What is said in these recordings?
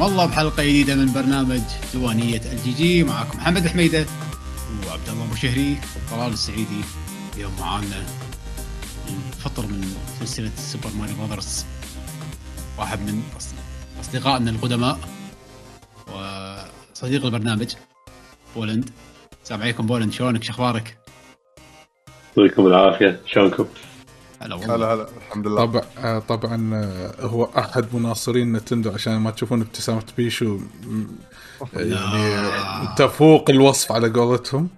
حياكم الله بحلقة جديدة من برنامج ديوانية الجيجي. معكم محمد الحميدة وعبد الله مشهري وطلال السعيدي. اليوم معانا الفطر من سلسلة سوبر ماريو براذرز، واحد من أصدقائنا القدماء وصديق البرنامج بولند. السلام عليكم بولند، شلونك؟ شخبارك؟ يعطيكم العافية، شلونكم؟ هلا الحمد لله. طبعا هو احد مناصرين نتندو، عشان ما تشوفون ابتسامه بيشو يعني تفوق الوصف على قولتهم.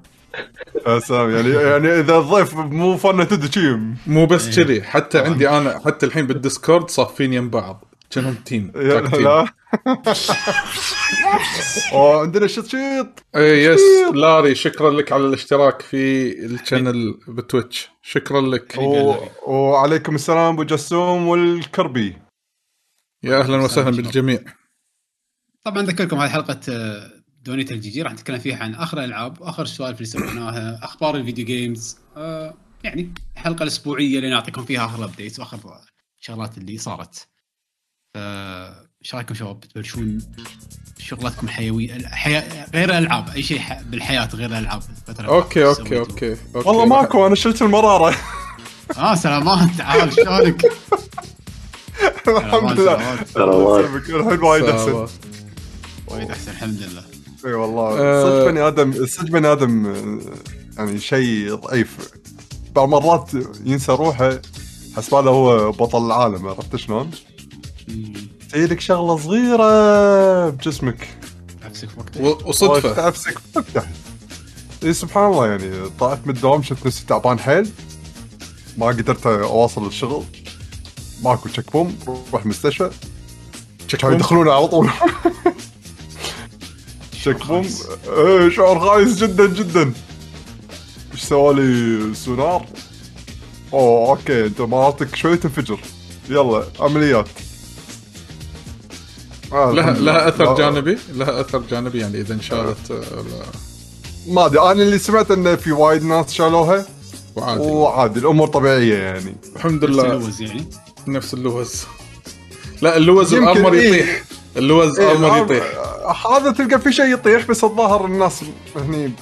يعني اذا الضيف مو فن تدشيم مو بس كذي، حتى عندي انا حتى الحين بالديسكورد صافين يم بعض كانهم تيم. لا عندنا شطشيط. يس لاري، شكرا لك على الاشتراك في الشانل بتويتش، شكرا لك. وعليكم السلام ابو جسوم والكربي، يا اهلا وسهلا بالجميع. طبعا اذكركم هذه حلقه دونية الجيجي، راح نتكلم فيها عن اخر العاب، اخر سوالف اللي سويناها، اخبار الفيديو جيمز، يعني الحلقه الاسبوعيه اللي نعطيكم فيها اخر ابديت واخر الشغلات اللي صارت. ايش رايكم شباب؟ بتبلشون شغلاتكم الحيويه غير الالعاب، اي شيء بالحياه غير الالعاب؟ اوكي والله ماكو، انا شلت المراره. سلامات، تعال شلونك؟ الحمد لله الحين وايد احسن، وايد احسن الحمد لله. اي والله صدق بني ادم، يعني شيء ضعيف بعض مرات، ينسى روحه حسب هذا هو بطل العالم. عرفت شلون؟ تسيلك شغلة صغيرة بجسمك وصدفة نفسك فتح. إيه سبحان الله، يعني طلعت من الدوام شفت نفسي تعبان حيل، ما قدرت أواصل الشغل، ما أكل تشيك بوم، روح مستشفى تشيك بوم يدخلون على طول. تشيك بوم شعور خايس جدا جدا. إيش سوالي سونار؟ أوكي أنت ما عطيك شوية تنفجر، يلا عمليات. لها أثر جانبي، يعني إذا انشالت ما أدري. أنا اللي سمعت إن في وايد ناس شالوها وعادي الأمور طبيعية، يعني الحمد لله. نفس اللوز يعني؟ نفس اللوز. لا اللوز الأمر يطيح، اللوز الأمر يطيح. هذا تلقى في شيء يطيح، بس الظاهر الناس هني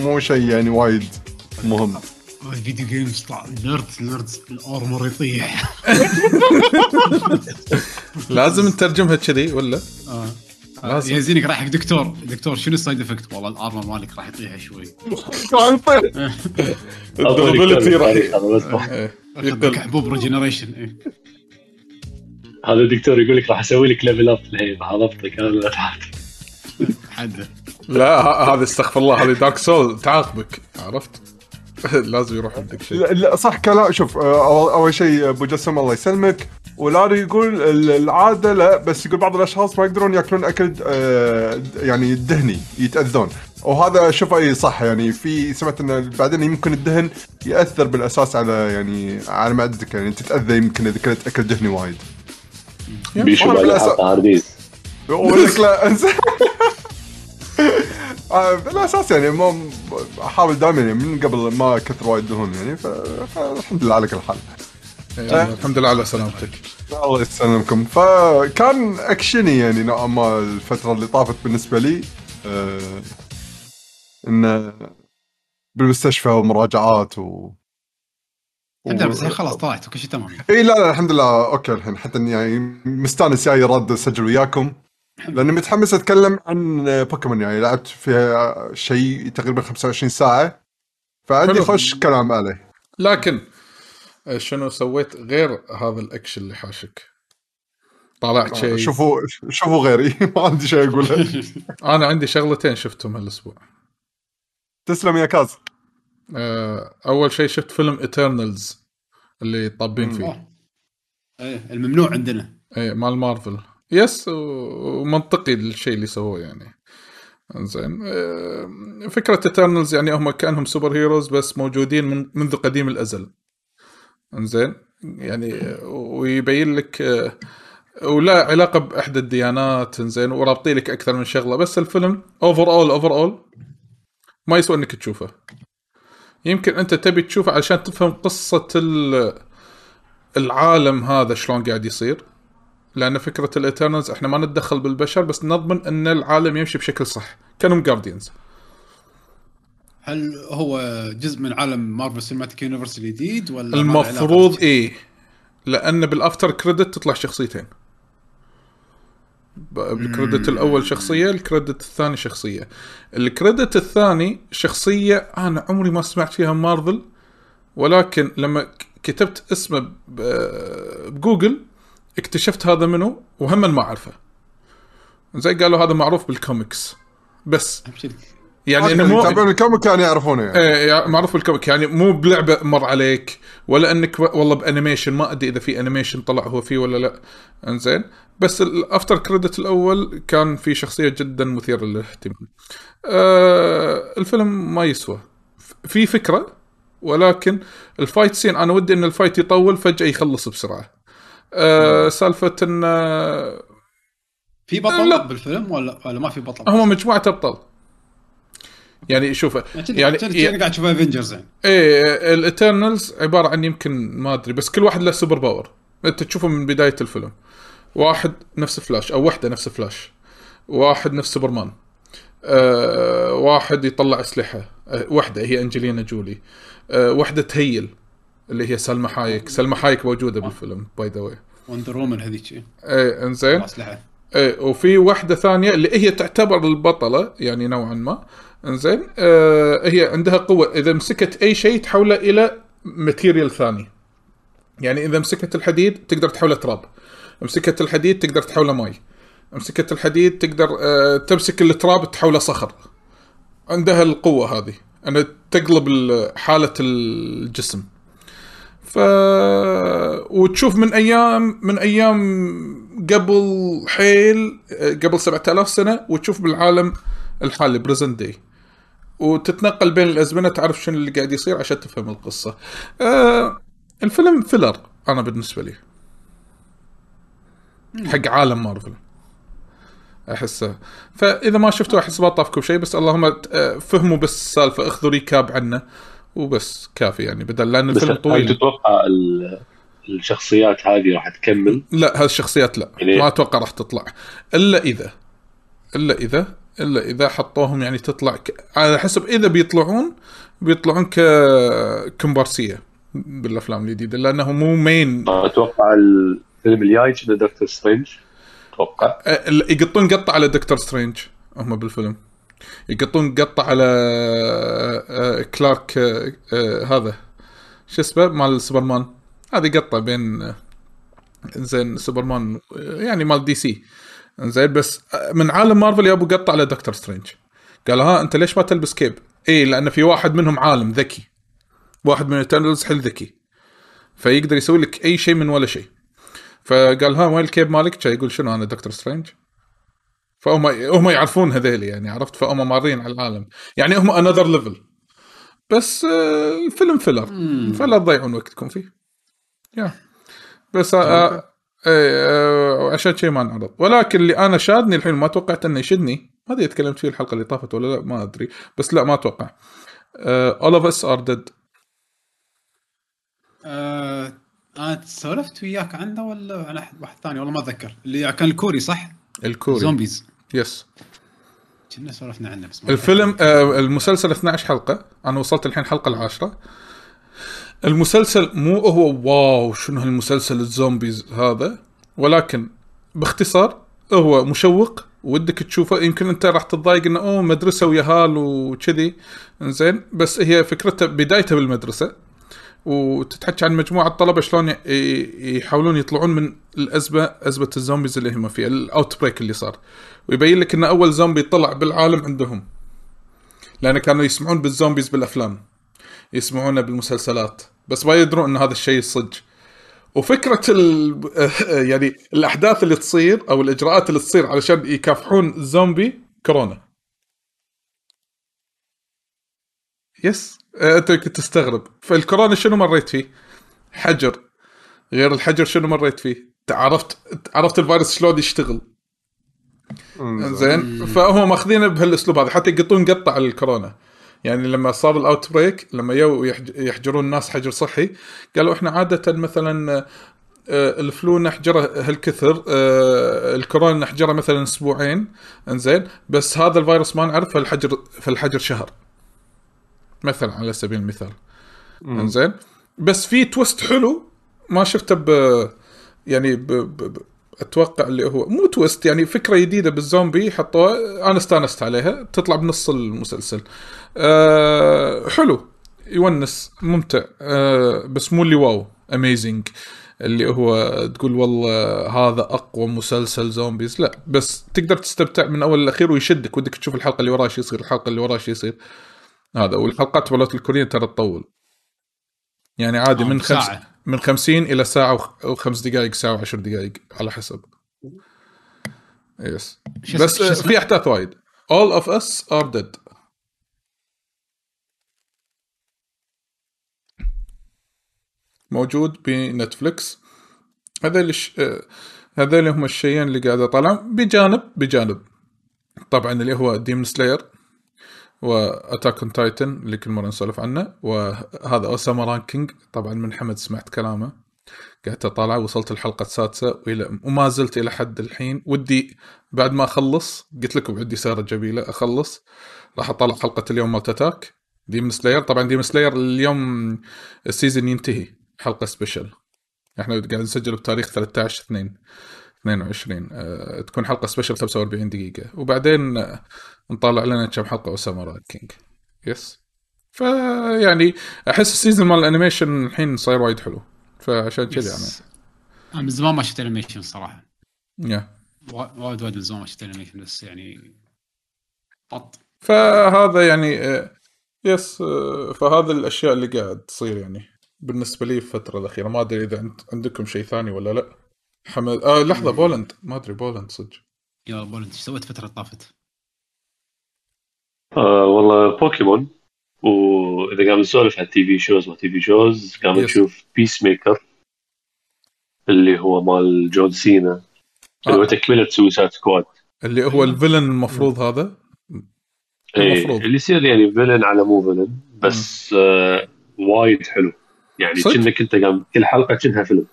مو شيء يعني وايد مهم. الفيديو جيمز طلع نيردز الارمر يطيح. لازم نترجمها كذي ولا؟ لازم. يا زينك رايحك دكتور شنو السايد افكت؟ والله الارمر مالك راح يطيح شوي. راح يطيح. الدوبلتي راح يطيح. حبوب ريجنريشن. هذا الدكتور يقول لك راح اسوي لك ليفل اب الحين، ضبطك انا حد. لا هذا استغفر الله، هذا دارك سول تعاقبك، عرفت؟ لازم يروح عندك شيء. لا صح كلام. شوف اول شيء ابو جسم الله يسلمك، ولاري يقول العاده لا، بس يقول بعض الاشخاص ما يقدرون ياكلون اكل يعني الدهني، يتاذون، وهذا شوف اي صح. يعني في سمعت ان بعدين يمكن الدهن ياثر بالاساس على يعني على معدتك، يعني تتاذى يمكن اذا كلت اكل دهني وايد. بيشو بالاساس عرديز يقول لك لا بالأساس يعني ما أحاول دائما يعني من قبل ما كثر وايد دهون يعني، فالحمد لله على كل حال. الحمد لله على سلامتك. الله يسلمكم. فكان أكشني يعني نوعا ما الفترة اللي طافت بالنسبة لي، إن بالمستشفى ومراجعات الحمد لله. بس خلاص طلعت وكل شيء تمام. إيه لا الحمد لله أوكي الحين، حتى إني يعني مستانس جاي رد أسجل وياكم، لأني متحمس أتكلم عن بوكيمون. يعني لعبت فيها شيء تقريبا 25 ساعة، فعندي خوش كلام عليه. لكن شنو سويت غير هذا الأكشن اللي حاشك؟ طلعت شيء؟ شوفوا غيري. ما عندي شيء أقوله. أنا عندي شغلتين شفتهم هالأسبوع. تسلم يا كاز. أول شيء شفت فيلم إترنالز اللي طابين فيه. الممنوع عندنا. إيه مال مارفل. يس ومنطقي الشيء اللي سووه يعني. زين فكرة إترنالز يعني هم كأنهم سوبر هيروز بس موجودين منذ قديم الأزل. زين يعني ويبين لك ولا علاقة بأحد الديانات. زين ورابطين لك أكثر من شغلة، بس الفيلم أوفر أول ما يسوى إنك تشوفه. يمكن أنت تبي تشوفه عشان تفهم قصة العالم هذا شلون قاعد يصير، لأن فكرة الإترنالز إحنا ما نتدخل بالبشر بس نضمن أن العالم يمشي بشكل صح كانوا جارديانز. هل هو جزء من عالم مارفل سينماتيك يونيفرس الجديد ولا المفروض إيه؟ لأن بالأفتر كريدت تطلع شخصيتين، بالكريدت الأول شخصية، الكريدت الثاني شخصية. الكريدت الثاني شخصية أنا عمري ما سمعت فيها مارفل، ولكن لما كتبت اسمه بجوجل اكتشفت هذا منه وهم ما أعرفه. زي قالوا هذا معروف بالكوميكس بس يعني انه مو تابع بالكوميك يعني يعرفونه يعني ايه معروف بالكوميك يعني مو بلعبه مر عليك ولا انك والله بانيميشن ما ادري اذا في انيميشن طلع هو فيه ولا لا. انزين بس الافتر كريدت الاول كان في شخصيه جدا مثيره للاهتمام. الفيلم ما يسوى في فكره، ولكن الفايت سين انا ودي ان الفايت يطول فجاه يخلص بسرعه. سالفه ان في بطل بالفيلم ولا ما في بطل، هم مجموعه ابطال يعني. شوف يعني انا قاعد اشوف افنجرز يعني ايه الاترنالز عباره عن يمكن ما ادري بس كل واحد له سوبر باور انت تشوفه من بدايه الفيلم. واحد نفس فلاش او وحده نفس فلاش، واحد نفس سوبرمان، واحد يطلع اسلحه، وحده هي انجلينا جولي، وحده تهيل اللي هي سلمى حايك. سلمى حايك موجوده بالفيلم باي ذا واي، وندر وومن هذيك ايه انزين ايه. وفي وحده ثانيه اللي هي تعتبر البطله يعني نوعا ما انزين، هي عندها قوة إذا مسكت أي شيء تحوله إلى ماتيريال ثاني. يعني إذا مسكت الحديد تقدر تحوله تراب، مسكت الحديد تقدر تحوله ماء، مسكت الحديد تقدر تمسك التراب تحوله صخر. عندها القوة هذه أن تقلب حالة الجسم. وتشوف من أيام قبل حيل قبل 7000 سنة وتشوف بالعالم الحالي بريزنت داي وتتنقل بين الأزمنة تعرف شنو اللي قاعد يصير عشان تفهم القصة. الفيلم فيلر أنا بالنسبة لي حق عالم مارفل أحسه، فإذا ما شفتوا أحس ما طافكم شيء بس اللهم فهموا بس السالفة، أخذوا ريكاب عنه وبس كافي يعني بدل لأن الفيلم طويل. هل تتوقع الشخصيات هذه راح تكمل؟ لا هذه الشخصيات لا ما أتوقع راح تطلع إلا إذا حطوهم يعني تطلع على حسب إذا بيطلعون ككمبارسية بالأفلام الجديدة لأنه مو مين. أتوقع الفيلم الجاي كذا دكتور سترينج أتوقع يقطون قطة على دكتور سترينج، هم بالفيلم يقطون قطة على كلارك هذا شو اسمه مال سوبرمان، هذه قطة بين زين سوبرمان يعني مال دي سي انزين بس من عالم مارفل يا ابو قطع على دكتور سترينج. قال ها انت ليش ما تلبس كيب؟ ايه لان في واحد منهم عالم ذكي، واحد من التنلز حل ذكي فيقدر يسوي لك اي شيء من ولا شيء. فقال ها وين الكيب مالك؟ جاي يقول شنو انا دكتور سترينج. فهم يعرفون هذيل يعني عرفت، فهم مارين على العالم يعني هم انذر ليفل. بس الفيلم فيلر فلا تضيعون وقتكم فيه يا بس عشان شيء ما نعرض. ولكن اللي أنا شادني الحين ما توقعت أنه يشدني، ما أدري تكلمت فيه الحلقة اللي طافت ولا لا ما أدري، بس لا ما أتوقع. All of us are dead. أنا سولفت وياك عنده ولا أنا واحد ثاني والله ما أتذكر، اللي كان الكوري صح؟ الكوري زومبيز يس كنا سولفنا عنه بس الفيلم. المسلسل 12 حلقة، أنا وصلت الحين حلقة 10. المسلسل مو هو واو شنو هالمسلسل الزومبيز هذا، ولكن باختصار هو مشوق ودك تشوفه. يمكن انت راح تتضايق انه مدرسه ويا هال وكذي انزين، بس هي فكرتها بدايتها بالمدرسه وتتحكي عن مجموعه طلبه شلون يحاولون يطلعون من ازمه الزومبيز اللي هم فيها الاوت بريك اللي صار، ويبين لك ان اول زومبي طلع بالعالم عندهم، لان كانوا يسمعون بالزومبيز بالافلام يسمعونه بالمسلسلات بس ما يدرون ان هذا الشيء صدق. وفكره يعني الاحداث اللي تصير او الاجراءات اللي تصير علشان يكافحون الزومبي كورونا. يس انت تستغرب فالكورونا شنو مريت فيه؟ حجر غير الحجر شنو مريت فيه؟ عرفت الفيروس شلون يشتغل زين. فهم ماخذينه بهالاسلوب هذا حتى يقطون قطع على الكورونا. يعني لما صار الأوت بريك لما يحجرون الناس حجر صحي قالوا إحنا عادة مثلا الفلو نحجره هالكثر، الكورونا نحجره مثلا اسبوعين، انزين، بس هذا الفيروس ما نعرف فالحجر شهر مثلا على سبيل المثال، انزين. بس في تويست حلو ما شفته اتوقع اللي هو مو تويست، يعني فكره جديده بالزومبي حطوها، انا استانست عليها، تطلع بنص المسلسل. حلو، يونس، ممتع، بس مو اللي واو اميزنج اللي هو تقول والله هذا اقوى مسلسل زومبيز، لا، بس تقدر تستمتع من اول للاخير ويشدك، ودك تشوف الحلقه اللي وراها شو يصير، الحلقه اللي وراها شو يصير هذا. والحلقات والله الكوريه ترى تطول، يعني عادي من من 50 إلى ساعة وخمس دقائق، ساعة وعشر دقائق على حسب. يس. بس في أحداث وايد. All of us are dead. موجود بنتفليكس. هذا اللي هم الشيئين اللي قاعدة طالع بجانب طبعا اللي هو ديمون سلاير وأتاك أون تايتن اللي كل مرة نسولف عنه، وهذا أوساما رانكينج طبعا من حمد سمعت كلامه، قعدت أطالع، وصلت الحلقة السادسة وما زلت إلى حد الحين، ودي بعد ما أخلص، قلت لكم عندي سيارة جميلة، أخلص راح أطالع حلقة اليوم مالت أتاك ديمون سلاير. طبعا ديمون سلاير اليوم السيزن ينتهي، حلقة سبيشل، احنا قاعد نسجل بتاريخ 13/2/22، تكون حلقة سبيشل 45 دقيقة، وبعدين نطلع لنا كم حلقة أوساما رانكينج. يس، فيعني أحس السيزن مال الأنيميشن الحين صاير وايد حلو، فعشان كذي أنا من زمان ما شفت الأنيميشن صراحة، وايد من زمان ما شفت الأنيميشن، بس يعني بط، فهذا يعني يس، فهذا الأشياء اللي قاعد تصير يعني بالنسبة لي الفترة الأخيرة. ما أدري إذا عندكم شيء ثاني ولا لأ. حمد لحظة، بولند، ما أدري بولند صدق، يا بولند إيش سويت فترة طافت؟ والله بوكيمون، وإذا قام نسولف على تي في شوز قام نشوف بيس ميكر اللي هو مال جون سينا، اللي هو تكملة سويسايد سكواد، اللي هو الفيلن المفروض هذا، المفروض اللي يصير يعني فيلن على مو فيلن، بس وايد حلو يعني، كأنك أنت قام كل حلقة كأنها فيلم،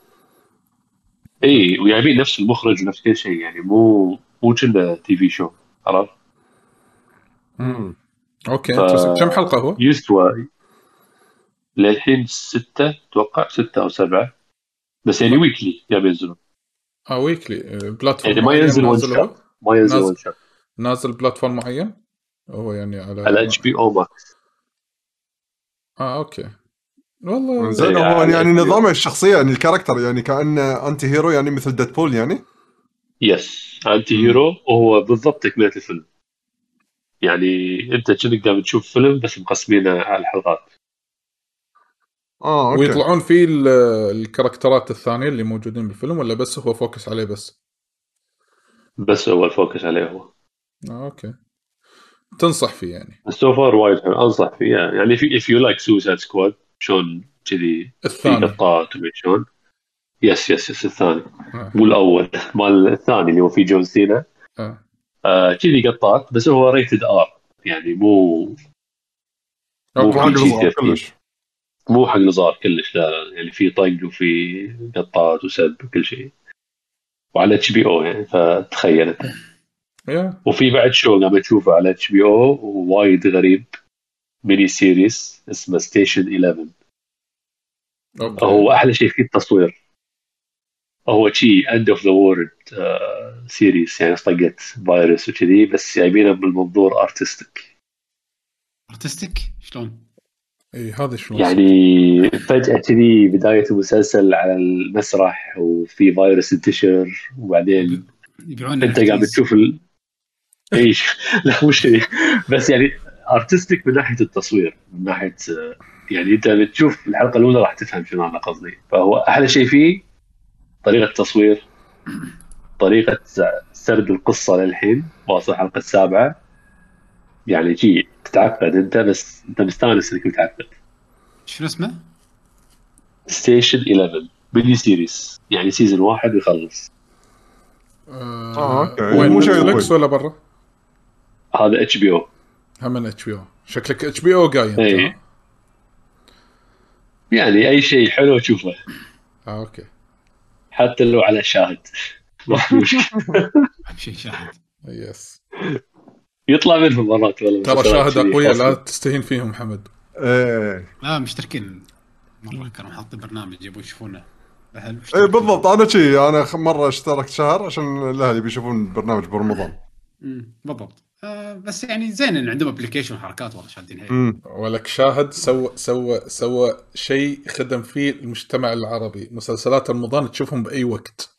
اي، ويعبي نفس المخرج ونفس كل شيء، يعني مو كنا تي في شو، عرفت؟ اوكي. كم حلقه هو؟ يستوى للحين 6، اتوقع 6 أو 7، بس يعني ويكلي يا بينزلوا، ويكلي بلاتفورم، يعني ما ينزل وان شوت، نازل بلاتفورم معين هو، يعني على HBO Max. اوكي، والله زين. هو يعني نظام الشخصيه، يعني الكاركتر، يعني كانه انتي هيرو، يعني مثل ديدبول يعني. يس، انتي هيرو، وهو بالضبط تكمله الفيلم، يعني انت كأنك قاعد تشوف فيلم بس مقسمينه على الحلقات. اوكي. ويطلعون فيه الكاركترات الثانيه اللي موجودين بالفيلم، ولا بس هو فوكس عليه؟ بس هو الفوكس عليه هو. اوكي، تنصح فيه يعني؟ سو فار وايد انصح فيه، يعني في if you like Suicide Squad، شون كذي النقاط وبيشون. يس الثاني والاول، مال الثاني اللي هو في جون سينا كذي قطات، بس هو ريتد ار، يعني مو حق نزار كلش، لا، يعني في طق وفي قطات وسب وكل شيء، وعلى HBO يعني، فتخيل. وفي بعد شو قام تشوفه على HBO وايد غريب، ميني سيريس اسمه ستيشن 11. أوكي. هو أحلى شيء في التصوير، هو شيء end of the world سيريس، يعني طقت فيروس وكذي، بس جايبينه بالمنظور أرتستيك شلون؟ إيه هذا شلون؟ يعني فجأة كذي بداية المسلسل على المسرح، وفي فيروس انتشر، وبعدين أنت قاعد تشوف إيش لا مش شيء، بس يعني أرتستيك من ناحية التصوير، من ناحية يعني أنت بتشوف الحلقة الأولى راح تفهم شنو أنا قصدي، فهو أحلى شيء فيه طريقة التصوير، طريقة سرد القصة للحين، واصل الحلقة 7، يعني شيء تتعقد أنت، بس أنت مستانس إنك متعقد. شنو اسمه؟ ستيشن 11 ميني سيريس، يعني سيزن 1 يخلص. وين نتفلكس ولا برا؟ هذا HBO. همن HBO، شكلك HBO قاين. ايه. يعني أي شيء حلو تشوفه. أوكي. حتى لو على شاهد ما في مشكله. شيء شاهد يس يطلع منهم مرات والله. ترى شاهد اقوياء لا تستهين فيهم محمد. ايه لا مشتركين مره كانوا حاطين برنامج يبون يشوفونه اهل. اي بالضبط انا شيء انا مره اشتركت شهر عشان الاهل يبي يشوفون برنامج برمضان. بالضبط. بس يعني زين ان عندهم ابلكيشن حركات والله شادين هي. ولك شاهد سوى شيء خدم فيه المجتمع العربي. مسلسلات رمضان تشوفهم باي وقت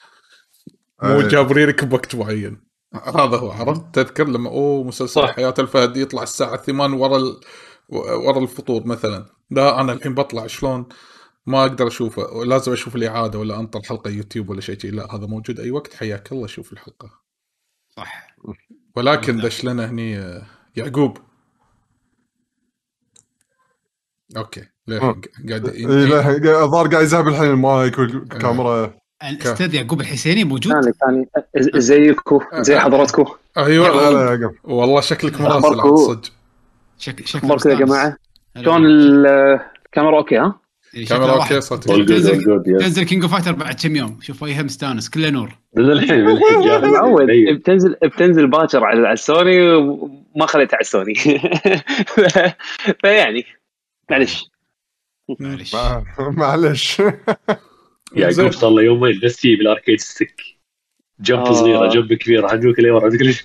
مو جابريرك بوقت معين. هذا هو عرفت. تذكر لما مسلسل حياة الفهد يطلع الساعة 8 ورا الفطور مثلا. لا أنا الحين بطلع شلون ما أقدر أشوفه، لازم أشوف الإعادة ولا أنطر حلقة يوتيوب ولا شيء. لا هذا موجود أي وقت، حياك الله شوف الحلقة صح. ولكن دش لنا هني يعقوب. أوكي قاعد الظاهر قاعد يذهب الحين المايك والكاميرا. الأستاذ يعقوب الحسيني موجود؟ ثاني زيكم زي حضراتكم. أيوة والله شكلك مراسل عن صدق. شكلك يا جماعة شلون الكاميرا أوكي ها؟ الكاميرا أوكي صوتي. تنزل كينج فايتر بعد كم يوم شوف أي هم ستانس كله نور. الحين بتنزل باكر على السوني وما خليت على السوني. فيعني معلش يعقوب صار له يومين بس في بالاركيد ستيك جمب صغيره جمب كبيره حقوك لي ورا ذيك.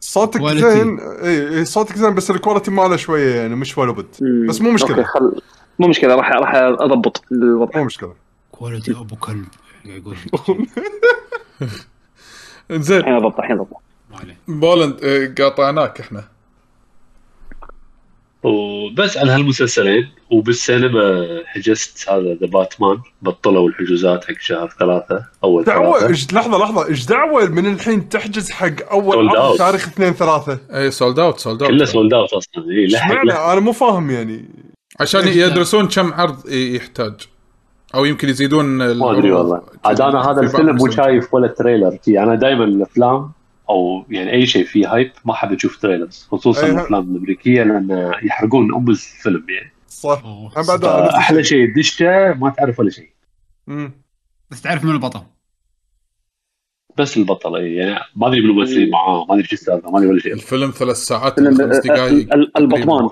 صوتك زين. اي صوتك زين بس الكواليتي ماله شوية يعني مش ولا بد. بس مو مشكلة. مو مشكلة راح اضبط الوضع. مو مشكلة. كواليتي ابو كلب يقول. زين. انا اضبط الحين اضبط. بولند قاطعناك احنا. وبس على هالمسلسلين وبالسينما حجزت هذا ذا باتمان بطلوا الحجوزات حق شهر 3 اول دعوة. لحظه ايش دعوه من الحين تحجز حق اول عرض تاريخ 2/3؟ اي سولد اوت كله سولد اوت اصلا. انا مو فاهم يعني عشان يدرسون كم عرض يحتاج او يمكن يزيدون. ما ادري والله عاد انا هذا الفيلم مو شايف ولا تريلر. انا دائما الافلام او يعني اي شيء فيه هايب ما حاب اشوف تريلرز خصوصا الافلام الامريكيه لان يحرقون ام الفيلم يعني. صح احلى شيء دشته ما تعرف ولا شيء بس تعرف من البطل بس البطل يعني ما ادري بالممثلين معاه ما ادري شو السالفه ما ادري ولا شيء. الفيلم 3 ساعات و5 دقائق. البطمان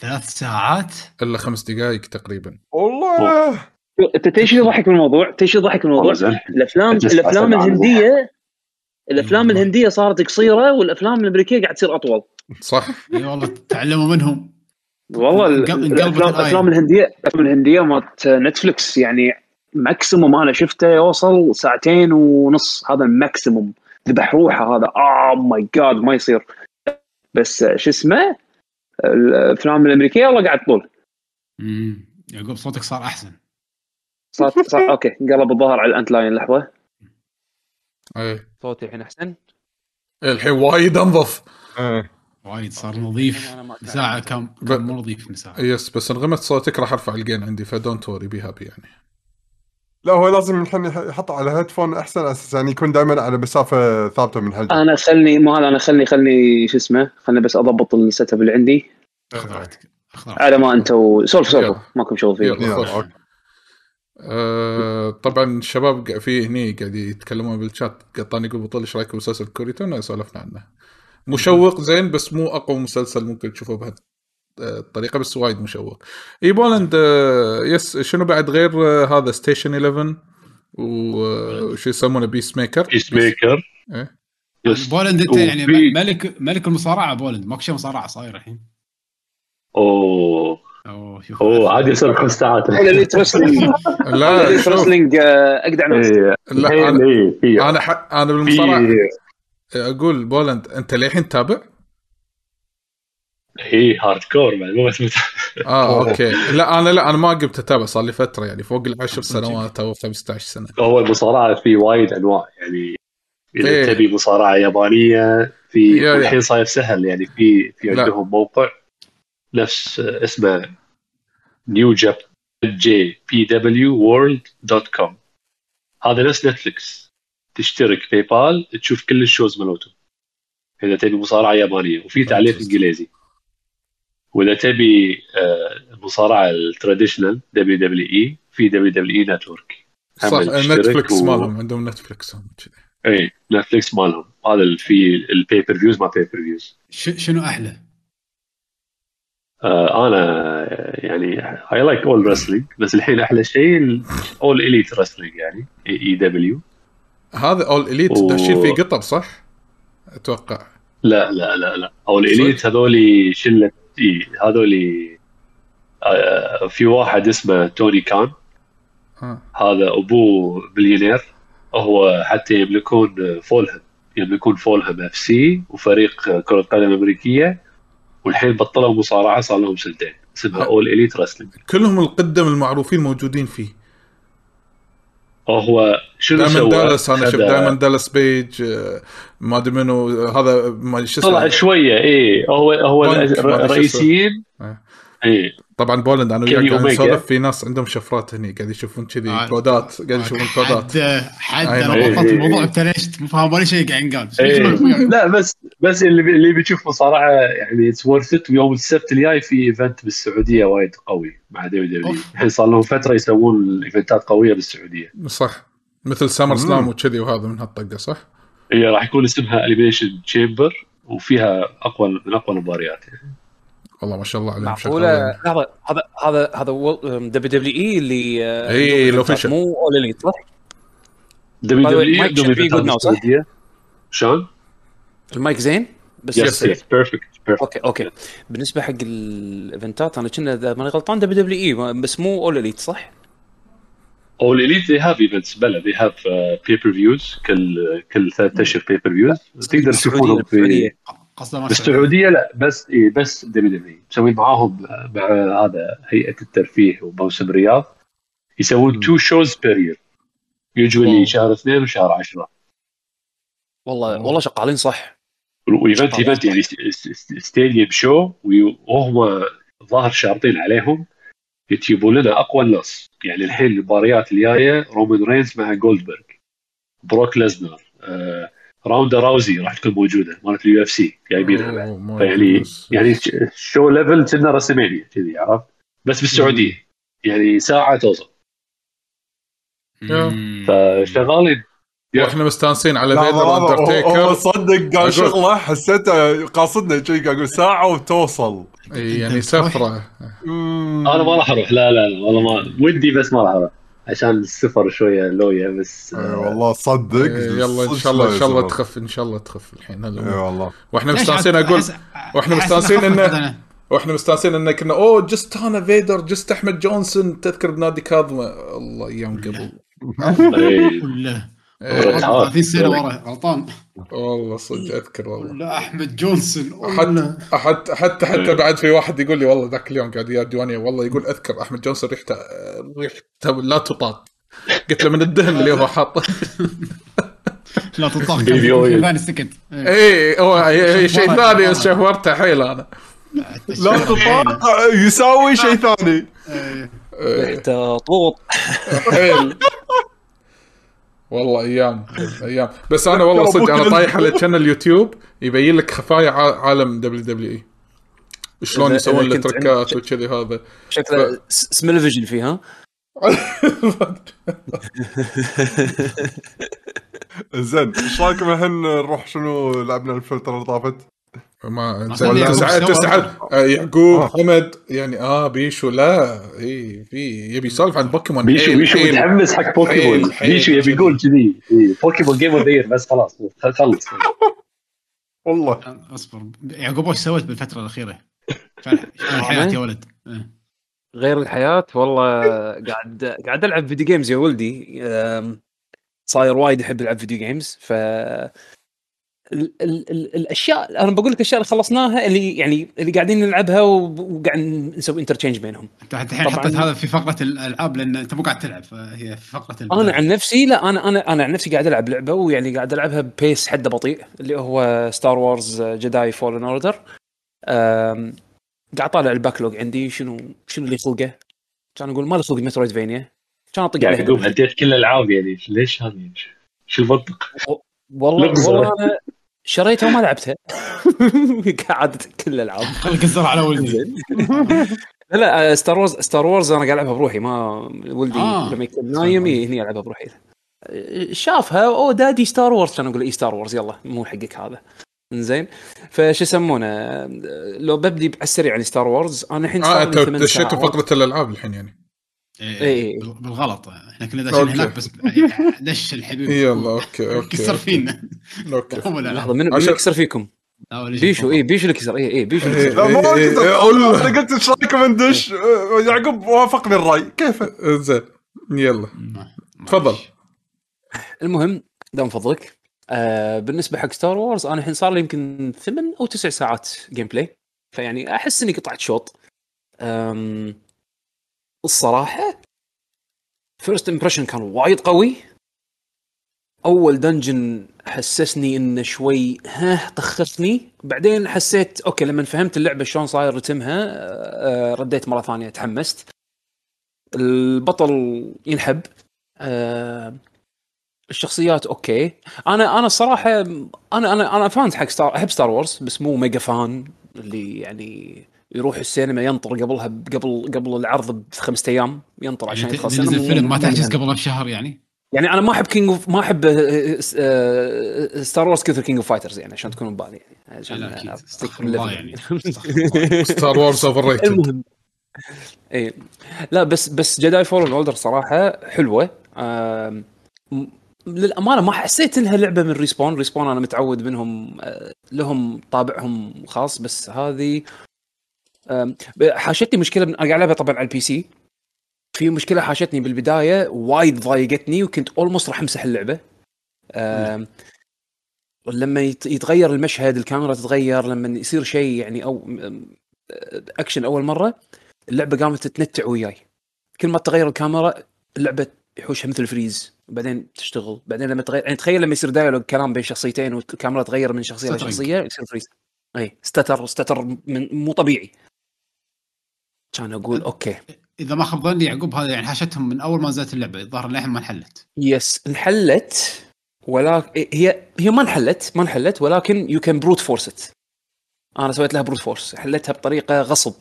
3 ساعات الا 5 دقائق تقريبا. والله انت تيش يضحك من الموضوع الافلام الهندية صارت قصيرة والأفلام الأمريكية قاعد تصير أطول. صح. إيه والله تعلموا منهم. والله الأفلام الهندية مات نتفلكس يعني ماكسيموم أنا شفته يوصل 2.5 ساعة هذا الماكسيموم. ذبح روحه هذا ماي جاد ما يصير. بس شو اسمه الأفلام الأمريكية والله قاعد طول. يعقوب صوتك صار أحسن. صار أوكي قلب الظهر على الأنت لاين لحظة. ايه صوتي الحين احسن. الحين وايد انظف. وايد صار نظيف. ساعه كم نظيف من ساعه. يس بس انغمت صوتك راح ارفع الجين عندي فدونت وري بيها يعني. لا هو لازم الحين يحطه على هيدفون احسن اساس يعني يكون دائما على مسافه ثابته من هالجين. انا خلني ما هذا انا خلني شو اسمه خلني بس اضبط السيت اب اللي عندي. خذ راحتك على ما انتوا سولف ماكم شغل فيه. طبعا الشباب في هني قاعد يتكلمون بالشات. قطاني يقول بطل ايش رايك بمسلسل كوريتون اللي سولفنا عنه؟ مشوق زين بس مو اقوى مسلسل ممكن تشوفه بهالطريقه بس وايد مشوق. اي بولند يس شنو بعد غير هذا ستيشن 11 وش يسمونه بيس ميكر بولند انت يعني ملك المصارعه. بولند ماكو شيء مصارعه صاير الحين. عادي يصير 5 ساعات. لا اقدر نفسي. انا بالمصارعه اقول بولند انت للحين تابع؟ اي هاردكور مو بس اوكي. لا انا ما قمت اتابع صار لي فتره يعني فوق 10 سنوات او 15 سنه. هو المصارعه في وايد انواع يعني إذا تبي مصارعة يابانية في الحين صاير سهل يعني في عندهم موقع نفس اسمه newjpwworld.com. هذا نفس نتفلكس، تشترك باي بال تشوف كل الشوز مالتهم إذا تبي مصارعة يابانية، وفي تعليق إنجليزي. وإذا تبي المصارعة التراديشنال WWE في WWE نتورك. صح، نتفلكس مالهم، عندهم نتفلكس هم كذا. إيه نتفلكس مالهم، هذا في البيبر فيوز ما بيبر فيوز. شنو أحلى؟ أنا يعني I like all wrestling، بس الحين أحلى شيء all elite wrestling يعني EW. هذا all elite تشيل فيه قطب صح؟ أتوقع. لا لا لا لا، all elite هذولي شلة هذولي في واحد اسمه توني كان. هذا أبوه بليونير، هو حتى يملكون فولهام اف سي وفريق كرة قدم أمريكية، والحين بطلوا مصارعة صار لهم سنتين اسمها أول إليت رسلينج. كلهم القدم المعروفين موجودين فيه. هو شنو سوى؟ دالاس، أنا شفت دايموند دالاس بيج ما دمنه هذا ما طلع شوية. إيه هو الرئيسيين. إيه طبعا بولند، أنا وياك نسولف، في ناس عندهم شفرات هني قاعد يشوفون كذي كودات، قاعد يشوفون كودات. حد ربطت الموضوع بترشت، مفهوم ولا شيء قاعد نقال. لا بس اللي بيشوف مصارعة يعني اتس وورث إت. ويوم السبت الجاي في ايفنت بالسعودية وايد قوي مع دبليو، الحين صار لهم فترة يسوون ايفنتات قوية بالسعودية. صح، مثل سامر سلام وكذي، وهذا من هالطقة صح. هي راح يكون اسمها إليمينيشن تشامبر، وفيها أقوى مباريات. والله ما شاء الله عليهم، شكله هذا WWE اللي اي لو فيش مو اوليلي صح. WWE عندهم في جود ناو صح، شلون المايك زين بس بيرفكت. اوكي بالنسبه حق الايفنتات انا كنا اذا ماني غلطان WWE بس مو اوليلي صح. اوليلي they have events بلا they have pay-per-views كل 3 اشهر pay-per-views تقدر تشوفهم في السعودية. لا بس دبليو مسوي معاهم مع هذا هيئة الترفيه وموسم الرياض يسوون 2 shows per year usually شهر 2 وشهر 10. والله شغالين صح. ويفنت يعني ستاديوم شو، وهم ظاهر شارطين عليهم يجيبون لنا أقوى الناس. يعني الحين المباريات الجاية رومان رينز مع جولدبرغ، بروك ليزنر، راوندا راوزي راح تكون موجودة مالت اليو اف سي جايبينها يعني شو ليفل كنا رسميني كذي عرفت، بس بالسعودية يعني ساعة توصل. فشغالين واحنا مستانسين على فيدر واندرتيكر. صدق قال شغله حسيته قاصدنا شيء، قال ساعة وتوصل يعني سفرة. أنا ما راح أروح، لا والله ما ودي، بس ما راح أروح عشان السفر شوية لوية بس. والله صدق. يلا إن شاء الله تخف، إن شاء الله تخف الحين. والله وإحنا مستأنسين أقول، وإحنا مستأنسين إن كنا جستانا فيدر، جست أحمد جونسون، تذكر بنادي كاظمة الله أيام قبل. والله 30 سنة ورا غلطان. والله صدق أذكر والله. لا أحمد جونسون. حتى بعد في واحد يقول لي والله ذاك اليوم قاعد يا الديوانية، والله يقول أذكر أحمد جونسون ريحته لا تطاق. قلت له من الدهن اللي هو حاطه. لا تطاق. ثاني سكت. إيه هو شيء ثاني شهورته حيل أنا. لا تطاق يساوي شيء ثاني. ريحته طوط. حيل. والله ايام بس انا والله صدق انا طايح على شانل يوتيوب يبين لك خفايا عالم WWE شلون يسوون التركات وكذي. هذا شكله اسم الفيجن فيها زين. ايش رايكم الحين نروح شنو لعبنا الفتره اللي طافت؟ ما تسعد يعقوب حمد يعني بيشو. لا اي في يبي يسولف عن بوكيمون. بيشو متحمس حق بوكيمون. بيشو يبي يقول كذي بوكيمون جيم اوف ذا، بس خلاص والله اصبر. يعقوب ايش سويت بالفتره الاخيره؟ حياتي يا ولد غير الحياه. والله قاعد العب فيديو جيمز يا ولدي. صاير وايد احب العب فيديو جيمز، ف الاشياء انا بقول لك الاشياء اللي خلصناها اللي يعني اللي قاعدين نلعبها وقاعد نسوي انترتشينج بينهم. انت الحين حطيت هذا في فقره الالعاب لان انت مو قاعد تلعب، هي في فقره البداية. انا عن نفسي لا، انا عن نفسي قاعد العب لعبه ويعني قاعد العبها ببيس حده بطيء اللي هو ستار وورز جداي فولن اوردر. قاعد طالع الباكلوج عندي شنو اللي خلقه، كان اقول ما خلق مترويدفينيا، كان اطق عليه قوم هديت كل الالعاب يعني ليش هذه شو المنطق والله انا شريتها وما لعبتها قعدت كل الالعاب خليك الزر على ولدي. لا ستار وورز انا قاعد العبها بروحي، ما ولدي لما يكون نايم هني العبها بروحي. شافها او دادي ستار وورز، كان اقول اي ستار وورز يلا مو حقك هذا زين. فش يسمونه لو ببدي بأسرع على ستار وورز انا الحين صار لي 8 ساعات فقره الالعاب الحين يعني إيه بالغلط احنا كنا داشين هناك بس دش الحبيب يلا اوكي كسر فينا لحظه من يكسر فيكم بيشو بيشو اللي كسر بيشو انا قلت ايش رايكم ندش يعقوب وافق بالراي كيف زين يلا تفضل. المهم دام فضلك بالنسبه حق ستار وورز انا الحين صار لي يمكن 8 او 9 ساعات جيم بلاي، فيعني احس اني قطعت شوط. الصراحه فيرست امبريشن كان وايد قوي. اول دنجن حسسني انه شوي طختني، بعدين حسيت اوكي لما فهمت اللعبه شلون صاير رتمها رديت مره ثانيه تحمست. البطل ينحب، الشخصيات اوكي. انا الصراحه انا فان حق ستار، احب ستار وورز بس مو ميجا فان اللي يعني يروح السينما ينطر قبلها قبل العرض بخمسة أيام ينطر عشان يخلص الفيلم، ما تحجز قبلها بشهر يعني أنا ما أحب ما أحب ستار وورز كثر كينج أوف فايترز يعني عشان تكونوا بالي يعني عشان ستار وورز أوفر ريتد. المهم إيه لا بس جداي فولن أوردر صراحة حلوة. للأمانة ما حسيت إنها لعبة من ريسبون أنا متعود منهم، لهم طابعهم خاص، بس هذه حاشتني مشكله. انا قاعد العبها طبعا على البي سي، في مشكله حاشتني بالبدايه وايد ضايقتني وكنت اولموست راح امسح اللعبه. لما يتغير المشهد، الكاميرا تتغير، لما يصير شيء يعني او اكشن اول مره اللعبه قامت تتنتع وياي. كل ما تغير الكاميرا اللعبه يحوشها مثل فريز، بعدين تشتغل، بعدين لما تغير يعني تخيل لما يصير دايالوج كلام بين شخصيتين والكاميرا تغير من شخصيه لشخصيه يصير فريز. اي استتر مو طبيعي. كان اقول اوكي اذا ما خاب ظني يعقوب هذا يعني حاشتهم من اول ما نزلت اللعبه، الظاهر للحين ما انحلت. يس انحلت، ولا هي ما انحلت ولكن يو كان بروت فورس ات. انا سويت لها بروت فورس، حلتها بطريقه غصب.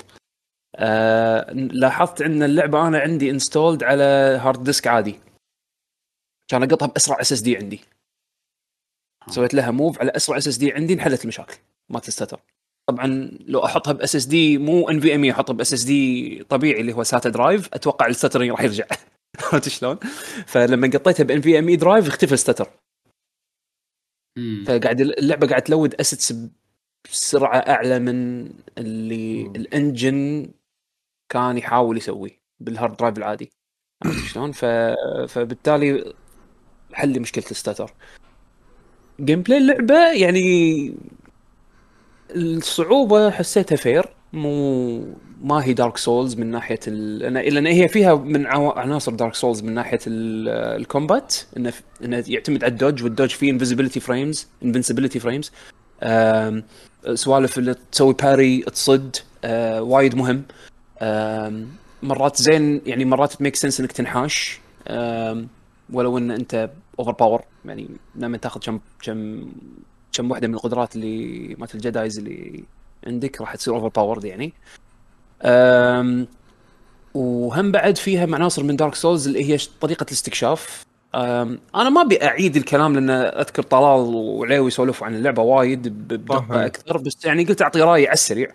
لاحظت ان اللعبه انا عندي انستولد على هارد ديسك عادي، كان اقطها باسرع اس اس دي عندي. سويت لها موف على اسرع اس اس دي عندي، انحلت المشاكل ما تستتر. طبعا لو احطها باس اس دي مو ان في ام اي، احطها باس اس دي طبيعي اللي هو ساتا درايف، اتوقع السترنج راح يرجع. عرفت شلون؟ فلما قطيتها بان في ام اي درايف اختفى الستر. فقاعد اللعبه قاعد تلود اسيتس بسرعه اعلى من اللي الانجن كان يحاول يسويه بالهارد درايف العادي. عرفت شلون؟ فبالتالي حل مشكله الستر. جيم بلاي اللعبه يعني الصعوبة حسيتها فير، مو ما هي دارك سولز من ناحية لأن هي فيها من عناصر دارك سولز من ناحية الكومبات، إنه يعتمد على الدوج، والدوج فيه انفنسيبيليتي فريمز، سوالف اللي تسوي باري تصد وايد مهم. مرات زين يعني مرات تميك سنس إنك تنحاش ولو إن أنت أوفر باور، يعني لما تأخذ كم واحدة من القدرات اللي مات الجدايز اللي عندك راح تصير اوفر باورد يعني. وهم بعد فيها عناصر من دارك سولز اللي هي طريقة الاستكشاف. انا ما بأعيد الكلام لان اذكر طلال وعليوي يسولفوا عن اللعبة وايد بدقة اكثر، بس يعني قلت اعطي رايي على السريع.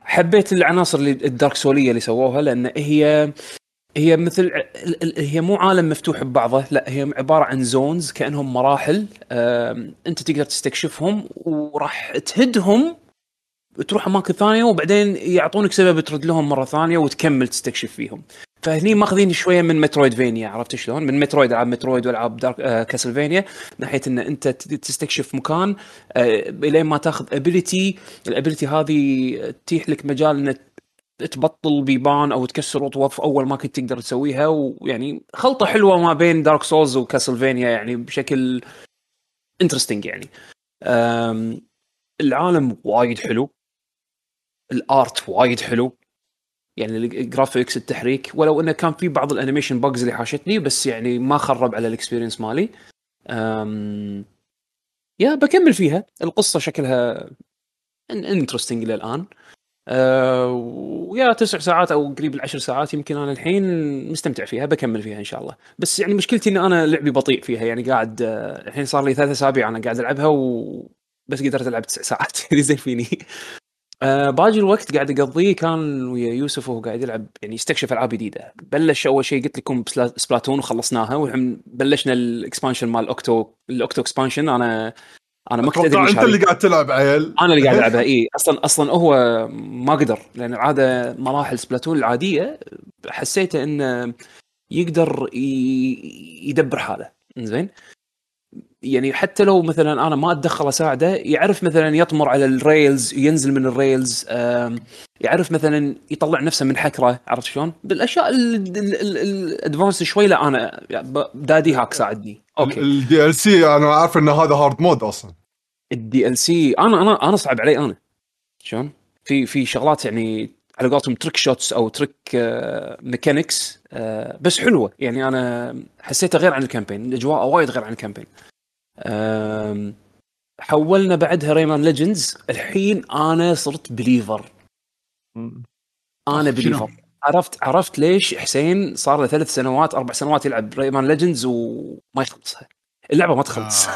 حبيت العناصر اللي الدارك سولية اللي سووها، لان هي مثل هي مو عالم مفتوح ببعضه، لا هي عبارة عن زونز كأنهم مراحل أنت تقدر تستكشفهم وراح تهدهم تروح أماكن ثانية، وبعدين يعطونك سبب ترد لهم مرة ثانية وتكمل تستكشف فيهم. فهني ماخذين شويه من مترويدفينيا، عرفت شلون؟ من مترويد، العاب مترويد والعاب دارك كاسلفينيا، ناحيه ان انت تستكشف مكان الين ما تاخذ ابيليتي، الابيليتي هذه تتيح لك مجال ان تبطل بيبان او تكسر اطواف اول ما كنت تقدر تسويها، ويعني خلطه حلوه ما بين دارك سولز وكاسلفينيا يعني بشكل انترستينج يعني. العالم وايد حلو، الارت وايد حلو يعني، الجرافيكس، التحريك، ولو انه كان في بعض الانيميشن بوجز اللي حاشتني بس يعني ما خرب على الاكسبيرينس مالي. يا بكمل فيها، القصه شكلها انترستينج للان. ويا 9 ساعات او قريب ال10 ساعات يمكن انا الحين مستمتع فيها، بكمل فيها ان شاء الله. بس يعني مشكلتي ان انا لعبي بطيء فيها يعني، قاعد الحين صار لي 3 اسابيع انا قاعد العبها وبس قدرت العب 9 ساعات زين فيني. باقي الوقت قاعد اقضيه كان ويا يوسف وهو قاعد يلعب يعني يستكشف العاب جديده. بلش اول شيء قلت لكم سبلاتون وخلصناها، والحين بلشنا الاكسبانشن مال الاوكتو اكسبانشن. انا ما كنت ادري انت اللي قاعد تلعب عيل، انا اللي قاعد العبها. اي اصلا هو ما قدر، لان العاده مراحل سبلاتون العاديه حسيته انه يقدر يدبر حاله زين يعني، حتى لو مثلا انا ما اتدخل اساعده يعرف مثلا يطمر على الريلز، ينزل من الريلز، يعرف مثلا يطلع نفسه من حكره، عرفت شلون؟ بالاشياء الادفانس شوي. لا انا دادي هاك ساعدني. اوكي الدي ال سي انا عارف ان هذا هارد مود اصلا، الدي ال سي انا صعب علي انا شلون في شغلات يعني على قولتهم تريك شوتس او تريك ميكانكس، بس حلوه يعني. انا حسيتها غير عن الكامبين، الاجواء وايد غير عن الكامبين. حولنا بعدها ريمان ليجندز. الحين انا صرت بليفر، انا بليفر. عرفت ليش حسين صار له 3 سنوات 4 سنوات يلعب ريمان ليجندز وما يخلصها. اللعبه ما تخلص.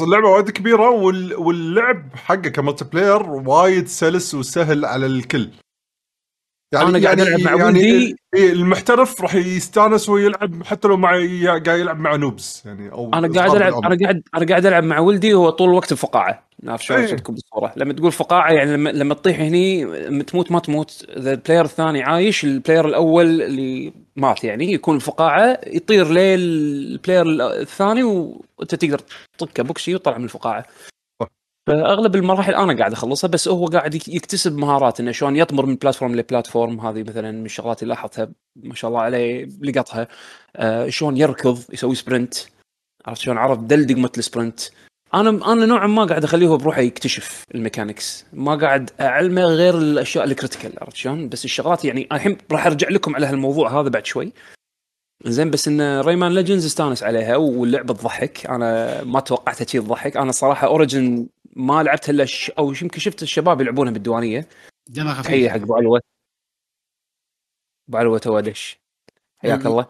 اللعبه وايد كبيره، واللعب حقه كملتي بلاير وايد سلس وسهل على الكل يعني. انا قاعد العب مع ولدي يعني، المحترف راح يستانس ويلعب حتى لو قاعد يلعب مع نوبس يعني. او انا قاعد العب مع ولدي وهو طول الوقت فقاعه، نعرف شلون شفتكم بالصوره. لما تقول فقاعه يعني لما تطيح هني تموت ما تموت، اذا البلاير الثاني عايش البلاير الاول اللي مات يعني يكون فقاعه، يطير ليل البلاير الثاني وانت تقدر تطقه بوكسي وطلع من الفقاعه. فاغلب المراحل انا قاعد اخلصها، بس هو قاعد يكتسب مهارات انه شلون يطمر من بلاتفورم لبلاتفورم. هذه مثلا من الشغلات اللي لاحظتها ما شاء الله عليه لقطها. شلون يركض يسوي سبرنت، عرفت شلون؟ عرف دلدق مثل السبرنت. انا نوعا ما قاعد اخليه هو بروحه يكتشف الميكانكس، ما قاعد اعلمه غير الاشياء الكريتيكال، عرفت شلون؟ بس الشغلات يعني الحين راح ارجع لكم على هالموضوع هذا بعد شوي زين. بس ان ريمان ليجندز استانس عليها، واللعبه تضحك. انا ما توقعت شيء تضحك. انا صراحه اوريجن ما لعبتها الا او يمكن شفت الشباب يلعبونها بالديوانيه. دمها خفيف. هي حق بعلوه توادش، حياك الله.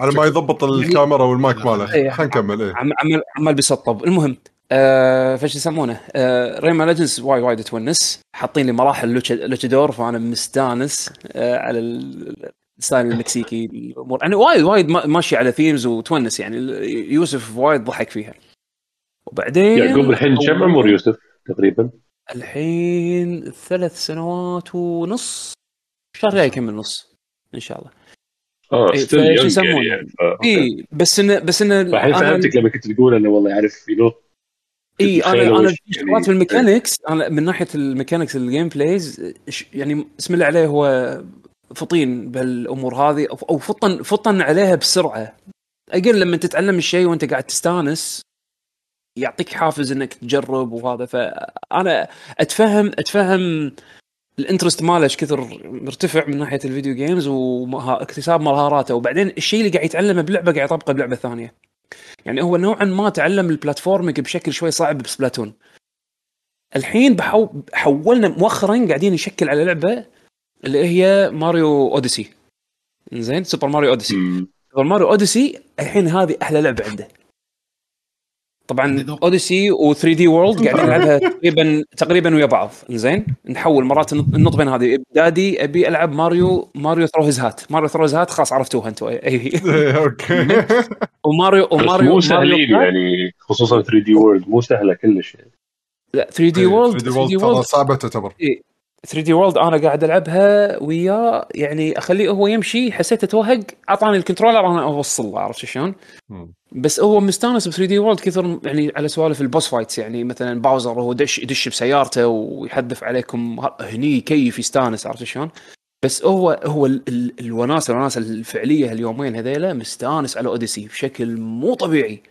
انا ما يضبط الكاميرا والمايك ماله، خلينا نكمل. ايه عمال بيسطب. المهم فايش يسمونه، ريمان ليجندز وايد تونس. حاطين لي مراحل لوتشادور، فانا مستانس على الستايل المكسيكي. الامور يعني وايد ماشي على ثيمز وتونس يعني. يوسف وايد ضحك فيها. وبعدين يعقوب الحين كم عمر يوسف تقريبا؟ الحين 3 سنوات ونص، شهر جاي كم النص ان شاء الله. ايش يسمونه يعني. اي بس ان الحين فهمتك لما كنت تقول انه والله يعرف ينط. اي انا شغلات الميكانكس، انا من ناحيه الميكانكس الجيم بلايز يعني بسم الله عليه، هو فطين بالامور هذه او فطن عليها بسرعه. اقل لما تتعلم الشيء وانت قاعد تستانس يعطيك حافز انك تجرب وهذا. فانا اتفهم الانترست ماله ايش كثر مرتفع من ناحيه الفيديو جيمز واكتساب مهاراته. وبعدين الشيء اللي قاعد يتعلمه بلعبه قاعد يطبقه بلعبه ثانيه يعني. هو نوعا ما تعلم البلاتفورمينج بشكل شوي صعب بسبلاتون. الحين حولنا مؤخرا قاعدين نشكل على لعبه اللي هي ماريو اوديسي. زين سوبر ماريو اوديسي. سوبر ماريو اوديسي الحين هذه احلى لعبه عنده طبعا. اوديسي و3 دي وورلد قاعدين نلعبها تقريبا ويا بعض. زين نحول مرات النط بين هذه. دادي ابي العب ماريو ثروز هات. ماريو ثروز هات خلاص عرفتوها انتم. اي اوكي. وماريو مو سهلين يعني، خصوصا 3 دي وورلد مو سهله كلش يعني. لا 3 دي وورلد صعبه تعتبر. 3D World انا قاعد العبها وياه يعني اخليه هو يمشي، حسيت اتوهق اعطاني الكنترولر انا اوصله، عرفت شلون؟ بس هو مستانس ب 3D World كثر يعني على سوالف البوس فايتس، يعني مثلا باوزر هو يدش بسيارته ويحدف عليكم هني كيف يستانس، عرفت شلون؟ بس هو الوناسه الفعليه هاليومين هذيله مستانس على اوديسي بشكل مو طبيعي،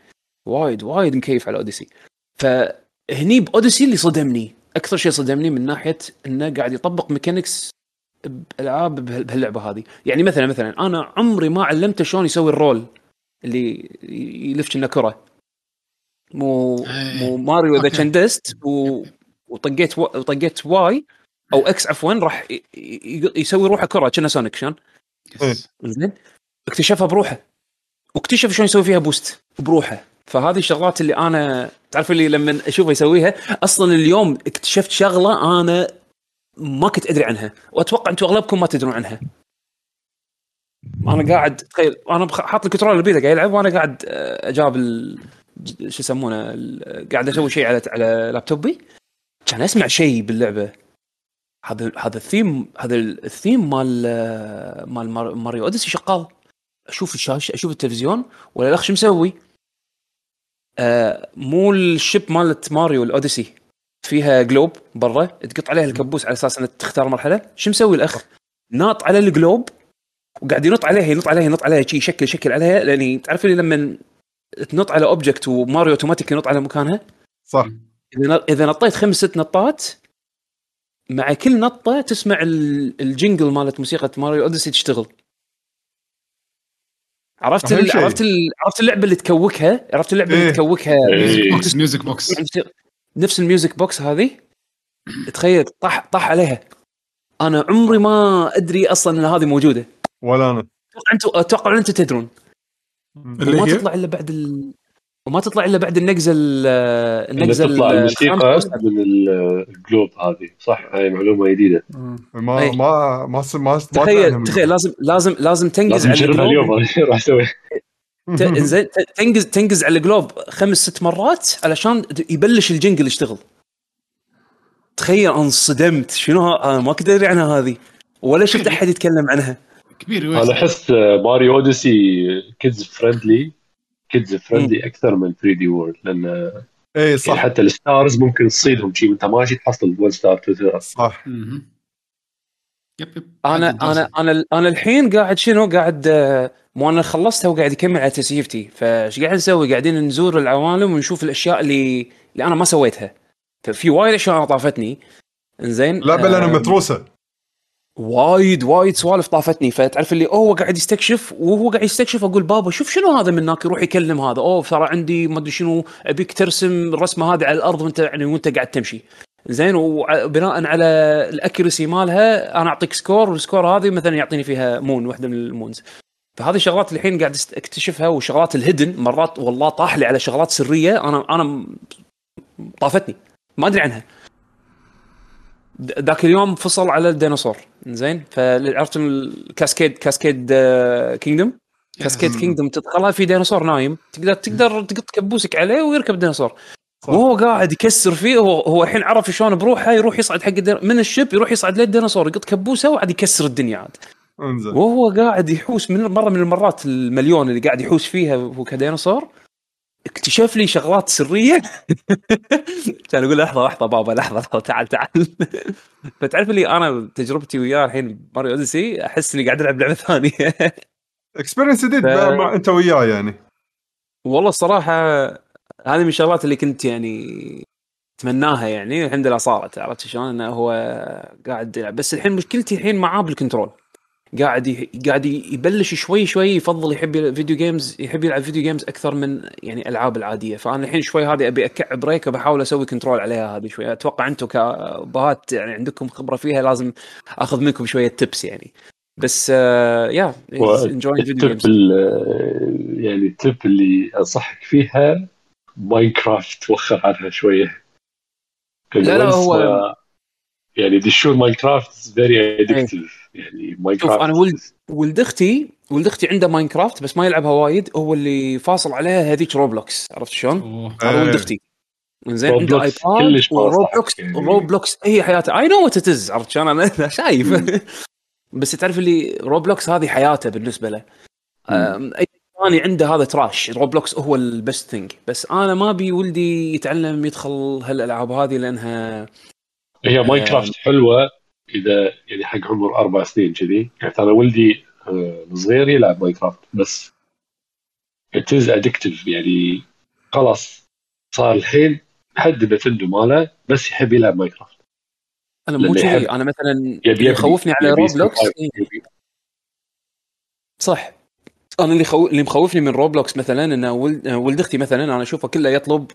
وايد وايد مكيف على اوديسي. فهني باوديسي اللي صدمني اكثر شيء، صدمني من ناحيه انه قاعد يطبق ميكانكس بالالعاب بهاللعبه هذه. يعني مثلا انا عمري ما علمته شلون يسوي الرول اللي يلفش لنا كره، مو ماريو اذا كان دست وطقيت واي او اكس عفوا راح يسوي روحه كره كنا سونيك شلون. زين اكتشفها بروحه، واكتشف شلون يسوي فيها بوست بروحه. فهذه الشغلات اللي انا تعرف اللي لما اشوفه يسويها، اصلا اليوم اكتشفت شغله انا ما كنت ادري عنها، واتوقع انتم اغلبكم ما تدرون عنها. انا قاعد تخيل انا حاط الكنترول بيده قاعد يلعب، وانا قاعد اجاب شو يسمونه، قاعد اسوي شيء على لابتوبي، كان اسمع شيء باللعبه. هذا الثيم مال ماريو اوديسي شغال، اشوف الشاشه اشوف التلفزيون ولا الاخ شو مسوي. مو الشيب مالت ماريو الاوديسي فيها جلوب برا تقط عليها الكبوس على اساس انك تختار مرحله، شو مسوي الاخ؟ ناط على الجلوب وقاعد ينط عليها شيء شكل عليها، لاني تعرف لي لما تنط على اوبجكت وماريو اوتوماتيك ينط على مكانها، صح؟ اذا نطيت 5-6 نطات مع كل نطه تسمع الجنجل مالت موسيقى ماريو اوديسي تشتغل. عرفت اللعبه اللي تكوكها، ميوزك بوكس، نفس الميوزك بوكس هذه. تخيل طح عليها، انا عمري ما ادري اصلا ان هذه موجوده، ولا انا اتوقع انتم تدرون. وما تطلع الا بعد النقزه تطلع الموسيقى من الجلوب هذه، صح؟ هاي معلومه جديده. ما ما ما ما تخيل لازم تنقز على اليوم راح اسوي تنقز على الجلوب 5-6 مرات علشان يبلش الجنجل يشتغل. تخيل انصدمت، شنو انا ما كنت ادري عنها هذه، ولا شفت احد يتكلم عنها. كبير انا احس ماريو اوديسي كيدز فريندلي اكثر من 3D World، لان اي صح، حتى الستارز ممكن تصيدهم شيء انت ماشي تحصل 1 ستار 2 ستار، صح؟ انا الحين قاعد مو انا خلصتها وقاعد اكمل على تسيفتي. فايش قاعد نسوي؟ قاعدين نزور العوالم ونشوف الاشياء اللي انا ما سويتها. في وايد اشياء طافتني، زين؟ لا بل انا متروسه وايد سوالف طافتني. فتعرف اللي هو قاعد يستكشف، اقول بابا شوف شنو هذا، من هناك يروح يكلم هذا، ترى عندي ما ادري شنو، ابيك ترسم الرسمه هذه على الارض وانت قاعد تمشي، زين؟ وبناء على الاكيرسي مالها انا اعطيك سكور، والسكور هذه مثلا يعطيني فيها مون، واحده من المونز. فهذه شغلات الحين قاعد اكتشفها، وشغلات الهيدن مرات والله طاح لي على شغلات سريه انا طافتني ما ادري عنها. ذاك اليوم فصل على الديناصور، زين؟ فعرفت كاسكيد كينجدم تدخلها في ديناصور نايم، تقدر تقط كبوسك عليه ويركب الديناصور، وهو قاعد يكسر فيه. هو الحين عرف شلون بروحه يروح يصعد حق من الشيب، يروح يصعد للديناصور يقط كبوسه وقاعد يكسر الدنيا عاد. وهو قاعد يحوس من مره من المرات المليون اللي قاعد يحوس فيها هو كديناصور، اكتشف لي شغلات سريه. كان اقول لحظه بابا، لحظه تعال. فتعرف لي انا تجربتي وياه الحين ماريو اوديسي، احس اني قاعد العب لعبه ثانيه، اكسبيرينس جديد مع انت وياه يعني. والله الصراحه هذه من الشغلات اللي كنت يعني اتمناها، يعني الحمد لله صارت. عرفت شلون؟ انه هو قاعد يلعب، بس الحين مشكلتي الحين معاه بالكنترول، قاعد يبلش شوي يفضل يحب يلعب فيديو جيمز اكثر من يعني العاب العاديه. فانا الحين شوي هذه ابي اكعب بريك، وبحاول اسوي كنترول عليها هذه شوي. اتوقع انتم كابهات يعني عندكم خبره فيها، لازم اخذ منكم شويه تيبس يعني. بس يا انجوي فيديو جيمز يعني التيب اللي انصحك فيها ماينكرافت، وخر عنها شويه. لا هو يعني دشون ماينكرافت very addictive يعني. ماينكرافت انا ولد اختي عنده ماينكرافت بس ما يلعبها وايد، هو اللي فاصل عليها هذيك روبلوكس، عرفت شلون؟ ولد اختي زين عنده ايباد وروبلوكس هي حياته. اي نو وات ات از، عرفت شلون؟ انا شايف بس تعرف اللي روبلوكس هذه حياته بالنسبه له. اي ثاني عنده هذا تراش، روبلوكس هو البست ثينج. بس انا ما بي ولدي يتعلم يدخل هالالعاب هذه لانها هي ماينكرافت حلوه اذا يعني حق عمر 4 سنين كذي. يعني انا ولدي صغير يلعب ماينكرافت بس it is addictive، يعني خلاص صار الحين حد بفنده ماله بس يحب يلعب ماينكرافت. انا مو شيء، انا مثلا يخوفني على روبلوكس. صح، انا اللي مخوفني من روبلوكس مثلا ان ولد اختي مثلا انا اشوفه كله يطلب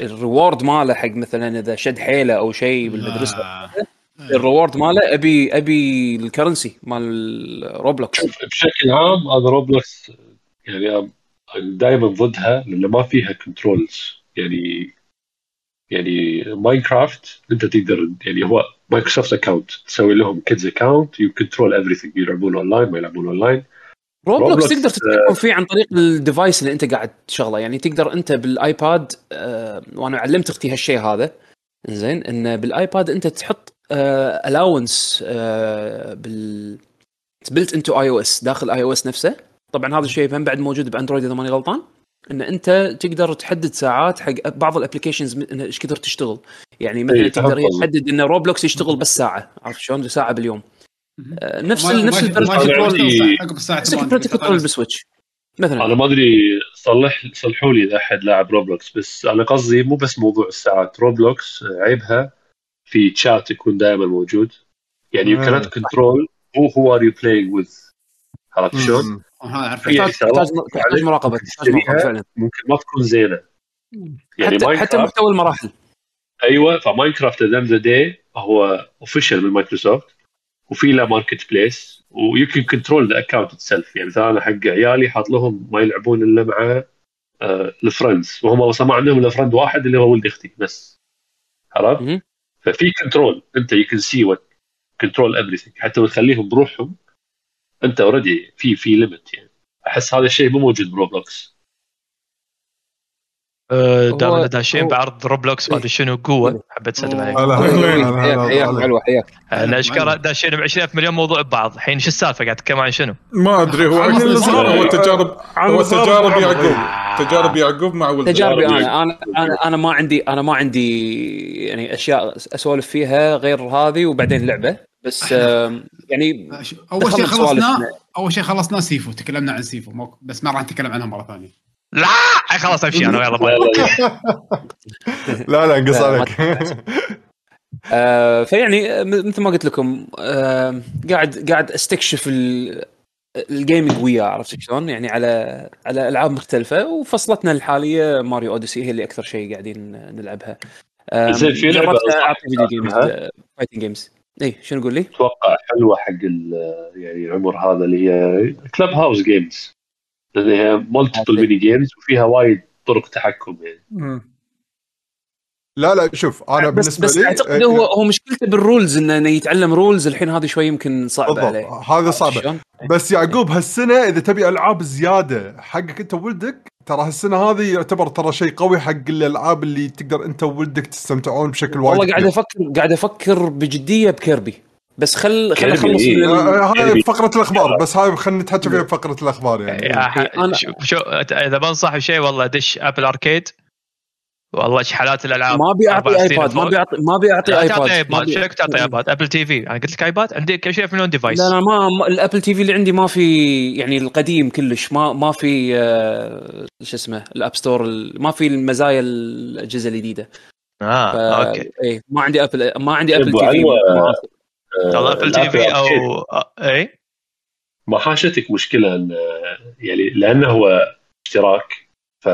الريوارد ماله حق مثلا اذا شد حيله او شيء بالمدرسه الريوارد ماله ابي الكرنسي مال روبلوكس. بشكل عام هذا روبلوكس يعني دائما ضدها لأن ما فيها كنترولز. يعني ماينكرافت انت تقدر، يعني هو مايكروسوفت اكاونت تسوي لهم كيدز اكاونت يو كنترول ايفريثينج، يلعبون اونلاين ما يلعبون اونلاين. روبلوكس تقدر تتحكم فيه عن طريق الديفايس اللي انت قاعد تشغله. يعني تقدر انت بالايباد، وانا علمت اختي هالشيء هذا زين، ان بالايباد انت تحط الاونس بالبلت انتو اي او اس، داخل اي او اس نفسه. طبعا هذا الشيء هم بعد موجود باندرويد اذا ماني غلطان، ان انت تقدر تحدد ساعات حق بعض الابلكيشنز ايش كثر تشتغل. يعني مثلا تقدر يحدد ان روبلوكس يشتغل بس ساعه، عرفت شلون؟ ساعه باليوم. نفس البروتوكول بالسويتش مثلا. انا ما ادري، صلحوا لي اذا احد لاعب روبلوكس، بس انا قصدي مو بس موضوع الساعات. روبلوكس عيبها في تشات يكون دائما موجود، يعني you cannot control who are you playing with، عرفت شلون؟ تحتاج مراقبة فعلا، ممكن ما تكون زينة. يعني حتى محتوى المراحل. أيوة، فماينكرافت at the end of the day هو official من مايكروسوفت وفي له ماركت بليس و you can control the account itself. يعني مثلا أنا حق عيالي حاط لهم ما يلعبون إلا مع الفريندز، وهم وصل ما عندهم إلا فريند واحد اللي هو ولد أختي بس، عرفت؟ ففي كنترول، أنت you can see what control everything. حتى وتخليهم بروحهم أنت أوردي في ليمت. يعني أحس هذا الشيء مو موجود بروبلوكس. دام داشين بعرض روبلوكس ما أدري شنو قوة حبيت أسلم عليك. حلوة حياك. أنا أشكر داشين ب20,000,000 موضوع ببعض. الحين شو السالفة قاعد تتكلم عن شنو؟ ما أدري، هو تجارب يعقوب. تجارب يعقوب مع ولد. تجاربي أنا ما عندي يعني أشياء أسولف فيها غير هذه وبعدين لعبة. بس يعني اول شيء خلصنا سيفو، تكلمنا عن سيفو بس ما راح نتكلم عنها مره ثانيه. لا خلاص امشي انا يلا باي. لا انقص عليك. فيعني مثل ما قلت لكم قاعد استكشف الجيمنج وياه، عرفت شلون؟ يعني على العاب مختلفه، وفصلتنا الحاليه ماريو اوديسي هي اللي اكثر شيء قاعدين نلعبها. زين في لعبه فايتنج جيمز اي شنو قول لي؟ اتوقع حلوه حق يعني العمر هذا اللي هي كلب هاوس جيمز، اللي هي مالتيبل ميني جيمز وفيها وايد طرق تحكم. يعني لا شوف انا بالنسبه بس لي اعتقد هو مشكلته بالرولز، انه يتعلم رولز الحين هذه شوي يمكن صعبه عليه. هذا صعبه بس يعقوب هالسنه اذا تبي العاب زياده حقك انت ولدك، ترى هالسنه هذه يعتبر ترى شيء قوي حق الالعاب اللي تقدر انت وولدك تستمتعون بشكل وايد. والله قاعد افكر بجديه بكيربي، بس خل اخلص هاي فقره الاخبار. بس هاي خلينا نتحكى فيها بفقره الاخبار. يعني شو اذا بنصح بشيء والله دش ابل اركيد. والله شحالات الالعاب ما بيعطي ايباد. ابل تي في انا قلت لك ايباد عندي كشيء مليون ديفايس. لا ما الابل تي في اللي عندي ما في، يعني القديم كلش ما في ايش اسمه الاب ستور، ما في المزايا الاجهزه الجديده. اوكي اي ما عندي ابل تي في. والله ابل تي في او اي ما حاشتك مشكله يعني لانه هو اشتراك. ف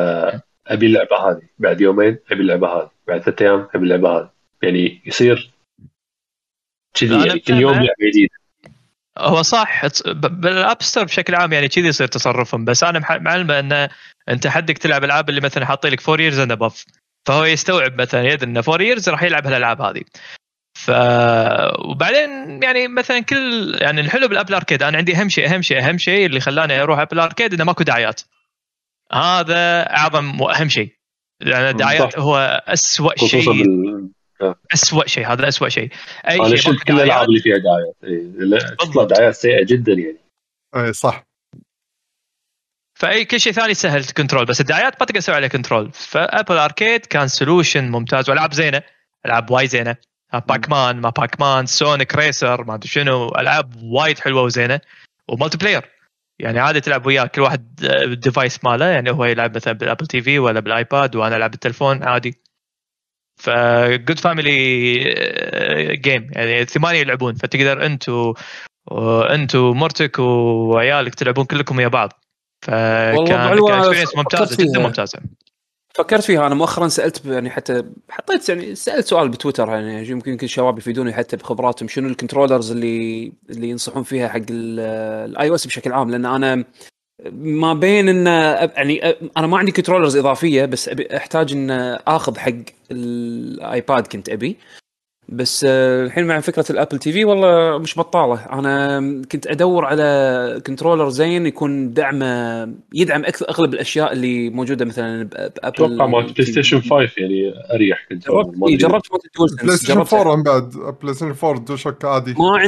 أبي اللعبة هذه بعد يومين، أبي اللعبة هذه بعد 3 أيام، أبي اللعبة هذه. يعني يصير كذي يعني كل يوم لعبة جديدة. هو صح بالأب ستور بشكل عام يعني كذي يصير تصرفهم. بس أنا معلمة أن أنت حدك تلعب ألعاب اللي مثلا حاطي لك 4 years and above، فهو يستوعب مثلا يد أن 4 years راح يلعب هالألعاب هذه. وبعدين يعني مثلا كل يعني الحلو بالأبل أركيد، أنا عندي أهم شيء اللي خلاني أروح أبل أركيد إنه ماكو دعايات. هذا أعظم وأهم شيء. لأن الدعايات هو أسوأ شيء أسوأ شيء. هذا أسوأ شيء. أنا شفت كل الألعاب اللي فيها دعايات تطلع دعايات سيئة جدا يعني. أي صح. فأي كل شيء ثاني سهل كنترول، بس الدعايات ما تقدر تسوي عليها كنترول. فأبل أركيد كان سولوشن ممتاز وألعاب زينة، ألعاب وايد زينة. باكمان ما باكمان، سونيك ريسر ما أدري شنو، ألعاب وايد حلوة وزينة ومالتي بلاير. يعني عادة تلعب وياه كل واحد الديفايس ماله، يعني هو يلعب مثلا بالابل تي في ولا بالايباد وأنا ألعب بالتلفون عادي. فجود فاميلي جيم يعني 8 يلعبون، فتقدر أنت ومرتك وعيالك تلعبون كلكم يا بعض. فكان اكسبيرينس ممتازة جدا ممتازة. فكرت فيها أنا مؤخرا، سألت يعني حتى حطيت يعني سألت سؤال بتويتر يعني يمكن الشباب يفيدوني حتى بخبراتهم شنو الكنترولرز اللي ينصحون فيها حق الاي او اس بشكل عام، لأن أنا ما بين إن يعني أنا ما عندي كنترولرز إضافية، بس أحتاج إن آخذ حق الآيباد كنت أبي، بس الحين مع فكرة الأبل تي في والله مش بطالة. أنا كنت أدور على كنترولر زين يكون دعمه يدعم أغلب الأشياء اللي موجودة مثلا بأبل. توقع ما بلايستيشن 5 يعني أريح كنترولر. جربت ما تدوس. بلايستيشن 4 بعد بلايستيشن 4 دوشك عادي. ما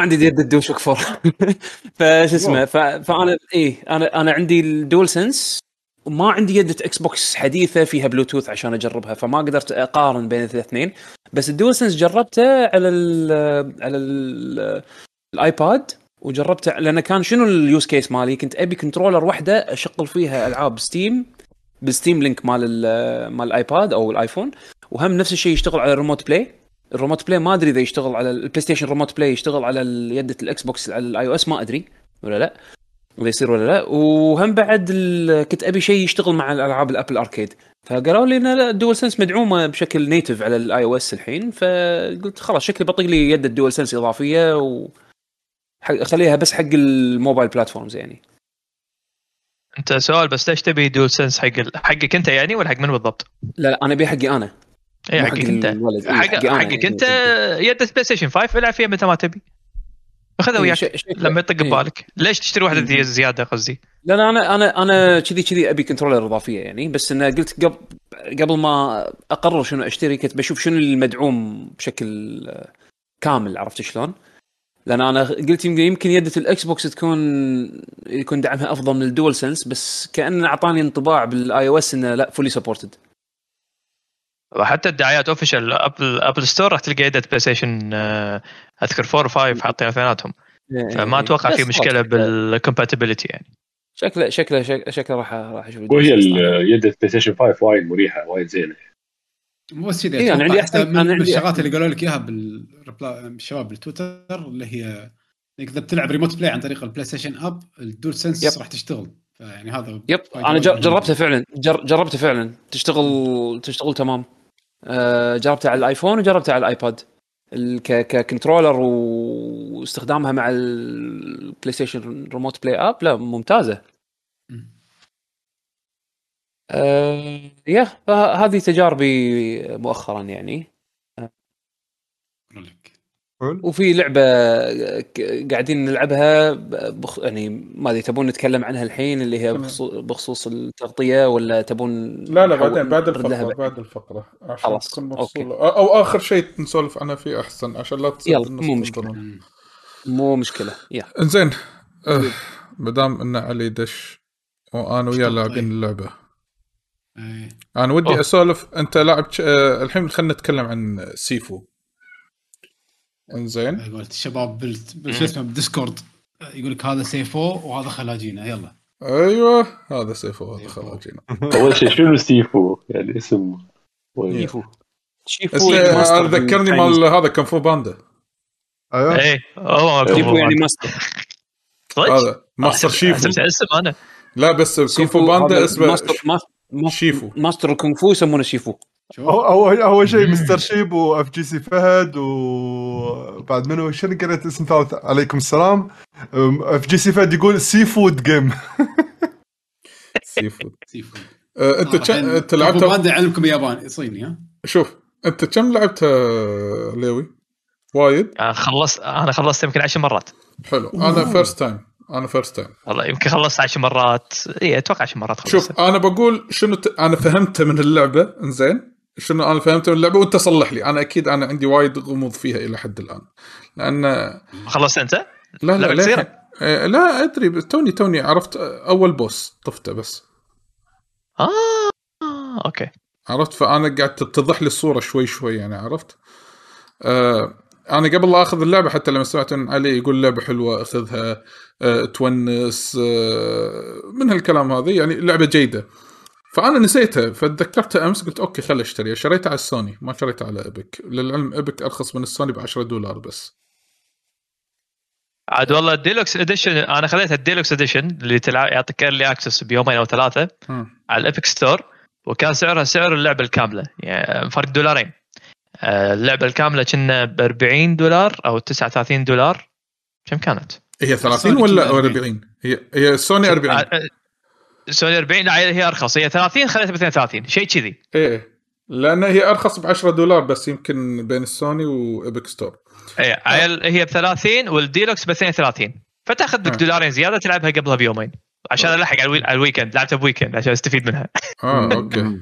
عندي يد الدوشك 4 فش اسمه فأنا إيه أنا عندي الدول سنس وما عندي يدة اكس بوكس حديثة فيها بلوتوث عشان أجربها، فما قدرت أقارن بين الاثنين. بس الدولسنس جربته على الآيباد وجربته، لأن كان شنو اليوز كيس مالي، كنت أبي كنترولر واحدة أشغل فيها ألعاب ستيم بالستيم لينك مال الآيباد أو الآيفون، وهم نفس الشيء يشتغل على الريموت بلاي. الريموت بلاي ما أدري إذا يشتغل على البلاي ستيشن، ريموت بلاي يشتغل على يدة الإكس بوكس على الآي أو إس ما أدري ولا لأ يصير ولا لا. وهم بعد كنت أبي شيء يشتغل مع الألعاب الأبل أركيد، فقالوا لي إن الدول سنس مدعومة بشكل نيتف على الآي أو إس الحين، فقلت خلاص شكلي بطيق لي يد الدول سنس إضافية وخليها بس حق الموبايل بلاتفورمز. يعني أنت سؤال بس، ليش تبي دول سنس حقك أنت يعني ولا حق من بالضبط؟ لا أنا أبي حقي أنا. إيه حقك أنت؟ حقك أنت يد البلاي ستيشن 5 العب فيها متى ما تبي، اخذها وياك لما يطق ببالك. ليش تشتري واحده زياده؟ قصدي لا انا كذي ابي كنترولر اضافيه يعني، بس انا قلت قبل ما اقرر شنو اشتري كنت بشوف شنو المدعوم بشكل كامل، عرفت شلون؟ لان انا قلت يمكن يده الاكس بوكس يكون دعمها افضل من الدول سنس، بس كان اعطاني انطباع بالاي او اس انه لا فولي سبورتد. حتى الدعايات اوفيشال ابل ستور راح تلقى يدة بلاي ستيشن اذكر 4 و5 حاطين اثنيناتهم، فما اتوقع في مشكله بالكومباتيبلتي يعني. شكله راح اشوف. وهي يدة بلاي ستيشن 5 وايد مريحه وايد زينه. مو بس كذا، انا عندي احسن من الشغلات اللي قالوا لك اياها بالشباب بالتويتر، اللي هي تقدر تلعب ريموت بلاي عن طريق البلاي ستيشن اب، الدول سنس راح تشتغل يعني. هذا انا جربتها فعلا، جربتها فعلا تشتغل تمام. جربتها على الايفون وجربتها على الايباد ككنترولر، واستخدامها مع البلاي ستيشن ريموت بلاي اب لا ممتازه. يا هذه تجاربي مؤخرا يعني. وفي لعبة قاعدين نلعبها يعني ما أدري تبون نتكلم عنها الحين، اللي هي بخصوص التغطية ولا تبون؟ لا بعدين بعد الفقرة عشان تكون مفصولة، أو آخر شيء نسولف عنها فيه أحسن عشان لا تصير الناس. مو مشكلة إنزين. مدام إن علي دش وأنا وياه لاعبين اللعبة، أنا ودي أسولف. أنت لعبت الحين، خلنا نتكلم عن سيفو. انزين قلت الشباب بالاسم بالديسكورد يقولك هذا سيفو وهذا خلاجينا. يلا ايوه هذا سيفو وهذا خلاجينا. اول شيء شنو سيفو يعني اسم سيفو؟ سيفو ذكرني مال هذا كان فو باندا. ايوه اي والله سيفو يعني ماستر. هذا ماستر شيفو اسم انا. لا بس كان فو باندا اسمه ماستر الكونغ فو، يسمونه شيفو. هو شيء مستر شيب واف جي سي فهد، وبعد منه شنو قريت اسم ثالث عليكم السلام. اف جي سي فهد يقول سي فود جيم. سي فود انت لعبت هذا؟ علمكم ياباني صيني. ها شوف انت كم لعبت ليوي؟ وايد. خلصت، انا خلصت يمكن 10 مرات. حلو. انا فيرست تايم أنا فيرست تايم والله يمكن خلصت 10 مرات إيه أتوقع 10 مرات خلصت. شوف أنا بقول شنو أنا فهمته من اللعبة إنزين شنو أنا فهمته من اللعبة وأنت صلح لي. أنا أكيد أنا عندي وايد غموض فيها إلى حد الآن لأن خلصت أنت لا لا لا, لا أدري توني عرفت أول بوس طفته بس أوكي عرفت. فأنا قعدت تتضح لي الصورة شوي شوي يعني عرفت. أنا قبل لا أخذ اللعبة حتى لما سمعت علي يقول لعبة حلوة أخذها تونس من هالكلام هذا يعني لعبة جيدة فأنا نسيتها فتذكرتها أمس قلت أوكي خل أشتريها. شريتها على السوني ما شريتها على إبك. للعلم إبك أرخص من السوني $10 بس عاد والله. الديلوكس إديشن أنا خليتها الديلوكس إديشن اللي يعطيك إيرلي أكسس بيومين أو 3 على الإبك ستور وكان سعرها سعر اللعبة الكاملة يعني فرق $2. اللعبة الكاملة كنا $40 أو $39 كم كانت؟ هي 30 ولا 40؟ هي سوني 40. سوني 40 لا هي أرخص. هي 30 خليتها ب32 شيء كذي. إيه لأن هي أرخص $10 بس يمكن بين السوني وإبك ستور. إيه هي ب30 والديلوكس ب32 فتأخذ بك $2 زيادة تلعبها قبلها بيومين عشان ألحق على الويكند. لعبتها بويكند عشان أستفيد منها. أوكي.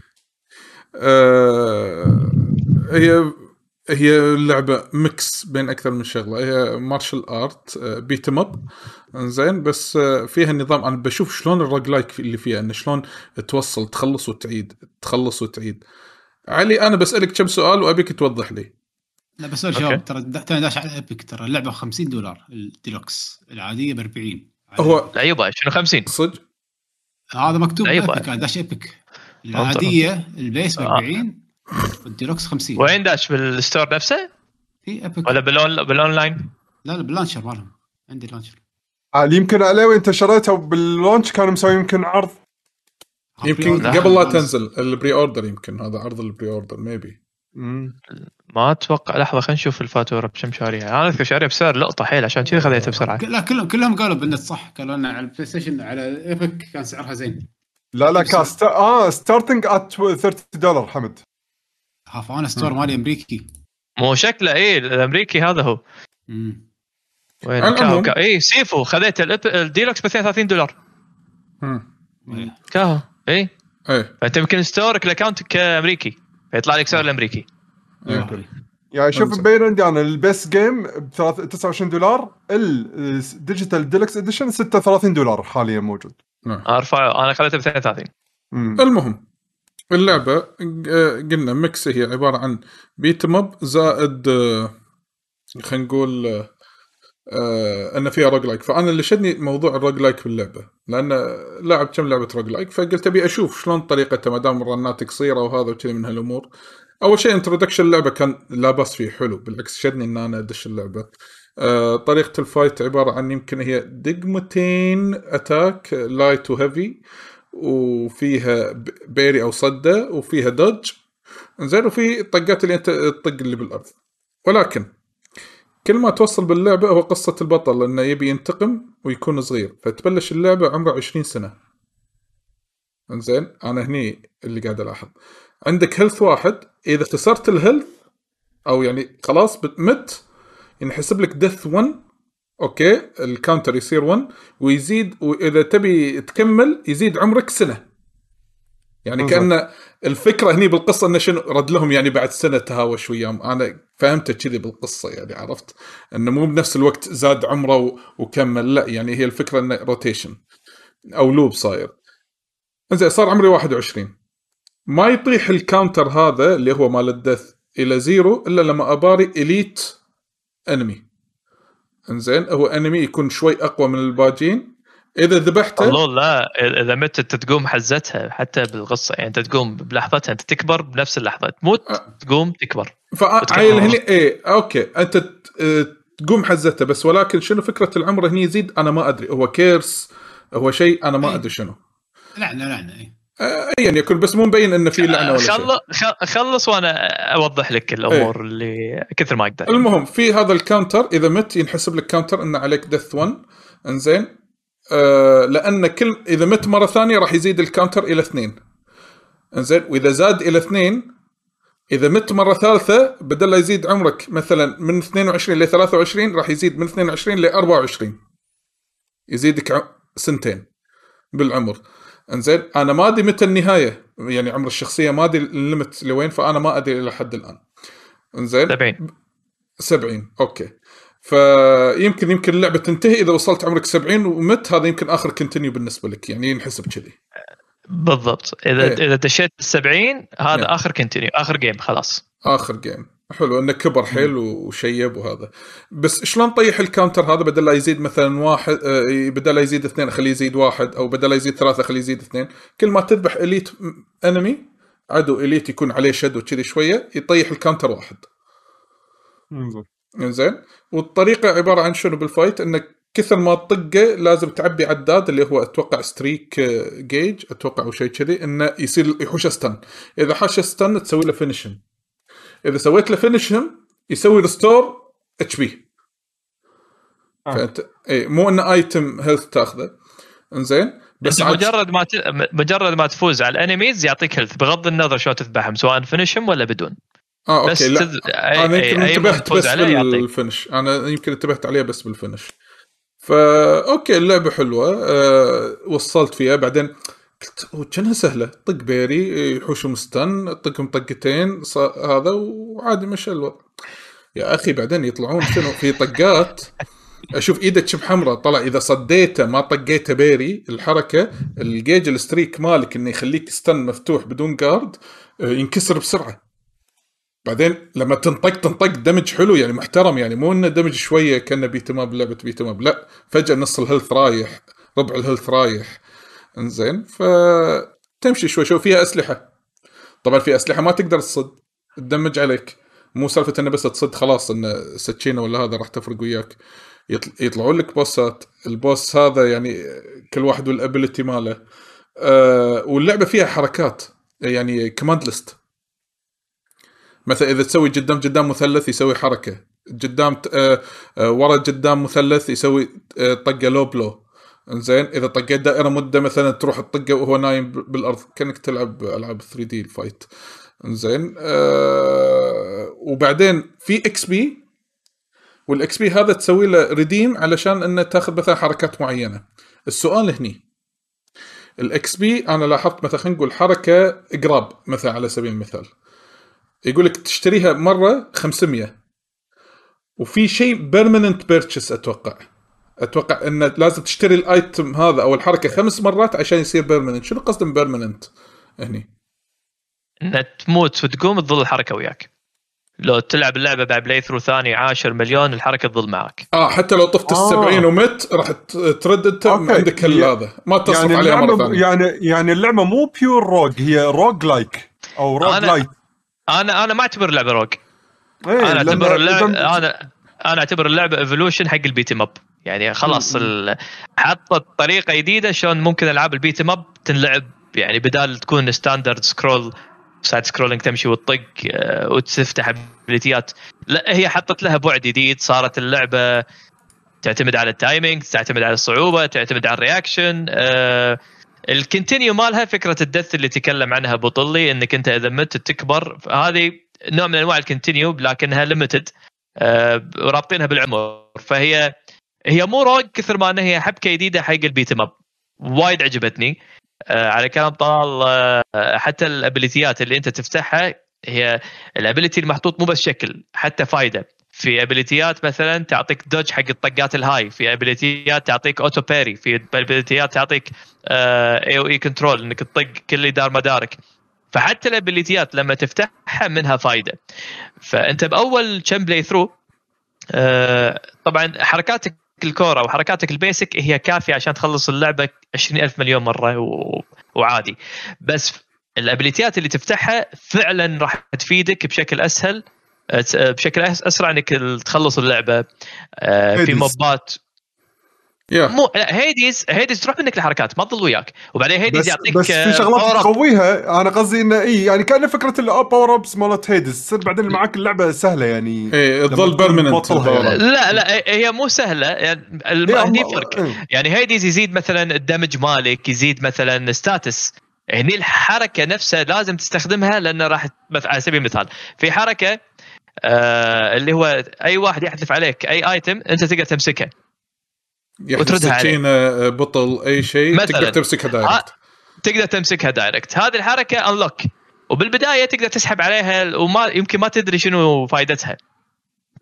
هي لعبة ميكس بين أكثر من شغلة. هي مارشل آرت بيتم أب إنزين بس فيها النظام. أنا بشوف شلون الرج لايك اللي فيها إن شلون توصل تخلص وتعيد تخلص وتعيد. علي أنا بسألك كم سؤال وأبيك توضح لي. لا بس الجواب ترى تاني داش على إبك ترى اللعبة $50 الديلوكس العادية $40. هو لا يبا شنو 50 صدق هذا مكتوب إبك داش إبك العادية البيس $40 الديلوكس $50. وين داش بالستور نفسه؟ في إبك ولا بالأونلاين؟ لا باللانشر مالهم عندي لانشر. يمكن عليوي أنت شريتها باللانش كانوا مسوي يمكن عرض يمكن قبل لا تنزل البري أوردر يمكن هذا عرض البري أوردر ميبي ما أتوقع. لحظة خلينا نشوف الفاتورة بشم شاريها. أنا أذكر شاريها بسعر لقطة حيل عشان كذا خذيتها بسرعة. لا كلهم قالوا بالنت صح قالوا لنا على البلاي ستيشن على إبك كان سعرها زين. لا كاست ستارتنج ات $30 حمد. هافانا ستور مالي أمريكي مو شكله إيه الأمريكي هذا هو. إيه سيفو خذيت الديلوكس $32. كاهو إيه فأنت يمكن ستورك لأكاونتك أمريكي فيطلع لك سعر الأمريكي. يعني شوف بين عندي أنا البيس جيم $29 الديجيتال ديلوكس إديشن $36 حاليا موجود. أرفع أنا خليته ب32. المهم اللعبة قلنا ميكس هي عبارة عن بيتمب زائد خلينا نقول أن فيها روج لايك. فأنا اللي شدني موضوع الروج لايك في اللعبة لأن لعب كم لعبة روج لايك فقلت أبي أشوف شلون طريقتها ما دام الرنات قصيرة وهذا وكذا من هالأمور. أول شيء انترودكشن اللعبة كان لا باس فيه حلو بالعكس شدني إن أنا أدش اللعبة. طريقة الفايت عبارة عن يمكن هي دقمتين أتاك لايت وهيفي وفيها بيري أو صدة وفيها دوج إنزين وفي طقات اللي أنت الطق اللي بالأرض. ولكن كل ما توصل باللعبة هو قصة البطل لأنه يبي ينتقم ويكون صغير فتبلش اللعبة عمره 20 سنة إنزين. أنا هني اللي قاعد ألاحظ عندك هيلث واحد إذا خسرت الهيلث أو يعني خلاص بتمت ينحسب لك دث 1 اوكي الكاونتر يصير 1 ويزيد واذا تبي تكمل يزيد عمرك سنه يعني كأن الفكره هني بالقصه انه شنو رد لهم يعني بعد سنه تهاوش وياهم. انا فهمت كذي بالقصه يعني عرفت انه مو بنفس الوقت زاد عمره وكمل لا يعني هي الفكره انه روتيشن او لوب صاير. انزين صار عمري 21 ما يطيح الكاونتر هذا اللي هو مال الدث الى زيرو الا لما اباري اليت انمي. انزين هو انمي يكون شوي اقوى من الباجين اذا ذبحته والله لا اذا متت تقوم حزتها حتى بالقصه يعني انت تقوم بلحظتها انت تكبر بنفس اللحظه تموت تقوم تكبر فعيل هني ايه اوكي انت تقوم حزتها بس ولكن شنو فكره العمر هني يزيد انا ما ادري هو كيرس هو شيء انا ما ادري شنو لعنه اي يعني يكون بس مو مبين انه في لعنه ولا شيء. خلص وانا اوضح لك الامور اللي كثر ما اقدر. المهم في هذا الكاونتر اذا مت ينحسب لك كاونتر انه عليك دث 1 انزين لان كل اذا مت مره ثانيه راح يزيد الكاونتر الى 2 انزين واذا زاد الى 2 اذا مت مره ثالثه بدل لا يزيد عمرك مثلا من 22 ل 23 راح يزيد من 22 ل 24 يزيدك سنتين بالعمر. انزين انا ما ادري متى النهايه، يعني عمر الشخصيه ما ادري الليمت لوين، فانا ما ادري الى حد الان. انزين 70 اوكي، فيمكن اللعبه تنتهي اذا وصلت عمرك 70 ومت، هذا يمكن اخر كونتينيو بالنسبه لك، يعني ينحسب كذي بالضبط. اذا اذا دشيت 70 هذا اخر كونتينيو، اخر جيم خلاص، اخر جيم. حلو انه كبر حيل وشيب وهذا، بس شلون طيح الكاونتر هذا؟ بدل لا يزيد مثلا واحد، بدل لا يزيد اثنين خليه يزيد واحد، او بدل لا يزيد ثلاثه خليه يزيد اثنين. كل ما تذبح اليت انمي، عدو اليت يكون عليه شد وكذي شويه، يطيح الكاونتر واحد. انزين، والطريقه عباره عن شنو بالفايت؟ انك كثر ما تطقه لازم تعبي عداد اللي هو اتوقع ستريك جيج اتوقع او شيء كذي، انه يصير يحوش ستان. اذا حش ستان تسوي له فينيشن، اذا سويت له فينيشهم يسوي ريستور اتش بي. فانت اي مو ان ايتم هيلث تاخذه. انزين، بس مجرد ما تفوز على الانميز يعطيك هيلث بغض النظر شو تذبحهم، سواء فينيشهم ولا بدون. بس اوكي انا يمكن انتبهت بس بالفينش، انا يمكن انتبهت عليه بس بالفينش. فا اوكي اللعبه حلوه، وصلت فيها. بعدين قلت كانها سهله، طق بيري يحوش مستن، طقهم طقتين هذا وعادي مشى الوضع. يا اخي بعدين يطلعون شنو في طقات، اشوف ايدك شب حمراء طلع، اذا صديته ما طقيته بيري الحركه الجيج الستريك مالك انه يخليك ستن مفتوح بدون جارد ينكسر بسرعه. بعدين لما تنطق دمج حلو يعني محترم، يعني مو انه دمج شويه كانه بيتماب لعبه بيتماب، لا فجاه نص الهيلث رايح، ربع الهيلث رايح. انزين، فتمشي شوي شوي. فيها اسلحه طبعا، في اسلحه ما تقدر تصد تدمج عليك، مو سالفه انه بس تصد خلاص ان سكينه ولا هذا راح تفرق وياك. يطلعوا لك بوسات، البوس هذا يعني كل واحد والابيلتي ماله. واللعبه فيها حركات، يعني كوماند ليست مثلا، اذا تسوي قدام قدام مثلث يسوي حركه، قدام ورا قدام مثلث يسوي طقه لو بلو. انزين، اذا طقيت دائره مده مثلا تروح الطقه وهو نايم بالارض، كانك تلعب العاب 3 دي الفايت. انزين، وبعدين في اكس بي، والاكس بي هذا تسوي له ريديم علشان انه تاخذ مثلا حركات معينه. السؤال هني الاكس بي، انا لاحظت مثلا نقول حركه اقراب مثلا على سبيل المثال، يقولك تشتريها مرة 500، وفي شيء permanent purchase أتوقع إن لازم تشتري الأيتم هذا أو الحركة 5 مرات عشان يصير permanent. شنو قصد permanent هني؟ إن تموت وتقوم تظل الحركة وياك، لو تلعب اللعبة بعد بلاي ثرو ثاني 10 مليون الحركة تظل معك. حتى لو طفت 70 ومت راح ترد أنت عندك هذا، ما تصرف يعني عليها مرة ثانية. يعني اللعبة مو pure rogue، هي rogue like أو rogue like. انا ما اعتبر اللعبه روج، انا اعتبر اللعبه انا اعتبر اللعبه ايفولوشن حق البيت ام اب، يعني خلاص حطت طريقه جديده شلون ممكن العاب البيت ام اب تنلعب، يعني بدال تكون ستاندرد سكرول سايد سكرولينج تمشي وتطق وتفتح ابيليتيات، لا هي حطت لها بعد جديد. صارت اللعبه تعتمد على التايمينج، تعتمد على الصعوبه، تعتمد على الرياكشن. الكنتينيو مالها فكرة الدث اللي تكلم عنها بطلي، انك انت اذا مت تكبر، هذه نوع من انواع الكنتينيو لكنها ليميتد، ورابطينها بالعمر. فهي مو روج كثر ما انها حبكه جديده حق البيتم اب، وايد عجبتني. على كلام طلال، حتى الابيليتيات اللي انت تفتحها هي الابيليتي المحطوط مو بس شكل، حتى فايده. في ابيليتيات مثلا تعطيك دوج حق الطقات الهاي، في ابيليتيات تعطيك اوتو باري، في ابيليتيات تعطيك اي او اي كنترول انك تطق كل دار مدارك. فحتى الابيليتيات لما تفتحها منها فايده. فانت باول كم بلاي ثرو طبعا حركاتك الكوره وحركاتك البيسك هي كافيه عشان تخلص اللعبه 20000 مليون مره وعادي، بس الابيليتيات اللي تفتحها فعلا راح تفيدك بشكل اسهل، بشكل اسرع انك تخلص اللعبه. في موبات مو هيديز تروح منك الحركات ما تضل وياك، وبعدين هيديز يعطيك بس في شغلات تقويها. انا قصدي انه يعني كان فكره الباور ابس مالت هيديز تصير بعدين معاك اللعبه سهله، يعني تظل بيرمننت. لا هي مو سهله، يعني هني فرق. يعني هيديز يزيد مثلا الدمج مالك، يزيد مثلا ستاتس. هني الحركه نفسها لازم تستخدمها، لانه راح على سبيل المثال في حركه اللي هو اي واحد يحذف عليك اي ايتم انت تقدر تمسكه، وتردها سكينة بطل أي شيء تقدر تمسكها دايركت. تقدر تمسكها دايركت. هذه الحركة أنلوك، وبالبداية تقدر تسحب عليها وما يمكن ما تدري شنو فائدتها،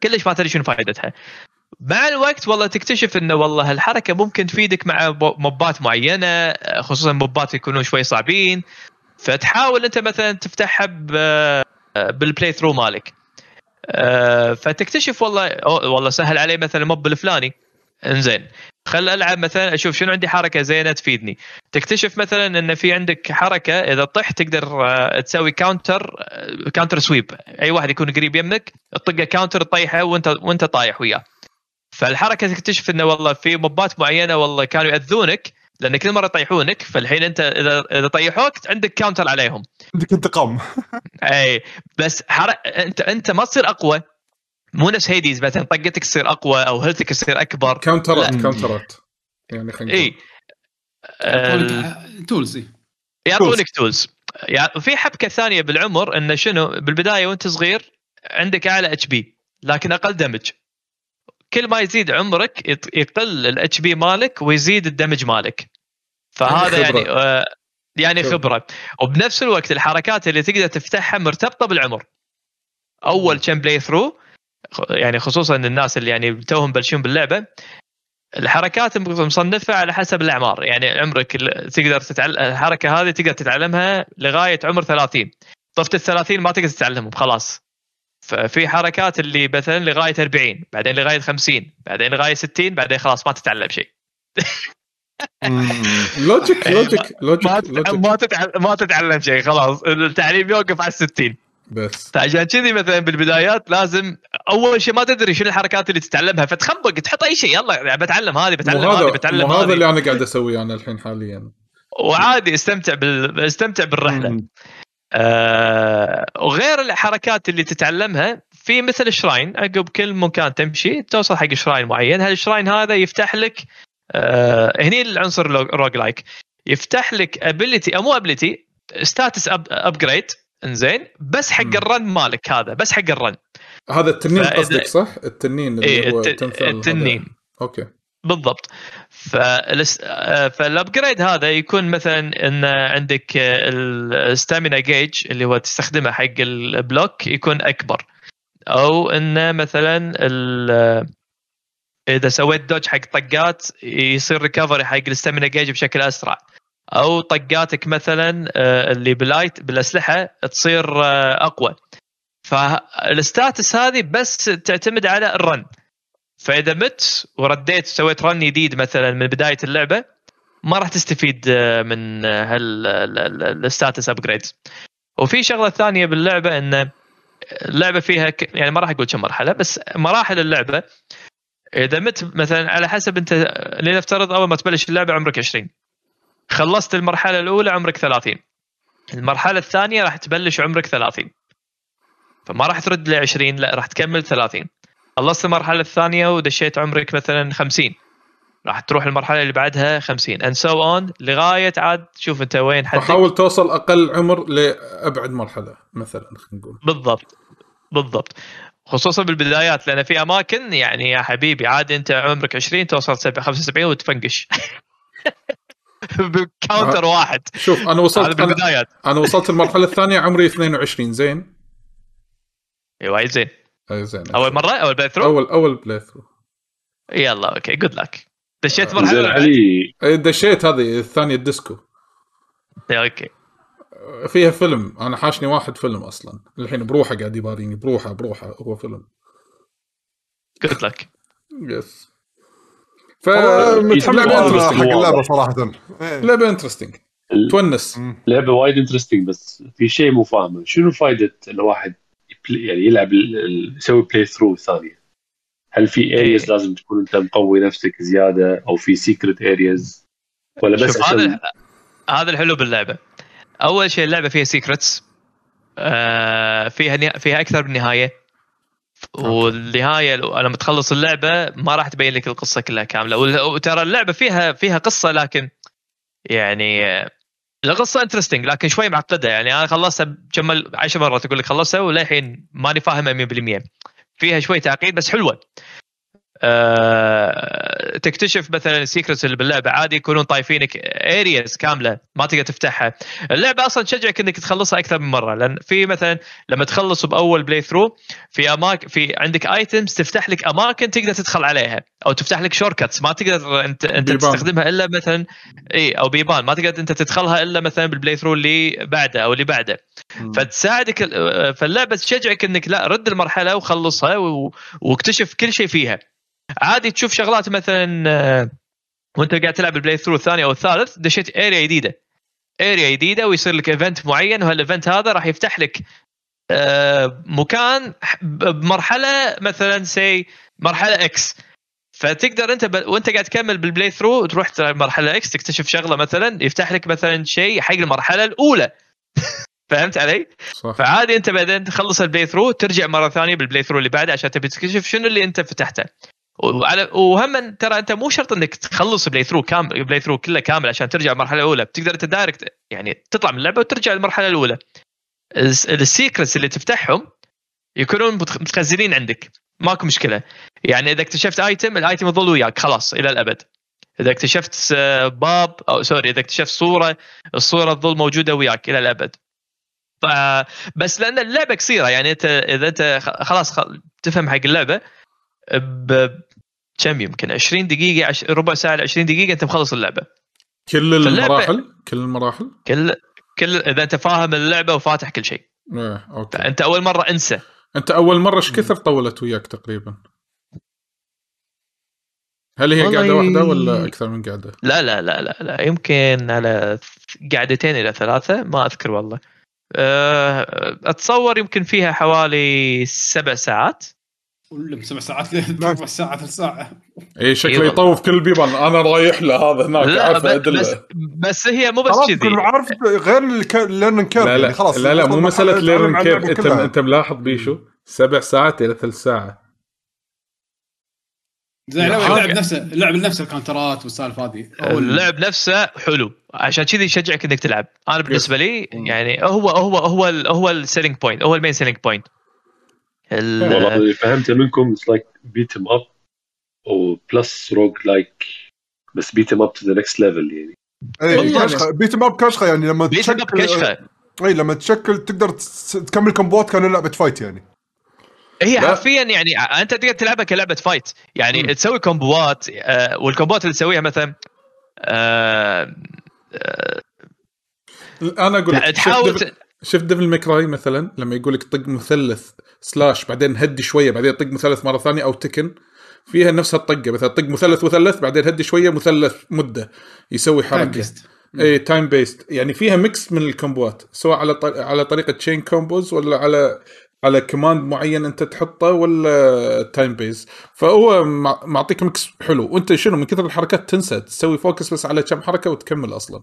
كلش ما تدري شنو فائدتها. مع الوقت والله تكتشف إنه والله الحركة ممكن تفيدك مع موبات معينة، خصوصا موبات يكونون شوي صعبين، فتحاول أنت مثلا تفتحها بالبلاي ثرو مالك، فتكتشف والله سهل علي مثلا موب الفلاني، انزين خل ألعب مثلا أشوف شنو عندي حركة زينة تفيدني. تكتشف مثلا إن في عندك حركة إذا طحت تقدر تسوي كاونتر سويب، أي واحد يكون قريب يمك تطقه كاونتر طيحه وأنت طايح وياه. فالحركة تكتشف إنه والله في موبات معينة والله كانوا يأذونك لأن كل مرة طيحونك، فالحين أنت إذا طيحوك عندك كاونتر عليهم، عندك انتقام. أي بس أنت ما تصير أقوى، مو نفس هيديز مثلا طقتك تصير اقوى او هيلثك تصير اكبر، كاونترات يعني خلينا اي تولز يعطونك تولز. يعني في حبكه ثانيه بالعمر انه شنو، بالبدايه وانت صغير عندك اعلى اتش بي لكن اقل دمج، كل ما يزيد عمرك يقل الاتش بي مالك ويزيد الدمج مالك، فهذا يعني خبره. وبنفس الوقت الحركات اللي تقدر تفتحها مرتبطه بالعمر. اول كم بلاي ثرو يعني خصوصا الناس اللي يعني توهم بلشون باللعبه، الحركات مصنفه على حسب الاعمار، يعني عمرك تقدر الحركه هذه تقدر تتعلمها لغايه عمر 30، طفت ال30 ما تقدر تتعلمهم خلاص. ففي حركات اللي مثلا لغايه 40 بعدين لغايه 50 بعدين لغايه 60 بعدين خلاص ما تتعلم شيء. لوجيك ما تتعلم شيء خلاص، التعليم يوقف على 60 بس. فعشان كذي مثلا بالبدايات لازم اول شيء ما تدري شنو الحركات اللي تتعلمها، فتخنبق تحط اي شيء يلا بتعلم هذه بتعلم هذا. وهذا اللي انا قاعد اسويه انا الحين حاليا، وعادي استمتع بالرحله. وغير الحركات اللي تتعلمها في مثل الشراين، عقب كل مكان تمشي توصل حق شراين معين، هالشراين هذا يفتح لك هني العنصر روج لايك، يفتح لك ابيليتي ستاتس ابجريد، انزين بس حق الرن مالك، هذا بس حق الرن. هذا التنين قصدك صح؟ التنين اللي هو التنين. اوكي بالضبط. فالابجريد هذا يكون مثلا ان عندك الستامينا جيج اللي هو تستخدمه حق البلوك يكون اكبر، او ان مثلا اذا سويت دوج حق طقات يصير ريكفري حق الستامينا جيج بشكل اسرع، او طقاتك مثلا اللي بالاسلحه تصير اقوى. فالستاتس هذه بس تعتمد على الرن، فاذا مت ورديت سويت رن جديد مثلا من بدايه اللعبه ما راح تستفيد من هالستاتس ابجريدز. وفي شغله ثانيه باللعبه ان اللعبه فيها يعني ما راح اقول كم مرحله، بس مراحل اللعبه اذا مت مثلا على حسب انت، لنفترض اول ما تبلش اللعبه عمرك 20، خلصت المرحلة الأولى عمرك 30، المرحلة الثانية راح تبلش عمرك 30، فما راح ترد ل 20 لا راح تكمل 30. خلصت المرحلة الثانية ودشيت عمرك مثلا 50، راح تروح المرحلة اللي بعدها 50 and so on لغاية عاد شوف أنت وين حدك. حاول توصل أقل عمر لأبعد مرحلة مثلا خلينا نقول. بالضبط خصوصا بالبدايات، لأن في أماكن يعني يا حبيبي عاد أنت عمرك 20 توصل 75 وتفنقش. بالكاونتر واحد. شوف انا وصلت انا وصلت المرحله الثانيه عمري 22. زين ايوه زين اي زين. اول مره اول بلاي ثرو اول بلاي ثرو يلا اوكي جود لك. دشيت مرحله علي، دشيت هذه الثانيه الديسكو. اوكي فيها فيلم، انا حاشني واحد فيلم اصلا الحين بروحه قاعد يباريني بروحه هو فيلم جود لك. يس فمتحمس حق اللعبه صراحه، لعبه انترستينج تونس، لعبه وايد انترستينج. بس في شيء مو فاهمه، شنو فائده الواحد يعني يلعب يسوي بلاي ثرو ثانيه؟ هل في ارياز لازم تكون انت مقوي نفسك زياده، او في سيكرت ارياز، ولا بس هذا الحلو باللعبه. اول شيء اللعبه فيها سيكرتس، فيها اكثر من نهايه، والنهايه لما تخلص اللعبه ما راح تبين لك القصه كلها كامله. وترى اللعبه فيها قصه، لكن يعني القصه انترستينج لكن شوي معقده. يعني انا خلصتها كمل 10 مرات تقول لك خلصتها وللحين ماني فاهمها 100%، فيها شوي تعقيد بس حلوه. تكتشف مثلا سيكرتس اللي باللعبه عادي يكونون طايفينك ارياز كامله ما تقدر تفتحها. اللعبه اصلا تشجعك انك تخلصها اكثر من مره، لان في مثلا لما تخلص باول بلاي ثرو في اماكن، في عندك ايتمز تفتح لك اماكن تقدر تدخل عليها، او تفتح لك شورتكتس ما تقدر انت تستخدمها الا مثلا اي، او بيبان ما تقدر انت تدخلها الا مثلا بالبلاي ثرو اللي بعده او اللي بعده. فتساعدك فاللعبه تشجعك انك لا، رد المرحله وخلصها واكتشف كل شيء فيها. عادي تشوف شغلات مثلا وانت قاعد تلعب البلاي ثرو الثاني او الثالث، دشيت اريا جديده ويصير لك ايفنت معين، وهالايفنت هذا راح يفتح لك مكان بمرحله مثلا سي مرحله اكس، فتقدر انت وانت قاعد تكمل بالبلاي ثرو تروح مرحله اكس تكتشف شغله مثلا يفتح لك مثلا شيء حق المرحله الاولى. فهمت علي؟ صح. فعادي انت بعدين تخلص البلاي ثرو ترجع مره ثانيه بالبلاي ثرو اللي بعده عشان تبي تكتشف شنو اللي انت فتحته. وهم ترى انت مو شرط انك تخلص بلاي ثرو كامل، بلاي ثرو كله كامل عشان ترجع المرحله الاولى، بتقدر انت دايركت يعني تطلع من اللعبه وترجع للمرحله الاولى. السيكرتس اللي تفتحهم يكونون متخزنين عندك، ماكو مشكله. يعني اذا اكتشفت ايتم، الايتم يظل وياك خلاص الى الابد. اذا اكتشفت باب او سوري اذا اكتشفت صوره، الصوره تظل موجوده وياك الى الابد. بس لان اللعبه قصيره، يعني انت اذا انت خلاص تفهم حق اللعبه بكم، يمكن 20 دقيقه، ربع ساعه ل 20 دقيقه انت مخلص اللعبه كل المراحل. كل اذا انت فاهم اللعبه وفاتح كل شيء. اوكي. انت اول مره انسى. انت اول مره ايش كثر طولت وياك تقريبا؟ هل هي قاعده واحده ولا اكثر من قاعده؟ لا لا لا لا, لا. يمكن على قاعدتين الى ثلاثه، ما اذكر والله. اتصور يمكن فيها حوالي 7 ساعات. كل 7 ساعات، 4 ساعات، 3 ساعة. اي شكله يطوف كل بيبان. انا رايح له هذا هناك. بس هي مو بس كذي، عارف، غير ليرن كيرف. يعني خلاص لا مو مساله ليرن كيرف. انت ملاحظ بيشو 7 ساعات الى 3 ساعة. زين اللعب نفسه، اللعب نفسه الكانترات والسالفه هذه، اللعب نفسه حلو، عشان كذي يشجعك انك تلعب. انا بالنسبه لي يعني هو السيلينج بوينت، هو المين سيلينج بوينت. والله اللي فهمته منكم it's like beat em up أو plus rogue like، بس beat em up to the next level. يعني كشخة، beat em up كشخة، يعني لما تشكل تقدر تكمل كمبوات كأنه لعبة فايت. يعني هي حرفيا يعني أنت تقدر تلعبها كلعبة فايت، يعني تسوي كمبوات. والكمبوات اللي تسويها مثلا أنا أقول شفت ديفل ميكراي مثلا لما يقولك طق مثلث سلاش، بعدين هدي شويه، بعدين طق مثلث مره ثانيه، او تكن فيها نفس الطقه، مثلا طق مثلث بعدين هدي شويه مثلث مده يسوي حركه. اي تايم بيست، يعني فيها ميكس من الكومبوات، سواء على طريقه تشين كومبوز، ولا على كوماند معين انت تحطه، ولا تايم بيست. فهو معطيك ميكس حلو، وانت شنو من كثر الحركات تنسى تسوي فوكس بس على كم حركه وتكمل اصلا.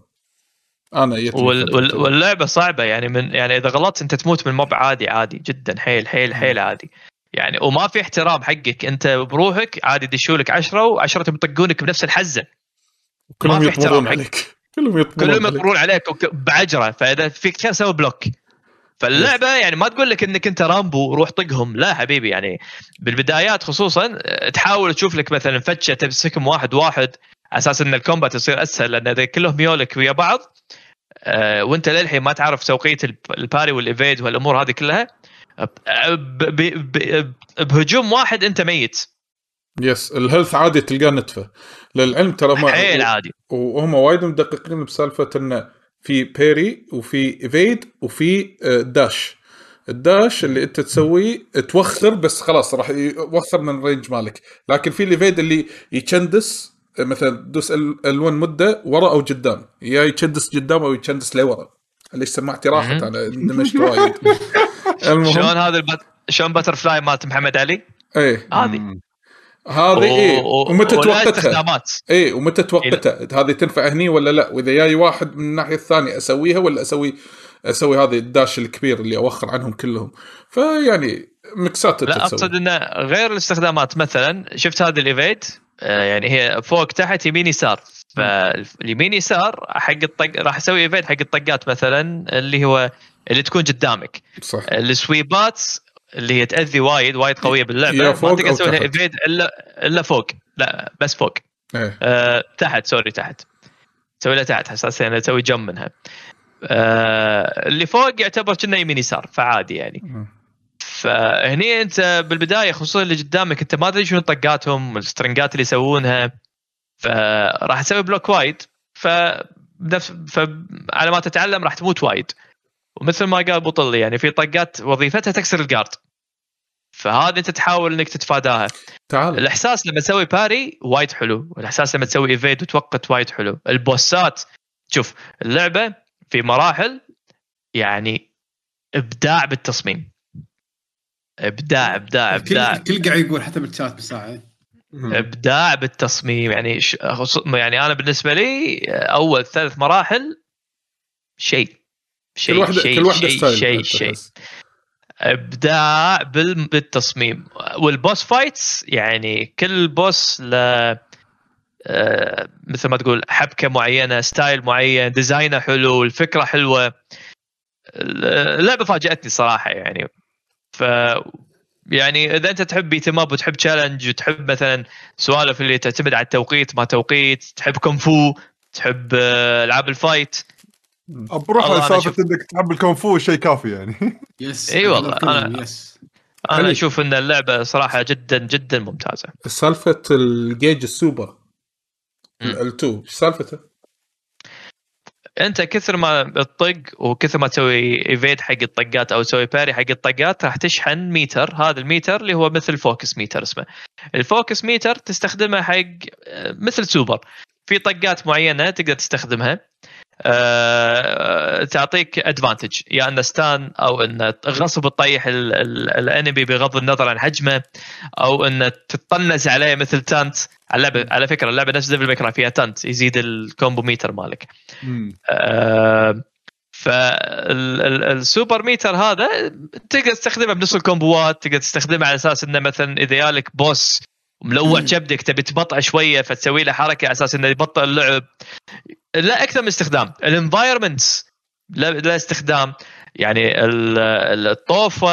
واللعبه صعبه، يعني يعني اذا غلطت انت تموت من موب عادي جدا، حيل عادي يعني. وما في احترام حقك انت بروحك، عادي يدشولك 10 و10 بيطقونك بنفس الحزه، كلهم يطمرون عليك، كلهم يطمرون عليك بعجره. فاذا فيك كان سوي بلوك. فاللعبه يعني ما تقول لك انك انت رامبو روح طقهم، لا حبيبي. يعني بالبدايات خصوصا تحاول تشوف لك مثلا فتشه تمسكهم واحد اساس ان الكومبات يصير اسهل، لان كلهم يولك ويا بعض. وانت للحين ما تعرف توقية الباري والايفيد والامور هذه كلها. بهجوم واحد انت ميت. يس الهيلث عادي تلقاه نتفه. للعلم ترى ما عادي، وهم وايد مدققين بسالفه ان في بيري وفي ايفيد وفي داش. الداش اللي انت تسويه توخر بس خلاص راح يوخر من رينج مالك، لكن في الايفيد اللي يتشندس مثلا دوس الون مده ورا او قدام، يا يتشدس قدام او يتشدس لورا. ليش سمعتي راحت انا اندمجت وايد. شلون هذا شلون باترفلاي مالت محمد علي؟ اي هذه ايه، ومتى توقتها، اي ومتى توقتها، هذه تنفع هني ولا لا، واذا جاي واحد من الناحيه الثانيه اسويها ولا اسوي هذا الداش الكبير اللي اوخر عنهم كلهم. فيعني مكسات تتسوي. لا اقصد انه غير الاستخدامات، مثلا شفت هذه الايفيد يعني هي فوق تحت يمين يسار، فاليمين يسار حق الطق راح اسوي ايفيد حق الطقات مثلا اللي تكون قدامك. السويبات اللي هي تأذي وايد وايد قوية باللعبة ما تقدر تسوي لها إيفيد إلا فوق. لا بس فوق ايه. تحت سوري تحت تسوي لها تحت حساسة أنا تسوي جم منها. اللي فوق يعتبر كنا يمين يسار فعادي يعني فهني أنت بالبداية خصوصا اللي قدامك أنت ما تدري شنو طقاتهم السترنجات اللي يسوونها فراح تسوي بلوك وايد فعلى ما تتعلم راح تموت وايد. ومثل ما قال بطل يعني في طقات وظيفتها تكسر الجارد فهذه انت تحاول انك تتفاداها. تعال الاحساس لما تسوي باري وايد حلو والاحساس لما تسوي ايفيد وتوقت وايد حلو. البوسات شوف اللعبه في مراحل يعني ابداع بالتصميم ابداع ابداع ابداع كل قاعد يقول حتى بالشات بساعه ابداع بالتصميم يعني يعني انا بالنسبه لي اول ثلاث مراحل شيء ابداع بالتصميم. والبوس فايتس يعني كل بوس ل مثل ما تقول حبكه معينه ستايل معين ديزاينه حلو الفكره حلوه. اللعبه فاجاتني صراحه يعني ف يعني اذا انت تحب اهتمام وتحب تشالنج وتحب مثلا سوالف اللي تعتمد على التوقيت ما توقيت تحب كونفو تحب العاب الفايت بروح سالفه انك تحب الكونفو شيء كافي يعني يس اي والله انا اشوف ان اللعبه صراحه جدا جدا ممتازه. سالفه الجيج السوبر ال2 سالفته انت كثر ما تطق وكثر ما تسوي ايفيد حق الطقات او تسوي باري حق الطقات راح تشحن ميتر. هذا الميتر اللي هو مثل فوكس ميتر اسمه. الفوكس ميتر تستخدمه حق مثل سوبر في طقات معينه تقدر تستخدمها تعطيك ادفانتج يا ان ستان او ان غصب تطيح الانمي بغض النظر عن حجمه او ان تطنز عليه مثل تانت. على فكره اللعبه نفس ديفل ميكراي فيها تانت يزيد الكومبو ميتر مالك. فالسوبر ميتر هذا تقدر تستخدمه بنص الكومبوات تقدر تستخدمه على اساس انه مثلا اذا يالك بوس ملوع كبدك تبي تبطئ شويه فتسوي له حركه على اساس انه يبطئ اللعب. لا اكثر من استخدام الانفايرمنت لا استخدام يعني الطوفه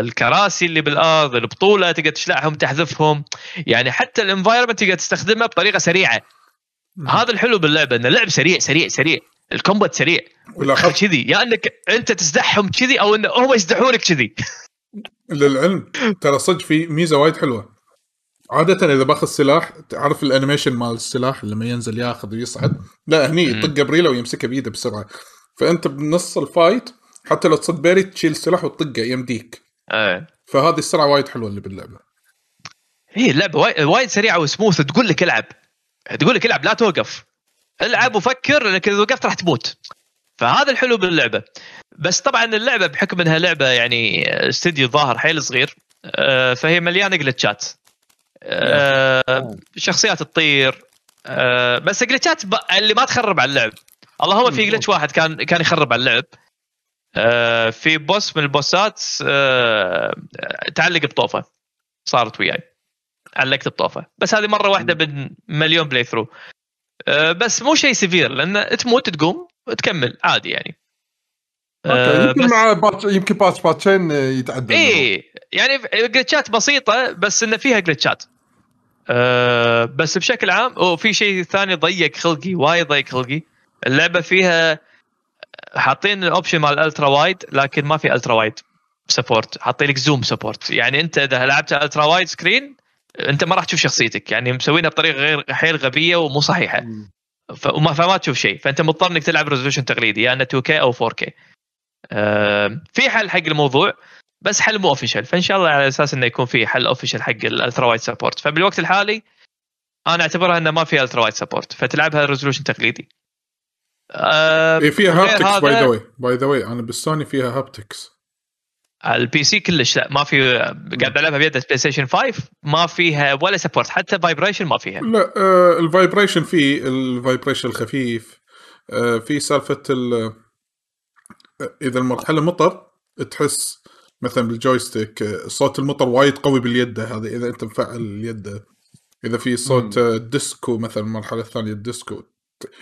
الكراسي اللي بالارض البطوله تقدر تشلعهم تحذفهم يعني حتى الانفايرمنت تقدر تستخدمها بطريقه سريعه. هذا الحلو باللعبه انه اللعب سريع سريع سريع الكومبات سريع كذي يا يعني انك انت تزدحهم كذي او انه هم يزدحونك كذي. للعلم ترى صدق في ميزه وايد حلوه عادة إذا باخذ سلاح تعرف الانيميشن مال السلاح لما ينزل ياخذ ويصعد لا هني يطق بريله ويمسكه بيده بسرعة فأنت بنص الفايت حتى لو تصد باري تشيل السلاح وتطقه يمديك فهذه السرعة وايد حلوة اللي باللعبة. هي اللعبة وايد سريعة وسموث تقولك العب لا توقف العب وفكر لأنك إذا وقفت راح تموت فهذا الحلو باللعبة. بس طبعا اللعبة بحكم أنها لعبة يعني استديو ظاهر حيل صغير فهي مليانة جلتشات شخصيات الطير بس جلتشات اللي ما تخرب على اللعب. اللهم في جلتش واحد كان يخرب على اللعب في بوس من البوسات تعلق بطوفه صارت وياي علقت بطوفه بس هذه مره واحده من مليون بلاي ثرو بس مو شيء سيفير لان تموت تقوم وتكمل عادي يعني يمكن باتشين يتعدل ايه يعني جلتشات بسيطه بس ان فيها جلتشات بس بشكل عام. وفي شيء ثاني ضيق خلقي وايد ضيق خلقي اللعبه فيها حاطين الاوبشن مع الالترا وايد لكن ما في الترا وايد سبورت حاطين لك زوم سبورت يعني انت اذا لعبت الترا وايد سكرين انت ما راح تشوف شخصيتك يعني مسوينها بطريقه غير حيل غبيه ومو صحيحه فما تشوف شيء فانت مضطر انك تلعب ريزولوشن تقليدي يعني 2K او 4K. في حل حق الموضوع بس حل مو اوفيشال فان شاء الله على اساس انه يكون في حل اوفيشال حق الالترا وايد سبورت. فبالوقت الحالي انا اعتبرها انه ما في الترا وايد سبورت فتلعبها ريزولوشن تقليدي. فيها هابتكس باي ذا واي انا بالسوني فيها هابتكس على البي سي كلش لا ما في قاعد العبها بيد بلاي ستيشن 5 ما فيها ولا سبورت حتى فايبريشن ما فيها. لا الفايبريشن فيه الفايبريشن الخفيف في سالفه اذا المرحله مطر تحس مثلا بالجويستيك صوت المطر وايد قوي باليد هذا اذا انت مفعل اليد. اذا في صوت ديسكو مثلا المرحله الثانيه الديسكو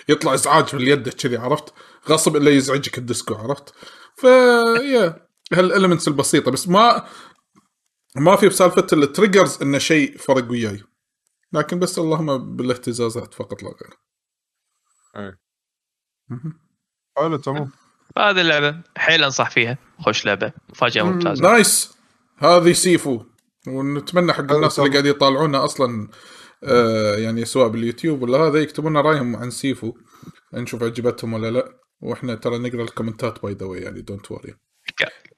يطلع ازعاج باليد كذي عرفت غصب الا يزعجك الديسكو عرفت فيا هالالمنتس البسيطه. بس ما في بسالفه التريجرز انه شيء فرق وياي، لكن بس اللهم بالاهتزازات فقط لا غير. اي حلو تمام. هذه اللعبه حيل انصح فيها، خوش لعبه مفاجاه ممتازه. نايس هذه سيفو، ونتمنى حق الناس اللي قاعدين يطالعونا اصلا يعني سواء باليوتيوب ولا هذا يكتبون لنا رايهم عن سيفو، نشوف عجبتهم ولا لا. واحنا ترى نقرا الكومنتات باي ذا واي يعني دونت وري.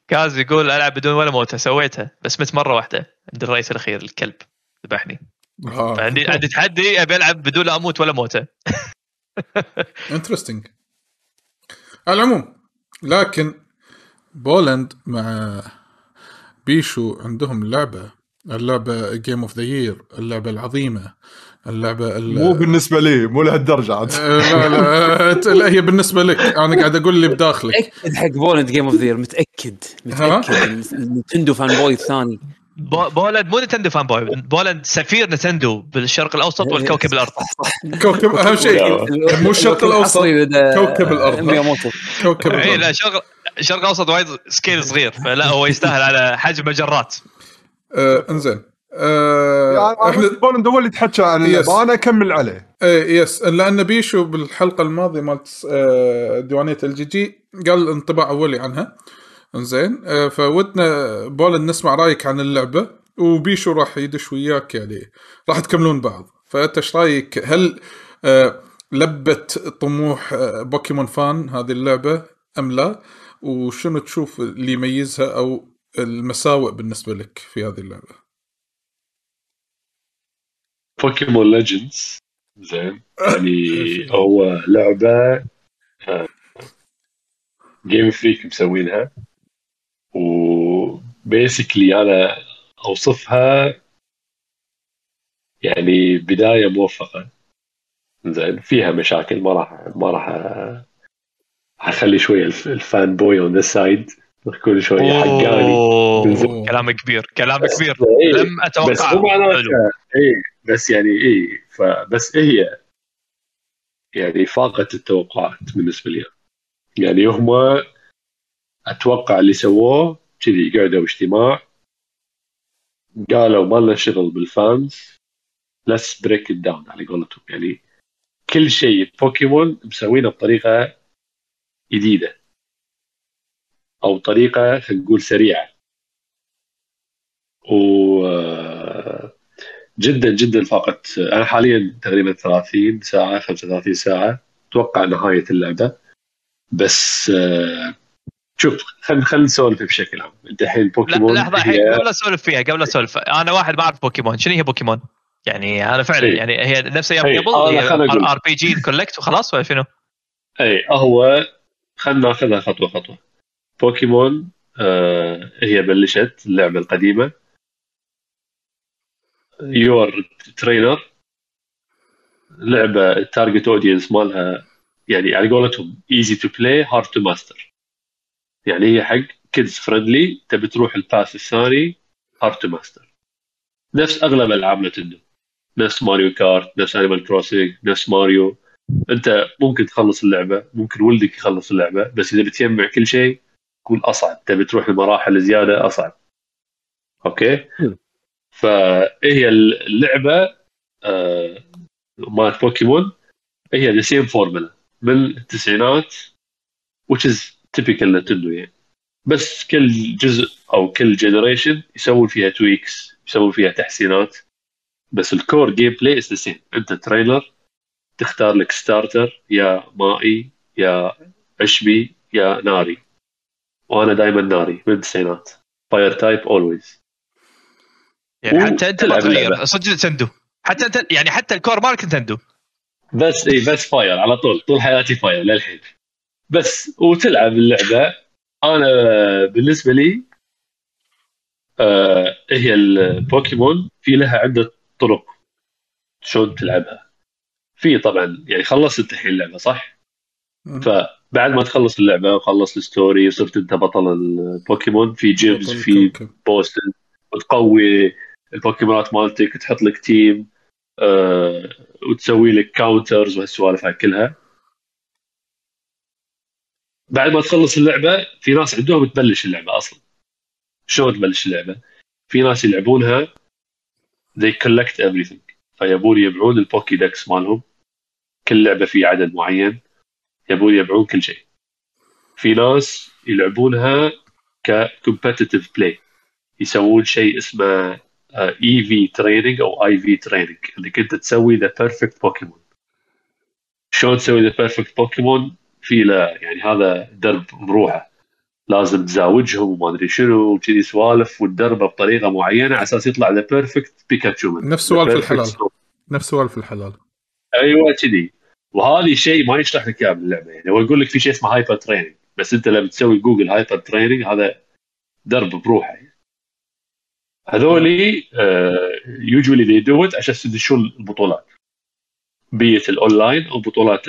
كاز يقول العب بدون ولا موته، سويتها بس مت مره واحده عند الرئيس الاخير، الكلب ذبحني. عندي تحدي ابي العب بدون لا اموت ولا موته. انترستينج. على العموم لكن بولند مع بيشو عندهم اللعبة Game of the Year، اللعبة العظيمة، اللعبة مو بالنسبة لي، مو لهالدرجة. لا لا هي بالنسبة لك، أنا قاعد أقول اللي بداخلك. متأكد حق بولند Game of the Year، متأكد نتندو فان بوي الثاني. بولند مو نتندو فان بوي، بولند سفير نتندو بالشرق الأوسط والكوكب الأرض. كوكب أهم شيء، مو الشرق الأوسط، كوكب الأرض. كوكب الأرض. إيه لا الشرق الأوسط وايد سكيل صغير، فلا هو يستاهل على حجم مجرات. انزين احنا بولند هو اللي تحكى عن انا اكمل عليه. يس لان بيشو بالحلقه الماضيه مالت ديوانيه الجي جي قال انطباع اولي عنها. انزين فودنا بولند نسمع رايك عن اللعبه، وبيشو راح يدش وياك يعني راح تكملون بعض. فانت ايش رايك؟ هل لبت طموح بوكيمون فان هذه اللعبه ام لا؟ وشنو تشوف اللي يميزها او المساوئ بالنسبة لك في هذه اللعبة؟ بوكيمون ليجندز زين يعني هو لعبة جيم فريك مسوينها، وبيسكلي أنا أوصفها يعني بداية موفقة. زين فيها مشاكل، ما راح أخلي شوية الفان بوي on this side، كل شوية حقاني. كلام كبير إيه. لم أتوقع بس إيه بس يعني إيه فبس هي إيه يعني فاقت التوقعات بالنسبة لي. يعني هما أتوقع اللي سووه كذي، قعدوا اجتماع قالوا ما لنا شغل بالفانز، let's break it down على قولتهم. يعني كل شيء بوكيمون مسوينه بطريقة جديدة أو طريقة خلينا نقول سريعة، وجدا جدا فاقت. أنا حاليا تقريبا 30 ساعة 35 ساعة أتوقع نهاية اللعبة. بس شوف خلينا نسولف بشكل عام. أنت الحين بوكيمون لحظة قبل أسولف أنا واحد ما أعرف بوكيمون شنو هي بوكيمون. يعني أنا فعلا يعني هي نفس أيام قبل RPG كولكت وخلاص ولا شنو؟ أي هو خلينا ناخذها خطوة خطوة. بوكيمون هي بلشت اللعبة القديمة يور ترينر، لعبة التارجت اودينس مالها يعني على قولتهم ايزي تو بلاي هارد تو ماستر. يعني هي حق كيدز فريندلي، تبي تروح الباس الثاني هارد تو ماستر، نفس اغلب العاب نتندو، نفس ماريو كارت، نفس انيمال كروسنج، نفس ماريو. انت ممكن تخلص اللعبة، ممكن ولدك يخلص اللعبة، بس اذا بتجمع كل شيء كل أصعب، تبي تروح لمراحل زيادة أصعب. أوكي فهي اللعبة مالت بوكيمون هي the same formula من التسعينات which is typical نتندو يعني. بس كل جزء أو كل generation يسوون فيها tweaks، يسوون فيها تحسينات، بس الكور جيم بلاي is the same. أنت ترينر تختار لك ستارتر، يا مائي يا عشبي يا ناري، وأنا دائما ناري من التسعينات، فاير تايب أولويز. يعني حتى أنت لا تغير صدق تندو، حتى أنت يعني حتى الكور مارك تندو بس إيه بس فاير على طول حياتي فاير للحين بس. وتلعب اللعبة أنا بالنسبة لي هي البوكيمون في لها عدة طرق شلون تلعبها. في طبعا يعني خلصت الحين اللعبة صح؟ فبعد ما تخلص اللعبة وخلص الستوري وصرت انت بطل البوكيمون، في جيمز، في بوستن، وتقوي البوكيمونات مالتك، تحط لك تيم وتسوي لك كاونترز وهالسوالف كلها. بعد ما تخلص اللعبه في ناس عندهم تبلش اللعبه اصلا. شلون تبلش اللعبه؟ في ناس يلعبونها they collect everything، فيبون يبعون البوكي دكس مالهم، كل لعبه في عدد معين يبون يبعون كل شيء. في ناس يلعبونها كcompetitive play، يسوون شيء اسمه EV training أو IV training، اللي كنت تسوي the perfect Pokemon. شلون تسوي the perfect Pokemon؟ في لا يعني هذا درب بروحه، لازم تزاوجهم وما أدري شنو وكذي سوالف، والدربة بطريقة معينة على أساس يطلع the perfect Pikachu. نفس سوالف الحلال. أيوة كذي. وهذه شيء ما يشرح لك إياه باللعبة، يعني هو يقول لك في شيء اسمه هايبر تريننج، بس أنت لما تسوي جوجل هايبر تريننج هذا درب بروحه. هذولي usually they do it عشان يدشون البطولات، بيت الأونلاين أو بطولات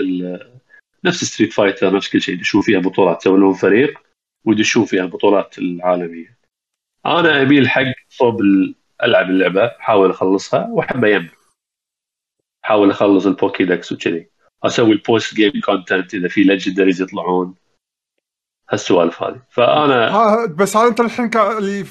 نفس ستريت فايتر نفس كل شيء، يدشون فيها بطولات، سووا لهم فريق ويدشون فيها البطولات العالمية. أنا أميل حق صوب ألعب اللعبة، حاول أخلصها وأحب أيام، حاول أخلص البوكي دكس وكذي، أسوي البوست جيم كونتنت إذا في ليجندريز يطلعون هالسوالف هذه. فانا بس هذا انت الحين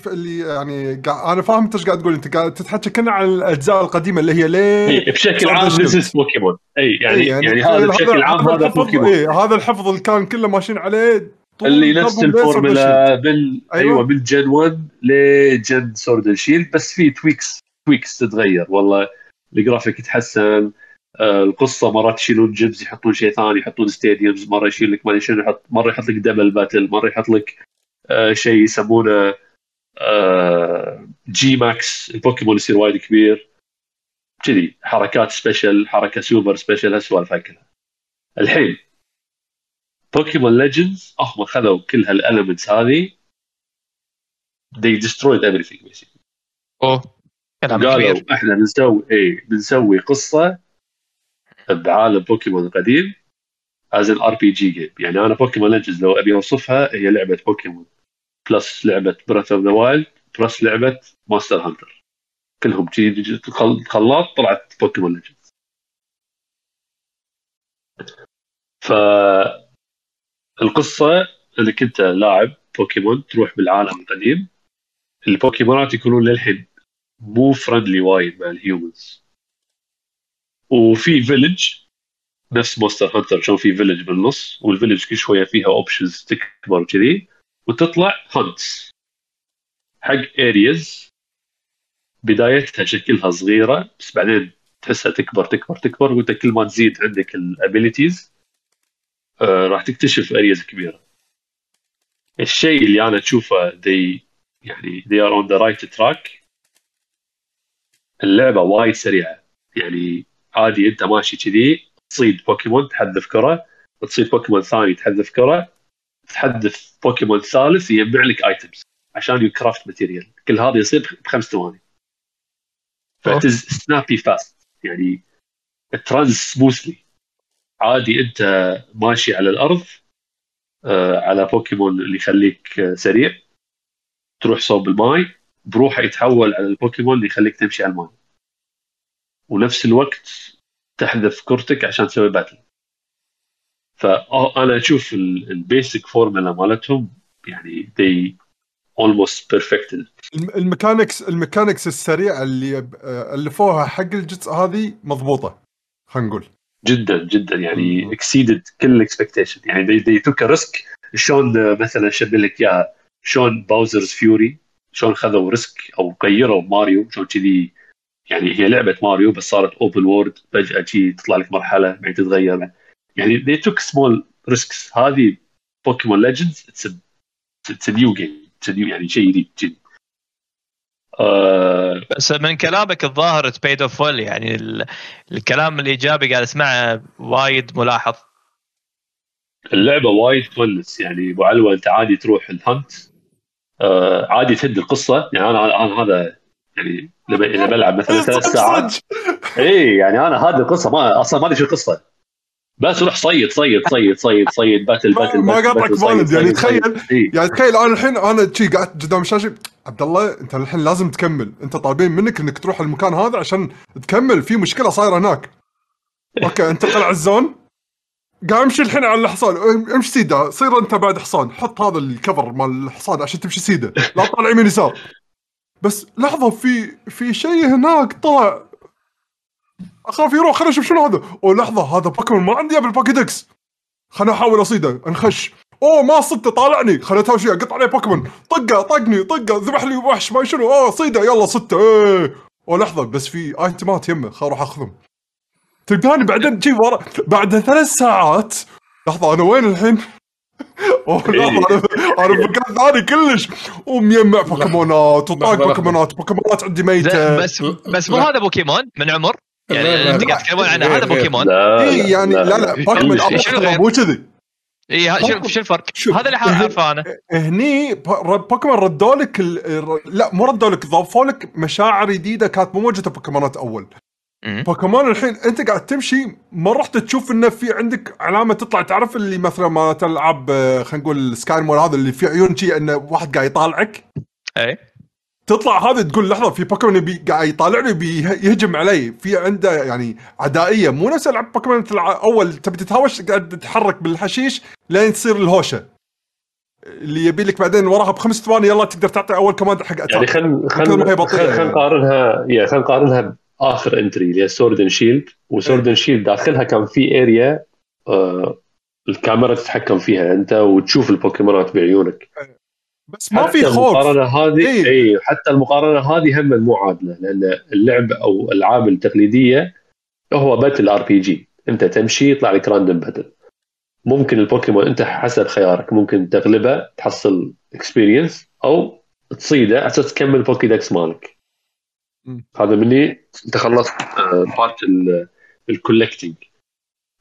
اللي يعني انا فاهم انت ايش قاعد تقول، انت قاعد تتحكي كنا عن الاجزاء القديمه اللي هي ليه بشكل عام بزنس بوكيمون. اي يعني يعني هذا بشكل عام هذا بوكيمون، اي هذا الحفظ اللي كان كله ماشيين عليه اللي نفس الفورمولا بال ايوه بالجن 1 لجن سورد اند شيلد، بس في تويكس تتغير، والله الجرافيك يتحسن، القصه مرات يشيلون جيمز يحطون شيء ثاني، يحطون ستاديومز، مره يشيل لك مالي شنو يحط، مره يحط لك دبل باتل، مره يحط لك شيء يسمونه جي ماكس، البوكيمون يصير وايد كبير كذي، حركات سبيشل، حركه سوبر سبيشل، هالسوالف هكذا. الحين بوكيمون ليجندز اخذوا كل هالالمنتس هذه they destroyed everything basically. قالوا احنا بنسوي بنسوي قصه بعالم بوكيمون القديم as an RPG game. يعني أنا بوكيمون ليجندز لو أبي أوصفها هي لعبة بوكيمون بلس لعبة براث أوف ذا وايلد بلس لعبة ماستر هانتر، كلهم جديد خلاط طلعت بوكيمون ليجندز. فالقصة اللي كنت لاعب بوكيمون تروح بالعالم القديم، البوكيمونات يكونون للحين مو فرندلي وايد مع الهيومنز، وفي فيلج نفس مونستر هانتر شلون في فيلج بالنص، والفيلج كل شويه فيها اوبشنز تكبر كذي، وتطلع هانتس حق ارياز بدايتها شكلها صغيره بس بعدين تحسها تكبر تكبر تكبر، وانت كل ما تزيد عندك الابيليتيز راح تكتشف ارياز كبيره. الشيء اللي انا اشوفه يعني they are on the right track. اللعبه وايد سريعه، يعني عادي انت ماشي كذي تصيد بوكيمون تحذف كره، تصيد بوكيمون ثاني تحذف كره، تحذف بوكيمون ثالث يجمع لك ايتمز عشان يكرافت ماتيريال، كل هذا يصير بخمس ثواني. فاتز سنابي فاست، يعني ترانز سموثلي، عادي انت ماشي على الارض على بوكيمون اللي يخليك سريع، تروح صوب الماي بروحه يتحول على البوكيمون اللي يخليك تمشي على الماي، ونفس الوقت تحذف كرتك عشان تسوي باتل. فأنا أشوف البيسك فورمولا مالتهم يعني they almost perfected. الميكانيكس السريعة اللي ألفوها حق الجزء هذه مضبوطة، هنقول جدا جدا يعني exceeded كل expectation. يعني they took a risk. شون مثلا شبلك يا شون باوزرز فيوري، شون خذوا ريسك أو غيروا ماريو، شون كذي يعني هي لعبة ماريو بس صارت open world، فجأة شيء تطلع لك مرحلة بعدين تتغير، يعني they took small risks. هذه Pokemon Legends it's a new game، it's a new يعني شيء جديد جديد. بس من كلامك الظاهر it's paid off well، يعني الكلام الإيجابي قاعد أسمعه وايد ملاحظ. اللعبة وايد تونس، يعني أبو علوة أنت عادي تروح الهانت، عادي تهد القصة. يعني أنا هذا يعني لما بلعب مثلا 3 ساعات اي يعني انا هذه القصه ما اصلا ما ادري شو القصه، بس اروح صيد صيد صيد صيد صيد باتل ما قاطعك فالد. يعني تخيل يعني تخيل انا الحين انا شي قاعد قدام الشاشه، عبد الله انت الحين لازم تكمل، انت طالبين منك انك تروح المكان هذا عشان تكمل، في مشكله صايره هناك، اوكي انتقل على الزون قاعد امشي الحين على الحصان. امشي سيده، صير انت بعد حصان، حط هذا الكفر مال الحصان عشان تمشي سيده، لا تطلع يمين يسار. بس لحظه، في شيء هناك طلع، اخاف يروح. خلينا نشوف شنو هذا. او لحظه، هذا بوكيمون ما عندي بالبوكيدكس، خلينا احاول اصيده. انخش، اوه ما صدته، طالعني، خليته شيء اقطع عليه بوكيمون، طقني، ذبح لي وحش ما شنو، اوه صيده يلا صدته. او لحظه، بس في ايتمات يمه، خل اروح اخذهم. تلقاني بعدين شي ورا بعد 3 ساعات. لحظه انا وين الحين؟ اوه لحظه انا بمكان ثاني كلش، ومجمع بوكيمونات وطاق بوكيمونات عندي ميته. بس مو هذا بوكيمون من عمر يعني انت قاعد تتكلمون عنه، هذا بوكيمون اي يعني. لا بوكيمون افضل مو كذي. اي شو الفرق؟ هذا اللي عارفه انا. هني بوكيمون ردوا لك، لا مو ردوا لك، ضافوا لك مشاعر جديده كانت مو موجوده بوكيمونات اول. بوكيمون الحين انت قاعد تمشي، ما رحت تشوف انه في عندك علامه تطلع، تعرف اللي مثلا ما تلعب، خلينا نقول سكاي مول، هذا اللي في عيون شيء انه واحد قاعد يطالعك. اي تطلع هذا تقول لحظه، في بوكيمون قاعد يطالعني بيهجم علي، في عنده يعني عدائيه. مو نفس العب بوكيمون اول تبي تتهاوش، قاعد تتحرك بالحشيش لين تصير الهوشه اللي يبي لك بعدين وراها ب5 ثواني يلا تقدر تعطي اول كمان حق اتاك. يعني خل نقارنها آخر انتري اللي هي سورد اند شيلد. وسورد اند شيلد داخلها كان في اريا الكاميرا تتحكم فيها انت وتشوف البوكيمونات بعيونك، بس ما في خوف. حتى المقارنه هذه هم مو عادله، لان اللعبه او الالعاب التقليديه هو باتل ار بي جي، انت تمشي يطلع لك راندوم باتل. ممكن البوكيمون انت حسب خيارك ممكن تغلبه تحصل اكسبيرينس، او تصيده عشان تكمل بوكي دكس مالك. هذا مني انت خلصت بارت الكولكتنج،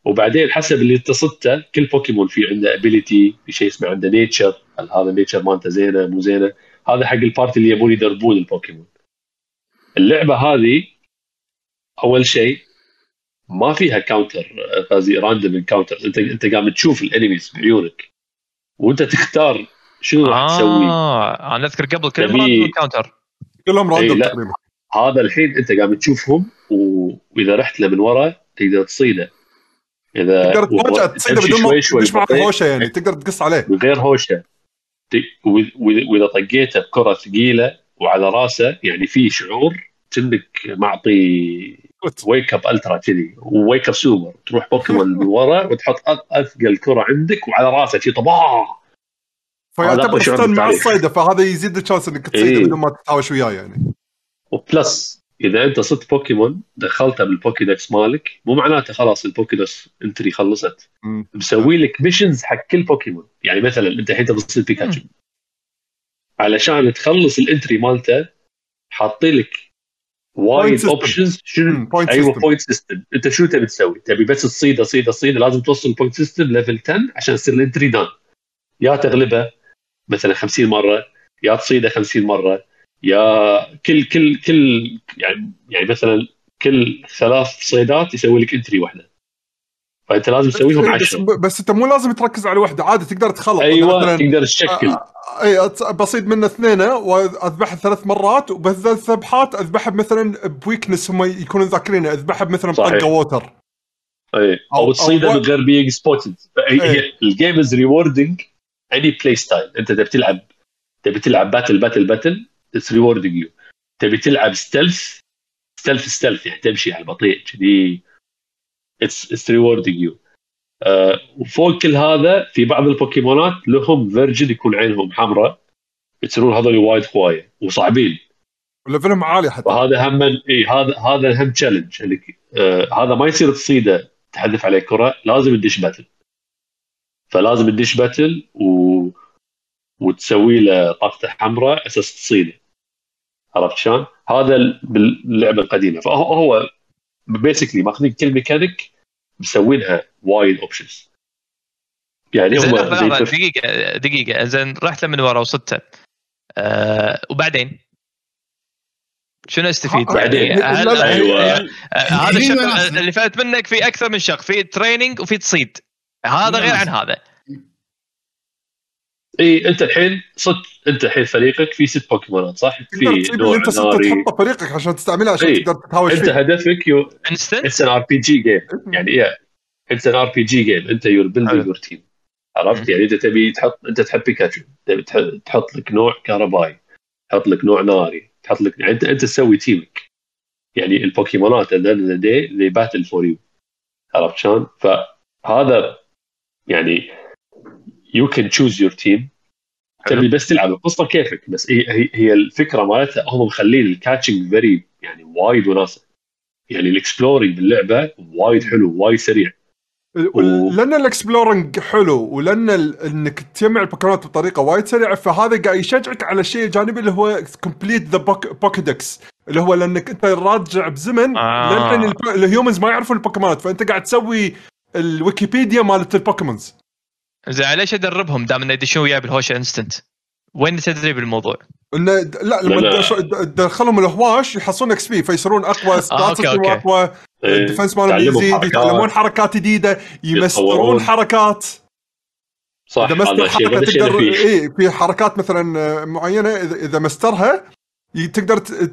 وبعدين حسب اللي تصدته كل بوكيمون في عنده ابيليتي، في شيء اسمه عنده نيتشر، هذا النيتشر مالته زينه مو زينه، هذا حق البارت اللي يبون يدربون البوكيمون. اللعبه هذه اول شيء ما فيها كاونتر، قصدي راندوم انكاونتر، انت قاعد تشوف الانميز بعيونك وانت تختار شنو راح تسوي. انا اذكر قبل كل راندوم كاونتر كلهم راندوم تقريبا. هذا الحين انت قاعد تشوفهم، واذا رحت له من ورا تقدر تصيده، اذا تقدر تصيده بدون ما مش معك هوشه، يعني تقدر تقص عليه من غير هوشه. واذا طقيته بكره ثقيله وعلى راسه، يعني في شعور كأنك معطي ويك اب الترا كذي، ويك اب سوبر، تروح بوكيمون من ورا وتحط اثقل كره عندك وعلى راسه شيء طباع، فيعتبر ستان مع الصيده، فهذا يزيد الشانس انك تصيده بدون ما تتهاوش وياه يعني. وبلس اذا انت صدت بوكيمون دخلتها بالبوكي دكس مالك، مو معناته خلاص البوكي دكس انتري خلصت، مسوي لك ميشنز حق كل بوكيمون. يعني مثلا انت الحين بتصيد بيكاتشو، علشان تخلص الانتري مالته حاطين لك وايد اوبشنز. شنو؟ ايوه بوينت سيستم. انت شو تبي تسوي؟ تبي بس تصيد، لازم توصل البوينت سيستم ليفل 10 عشان يصير الانتري دان، يا تغلبه مثلا 50 مره، يا تصيده 50 مره، يا كل يعني مثلا كل 3 صيدات يسوي لك انتري واحده، فانت لازم تسويهم 10. بس انت مو لازم تركز على واحده، عادي تقدر تخلط. ايوه تقدر تشكل. اي بصيد منه 2 واذبح 3 مرات، وبالثلاث ذبحات اذبح مثلا بويكنس، هم يكونوا ذاكرين اذبح مثلا بطاقه ووتر. اي او تصيده من غير بينج سبوتد. الجيم از ريوردينج اني بلاي ستايل. انت تبي تلعب باتل It's rewarding you. تبي تلعب stealth، يعني تمشي على البطيء كذي، it's rewarding you. وفوق كل هذا في بعض البوكيمونات لهم فيرجن يكون عينهم حمراء، يصيرون هذول وايد قواية وصعبين وليفلهم عالي حتى. وهذا هم هذا هم تشالنج. هذا ما يصير تصيده تحذف عليه كرة، لازم تدش باتل. فلازم تدش باتل وتسوي له طاقة حمراء أساس تصيده، عرفت شلون؟ هذا باللعبة القديمة. فهو بيسكلي ماخذين كل ميكانيك مسوينها وايد اوبشنز. يعني دقيقة زين، رحت له من ورا وصدته وبعدين شنو استفيد؟ بعدين هذا الشق اللي فات منك، في أكثر من شق، في تريننج وفي تصيد، هذا غير عن هذا. اي انت الحين فريقك في 6 بوكيمونات، صح؟ في نوع انت تحط فريقك عشان تستعملها، عشان تقدر تتهاوش. انت هدفك انستنت ار بي جي جيم، يعني انت ان ار بي جي جيم، انت يور بيلدينج يور تيم، عرفت؟ يعني انت تبي تحط، انت تحب بيكاتشو تبي تحط لك نوع كهربائي، تحط لك نوع ناري، تحط لك، يعني انت تسوي تيمك. يعني البوكيمونات اللي باتل فور يو، عرفت شلون؟ فهذا يعني you can choose your team. تبي بس تلعب القصة كيفك، بس هي الفكرة مالتها. هم مخلين الكاتشنج very يعني وايد وناسة، يعني الاكسبلورينج باللعبة وايد حلو وايد سريع، لأن الاكسبلورينج حلو، ولأن إنك تجمع البوكيمونات بطريقة وايد سريعة، فهذا قاعد يشجعك على شيء جانبي اللي هو complete the pokédex، اللي هو لأنك أنت راجع بزمن لأن الهيومنز ما يعرفون البوكيمونات، فأنت قاعد تسوي الويكيبيديا مالت البوكيمونز. زين ليش ادربهم دام انه يدشون وياه بالهوشه انستنت؟ وين تدريب الموضوع؟ انه لا، لما تدخلهم الهواش يحصلون اكس بي فيصيرون اقوى، ستاتس اقوى، الديفنس مالهم يزيد، يتعلمون حركات جديده، يمسطرون حركات. صح، هذا الشيء تقدر في حركات مثلا معينه اذا مسترها تقدر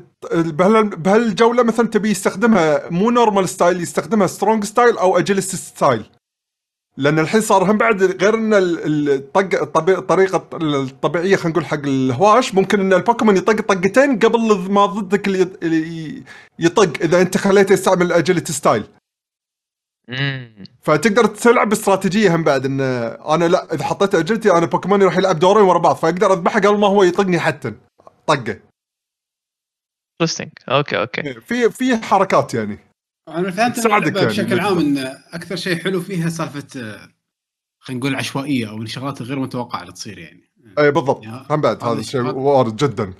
بهالجوله مثلا تبي يستخدمها مو نورمال ستايل، يستخدمها سترونج ستايل او اجيلست ستايل. لأن الحين صار هم بعد غير إن الطريقة الطبيعية خلينا نقول حق الهواش، ممكن إن البوكيمون يطق طقتين قبل ما ضدك اللي يطق، إذا أنت خليته يستعمل الأجيلتي ستايل. فتقدر تلعب باستراتيجية هم بعد، إن أنا لا إذا حطيت أجيلتي أنا بوكيموني راح يلعب دورين ورا بعض، فأقدر أذبحه قبل ما هو يطقني حتى طقه. interesting. أوكي. في حركات يعني. أنا فهمت اللعبة بشكل عام إن أكثر شيء حلو فيها سالفة خلينا نقول عشوائية، أو الشغلات الغير متوقعة اللي تصير يعني. أي بالضبط. هم بعد هذا الشيء وارد جدا.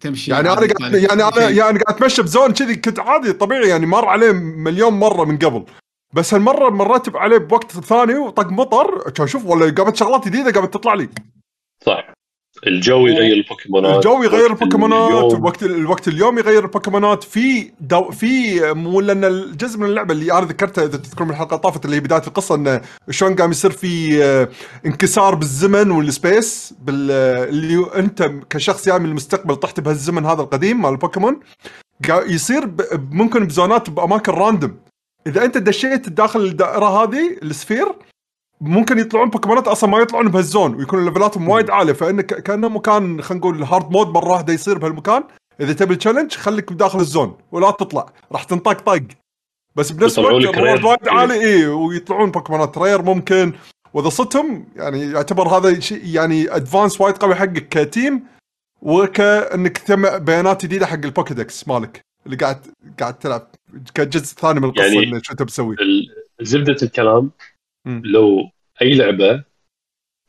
تمشي يعني أنا قاعد أتمشى بزون كذي، كنت عادي طبيعي يعني، مر عليه مليون مرة من قبل، بس هالمرة مرتب عليه بوقت ثاني وطق مطر، كان شوف والله قامت شغلات جديدة قامت تطلع لي. صح. الجو يغير البوكيمونات، الوقت اليوم يغير البوكيمونات في مو، لأن الجزء من اللعبة اللي أنا ذكرتها إذا تذكرون من الحلقة طافت اللي هي بداية القصة، إن شلون قام يصير في انكسار بالزمن والسبيس، اللي أنت كشخص يعني من المستقبل طحت بهالزمن هذا القديم مع البوكيمون، يصير ممكن بزونات بأماكن راندوم. إذا أنت دشيت داخل الدائرة هذه السفير ممكن يطلعون بوكيمونات اصلا ما يطلعون بهالزون، ويكونوا ليفلاتهم وايد عاليه، فان كانه مكان خلينا نقول هارد مود مره واحده يصير بهالمكان. اذا تبي تشالنج خليك بداخل الزون ولا تطلع، راح تنطق طق، بس بنفس الوقت وايد عالي ويطلعون بوكيمونات رير ممكن، واذا صدتهم يعني يعتبر هذا شيء يعني ادفانس وايد قوي حقك كتيم، وكانك تجمع بيانات جديده حق البوكيدكس مالك اللي قاعد تلعب كجزء ثاني من القصه يعني. شو تبسوي زبده الكلام؟ لو أي لعبة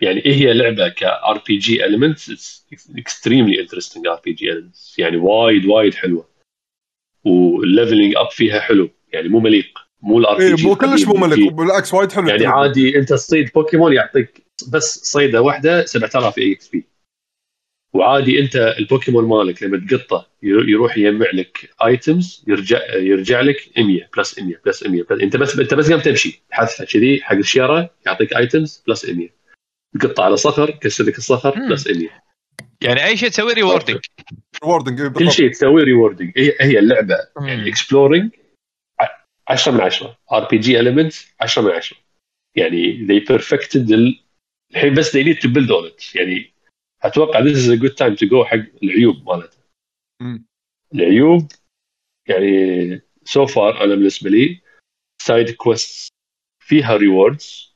يعني هي لعبة كRPG elements extremely interesting RPG elements، يعني وايد حلوة، والleveling up فيها حلو، يعني مو مليق، مو الRPG مو كلش مو مليق، بالعكس وايد حلو يعني. عادي أنت تصيد بوكيمون يعطيك بس صيدة واحدة 7000 EXP، وعادي أنت البوكيمون مالك لما تقطه يروح يجمع لك ايتمز، يرجع لك 100 بلس 100 بلس 100. انت بس قام تمشي تحذفها كذي حق الشياره يعطيك ايتمز بلس 100، تقطع على صخر كسر لك الصخر بلس 100، يعني اي شيء تسوي ريوردنج، كل شيء تسوي ريوردنج. هي اللعبه يعني اكسبلورينج 10 من 10، ار بي جي اليمنتس 10 من 10، يعني they perfected الحين، بس they need to build on it. يعني اتوقع this is a good time to go حق العيوب مالته. العيوب يعني so far أنا بالنسبة لي side quests فيها rewards،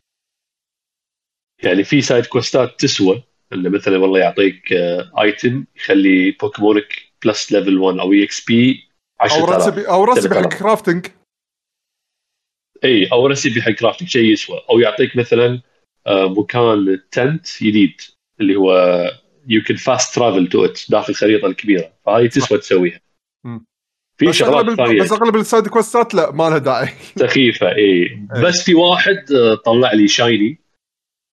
يعني في side questات تسوى، إنه مثلا والله يعطيك item يخلي بوكيمونك plus level 1 أو EXP 10,000، أو رسبي حق كرافتنج، أي أو رسبي حق كرافتنج شيء يسوى، أو يعطيك مثلا مكان tent جديد اللي هو you can fast travel to it داخل الخريطة الكبيرة، فهاي تسوى تسويها. في شغلات ثانية بس أغلب السايد كوستات لا ما لها داعي، سخيفة. بس في واحد طلع لي شايني،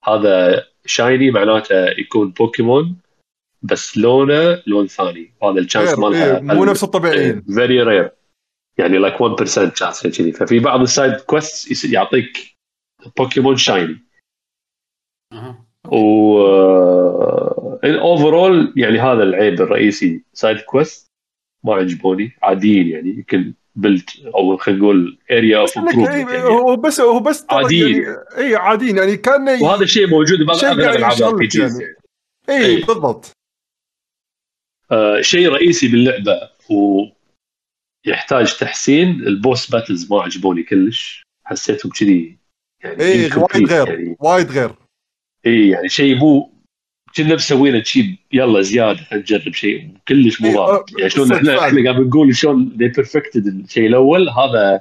هذا شايني معناته يكون بوكيمون بس لونه لون ثاني، هذا الشانس مالها مو نفس الطبيعيين، very rare يعني like 1% chance كذي. ففي بعض السايد كوست يعطيك بوكيمون شايني. overall يعني هذا العيب الرئيسي، سايد كويست ما عجبوني، عاديين يعني، يمكن بلد او خلينا نقول اريا اوف يعني هو بس عاديين يعني اي عاديين يعني كان وهذا الشيء موجود باغلب الالعاب الار بي جيز اي بالضبط. شيء رئيسي باللعبه ويحتاج تحسين البوس باتلز ما عجبوني كلش حسيتهم كذي يعني اي وايد غير اي يعني شيء مو كنا مسوينا شيء يلا زياده نجرب شيء كلش مو ضابط يعني شلون احنا قاعد نقول شلون دي بيرفكتد الشيء الاول هذا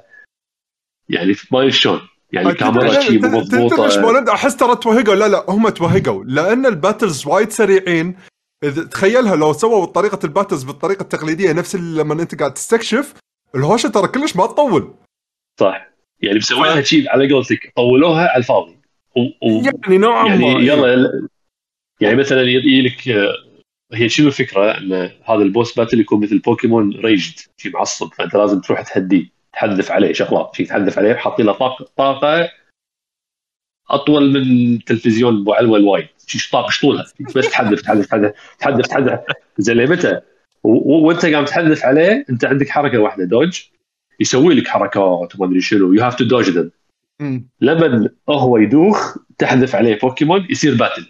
يعني ما شلون يعني كاميرا شيء مو مضبوطه ليش مولد احس ترى توهقوا لا هم توهقوا لان الباتلز وايد سريعين. تخيلها لو سووا طريقه الباتلز بالطريقه التقليديه نفس لما انت قاعد تستكشف الهوشه ترى كلش ما تطول صح يعني مسويها شيء على قولتك طولوها على الفاضي يعني نوعا يعني ما يلا يعني مثلا يجيلك هي شنو الفكره ان هذا البوس باتل يكون مثل بوكيمون ريجد شي معصب فانت لازم تروح تهديه تحذف عليه شغلات شي تحذف عليه حاطين له طاقه اطول من التلفزيون ابو علول وايد شي طاقه شطولها بس تحذف زلمته وانت قاعد تحذف عليه انت عندك حركه واحده دوج يسوي لك حركات وما ادري شنو يو هاف تو دوج ذم لما هو يدوخ تحذف عليه بوكيمون يصير باتل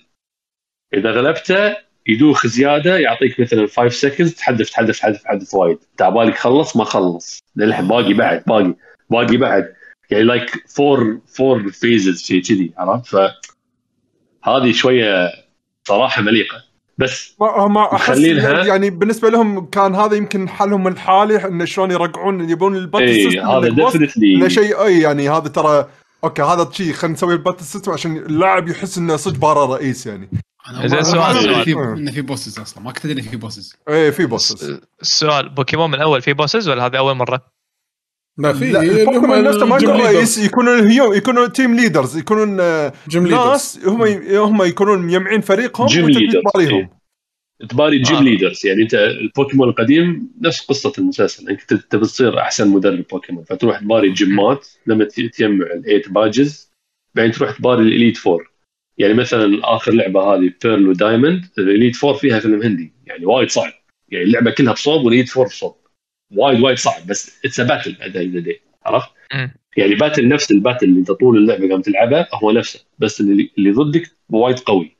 إذا غلبته يدوخ زيادة يعطيك مثلاً 5 seconds تحذف وايد تعبالك خلص ما خلص للحين باقي بعد يعني like 4 phases شيء كذي عرفت فهذه شوية صراحة مليقة بس ما أحس يعني بالنسبة لهم كان هذا يمكن حلهم من حاله إن شلون يرجعون يبون الباتل سيستم هذا definitely لشيء أي يعني هذا ترى أوكي هذا شيء خلينا نسوي الباتل سيستم عشان اللاعب يحس إنه صدق بارا رئيس يعني هذا سؤال إن في بوسز أصلاً ما كنت أدري في بوسز. إيه في بوسز. السؤال بوكيمون من أول في بوسز ولا هذا أول مرة؟ ما في. بوكيمون الناس ما يكونون تيم ليدرز يكونون ناس هم يكونون يجمعون فريقهم وتباريهم. تباري جيم ليدرز يعني أنت البوكيمون القديم نفس قصة المسلسل أنك تصير أحسن مدرب بوكيمون فتروح تباري جيمات لما تجمع الأيت باجز بعدين تروح تباري الإليت فور. يعني مثلا اخر لعبه هذه بيرل ودايموند اليد فور فيها فيلم هندي يعني وايد صعب يعني اللعبه كلها بصوب واليد فور بصوب وايد صعب بس اتس باتل اداء عرفت يعني باتل نفس الباتل اللي انت طول اللعبه قام تلعبها هو نفسه بس اللي ضدك وايد قوي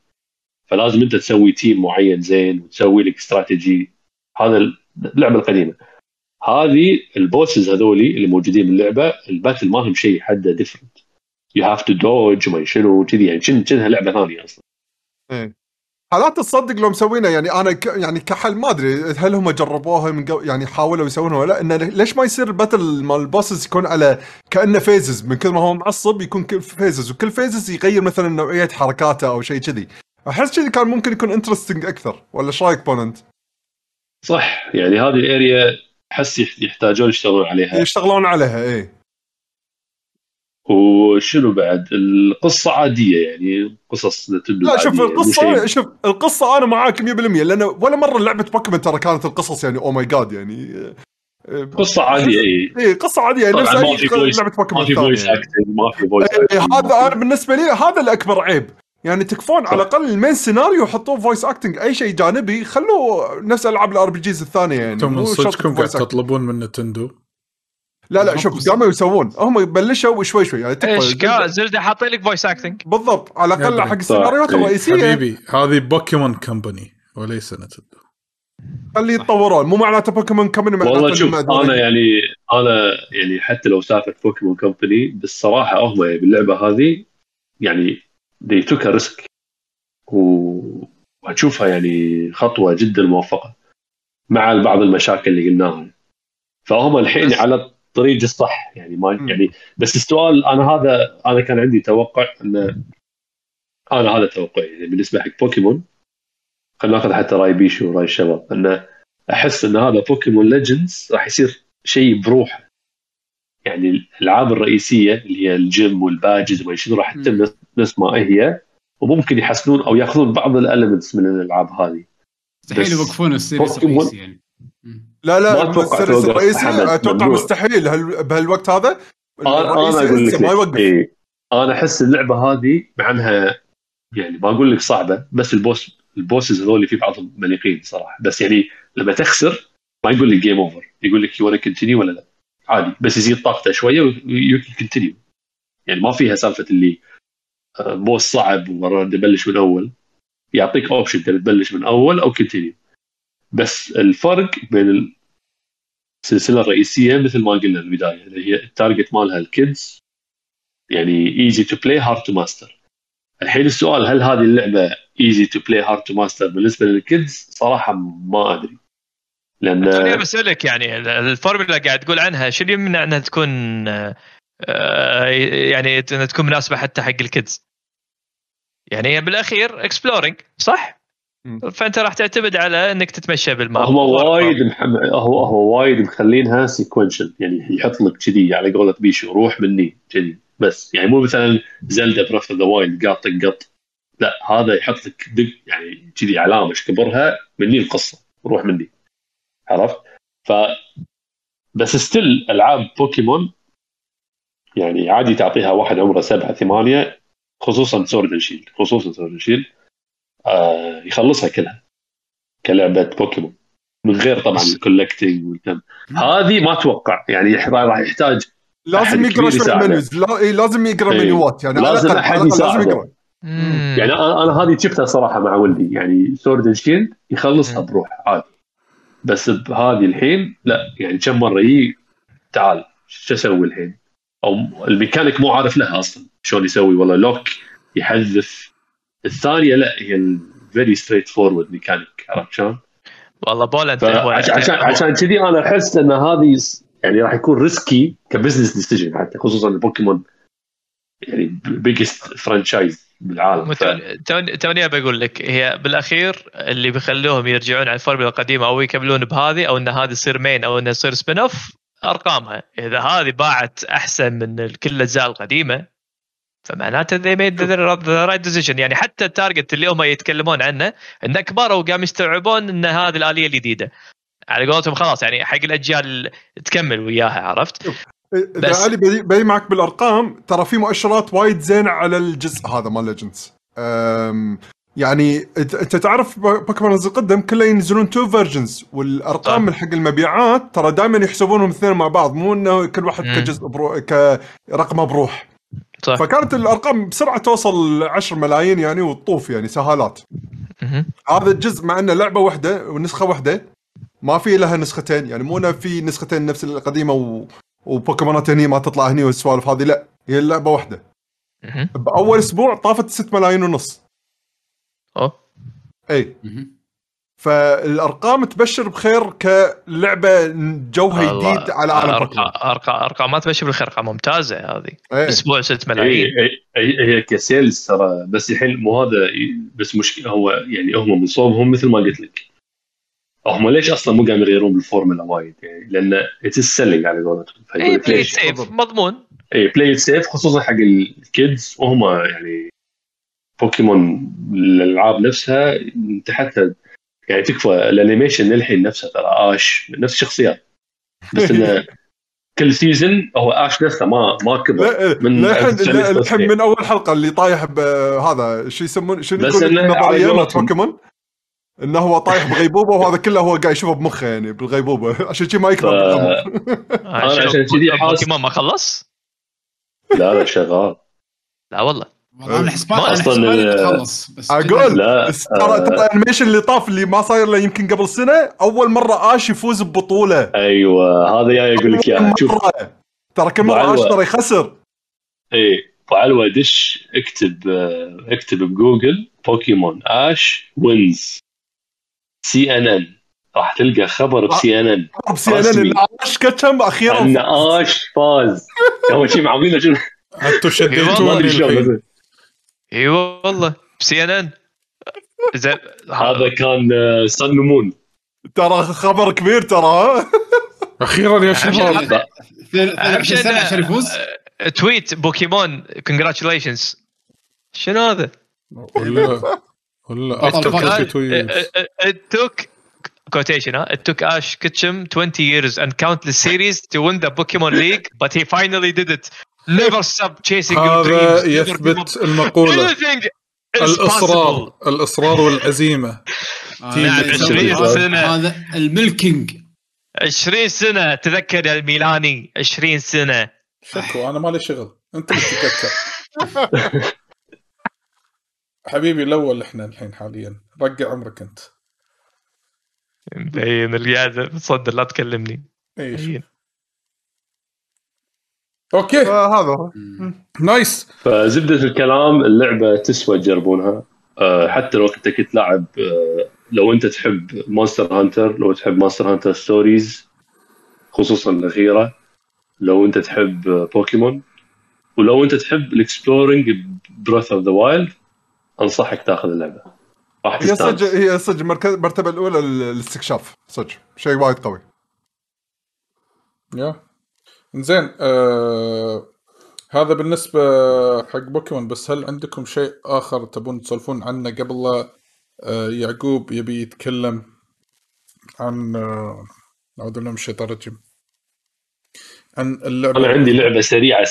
فلازم انت تسوي تيم معين زين وتسوي لك استراتيجي. هذا اللعبه القديمه هذه البوسز هذولي اللي موجودين باللعبه الباتل ما هم شيء حدا ديفرنت you have to dodge وما يشلو كذي يعني شنها لعبة ثانية أصلاً. إيه. حالات تصدق لو مسوينا يعني أنا يعني كحل ما أدري هل هم جربوها من يعني حاولوا يسوونها ولا إن ليش ما يصير باتل مال البوسز يكون على كأنه فيزز من كل ما هو معصب يكون كل فيزز وكل فيزز يغير مثلاً نوعية حركاته أو شيء كذي أحس كذي كان ممكن يكون interesting أكثر ولا شرايك بوننت؟ صح يعني هذه الأريا حس يحتاجون يشتغلون عليها إيه. وشنو بعد القصة عادية يعني قصص لا شوف القصة أنا معاك 100% لأن ولا مرة لعبة بوكيمون ترى كانت القصص يعني أو ماي جاد يعني قصة عادية إيه قصة عادية نفس لعبة بوكيمون ما في فويس أكتنج هذا أنا بالنسبة لي هذا الأكبر عيب يعني تكفون على الأقل من سيناريو حطوه فويس أكتنج أي شيء جانبي خلوه نفس ألعاب الأر بي جيز الثانية يعني تم صدقكم قاعد تطلبون من نتندو لا شوف قاموا يسوون هم يبلشوا شوي يعني اشكال زلدة حاطين لك فويس اكتنج بالضبط على الاقل حق السيناريوهات الرئيسيه حبيبي هذه بوكيمون كمباني وليس نتندو خلي يتطورون مو معناته بوكيمون كمباني والله شوف انا يعني حتى لو سافر بوكيمون كمباني بالصراحه هم باللعبه هذه يعني دي توك ريسك وهتشوفها يعني خطوه جدا موفقه مع بعض المشاكل اللي قلناها فهم الحين على طريق الصح يعني ما يعني بس السؤال انا كان عندي توقع ان انا هذا توقعي يعني بالنسبه حق بوكيمون خلينا ناخذ حتى راي بيشو وراي الشباب ان احس ان هذا بوكيمون ليجندز راح يصير شيء بروحه يعني الالعاب الرئيسيه اللي هي الجيم والباجز وما شنو راح تتم نفس ما هي وممكن يحسنون او ياخذون بعض الالمنتس من الالعاب هذه مستحيل يوقفون السيريس الرئيسي يعني لا السيريس الرئيسي أتوقع مستحيل بهالوقت هذا أنا أقول لك ما يوقف. إيه. أنا أحس اللعبة هذه مع أنها يعني ما أقول لك صعبة بس البوسز هذول اللي في بعضهم مليقين صراحة بس يعني لما تخسر ما يقول لك جيم أوفر يقول لك you wanna continue ولا لا عادي بس يزيد طاقته شويه ويكنتينيو. يعني ما فيها سالفه اللي بوس صعب ومره نبلش من اول، يعطيك اوبشن تبلش من اول او كنتينيو. بس الفرق بين السلسله الرئيسيه مثل ما قلنا البدايه اللي هي التارجت مالها الكيدز، يعني easy to play hard to master. الحين السؤال هل هذه اللعبه easy to play hard to master بالنسبه للكيدز؟ صراحه ما ادري، لأن أنا بسألك يعني الفورمولا قاعد تقول عنها شو اللي يمنع أنها تكون يعني أنها تكون مناسبة حتى حق الكيدز؟ يعني بالأخير إكسبلورينج صح؟ فأنت راح تعتمد على أنك تتمشى بالماب. هو وايد مخلينها سيكونشل، يعني يحط لك كذي على قولة بيشو روح مني كذي بس، يعني مو مثلا زلدة بريث اوف ذا وايلد قاط، لا هذا يحط لك دق يعني كذي علامة كبرها مني القصة روح مني، عرفت؟ بس ستيل ألعاب بوكيمون يعني عادي تعطيها واحد عمره 7-8 خصوصا سورد شيلد يخلصها كلها كلعبة بوكيمون من غير طبعا الكولكتنج والكم. هذه ما أتوقع يعني راح يحتاج لازم يقرأ شوية منيوز، لازم يقرأ منيوات، يعني لازم أحد يساعده. يعني أنا هذه شفتها صراحة مع ولدي، يعني سورد شيلد يخلصها بروح عادي، بس بهذه الحين لا، يعني كم مرة يجي تعال شو أسوي الحين، أو الميكانيك مو عارف لها أصلا شلون يسوي، والله لوك يحذف الثانية، لا هي الفيري ستريت فورورد ميكانيك، عرفت شلون؟ والله بولد عشان كذي أنا أحس أن هذه يعني راح يكون ريسكي كبزنس ديسيجن حتى، خصوصا البوكيمون يعني بيجست فرانشايز بالعالم. توني بقول لك هي بالاخير اللي بيخلوهم يرجعون على الفورمولا القديمه او يكملون بهذه، او ان هذه تصير مين او انها تصير سبين اوف، ارقامها. اذا هذه باعت احسن من كل الاجزاء القديمه فمعناته they made the right decision. يعني حتى التارجت اللي هم يتكلمون عنه ان كبار وقام يستوعبون ان هذه الاليه الجديده على قولتهم خلاص، يعني حق الاجيال تكمل وياها، عرفت؟ إذا علي بي معك بالأرقام، ترى في مؤشرات وايد زينة على الجزء هذا مال ليجندز. يعني أنت تعرف بوكيمون القدم كله ينزلون 2 versions، والأرقام من حق المبيعات ترى دائما يحسبونهم اثنين مع بعض، مو إنه كل واحد كجزء كرقمه بروح. صح. فكانت الأرقام بسرعة توصل 10 ملايين يعني، والطوف يعني سهالات. هذا الجزء مع إنه لعبة واحدة ونسخة واحدة، ما في لها نسختين، يعني مو في نسختين نفس القديمة وبوكيمونات هني ما تطلع هني والسوالف هذه، لا هي اللعبة واحدة. بأول أسبوع طافت 6.5 ملايين. أي فالأرقام تبشر بخير كلعبة جوها جديد على عالم بوكيمون. أرقام ما تبشر بالخير، أرقام ممتازة هذه. أسبوع 6 ملايين هي كسيلز ترى، بس الحين مو هذا بس مشكلة، هو يعني هم من صوبهم مثل ما قلت لك، هم ليش أصلاً مو قاعدين يغيرون بالفورمولا وايد، يعني لأن يتسلق على قولتهم. أي بلاي سيف مضمون، أي بلاي سيف خصوصاً حق الكيدز، وهم يعني بوكيمون الألعاب نفسها تحدد يعني تكفى الأنيميشن الحين نفسها ترى آش نفس الشخصيات، بس إنه كل سيزن هو آش نفسه ما كبر من الحين من أول حلقة اللي طايح بهذا شو يسمون شو يقولون نظريات بوكيمون، انه هو طايح بغيبوبه وهذا كله هو قاعد يشوفه بمخه يعني بالغيبوبه، عشان شيء ما يكره عشان كذي بوكيمون ما خلص. لا شغال، لا والله والله اصلا خلص، بس اقول ترى الانيميشن اللي طاف اللي ما صاير له يمكن قبل سنه، اول مره آش يفوز ببطوله. ايوه هذا جاي اقول لك يا شوف ترى كم مره آش ترى يخسر. اي فعلوا دش اكتب بجوجل بوكيمون آش وينز CNN، راح تلقى خبر بCNN اللي آش كتم أخيراً أن آش فاز. أول شيء معاملين شنو حتى شديدون. إي والله CNN هذا كان سنمون ترى خبر كبير ترى أخيراً يا شباب. 2 سنة عشان يفوز. تويت بوكيمون congratulations شنو هذا؟ والله it took quotation it took Ash Ketchum 20 years and countless series to win the Pokemon League but he finally did it. Never stop chasing your dreams. يثبت المقولة الإصرار والعزيمة. هذا الملكينج 20 سنة تذكر يا الميلاني 20 سنة. شكو أنا ما لي شغل، أنت اللي تتذكر. حبيبي الأول إحنا الحين حاليا رجع عمرك أنت. مبين الجهاز بتصدر لا تكلمني. إيش. أوكي. هذا نايس. فزبدة الكلام اللعبة تسوى تجربونها. حتى لو كنت تلعب، لو أنت تحب مونستر هانتر، لو تحب مونستر هانتر ستوريز خصوصا الأخيرة، لو أنت تحب بوكيمون، ولو أنت تحب الإكسبلورينج براث أوف ذا وايلد، أنصحك تأخذ اللعبة. هي صج مرتبة الأولى الاستكشاف، صج شيء وايد قوي. يا إنزين هذا بالنسبة حق بوكيمون. بس هل عندكم شيء آخر تبون تسولفون عنه قبل لا يعقوب يبي يتكلم عن نعود لهم الشيطان الرجيم عن اللعبة؟ أنا عندي لعبة سريعة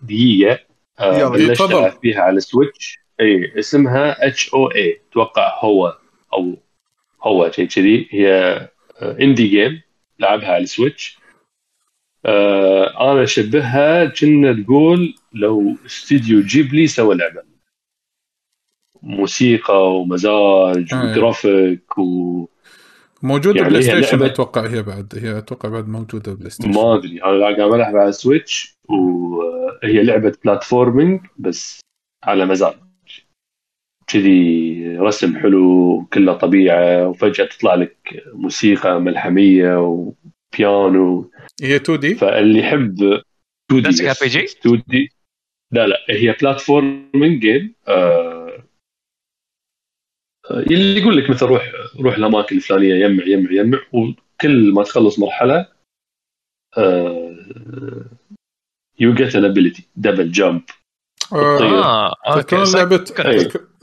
دقيقة بلشتها فيها على السويتش، أي اسمها HOA، توقع هو أو هو شيء كذي. هي اندي جيم لعبها على السويتش. أنا شبهها كنا تقول لو استديو جيبلي سوى لعبة، موسيقى ومزاج وجرافيك موجودة يعني بلاي ستيشن. أتوقع هي بعد، موجودة بلاي ستيشن، ما أدري. أنا قاعد ألعبها على سويتش، وهي لعبة بلاتفورمينج بس على مزاج كذي، رسم حلو كله طبيعة، وفجأة تطلع لك موسيقى ملحمية وبيانو. هي 2D، فاللي يحب 2D بس 2D لا هي بلاتفورمينج جيم. اللي يقول لك مثل روح الأماكن الفلانية، يجمع، وكل ما تخلص مرحلة you get an ability double jump.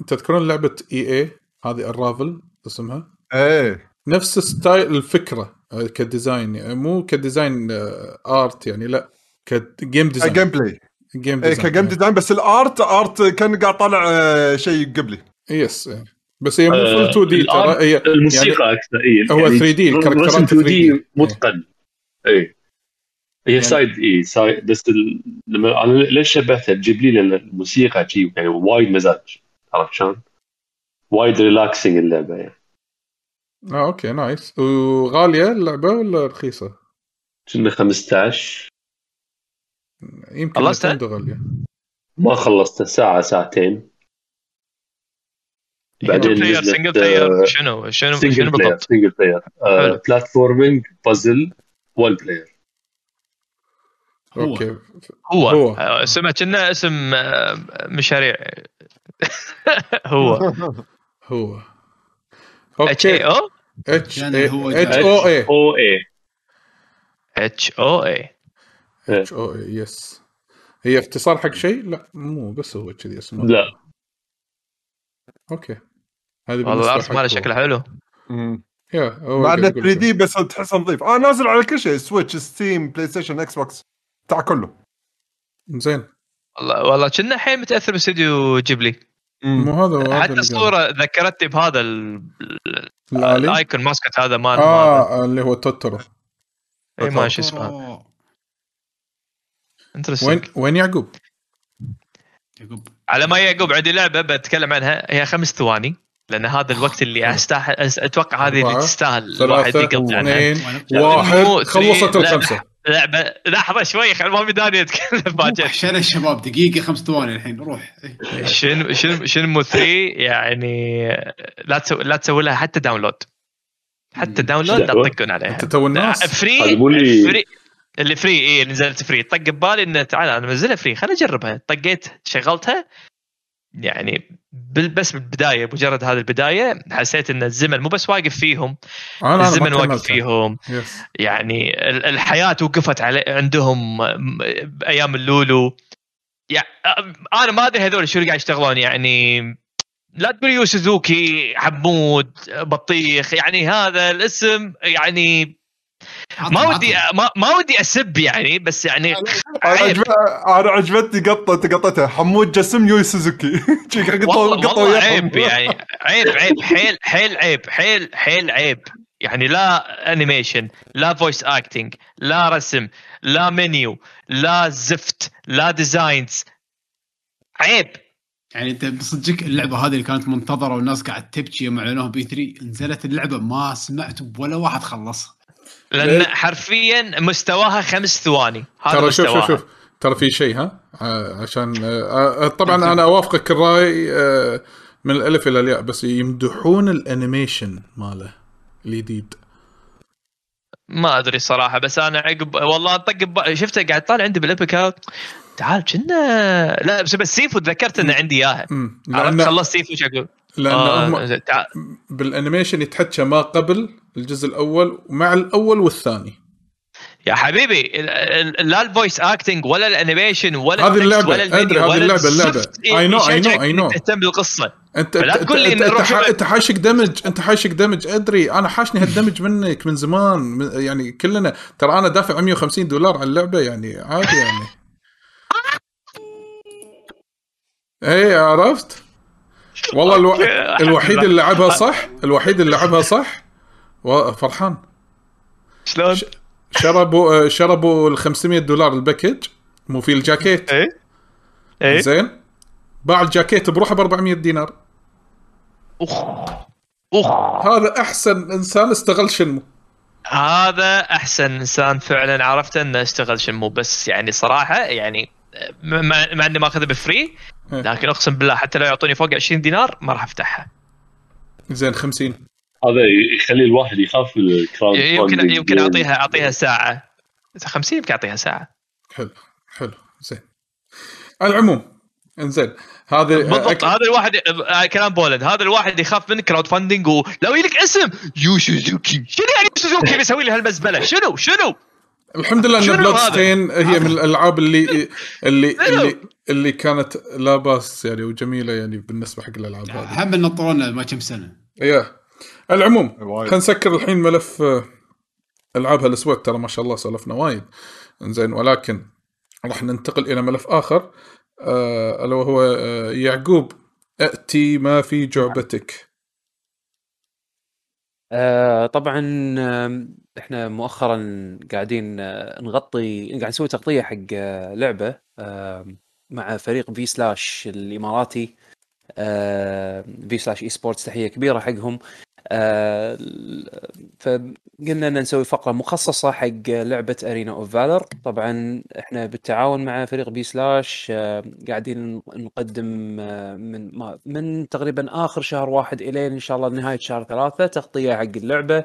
تذكرون لعبة EA هذه الرافل اسمها؟ ايه نفس ستايل الفكرة كديزاين، مو كديزاين ارت يعني، لا كجيم ديزاين، جيم بلاي كجيم ديزاين، بس الارت كان قاعد طالع شيء قبلي. يس بس هي مو فول 2D ترى، الموسيقى اكثر هو 3D، الكاركترات 3D متقن. اي هي يعني سايد اي سايد، بس انا ليش شبهتها تجيب لي؟ لان الموسيقى شيء يعني وايد مزاج، عرفت شلون؟ وايد ريلاكسينج اللعبه يعني. اوكي نايس. وغاليه اللعبه ولا رخيصه؟ كنا 15 يمكن. خلصتها؟ غاليه ما خلصتها، ساعه ساعتين بعدين نزلت. سنجل بلاير شنو بالضبط؟ سنجل بلاير بلاتفورمينج بازل وان بلاير. اوكي هو اسمه كنا اسم مشاريع. هو HOA. يس هي اختصار حق شيء؟ لا مو بس هو كذي اسمه. لا اوكي هذا بالنسبه ماله شكله حلو. يا معنا 3D بس تحسه نظيف. نازل على كل شيء، سويتش، ستيم، بلاي ستيشن، اكس بوكس، تاع كله. زين والله كنا حي متاثر باستديو جيبلي، مو هذا حتى الصوره ذكرتني بهذا الايكون ماسكت هذا مال اللي هو توترو. اي ما ايش اسمه وين يعقوب على ما يعقوب عندي لعبه بتكلم عنها، هي 5 ثواني لأن هذا الوقت اللي أستاهل. أتوقع هذه اللي تستاهل الواحد يقضي عنها. واحد خلصت الخمسة لعبة. لحظة شوي خل ما بداني أتكلم باجر. عشان الشباب دقيقة 5 ثواني الحين نروح. شنو 3 يعني لا تسوي لها حتى داونلود، تطقون عليها. تتو الناس فري اللي فري، إيه نزلت فري. طق ببالي إن تعال أنا منزلها فري خلنا أجربها. طقيت شغلتها يعني بس بالبداية، مجرد هذه البداية حسيت إن الزمن مو بس واقف فيهم، الزمن واقف فيهم. يعني الحياة وقفت عندهم أيام اللولو. يعني أنا ما أدري هذول شو اللي قاعد يشتغلون. يعني لا تقول يو سوزوكي حمود بطيخ، يعني هذا الاسم يعني ما ودي أسب يعني، بس يعني أنا عجبتني قطتها حمود جسم يو سوزوكي. والله عيب يعني، عيب حيل يعني لا انيميشن، لا فويس اكتنج، لا رسم، لا منيو، لا زفت، لا ديزاينز. عيب. يعني انت بصدقك اللعبه هذه اللي كانت منتظره والناس قاعده تبكي يوم اعلنوها بي 3، نزلت اللعبه ما سمعت ولا واحد خلصها، لان حرفيا مستواها 5 ثواني. هذا مستواها. شوف ترى في شيء ها عشان طبعا انا اوافقك الراي من الالف الى الياء، بس يمدحون الانيميشن ماله الجديد ما ادري صراحه، بس انا عقب والله طق شفته قاعد طالع عندي بالابيكات تعال كنا لا بس سيفو تذكرت ان عندي اياها عرفت خلصت سيفو ايش اقول، لان بالانيميشن يتحكى ما قبل الجزء الاول ومع الاول والثاني يا حبيبي، لا الفويس اكتنج ولا الانيميشن ولا التكست ولا الفيديو ولا اللعبه. اي نو تهتم بالقصه انت حاشك دمج، ادري انا حاشني هالدمج منك من زمان، يعني كلنا ترى انا دافع $150 على اللعبه يعني عادي يعني اي عرفت والله الوحيد اللي لعبها صح، فرحان شلون شربوا $500 الباكج مو في الجاكيت اي زين، باع الجاكيت بروحه $400. هذا احسن انسان استغل شنمو، هذا احسن انسان فعلا عرفت انه استغل شنمو. بس يعني صراحه يعني مع اني ما اخذها بفري، لكن اقسم بالله حتى لو يعطوني فوق $20 ما راح افتحها. زين 50 هذا يخلي الواحد يخاف الكراود فاندنج. يمكن اعطيها ساعه 50 يمكن اعطيها ساعه. حلو زين على العموم انزين هذا بالضبط. هذا الواحد كلام بولد، هذا الواحد يخاف من كراود فاندنج ولو يلك اسم يو سوزوكي، شنو يعني سوزوكي بيسوي لي هالمزبله؟ شنو الحمد لله ان بلودستين هي من الالعاب اللي كانت لا باس يعني وجميله يعني بالنسبه حق الالعاب هذه. حب نطرونا ما كم سنه ايوه. العموم هنسكر الحين ملف العاب هالاسبوع، ترى ما شاء الله سولفنا وايد انزين، ولكن راح ننتقل الى ملف اخر الا وهو يعقوب اتي ما في جعبتك. طبعا احنا مؤخرا قاعدين قاعد نسوي تغطيه حق لعبه مع فريق V/ الاماراتي، V/esports، تحيه كبيره حقهم. فقلنا أن نسوي فقرة مخصصة حق لعبة أرينا أوف فالر. طبعا احنا بالتعاون مع فريق B/ قاعدين نقدم من تقريبا آخر شهر 1 إلى إن شاء الله نهاية شهر 3 تغطية حق اللعبة.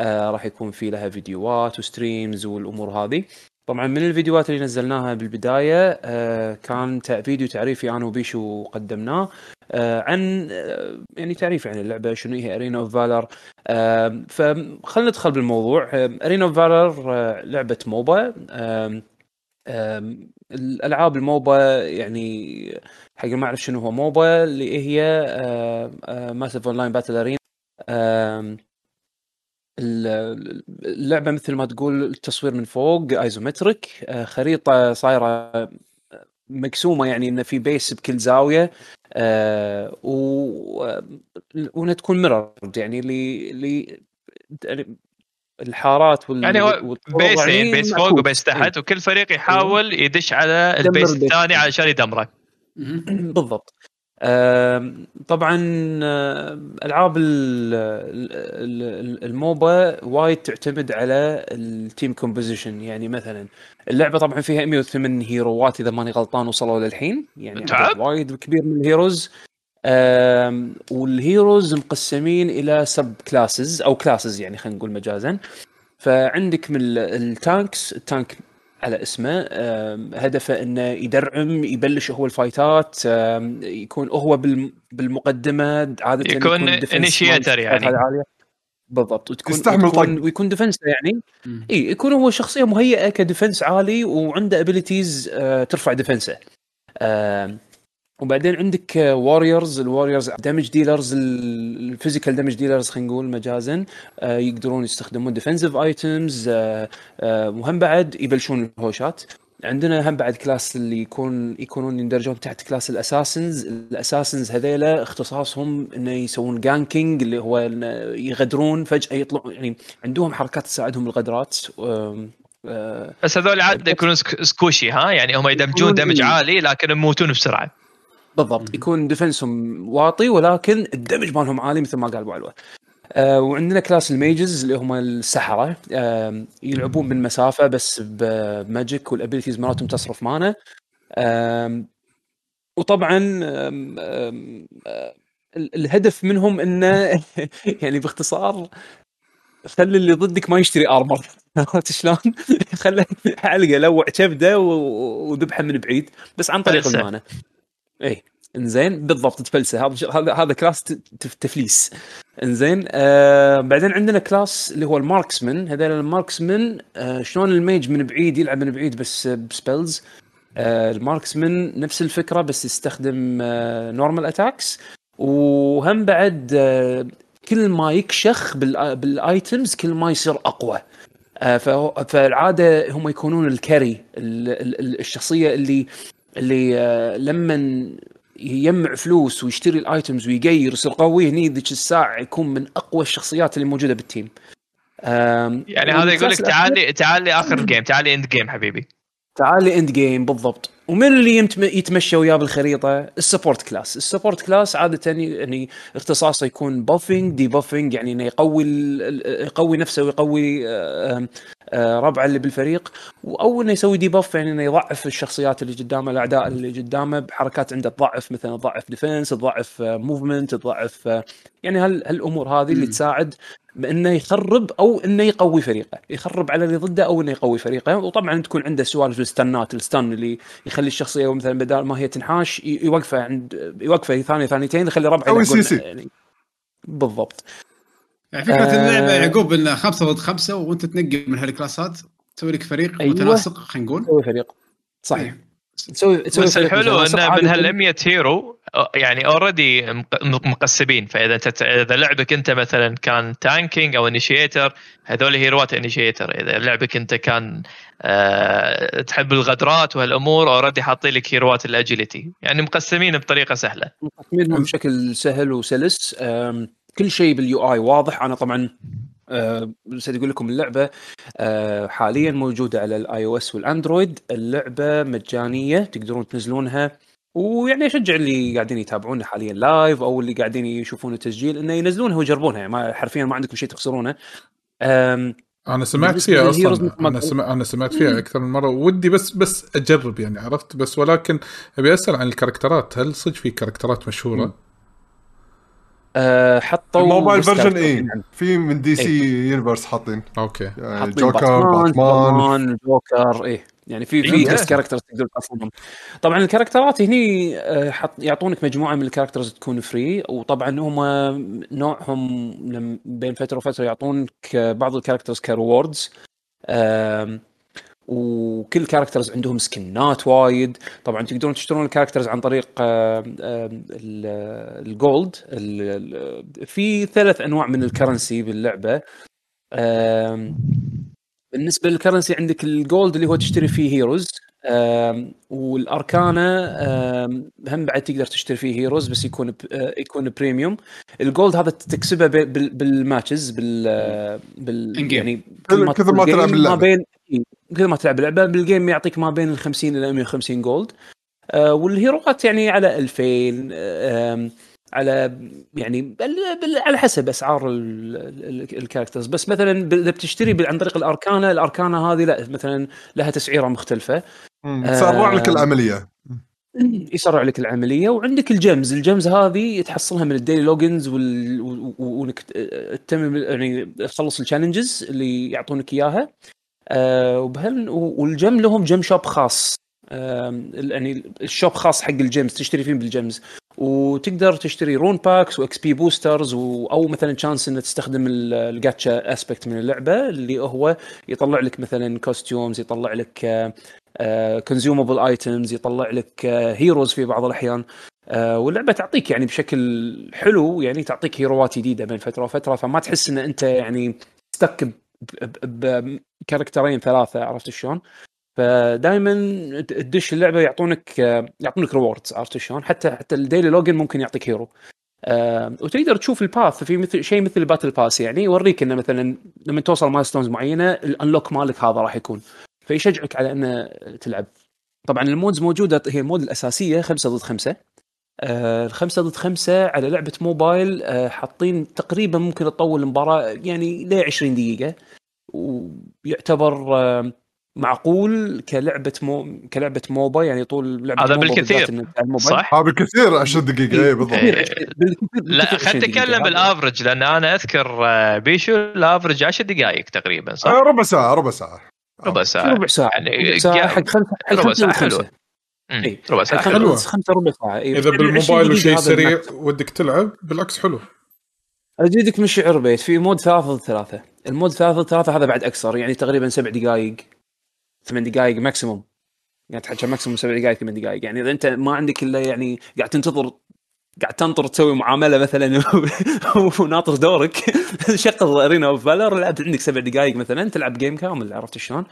راح يكون في لها فيديوهات وستريمز والأمور هذه. طبعا من الفيديوهات اللي نزلناها بالبداية كان فيديو تعريفي أنا وبيشو قدمناه عن يعني تعريف عن اللعبة شنو هي أرينا أوف فالر. فخلنا ندخل بالموضوع. أرينا أوف فالر لعبة موبا. الألعاب الموبا يعني حق ما أعرف شنو هو موبا اللي هي ماسيف أونلاين باتل أرينا. اللعبة مثل ما تقول التصوير من فوق ايزومتريك، خريطة صايرة مقسومة يعني إن في بيس بكل زاوية وإن تكون ميرور يعني الحارات يعني بيس فوق وبيس تحت، وكل فريق يحاول يدش على البيس الثاني علشان يدمره بالضبط. طبعا العاب الموبا وايد تعتمد على التيم كومبوزيشن، يعني مثلا اللعبه طبعا فيها 108 هيروات اذا ماني غلطان وصلوا للحين، يعني وايد كبير من الهيروز. والهيروز مقسمين الى سب كلاسز او كلاسز يعني خلينا نقول مجازا. فعندك من التانكس، التانك على اسمه هدفه انه يدرعم، يبلش هو الفايتات، يكون هو بالمقدمه عاده يكون انيشيتر يعني بالضبط، وتكون يستحمل طق ويكون ديفنس يعني اي يكون هو شخصيه مهيئه كديفنس عالي وعنده ابيليتيز ترفع ديفنسه. وبعدين عندك واريورز، الواريورز دامج ديلرز، الفيزيكال دامج ديلرز خلينا نقول مجازا، يقدرون يستخدمون ديفنسيف ايتمز. مهم بعد يبلشون الهوشات. عندنا هم بعد كلاس اللي يكونون يندرجون تحت كلاس الاساسنز. الاساسنز هذيلا اختصاصهم انه يسوون جانكينج، اللي هو يغدرون فجأة يطلعون، يعني عندهم حركات تساعدهم الغدرات. بس هذول عادة يكونون سكوشي، ها يعني هم يدمجون دمج عالي لكن يموتون بسرعة. بالضبط، يكون ديفنسهم واطي ولكن الدمج مالهم عالي مثل ما قال بعلوة. وعندنا كلاس الميجز اللي هم السحرة، يلعبون من مسافة بس بماجيك، والابيلتيز مراتهم تصرف مانا. وطبعا الهدف منهم انه يعني باختصار خلي اللي ضدك ما يشتري ارمر، عرفت شلون؟ خلي حلقه لوع كبده وذبحه من بعيد بس عن طريق المانا. اي انزين، بالضبط تفلسه. هذا كلاس تفليس. انزين، بعدين عندنا كلاس اللي هو الماركسمن. هذول الماركسمن شلون الميج من بعيد يلعب من بعيد بس بسبلز. الماركسمن نفس الفكره بس يستخدم نورمال اتاكس، وهم بعد كل ما يكشخ بالايتمز كل ما يصير اقوى. فالعاده هم يكونون الكاري، الشخصيه اللي لما يجمع فلوس ويشتري الايتمز ويغير يصير قوي. هني ذيك الساعه يكون من اقوى الشخصيات اللي موجوده بالتيم. يعني هذا يقول لك تعالي اخر الجيم، تعالي اند جيم حبيبي، تعالي اند جيم. بالضبط. ومن اللي يتمشى وياه بالخريطه؟ السبورت كلاس. السبورت كلاس عاده يعني اختصاصه يكون بافينج دي بافينج، يعني انه يقوي نفسه ويقوي ربعه اللي بالفريق، واول انه يسوي دي باف يعني انه يضعف الشخصيات اللي قدامه، الاعداء اللي قدامه بحركات عنده تضعف، مثلا تضعف ديفنس، تضعف موفمنت، تضعف يعني هالامور هذه اللي تساعد بانه يخرب او انه يقوي فريقه، يخرب على اللي ضده او انه يقوي فريقه. وطبعا تكون عنده سوالف الستنات، الستن اللي يخلي الشخصيه مثلا بدل ما هي تنحاش يوقفها عند يوقفها ثانيه ثانيتين يخلي ربعه يقول يعني. بالضبط. يعني فكرة اللعبة يعقوب إنه 5 ضد 5 وأنت تنقي من هالكلاسات، تسوي لك فريق. أيوة. متناسق، خلينا نقول تسوي فريق صحيح. تسوي بس الحلو إنه من هالأمية هيرو يعني أوردي مقسمين، فإذا إذا لعبك أنت مثلا كان تانكينج أو إنيشيتر هذول هيروات إنيشيتر، إذا لعبك أنت كان تحب الغدرات وهالأمور أوردي حاطي لك هيروات الأجيليتي، يعني مقسمين بطريقة سهلة، مقسمين بشكل سهل وسلس. كل شيء باليو اي واضح. انا طبعا سأقول لكم اللعبه حاليا موجوده على الاي او اس والاندرويد. اللعبه مجانيه تقدرون تنزلونها، ويعني اشجع اللي قاعدين يتابعونا حاليا لايف او اللي قاعدين يشوفون التسجيل انه ينزلونها ويجربونها، يعني ما حرفيا ما عندكم شيء تخسرونه. انا سمعت فيها اصلا، انا سمعت فيها اكثر من مره، ودي بس اجرب يعني، عرفت؟ بس ولكن ابي اسال عن الكاركترات، هل صدق في كاركترات مشهوره؟ حطوا الموبايل فيرجن ايه في من دي سي يونيفرس حاطين. اوكي. جوكر، باتمان، جوكر، ايه يعني في بس كاركترز تقدر تاخذهم. طبعا الكاركترات هني يعطونك مجموعه من الكاركترز تكون فري، وطبعا هم نوعهم بين فتره وفتره يعطونك بعض الكاركترز كرووردز، وكل كاركترز عندهم سكنات وايد. طبعا تقدرون تشترون الكاركترز عن طريق الجولد. في 3 أنواع من الكرنسي باللعبه. بالنسبه للكرنسي عندك الجولد اللي هو تشتري فيه هيروز، والاركانا هم بعد تقدر تشتري فيه هيروز بس يكون بريميوم. الجولد هذا تكسبه بالماتشز يعني كثر ما تلعب اللعبه، كل ما تلعب لعبة بالجيم يعطيك ما بين 50 إلى 150 جولد. والهيروات يعني على 2000، على يعني على حسب أسعار الكاركترز. بس مثلا بتشتري عن طريق الأركانة، الأركانة هذه لا مثلا لها تسعيرة مختلفة، يسرع لك العملية، وعندك الجمز هذه تحصلها من الديلي لوجنز، يعني تخلص التشالنجز اللي يعطونك إياها. والجم لهم جم شوب خاص، يعني الشوب خاص حق الجيمز تشتري فيه بالجيمز، وتقدر تشتري رون باكس واكس بي بوسترز، او مثلا تشانس انك تستخدم الجاتشا اسبكت من اللعبه اللي هو يطلع لك مثلا كوستيومز، يطلع لك كونسيومبل ايتمز، يطلع لك هيروز في بعض الاحيان. واللعبه تعطيك يعني بشكل حلو، يعني تعطيك هيروات جديده بين فتره وفتره، فما تحس ان انت يعني تستكب بكاركترين 3، عرفت شلون؟ فدائما تدش اللعبه يعطونك ريوردز، عرفت شلون؟ حتى الديلي لوجن ممكن يعطيك هيرو، وتقدر تشوف الباث في مثل شيء مثل باتل باس، يعني يوريك انه مثلا لما توصل مايلستونز معينه الانلوك مالك هذا راح يكون، فيشجعك على انه تلعب. طبعا المودز موجوده، هي المود الاساسيه 5 ضد 5. الخمسة ضد خمسة على لعبة موبايل حاطين تقريبا ممكن تطول المباراة يعني لا 20 دقيقة، ويعتبر معقول كلعبة موبا، يعني طول لعبة هذا بالكثير صح؟ بالكثير 10 دقيقة اي بالضبط. لا خلت أتكلم بالأفرج، لأن أنا أذكر بيشو الأفرج 10 دقائق تقريبا صح؟ ربع ساعة يعني حق خمسة اي ربع ساعه، ربع ساعه. اذا بالموبايل شيء سريع ودك تلعب بالعكس حلو. اجيدك من شعر بيت في مود 3 ضد 3. المود 3 ضد 3 هذا بعد اكثر، يعني تقريبا 7 دقائق 8 دقائق ماكسيموم، يعني تحكي ماكسيموم 7 دقائق 8 دقائق. يعني اذا انت ما عندك الا يعني قاعد تنطر تسوي معامله مثلا وناطر دورك شغل ارينا اوف فالور، لعبت عندك 7 دقائق مثلا تلعب جيم كامل، عرفت شلون؟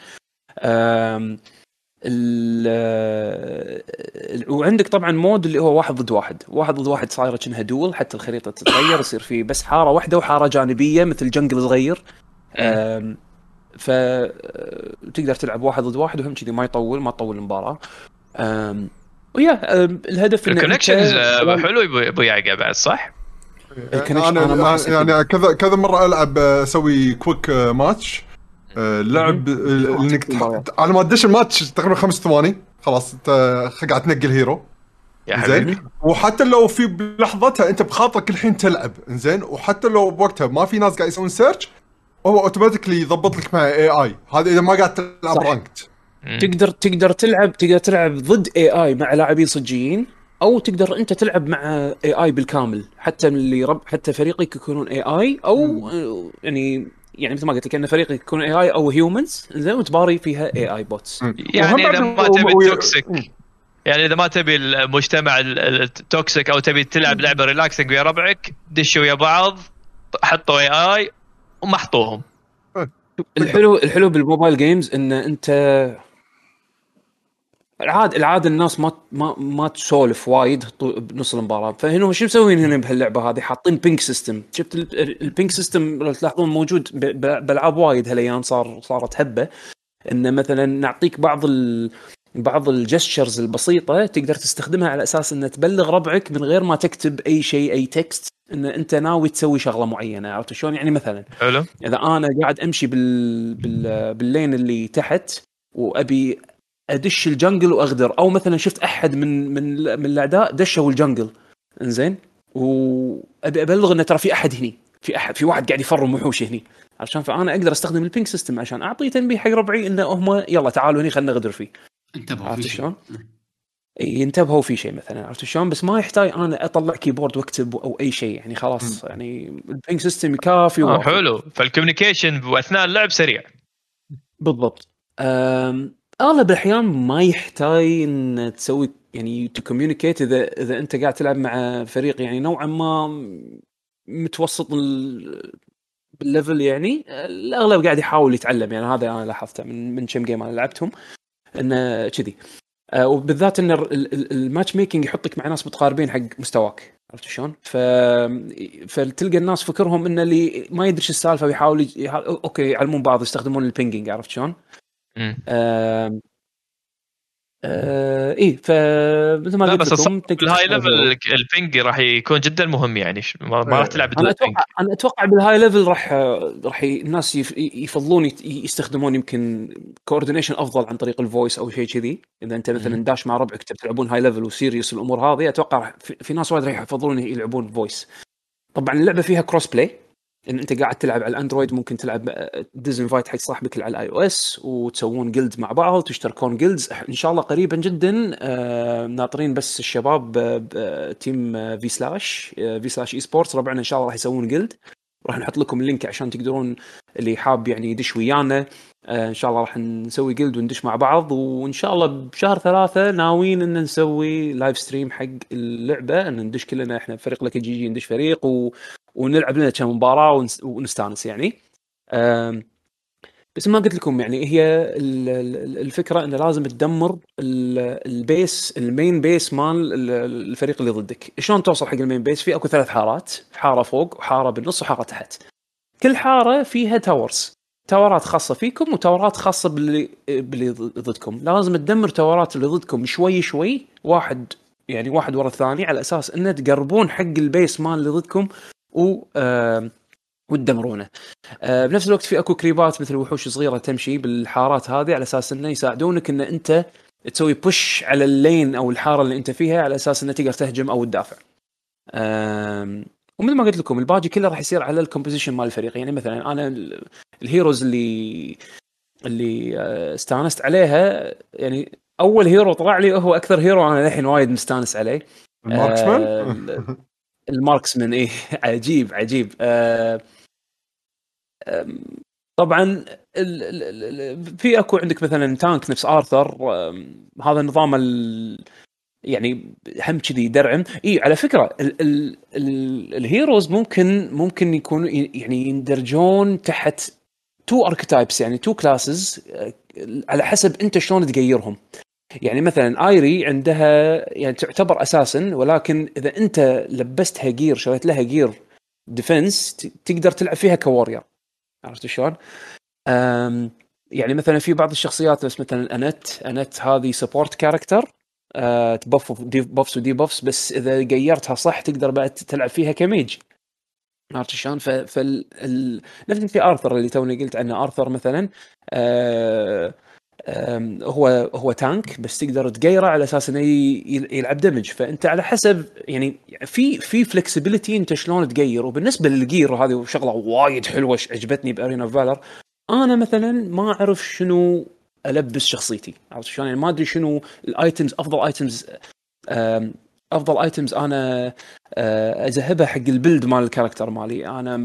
وعندك طبعا مود اللي هو 1 ضد 1 صايره كأنها دول، حتى الخريطه تتغير، يصير فيه بس حاره واحده وحاره جانبيه مثل جنجل صغير، فتقدر تلعب 1 ضد 1 وهم كذي ما تطول المباراه. ويا الهدف ان الكونكشنز حلو ابو يعقوب بعد صح. انا يعني كذا مره العب اسوي كويك ماتش، اللعب انك على ما ادش الماتش تقريبا 5 ثواني خلاص انت قاعد تنقل هيرو يا حبيبي، وحتى لو في بلحظتها انت بخاطرك الحين تلعب انزين، وحتى لو بوقتها ما في ناس قاعد يسوون سيرش هو اوتوماتيكلي يضبط لك مع اي هذا، اذا ما قاعد تلعب رانكت تقدر تلعب ضد اي مع لاعبين صجيين، او تقدر انت تلعب مع اي بالكامل، حتى اللي رب حتى فريقك يكونون اي او يعني مثل ما قلت لك ان فريقك يكون اي او هيومنز زين، وتباري فيها اي بوتس. يعني اذا ما تبي التوكسيك، يعني اذا ما تبي المجتمع التوكسيك او تبي تلعب لعبه ريلاكسنج ويا ربعك، دشوا ويا بعض، حطوا اي ومحطوهم. الحلو بالموبايل جيمز ان انت العاده الناس ما تسولف وايد بنص المباراه، فهنا شو مسوين هنا بهاللعبه هذه؟ حاطين بينك سيستم. شفت البينك سيستم اللي تلاحظون موجود بالالعاب وايد هالايام، صارت هبه ان مثلا نعطيك بعض الجستشرز البسيطه تقدر تستخدمها على اساس ان تبلغ ربعك من غير ما تكتب اي شيء، اي تكست، ان انت ناوي تسوي شغله معينه، عرفت شلون؟ يعني مثلا اذا انا قاعد امشي باللين اللي تحت وابي ادش الجنجل واقدر، او مثلا شفت احد من الاعداء دشوا الجنجل انزين، وابي ابلغ انه ترى في واحد قاعد يفرم وحوش هني، عشان فانا اقدر استخدم البينك سيستم عشان اعطي تنبيه حق ربعي انه هم يلا تعالوا هني خلينا نغدر فيه. انتبهوا في شيء مثلا، عرفت شلون؟ بس ما يحتاج انا اطلع كيبورد واكتب او اي شيء، يعني خلاص يعني البينك سيستم كافي حلو. فالكوميونيكيشن اثناء اللعب سريع بالضبط. اغلب الاحيان ما يحتاج ان تسوي يعني تكوميونيكيت، اذا انت قاعد تلعب مع فريق يعني نوعا ما متوسط بالليفل، يعني الاغلب قاعد يحاول يتعلم. يعني هذا انا لاحظته من كم جيم انا لعبتهم انه كذي، وبالذات ان الماتش ميكينج يحطك مع ناس متقاربين حق مستواك، عرفت شلون؟ فتلقى الناس فكرهم ان اللي ما يدريش السالفه ويحاول اوكي يعلمون بعض يستخدمون البينجينج، عرفت شلون؟ فمثل ما قلت لكم الهاي ليفل البينج راح يكون جدا مهم، يعني ما راح تلعب بدون بينج. انا اتوقع بالهاي ليفل راح الناس يفضلون يستخدمون يمكن كوردينيشن افضل عن طريق الفويس او شيء كذي. اذا انت مثلا داش مع ربعك تلعبون هاي ليفل وسيريوس الامور هذه، اتوقع في ناس وايد راح يفضلون يلعبون فويس. طبعا اللعبه فيها كروس بلاي، ان انت قاعد تلعب على الاندرويد ممكن تلعب ديزنفايت حق صاحبك على الاي او اس، وتسوون جيلد مع بعض، تشتركون جيلدز. ان شاء الله قريبا جدا ناطرين بس الشباب تيم في سلاش اي سبورتس ربعنا، ان شاء الله راح يسوون جيلد، راح نحط لكم اللينك عشان تقدرون اللي حاب يعني يدش ويانا. ان شاء الله راح نسوي جيلد وندش مع بعض، وان شاء الله بشهر 3 ناويين ان نسوي لايف ستريم حق اللعبه، ان ندش كلنا احنا فريق لك جي ندش فريق ونلعب لنا كم مباراه ونستانس يعني. بس ما قلت لكم يعني هي الفكره انه لازم تدمر البيس، المين بيس مال الفريق اللي ضدك. شلون توصل حق المين بيس؟ في اكو ثلاث حارات، حاره فوق وحاره بالنص وحاره تحت. كل حاره فيها تاورز، تاورات خاصه فيكم وتاورات خاصه باللي ضدكم. لازم تدمر تاورات اللي ضدكم شوي شوي، واحد يعني واحد ورا الثاني، على اساس ان تقربون حق البيس مال اللي ضدكم وتدمرونه. بنفس الوقت في اكو كريبات مثل وحوش صغيره تمشي بالحارات هذه على اساس انه يساعدونك ان انت تسوي بوش على اللين او الحاره اللي انت فيها، على اساس انه تقدر تهجم او تدافع. ومثل ما قلت لكم الباجي كله راح يصير على الكومبوزيشن مال الفريق. يعني مثلا انا الهيروز اللي استانست عليها، يعني اول هيرو طلع لي هو اكثر هيرو انا الحين وايد مستانس عليه، الماركسمان. الماركسمان ايه عجيب عجيب. طبعا في اكو عندك مثلا تانك نفس آرثر، هذا النظام يعني هم كذي درعم. اي على فكره الهيروز ممكن يكونوا يعني يندرجون تحت تو اركتايبس، يعني تو كلاسز، على حسب انت شلون تغيرهم. يعني مثلا ايري عندها يعني تعتبر اساسا، ولكن اذا انت لبستها جير، شريت لها جير ديفنس، تقدر تلعب فيها كوارير. عرفت شلون؟ يعني مثلا في بعض الشخصيات بس مثلا انت هذه سبورت كاركتر، تبف ودي بفس، بس اذا غيرتها صح تقدر بقى تلعب فيها كميج. عرفت شلون؟ نفس في آرثر اللي توني قلت عنه. آرثر مثلا هو تانك، بس تقدر تغيره على اساس انه يلعب دمج. فانت على حسب يعني في فلكسبيليتي انت شلون تغير. وبالنسبه للجير هذه شغله وايد حلوه عجبتني بأرينا فالر. انا مثلا ما اعرف شنو البس شخصيتي، عرفت شلون؟ يعني ما ادري شنو الايتمز، افضل ايتمز انا اذهبها حق البلد مال الكاركتر مالي. انا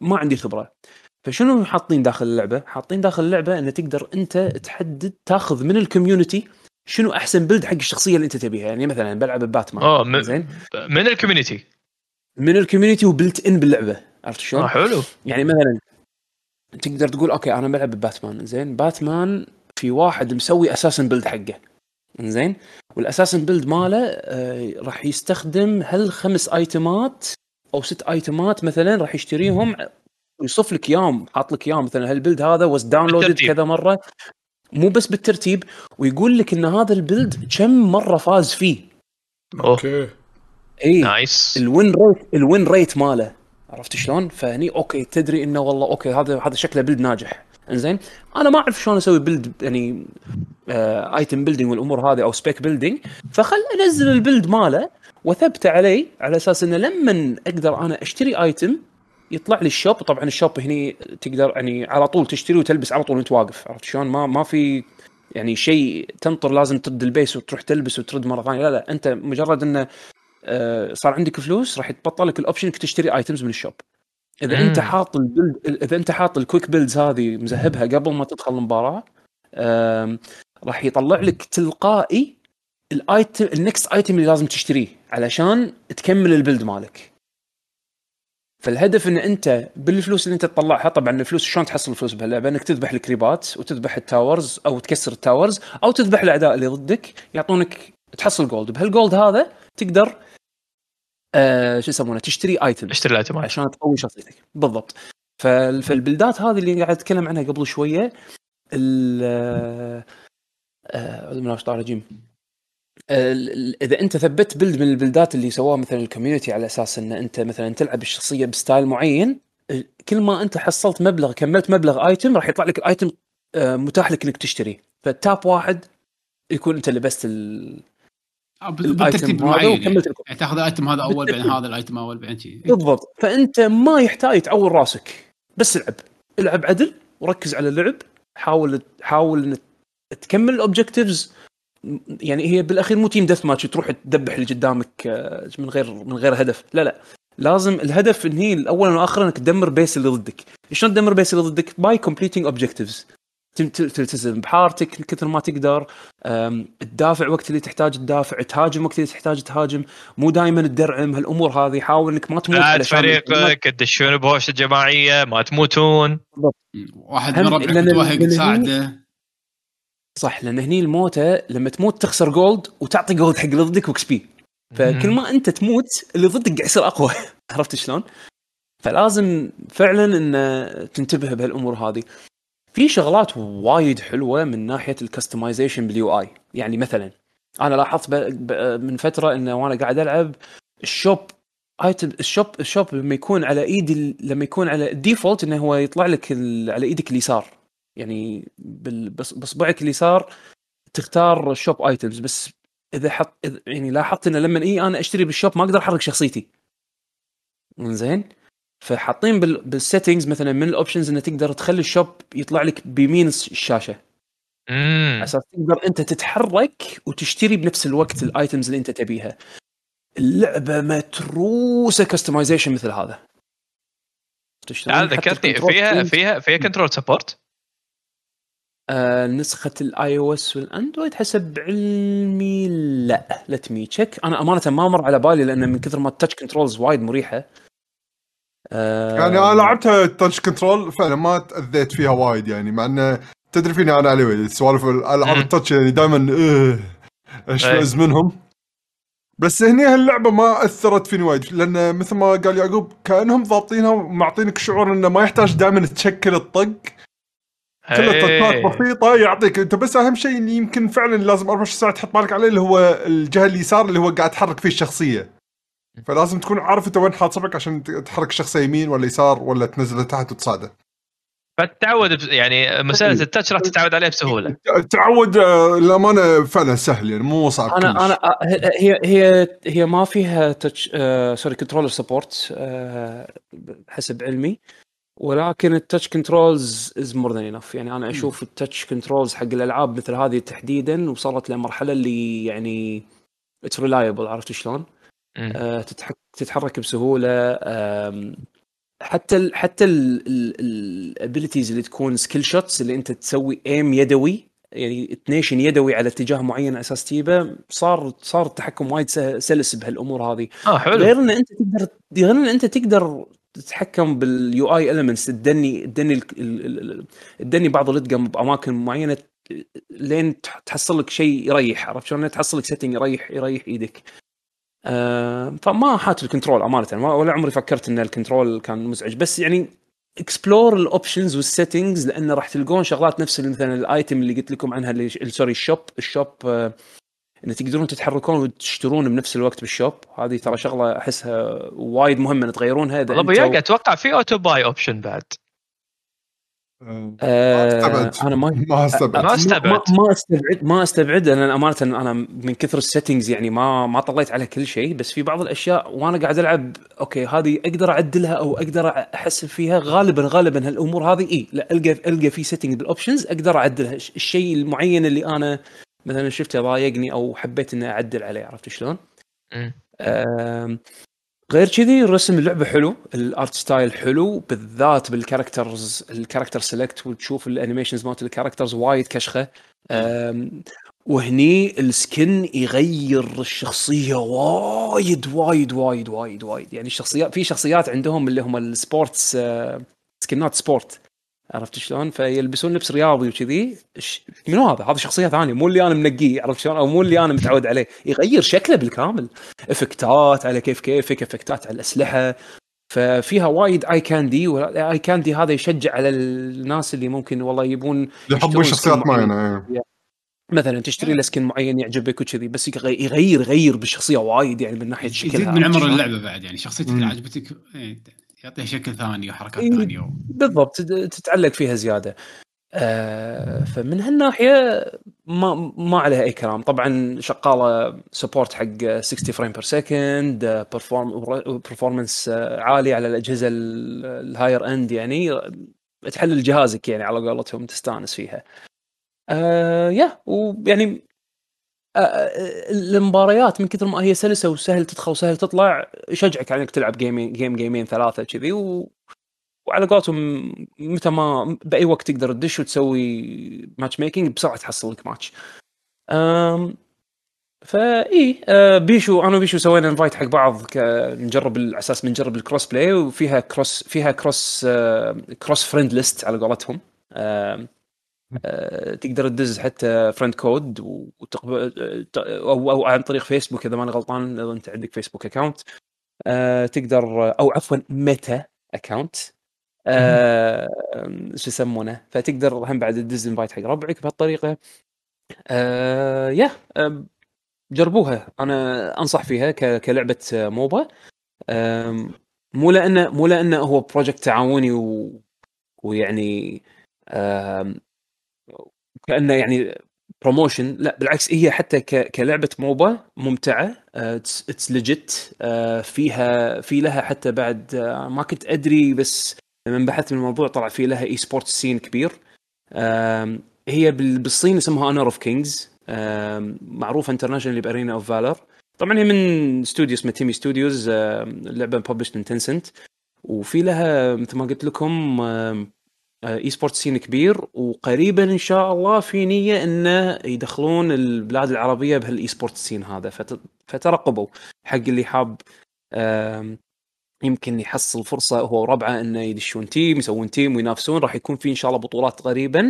ما عندي خبره. فشنو حاطين داخل اللعبه؟ حاطين داخل اللعبه ان تقدر انت تحدد، تاخذ من الكوميونتي شنو احسن بلد حق الشخصيه اللي انت تبيها. يعني مثلا بلعب باتمان، زين، من الكوميونتي وبلت ان باللعبه. عرفت شلون؟ حلو. يعني مثلا تقدر تقول اوكي انا بلعب باتمان، زين، باتمان في واحد مسوي اساسا بلد حقه، زين، والاساسا بلد ماله راح يستخدم هالخمس ايتمات او 6 ايتمات مثلا، راح يشتريهم ويصف لك اياهم، حاط لك اياهم مثلا هالبلد هذا واز داونلودد كذا مره، مو بس بالترتيب، ويقول لك ان هذا البلد كم مره فاز فيه. اوكي، اي نايس. الوين ريت ماله. عرفت شلون؟ فهني اوكي تدري انه والله اوكي هذا شكله بلد ناجح. انزين انا ما اعرف شلون اسوي بلد، يعني ايتم بيلدينج والامور هذه او سبيك بيلدينج، فخل انزل البلد ماله وثبت عليه على اساس انه لما اقدر انا اشتري ايتم يطلع لي الشوب. طبعا الشوب هني تقدر يعني على طول تشتري وتلبس على طول وانت واقف. عرفت شلون؟ ما في يعني شيء تنطر لازم ترد البيس وتروح تلبس وترد مره ثانيه. لا انت مجرد انه صار عندك فلوس راح يتبطل لك الاوبشن انك تشتري ايتمز من الشوب. اذا انت حاط الكويك بيلدز هذه مذهبها قبل ما تدخل المباراه، راح يطلع لك تلقائي الايتم، النكست ايتم اللي لازم تشتريه علشان تكمل البيلد مالك. فالهدف ان انت بالفلوس اللي انت تطلعها، طبعا الفلوس شلون تحصل الفلوس بهاللعبه؟ انك تذبح الكريبات وتذبح التاورز او تكسر التاورز او تذبح الاعداء اللي ضدك، يعطونك تحصل جولد. بهالجولد هذا تقدر شو يسمونه، تشتري ايتم عشان تقوي شخصيتك. بالضبط. فالبلدات هذه اللي قاعد اتكلم عنها قبل شويه، ال مناش طارجيم، اذا انت ثبت بلد من البلدات اللي سواها مثلا الكوميونتي على اساس ان انت مثلا تلعب الشخصيه بستايل معين، كل ما انت حصلت مبلغ، كملت مبلغ ايتم، راح يطلع لك الايتم متاح لك انك تشتريه. فتاب واحد يكون انت لبست بالترتيب المعين، يعني تاخذ الايتم هذا اول بعدين هذا الايتم اول بعدين شيء. بالضبط. فانت ما يحتاج تعور راسك، بس العب عدل وركز على اللعب، حاول تكمل الاوبجكتيفز. يعني هي بالاخير مو تيم دث ماتش تروح تدبح اللي قدامك من غير هدف. لا لازم الهدف ان هي الاول والاخر انك تدمر بيس اللي ضدك. شلون تدمر بيس اللي ضدك؟ باي كومبليتينج اوبجكتيفز. تلتزم بحارتك كثر ما تقدر، تدافع وقت اللي تحتاج تدافع، تهاجم وقت اللي تحتاج تهاجم، مو دائما تدرعم هالامور هذه. حاول انك ما تموت على فريقك، تدشون بهوشه جماعيه ما تموتون، واحد من ربعك متوهق تساعده. صح، لان هني الموتة لما تموت تخسر جولد وتعطي جولد حق اللي ضدك واكس بي، فكل ما انت تموت اللي ضدك قاعد يصير اقوى. عرفت شلون؟ فلازم فعلا ان تنتبه بهالامور هذه. في شغلات وايد حلوه من ناحيه الكستمايزيشن باليو اي. يعني مثلا انا لاحظت من فتره انه وانا قاعد العب الشوب ايتم، الشوب لما يكون على ايدي، لما يكون على الديفولت انه هو يطلع لك على ايدك اليسار، يعني باصبعك اليسار تختار الشوب ايتمز. بس اذا حط، يعني لاحظت انه لما انا اشتري بالشوب ما اقدر احرك شخصيتي. زين، فحاطين بالسيتنجز مثلا من الاوبشنز انه تقدر تخلي الشوب يطلع لك بيمين الشاشه، عشان تقدر انت تتحرك وتشتري بنفس الوقت الايتمز اللي انت تبيها. اللعبه متروسه كستمايزيشن مثل هذا. ذكرتني فيها كنترول سبورت. نسخه الاي او اس والاندرويد حسب علمي لا. ليت مي تشيك، انا امانه ما مر على بالي لان من كثر ما التاتش كنترولز وايد مريحه. يعني أنا لعبتها التاتش كنترول فعلا ما تأذيت فيها وايد، يعني مع أنه تدري فيني أنا على ويل السوالف الألعاب التاتش يعني دائما أشمئز منهم. بس هني هاللعبة ما أثرت فيني وايد، لأن مثل ما قال يعقوب كأنهم ضابطينها ومعطينك شعور أنه ما يحتاج دائما تشكل الطق، كل التطبيقات بسيطة يعطيك أنت بس أهم شيء اللي يمكن فعلا لازم 24 ساعة تحط بالك عليه اللي هو الجهة اليسار اللي هو قاعد تحرك فيه الشخصية. فلازم تكون عارف انت وين حاط صبعك عشان تحرك الشخصيه يمين ولا يسار ولا تنزله تحت وتصاده. فتعود، يعني مساله التاتش راح تتعود عليها بسهوله. تعود للامانه فعلا سهل، يعني مو صعب. انا هي ما فيها تاتش، سوري كنترولر سبورت حسب علمي، ولكن التاتش كنترولز از مور ذان انف. يعني انا اشوف التاتش كنترولز حق الالعاب مثل هذه تحديدا وصلت لمرحله اللي يعني اتس ريلايبل. عرفت شلون؟ تتحرك بسهوله. حتى الابيليتيز اللي تكون سكيل شوتس اللي انت تسوي ايم يدوي، يعني اتنيشن يدوي على اتجاه معين اساس تيبه، صار التحكم وايد سلس بهالامور هذه. غير ان انت تقدر تتحكم باليو اي اليمنتس، تدني بعض الادقم باماكن معينه لين تحصل لك شيء يريح. عرفت شلون؟ تحصل لك سيتنج يريح ايدك. فما حات الكنترول امانه، ولا عمري فكرت ان الكنترول كان مزعج. بس يعني اكسبلور الاوبشنز والسيتنجز، لان راح تلقون شغلات نفس مثلا الايتم اللي قلت لكم عنها اللي سوري الشوب ان تقدرون تتحركون وتشترون بنفس الوقت بالشوب. هذه ترى شغله احسها وايد مهمه تغيرونها. اذا انت اتوقع في اوتو باي اوبشن بعد. انا ما استبعد لان امانه انا من كثر السيتنجز يعني ما طليت على كل شيء. بس في بعض الاشياء وانا قاعد العب اوكي هذه اقدر اعدلها او اقدر احسن فيها. غالبا هالامور هذه لا القى في سيتنج بالاوبشنز اقدر اعدلها الشيء المعين اللي انا مثلا شفته ضايقني او حبيت اني اعدل عليه. عرفت شلون؟ غير كذي الرسم اللعبة حلو، الارت ستايل حلو، بالذات بالكاركترز، الكاركتر سيلكت وتشوف الانيميشنز مالت الكاركترز وايد كشخه. وهني السكن يغير الشخصيه وايد وايد وايد وايد وايد. يعني الشخصيات، في شخصيات عندهم اللي هم السبورتس سكنات سبورت. عرفت شلون؟ فيلبسون لبس رياضي وكذي. منو هذا شخصيه ثانيه مو اللي انا منقيه. عرفت شلون؟ او مو اللي انا متعود عليه. يغير شكله بالكامل، افكتات على كيفك، افكتات على الاسلحه. ففيها وايد اي كاندي، والاي كاندي هذا يشجع على الناس اللي ممكن والله يبون يحبون شخصيات معينه، مثلا تشتري له سكن معين يعجبك وكذي. بس يغير بالشخصيه وايد، يعني من ناحيه شكلها يزيد من عمر اللعبه بعد. يعني شخصيتك اللي عجبتك يعطيه شكل ثاني وحركات ثانية بالضبط، تتعلق فيها زيادة. فمن هالناحية ما عليها أي كلام. طبعا شغالة سبورت حق 60 فريم بير سكند، performance عالي على الأجهزة الهاير اند، يعني تحلل جهازك يعني على قولتهم، تستانس فيها. ويعني المباريات من كثر ما هي سلسه وسهل تدخل وسهل تطلع، يشجعك على انك تلعب جيمين ثلاثه كذي، وعلى قولتهم متى ما باي وقت تقدر تدش وتسوي ماتش ميكينج بسرعه تحصل لك ماتش. فاي بيشو انا وبيشو سوينا انفايت حق بعض نجرب على اساس بنجرب الكروس بلاي، وفيها كروس كروس فريند ليست على قولتهم. تقدر تدز حتى فريند كود او عن طريق فيسبوك اذا ما انا غلطان، انت عندك فيسبوك اكاونت تقدر، او عفوا ميتا اكاونت شو يسمونه، فتقدر هم بعد تدز انفايت حق ربعك بهالطريقه. يا جربوها، انا انصح فيها كلعبه موبا، مو لانه هو بروجكت تعاوني ويعني كأنه يعني بروموشن، لا بالعكس هي حتى كلعبه موبا ممتعه، اتس ليجيت، فيها في لها حتى بعد ما كنت ادري، بس لما بحثت من الموضوع طلع في لها اي سبورت سين كبير. هي بالصين اسمها Honor of Kings، معروفه انترناشونالي بأرينا اوف فالر. طبعا هي من استوديو اسمه تيمي ستوديوز، اللعبه ببلشت من تنسنت، وفي لها مثل ما قلت لكم اي سبورت سين كبير، وقريبا ان شاء الله في نيه انه يدخلون البلاد العربيه بهالاي سبورت سين هذا، فترقبوا حق اللي حاب يمكن يحصل فرصه هو وربعه انه يدشون تيم يسوون تيم وينافسون. راح يكون في ان شاء الله بطولات قريبا،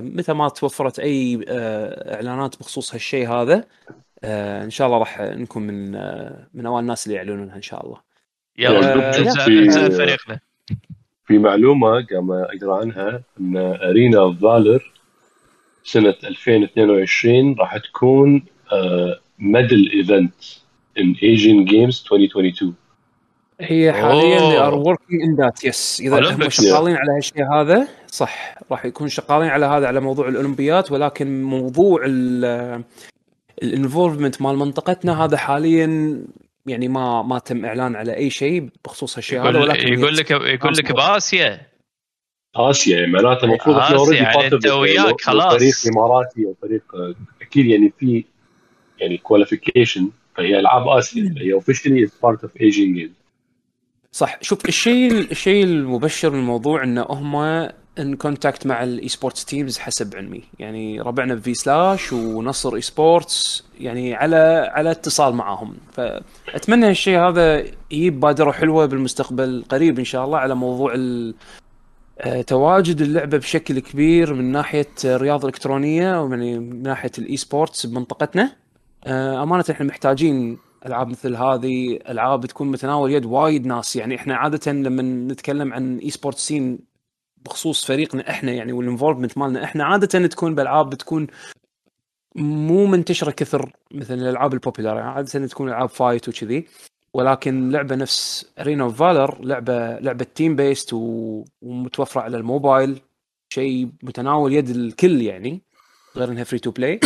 متى ما توفرت اي اعلانات بخصوص هالشيء هذا ان شاء الله راح نكون من اول الناس اللي يعلنونها ان شاء الله. يلا ننزل فريقنا. في معلومه قام اقرا عنها ان ارينا فالر سنه 2022 راح تكون ميدل ايفنت ان ايجين جيمز 2022. هي حاليا ار وركينج ان ذات، يس اذا هم شغالين على هالشيء هذا، صح راح يكون شغالين على هذا، على موضوع الاولمبيات، ولكن موضوع الانفولفمنت مال منطقتنا هذا حاليا يعني ما تم اعلان على اي شيء بخصوص هالشيء هذا. ولكن يقول لك باسيا معناته المفروض انه اوريدي بارتو خلاص فريق اماراتي او فريق اكيد يعني في يعني كواليفيكيشن، فهي العاب اسيا هي اوفيشلي بارت اوف ايجين جيم. صح. شوف الشيء المبشر من الموضوع انه هم ان كونتاكت مع الاي سبورتس تيمز حسب علمي، يعني ربعنا بفي سلاش ونصر اي سبورتس يعني على اتصال معهم، فاتمنى هالشيء هذا يجيب بادره حلوه بالمستقبل القريب ان شاء الله على موضوع تواجد اللعبه بشكل كبير من ناحيه الرياضه الالكترونيه ومن ناحيه الاي سبورتس بمنطقتنا. امانه احنا محتاجين العاب مثل هذه، العاب تكون متناول يد وايد ناس، يعني احنا عاده لما نتكلم عن اي سبورت سين بخصوص فريقنا احنا يعني والانفولفمنت مالنا احنا، عاده تكون بالعاب بتكون مو منتشره كثر مثل الالعاب البوبولار، يعني عاده تكون العاب فايت وكذي، ولكن لعبه نفس ارينا اوف فالر لعبه تيم بيست ومتوفره على الموبايل، شيء متناول يد الكل يعني، غير انها فري تو بلاي،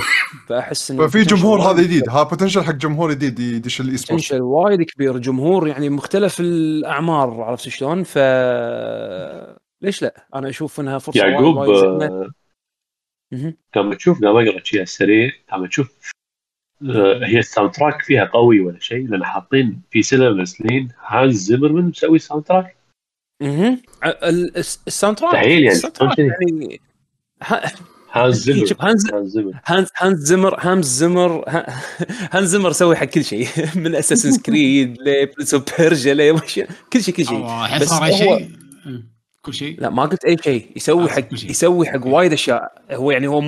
فاحس انه في جمهور هذا جديد، ها بوتنشل حق جمهور جديد يدش الاي سبورت، بوتنشل وايد كبير، جمهور يعني مختلف الاعمار، عرفت شلون؟ ف ليش لا، انا اشوف انها فرصه وايد. كم تشوف قام اقرا شيء سريع، كم تشوف هي الساوند تراك فيها قوي ولا شيء؟ لان حاطين في سنه سنين هانز زيمرمان مسوي ساوند تراك. الساوند تراك يعني هانز زيمر سوي حق كل شيء من اساسن كريد لبرنس اوف بيرجا كل شيء بس هو كل شيء، لا ما قلت اي شيء، يسوي حق وايد اشياء. هو يعني هو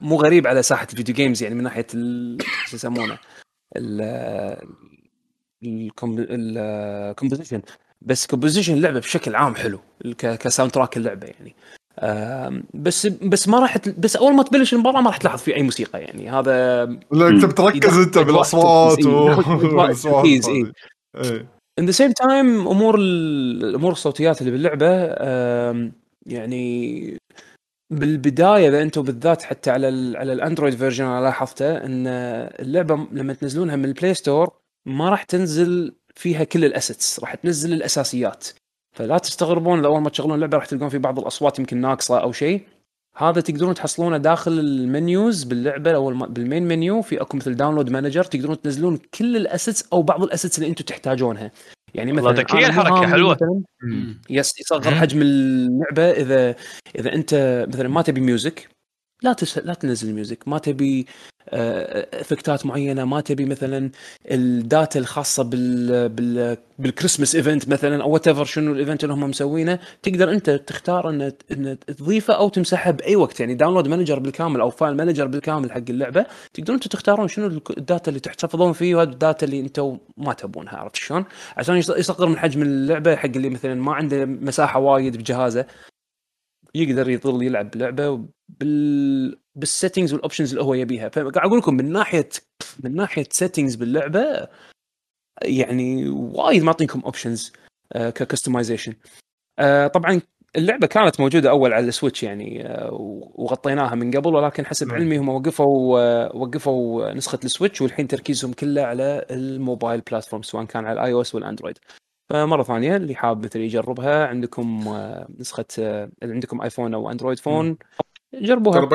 مو غريب على ساحه الفيديو جيمز، يعني من ناحيه شو يسمونه الكومبوزيشن، بس كومبوزيشن اللعبه بشكل عام حلو كساوند تراك اللعبه يعني. بس ما راح بس اول ما تبلش المباراه ما راح تلاحظ في اي موسيقى، يعني هذا لا انت بتركز انت بالاصوات والاصوات ان ذا سيم تايم. امور الصوتيات اللي باللعبه يعني بالبدايه انتم بالذات حتى على الاندرويد فيرجن انا لاحظته ان اللعبه لما تنزلونها من البلاي ستور ما راح تنزل فيها كل الاسيتس، راح تنزل الاساسيات، فلا تستغربون لأول ما تشغلون اللعبة راح تلقون في بعض الأصوات يمكن ناقصة أو شيء، هذا تقدرون تحصلونه داخل المنيوز باللعبة أو بالمين منيو، في أكو مثل داونلود مانجر تقدرون تنزلون كل الأسيتس أو بعض الأسيتس اللي أنتم تحتاجونها. يعني مثلا ذكيه الحركه حلوه يصغر حجم اللعبه. اذا انت مثلا ما تبي ميوزك لا تنزل الميوزك، ما تبي افكتات معينه، ما تبي مثلا الداتا الخاصه بالكريسماس ايفنت مثلا او whatever شنو الايفنت اللي هم مسوينه، تقدر انت تختار ان تضيفه او تمسحه باي وقت. يعني داونلود مانجر بالكامل او فايل مانجر بالكامل حق اللعبه، تقدرون انتم تختارون شنو الداتا اللي تحتفظون فيه وهذه الداتا اللي انتم ما تبونها، عرفت شلون؟ عشان يصغر من حجم اللعبه حق اللي مثلا ما عنده مساحه وايد بجهازه، يقدر يظل يلعب لعبه بالسيتنجز والاوبشنز اللي هو يبيها. فقاعد اقول لكم من ناحيه سيتنجز باللعبه يعني وايد معطينكم اوبشنز ككستمايزيشن. طبعا اللعبه كانت موجوده اول على السويتش يعني وغطيناها من قبل، ولكن حسب علمي هم وقفوا نسخه السويتش، والحين تركيزهم كله على الموبايل بلاتفورم سواء كان على الاي او اس والاندرويد. فمرة ثانية اللي حاب مثل يجربها، عندكم نسخة اللي عندكم آيفون أو أندرويد فون جربوها. ترى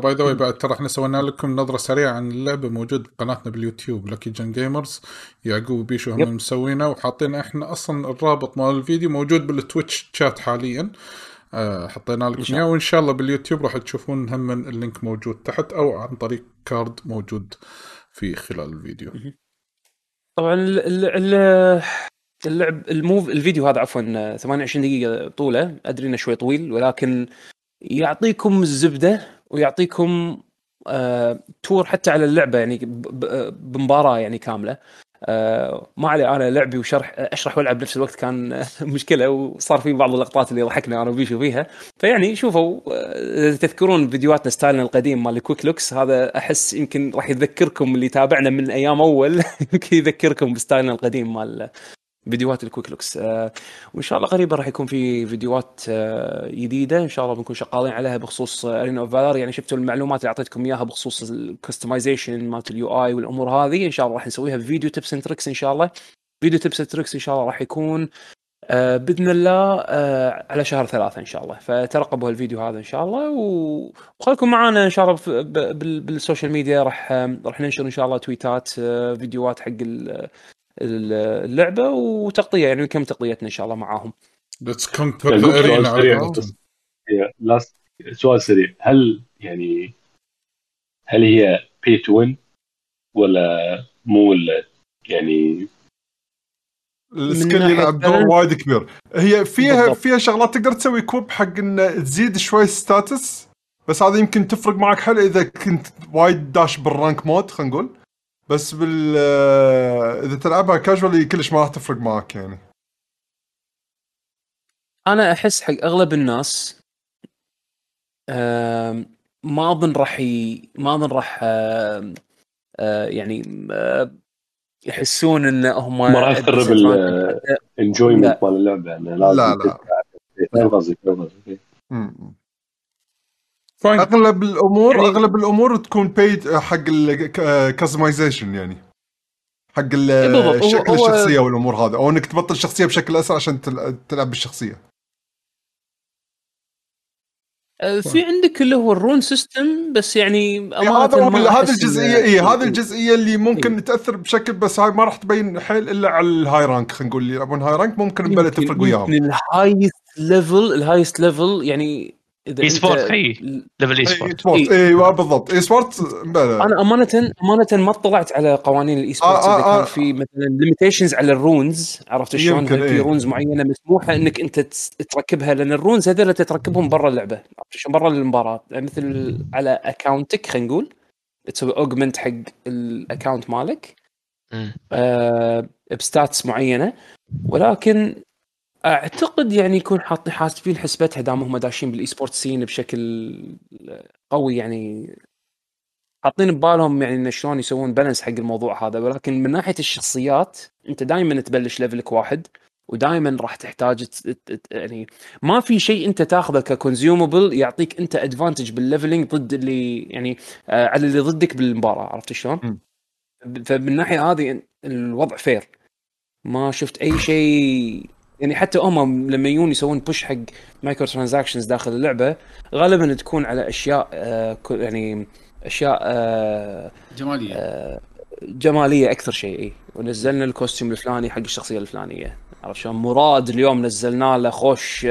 باي ذا واي بعد، ترى احنا سوينا لكم نظرة سريعة عن اللعبة، موجود بقناتنا باليوتيوب لكي جن جيمرز، يعقوب وبيشو هم مسوينا، وحاطين احنا أصلا الرابط مال الفيديو موجود بالتويتش شات حاليا، حطينا لكم إياه، وإن شاء الله باليوتيوب راح تشوفون هم اللينك موجود تحت أو عن طريق كارد موجود في خلال الفيديو. طبعا اللعب الفيديو هذا عفوا 28 دقيقة طوله، أدري إنه شوي طويل، ولكن يعطيكم الزبدة ويعطيكم تور حتى على اللعبة يعني بمباراة يعني كاملة. ما علي، أنا لعبي وشرح أشرح والعب بنفس الوقت كان مشكلة، وصار في بعض اللقطات اللي ضحكنا أنا وبيشو فيها. فيعني شوفوا تذكرون فيديوهاتنا ستايلنا القديم مال كويك لوكس، هذا أحس يمكن راح يذكركم اللي تابعنا من أيام أول يمكن يذكركم بستايلنا القديم مال فيديوهات الكويك لوكس. وإن شاء الله قريبا راح يكون في فيديوهات جديدة إن شاء الله بنكون شغالين عليها بخصوص أرينا أوف فالار. يعني شفتوا المعلومات اللي أعطيتكم إياها بخصوص الكستمايزيشن مالت اليو آي والأمور هذه، إن شاء الله راح نسويها بفيديو تيبس اند تريكس. إن شاء الله فيديو تيبس اند تريكس إن شاء الله راح يكون بإذن الله على شهر 3 إن شاء الله، فترقبوا الفيديو هذا إن شاء الله، وخلكم معنا إن شاء الله بالسوشيال ميديا. راح ننشر إن شاء الله تويتات، فيديوهات حق اللعبة وتغطية، يعني كم تغطيتنا إن شاء الله معاهم. سؤال سريع، هل هي pay to win ولا مو يعني السكيل يلعب دور وايد كبير؟ هي فيها شغلات تقدر تسوي كوب حق إن تزيد شوي ستاتس، بس هذا يمكن تفرق معك حل إذا كنت وايد داش بالرانك مود خلينا نقول، بس إذا تلعبها كاجوالي كلش ما راح تفرق معك. يعني أنا أحس حق أغلب الناس ما أظن راح يعني يحسون إن هم ما راح يقرب الانجويمنت مال اللعبة. لا أغلب الأمور تكون بيد حق الكاستمايزيشن، يعني حق الشكل الشخصية والأمور هذا، أو إنك تبطل شخصية بشكل أسرع عشان تلعب بالشخصية. في عندك اللي هو الرون سيستم، بس يعني هذا الجزئية هذه الجزئية اللي ممكن تأثر بشكل، بس هاي ما راح تبين حيل إلا على الهاي رانك. خلينا نقول اللي يلعبون هاي رانك ممكن بلا تفرق وياهم. الهايست ليفل يعني اي سبورت، ايوه بالضبط اي سبورت. انا امانه ما طلعت على قوانين الاي سبورت، اذا كان في مثلا ليميتيشنز على الرونز، عرفت شلون؟ في رونز معينه مسموحه انك انت تركبها، لان الرونز هذول تتركبهم برا اللعبه، عرفت شلون؟ برا المباراه، مثل على اكاونتك خلينا نقول تسوي اوجمنت حق الاكاونت مالك بستاتس معينه، ولكن أعتقد يعني يكون حاسبين حسبتها دام هم داشين بالإي سبورت سين بشكل قوي، يعني حاطين ببالهم يعني إن شلون يسوون بالانس حق الموضوع هذا. ولكن من ناحية الشخصيات أنت دائما تبلش ليفلك واحد، ودائما راح تحتاج يعني ما في شيء أنت تاخذه ككونزيومبل يعطيك أنت أدفانتج بالليفلينج ضد اللي يعني على اللي ضدك بالمباراة، عرفت شلون؟ فمن ناحية هذه الوضع فير، ما شفت أي شيء يعني. حتى هم لما يجون يسوون بوش حق مايكرو ترانزاكشنز داخل اللعبه غالبا تكون على اشياء يعني اشياء جماليه اكثر شيء. ونزلنا الكوستيوم الفلاني حق الشخصيه الفلانيه، عرفت شلون؟ مراد اليوم نزلنا له خوش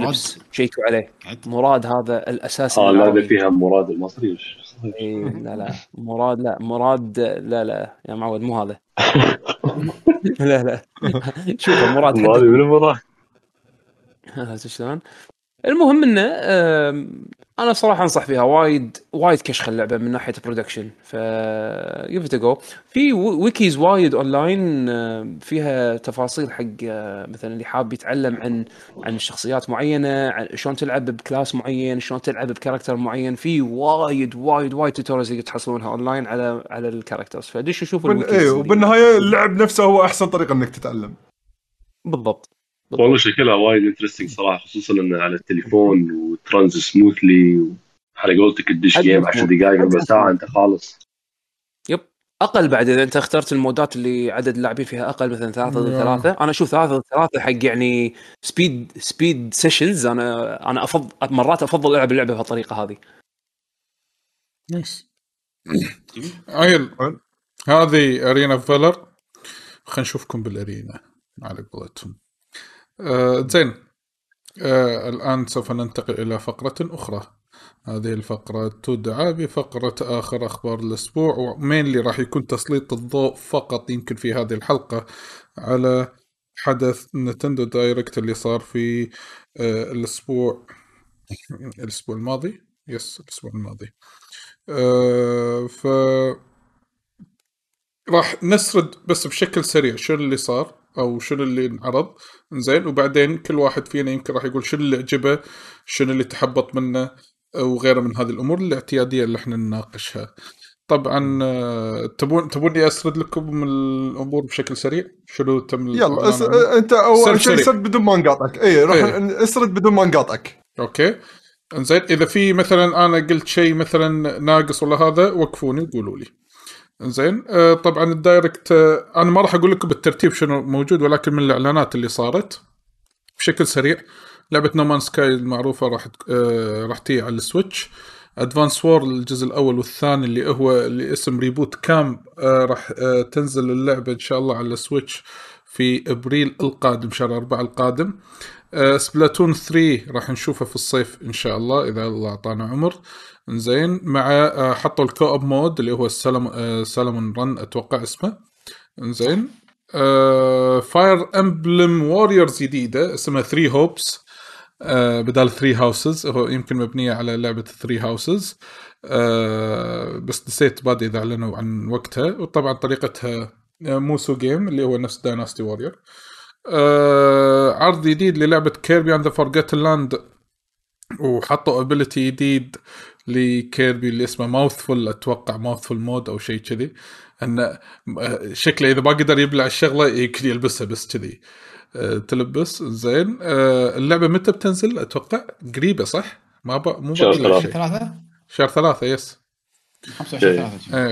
لبس، شيكوا عليه مراد هذا الاساسي. لا هذا فيها مراد المصري لا يا معود مو هذا. لا شوف مراد مراد هذا شلون. المهم انه انا صراحه انصح فيها وايد وايد كشخ اللعبه من ناحيه برودكشن، ف يو بت جو في ويكيز وايد اونلاين فيها تفاصيل حق مثلا اللي حاب يتعلم عن شخصيات معينه، شلون تلعب بكلاس معين، شلون تلعب بكاركتر معين. في وايد وايد وايد توتوريالز تحصلونها اونلاين على الكاركترز، فدش شوفوا الويكيز. وبالنهايه اللعب نفسه هو احسن طريقه انك تتعلم بالضبط. والله شكلها وايد انترستينج صراحه، خصوصا انه على التليفون وترانز سموثلي وعلى قولتك الدش جيم 10 دقائق ربع ساعه انت خالص. يب اقل بعد اذا انت اخترت المودات اللي عدد اللاعبين فيها اقل، مثلا 3-3. انا اشوف 3-3 حق يعني سبيد سيشنز. انا افضل مرات العب اللعبه بهالطريقه هذه. نايس. ايل هذه ارينا فيلر، خلينا نشوفكم بالارينا على قولتهم. زين، الآن سوف ننتقل إلى فقرة أخرى. هذه الفقرة تدعى بفقرة آخر أخبار الأسبوع، ومين اللي راح يكون تسليط الضوء فقط يمكن في هذه الحلقة على حدث نينتندو دايركت اللي صار في الأسبوع الماضي. الأسبوع الماضي راح نسرد بس بشكل سريع شو اللي صار أو شنو اللي انعرض، إنزين، وبعدين كل واحد فينا يمكن راح يقول شنو اللي عجبه، شنو اللي تحبط منه، وغيره من هذه الأمور الاعتيادية اللي احنا نناقشها. طبعا تبوني أسرد لكم الأمور بشكل سريع شنو تم؟ يلا أنت أول شيء سرد بدون ما نقاطعك. أسرد بدون ما نقاطعك. أوكي إنزين، إذا في مثلا أنا قلت شيء مثلا ناقص ولا هذا وقفوني وقولوا لي. زين، طبعا الدايركت انا ما راح اقول لكم بالترتيب شنو موجود، ولكن من الاعلانات اللي صارت بشكل سريع لعبه نومان سكاي المعروفه راح تيجي على السويتش. ادفانس وور الجزء الاول والثاني اللي هو اللي اسم ريبوت كامب راح تنزل اللعبه ان شاء الله على السويتش في ابريل القادم، شهر 4 القادم. سبلاتون 3 راح نشوفها في الصيف ان شاء الله اذا الله اعطانا عمر. زين، مع حطوا الكوب مود اللي هو السلمون رن اتوقع اسمه. زين، فاير امبلم ووريرز جديده اسمها 3 هوبس بدال 3 هاوسز، هو يمكن مبنيه على لعبه 3 هاوسز بس نسيت بعد اذا اعلنوا عن وقتها. وطبعا طريقتها موسو جيم اللي هو نفس دايناستي وورير. عرض جديد للعبه كيربي اند ذا فورغوتن لاند، وحطوا ابيليتي جديد لكيربي اللي اسمه ماوثفول، اتوقع ماوثفول مود او شيء كذي، ان شكله اذا ما قدر يبلع الشغله يلبسها بس كذي تلبس. زين، اللعبه متى بتنزل؟ اتوقع قريبه صح، مو شهر 3، شهر 3 يس 25/3.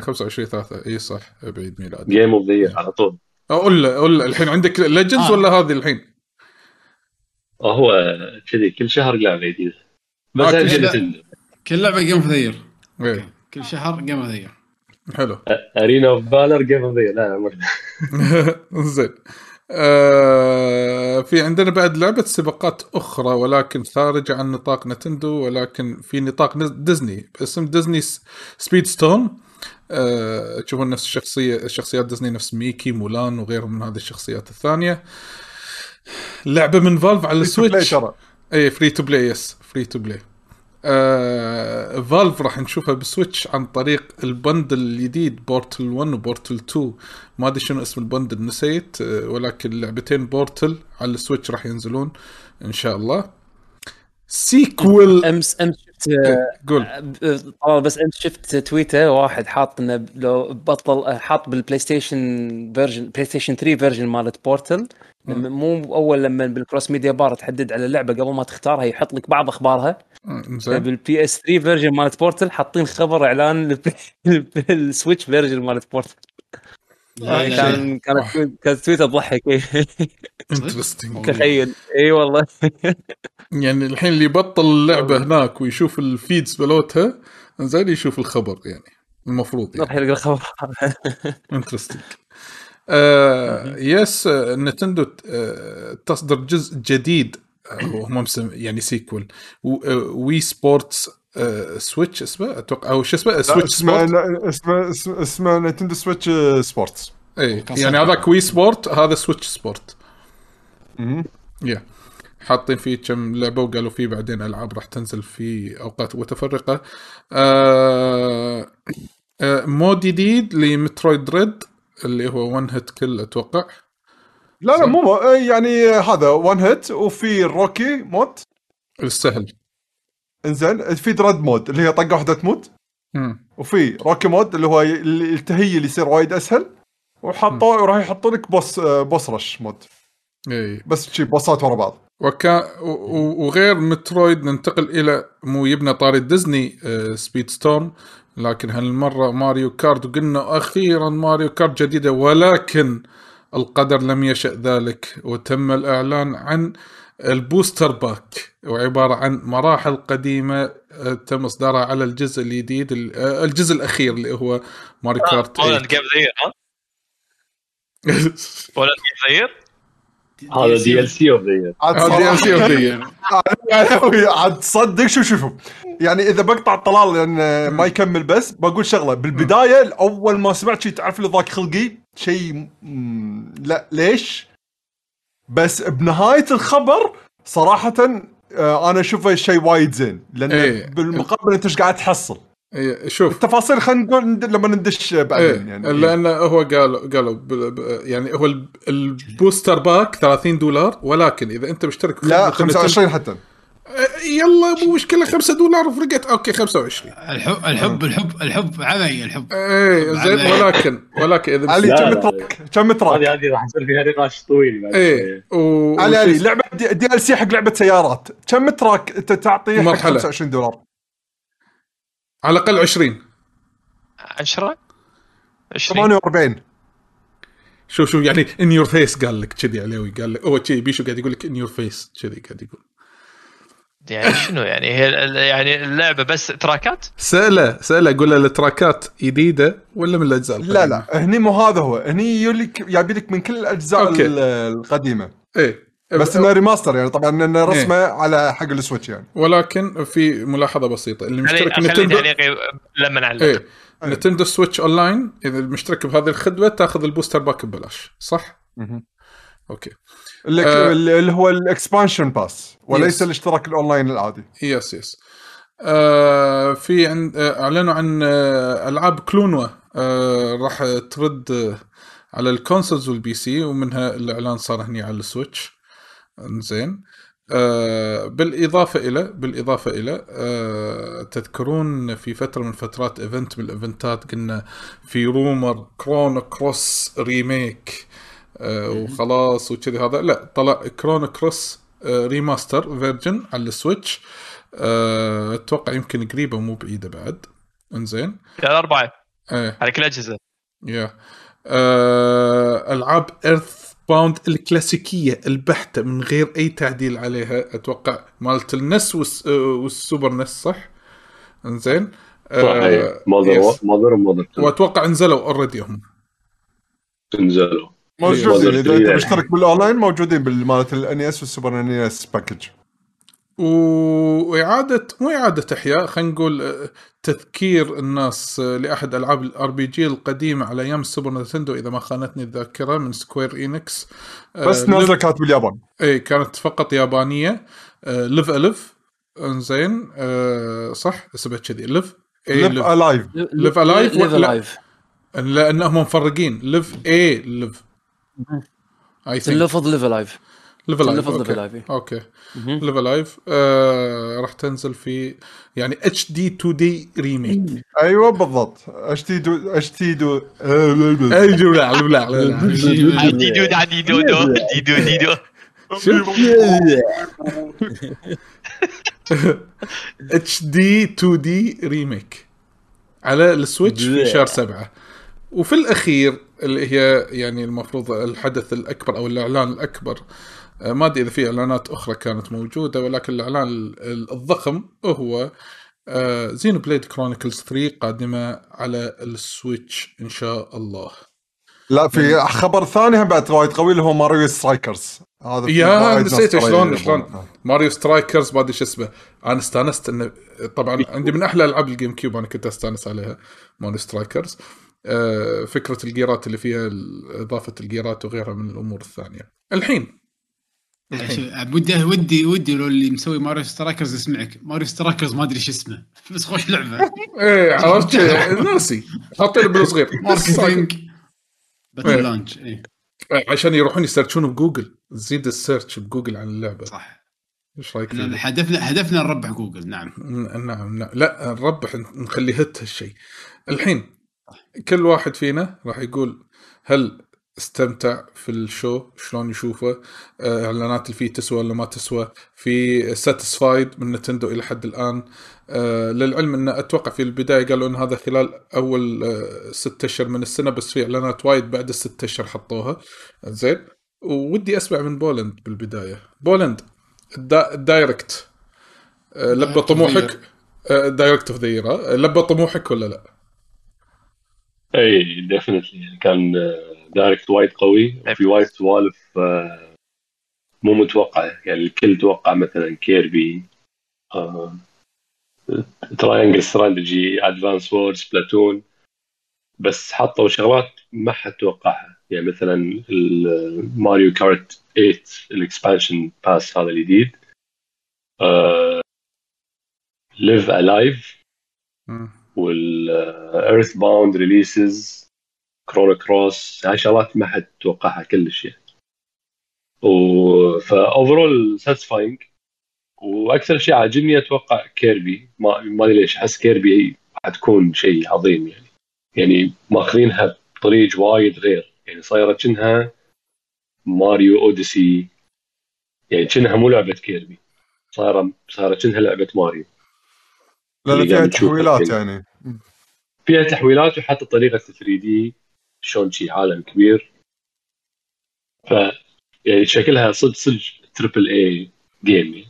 25/3 اي صح، بعيد ميلادي. جيم اوف ذا على طول. اقول الحين عندك ليجندز ولا هذه الحين؟ هو كذي كل شهر لعبه جديده بس كل لعبه جيم فذير. كل شهر جيم فذير. حلو. ارينا اوف بالر جيم فذير. لا زين، في عندنا بعد لعبه سباقات اخرى ولكن خارجه عن نطاق نينتندو، ولكن في نطاق ديزني باسم ديزني سبيد ستورم. تشوفون نفس شخصيات ديزني، نفس ميكي، مولان وغيرهم من هذه الشخصيات الثانيه. لعبه من فالف على السويتش، اي فري تو بلاي. يس فري تو بلاي. فالف راح نشوفها بالسويتش عن طريق البندل الجديد بورتل 1 وبورتل 2، ما ادري شنو اسم البندل نسيت، ولكن لعبتين بورتل على السويتش راح ينزلون ان شاء الله. سيكول امس بس امس شفت تويتر واحد حاط انه لو بطل حاط بالبلاي ستيشن فيرجن، بلاي ستيشن 3 فيرجن مالت بورتل، مو اول لما بالكروس ميديا بار تحدد على اللعبه قبل ما تختارها يحط لك بعض اخبارها. بالبي اس 3 فيرجن مالت بورتل حاطين خبر اعلان السويتش فيرجن مالت بورتل. كان تويتر ضحك. انترستينج. تخيل. اي والله. يعني الحين اللي بطل اللعبه هناك ويشوف الفيدز بلوتها زين يشوف الخبر، يعني المفروض يعني راح يلقى الخبر. انترستينج. يس نتندو تصدر جزء جديد وهم يعني سيكول وي سبورتس سويتش اسمه اتوقع او شو اسمه سويتش سبورت اسمه نتندو سويتش سبورتس اي يعني هذا وي سبورت هذا سويتش سبورت يا حاطين فيه كم لعبه وقالوا فيه بعدين العاب راح تنزل في اوقات متفرقه مود جديد لمترويد ريد اللي هو وان هيت كل اتوقع لا مو يعني هذا وان هيت وفي روكي مود السهل انزين في درد مود اللي هي طقه واحده تموت وفي روكي مود اللي هو التهيئ اللي يصير وايد اسهل وحطوا وراح يحطوا لك بوس رش مود اي بس شي بوسات ورا بعض وغير مترويد ننتقل الى مو يبنى طاري ديزني سبيد ستورم لكن هالمره ماريو كارت قلنا اخيرا ماريو كارت جديده ولكن القدر لم يشأ ذلك وتم الاعلان عن البوستر باك وعباره عن مراحل قديمه تم اصدارها على الجزء الجديد الجزء الاخير اللي هو ماريو كارت ولا تغير هذا DLC of the year عاد صدق شوفوا يعني إذا بقطع طلال لأن ما يكمل بس بقول شغلة بالبداية أول ما سمعت شيء تعرف لي ضاق خلقي شيء لا ليش بس بنهاية الخبر صراحة أنا أشوفه شيء وايد زين لأن بالمقابل أنت إيش قاعد تحصل شوف التفاصيل خلينا نقول لما ندش بعدين يعني لأن هو قالوا يعني هو البوستر باك $30 ولكن إذا أنت مشترك لا 25 حتى يلا مو مشكلة $5 فرقت أوكي 25 الحب عمي الحب إيه زين ولكن إذا علي كم تراك هذه راح نصير فيها نقاش طويل إيه علي لعبة DLC حق لعبة سيارات كم تراك أنت تعطيه حق $25 على الأقل 48 شو يعني in your face قال لك كذي عليوي قال لك أوه كذي بيشو قاعد يقول لك in your face كذي قاعد يقول يعني شنو يعني هي يعني اللعبة بس تراكات سأله قول له التراكات جديدة ولا من الأجزاء لا هني مو هذا هو هني يولك يعبيلك من كل الأجزاء القديمة إيه بس انه ريماستر يعني طبعا انه رسمه على حق السويتش يعني ولكن في ملاحظه بسيطه اللي مشترك نتندو يعني لما نعلق نتندو سويتش اونلاين اذا المشترك بهذه الخدمه تاخذ البوستر باك ببلاش صح اوكي اللي هو الاكسبانشن باس وليس الاشتراك الاونلاين العادي يس في عند اعلنوا عن العاب كلونوا راح ترد على الكونسولز والبي سي ومنها الاعلان صار هنا على السويتش زين بالإضافة إلى تذكرون في فترة من فترات إيفنت من الإيفنتات قلنا في رومر كرونو كروس ريميك وخلاص وكذي هذا لا طلع كرونو كروس ريماستر فيرجن على السويتش أتوقع يمكن قريبة مو بعيدة بعد إنزين 4 على كل أجهزة يا ألعاب إيرث باوند الكلاسيكية البحتة من غير أي تعديل عليها أتوقع مالت النس والسوبر نس صح؟ إنزين ماذر وأتوقع انزلوا أوريدي هم انزلوا موجودين إذا أنت مشترك بالأونلاين موجودين بالمالت الأنيس والسوبر أنيس باكج وإعادة إحياء خلينا نقول تذكير الناس لأحد ألعاب الRPG القديمة على أيام السوبر نتندو إذا ما خانتني الذاكرة من سكوير إينكس بس نازلة كانت باليابان إيه كانت فقط يابانية ليف إنزين صح اسمها كذي ليف ألايف لأنهم مفرقين ليف ليف ألايف راح تنزل في يعني HD 2D ريميك ايوه بالضبط HD 2D ريميك على السويتش في شهر 7 وفي الأخير اللي هي يعني المفروض الحدث الأكبر أو الإعلان الأكبر ما أدري إذا في إعلانات أخرى كانت موجودة ولكن الإعلان الضخم هو زينو بليد كرونيكلز 3 قادمة على السويتش إن شاء الله لا في خبر ثاني هم بعد وايد قوي اللي هو ماريو سترايكرز. هذا يا نسيت شلون ماريو سترايكرز ما ادري ايش اسمه. انا استانست انه طبعا عندي من احلى العاب الجيم كيوب انا كنت استانس عليها ماريو سترايكرز. فكره الجيرات اللي فيها اضافه الجيرات وغيرها من الامور الثانيه. الحين ودي لو اللي مسوي ماريو سترايكرز اسمعك. ماريو سترايكرز ما ادري ايش اسمه بس خوش لعبه. ايه عرفت ناسي حاطين بالصغير ماركتينج باتل لانش. ايه عشان يروحون يسيرشون بجوجل تزيد السيرش بجوجل عن اللعبه صح. ايش رايك؟ هدفنا نربح جوجل. نعم نعم لا نربح نخلي هت هالشيء. الحين كل واحد فينا راح يقول هل استمتع في الشو شلون يشوفه، اعلانات اللي فيه تسوى ولا ما تسوى، في ساتسفايد من نتندو الى حد الان. للعلم ان اتوقع في البدايه قالوا ان هذا خلال اول 6 أشهر من السنه، بس في اعلانات وايد بعد ال6 أشهر حطوها. زين ودي اسمع من بولند بالبدايه. بولند الدايركت لبى طموحك؟ دايركت اوف ذا يير لبى طموحك ولا لا؟ اي ديفينتلي كان دايركت وايد قوي وفي وايد سوالف مو متوقعه. يعني الكل توقع مثلا كيربي، تراينجل استراتيجي، ادفانس وورز، بلاتون، بس حطوا شغلات ما حد توقعها. يعني مثلا ماريو كارت 8 الاكسبانشن باس هذا الجديد، ليف الايف، والارث باوند ريليسز، كرونو كروس، هاي شغلات ما حد توقعها كلش يعني. وفا اوفرول ساتسفاينج. واكثر شيء عاجبني اتوقع كيربي، ما ادري ليش احس كيربي حتكون شيء عظيم يعني. يعني ماخذينها بطريق وايد غير، يعني صايره كأنها ماريو اوديسي، يعني كأنها مو لعبه كيربي، صايره كأنها لعبه ماريو. لا فيها تحويلات يعني. فيها تحويلات وحتى طريقة 3D شون شي عالم كبير. ف يعني شكلها صدق تريبل اي جيم.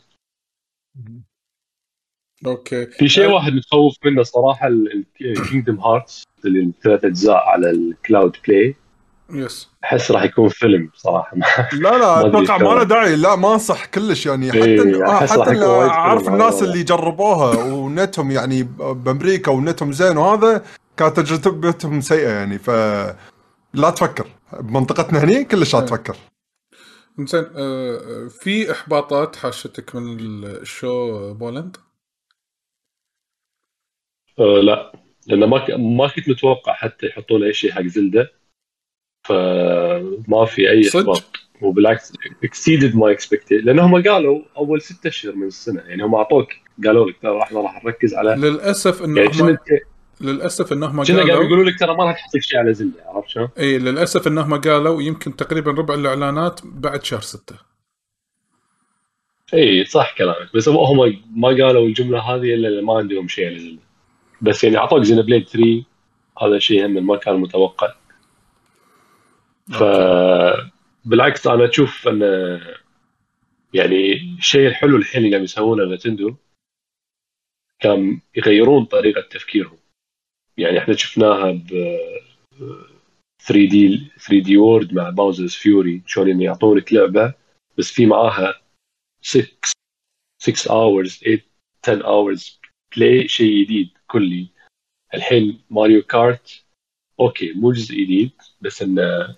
اوكي في شيء واحد متخوف منه صراحة، الكينجدم هارتس اللي 3 أجزاء على الكلاود بلاي. يس احس راح يكون فيلم صراحه. لا اتوقع ما له داعي، لا ما انصح كلش يعني. حتى اعرف الناس اللي جربوها ونتهم يعني بامريكا ونتهم زين، وهذا كانت تجربتهم سيئه يعني. فلا تفكر بمنطقتنا هني كلش، لا تفكر. زين في احباطات حاشتك من الشو بولند؟ لا لان ما كنت متوقع حتى يحطون اي شيء حق زلدة، فما في أي إخبار وبالعكس exceeded my expectations. لأنهم قالوا أول 6 أشهر من السنة، يعني هم أعطوك قالوا لك ترى إحنا راح نركز على. للأسف إنهم قالوا يقولوا لك ترى ما راح تحصل شيء على زلدة، عرفت شو؟ إيه للأسف إنهم قالوا يمكن تقريبا ربع الإعلانات بعد شهر 6. إيه صح كلامك، بس هم ما قالوا الجملة هذه إلا ما عندهم شيء على زلدة. بس يعني أعطوك زينبليد 3، هذا شيء هم ما كان متوقع. فبالعكس أنا أشوف أن يعني الشيء الحلو الحين اللي يسوونه نتندو كان يغيرون طريقة تفكيرهم. يعني إحنا شفناها ب 3D World مع Bowser's Fury، شلون يعني يعطونك لعبة بس في معاها 6 hours 10 hours play، شيء جديد كلي. الحين ماريو كارت أوكي مو جزء جديد، بس إنه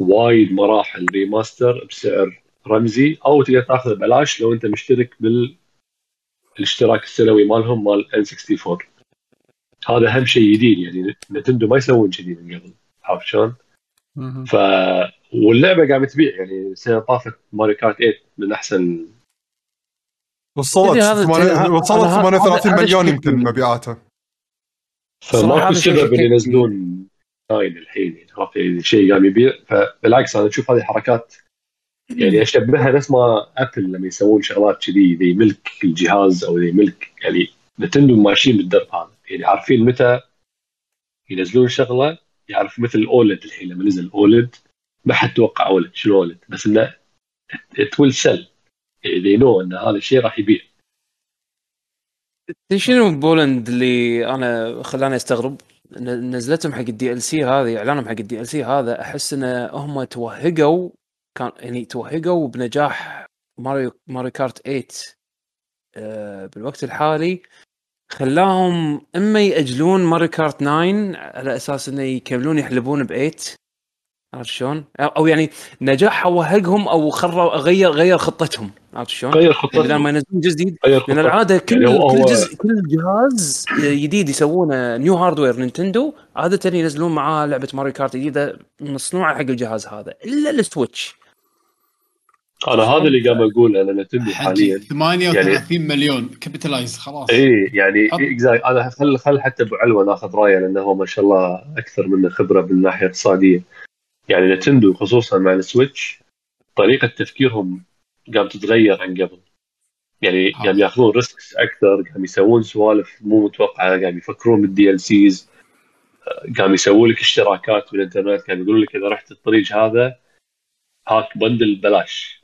وايد مراحل ريماستر بسعر رمزي، او تقدر تاخذه ببلاش لو انت مشترك بالاشتراك السنوي مالهم مال N64. هذا اهم شيء جديد، يعني نتندو ما يسوون شيء من قبل، عرفت شلون؟ ف واللعبه قامت تبيع، يعني السنه طافت ماريو كارت 8 من احسن، وصلت 38 مليون يمكن مبيعاتها. فما في سبب ان ينزلون هاين الحين يعني شيء قام يبيع. فبالعكس أنا أشوف هذه حركات يعني أشبهها نفس ما أبل لما يسوون شغلات كذي، ذي ملك الجهاز أو ذي ملك يعني. نتندو ماشيين بالدرب هذا، يعني عارفين متى ينزلون شغلة. يعرف مثل الأولد الحين لما نزل الأولد ما حد توقع أولد شنو أولد، بس إنه تول سل they know إن هذا الشيء راح يبيع. شنو بولند اللي أنا خلاني أستغرب نزلتهم حق الدي ال سي هذه، اعلانهم حق الدي ال سي هذا، احس ان هم توهقوا، كان يعني توهقوا بنجاح ماريو كارت 8 بالوقت الحالي، خلاهم اما ياجلون ماريو كارت 9 على اساس انه يكملون يحلبون ب 8، عرفت شلون؟ او يعني نجاحها وهقهم او غير خطتهم، عرفت شلون؟ غير خطتهم بدل ما ينزلون جزء جديد، لان العاده كل جهاز جديد يسوونه نيو هاردوير نينتندو عاده ينزلون معاه لعبه ماريو كارت جديده مصنوعه حق الجهاز هذا، الا السويتش. انا هذا اللي قام اقوله لنتندو حاليا 38 مليون كابيتالايز خلاص. اي يعني انا خل حتى ابو علوه ناخذ رايه لانه هو ما شاء الله اكثر منه خبره بالناحيه الاقتصاديه. يعني نتندو خصوصا مع السويتش طريقه تفكيرهم قام تتغير عن قبل، يعني قام ياخذون ريسكس اكثر، قام يسوون سوالف مو متوقعه، قام يفكرون بالدي ال سيز، قام يسوون لك اشتراكات بالانترنت، قام يقولون لك اذا رحت الطريق هذا هاك بندل بلاش،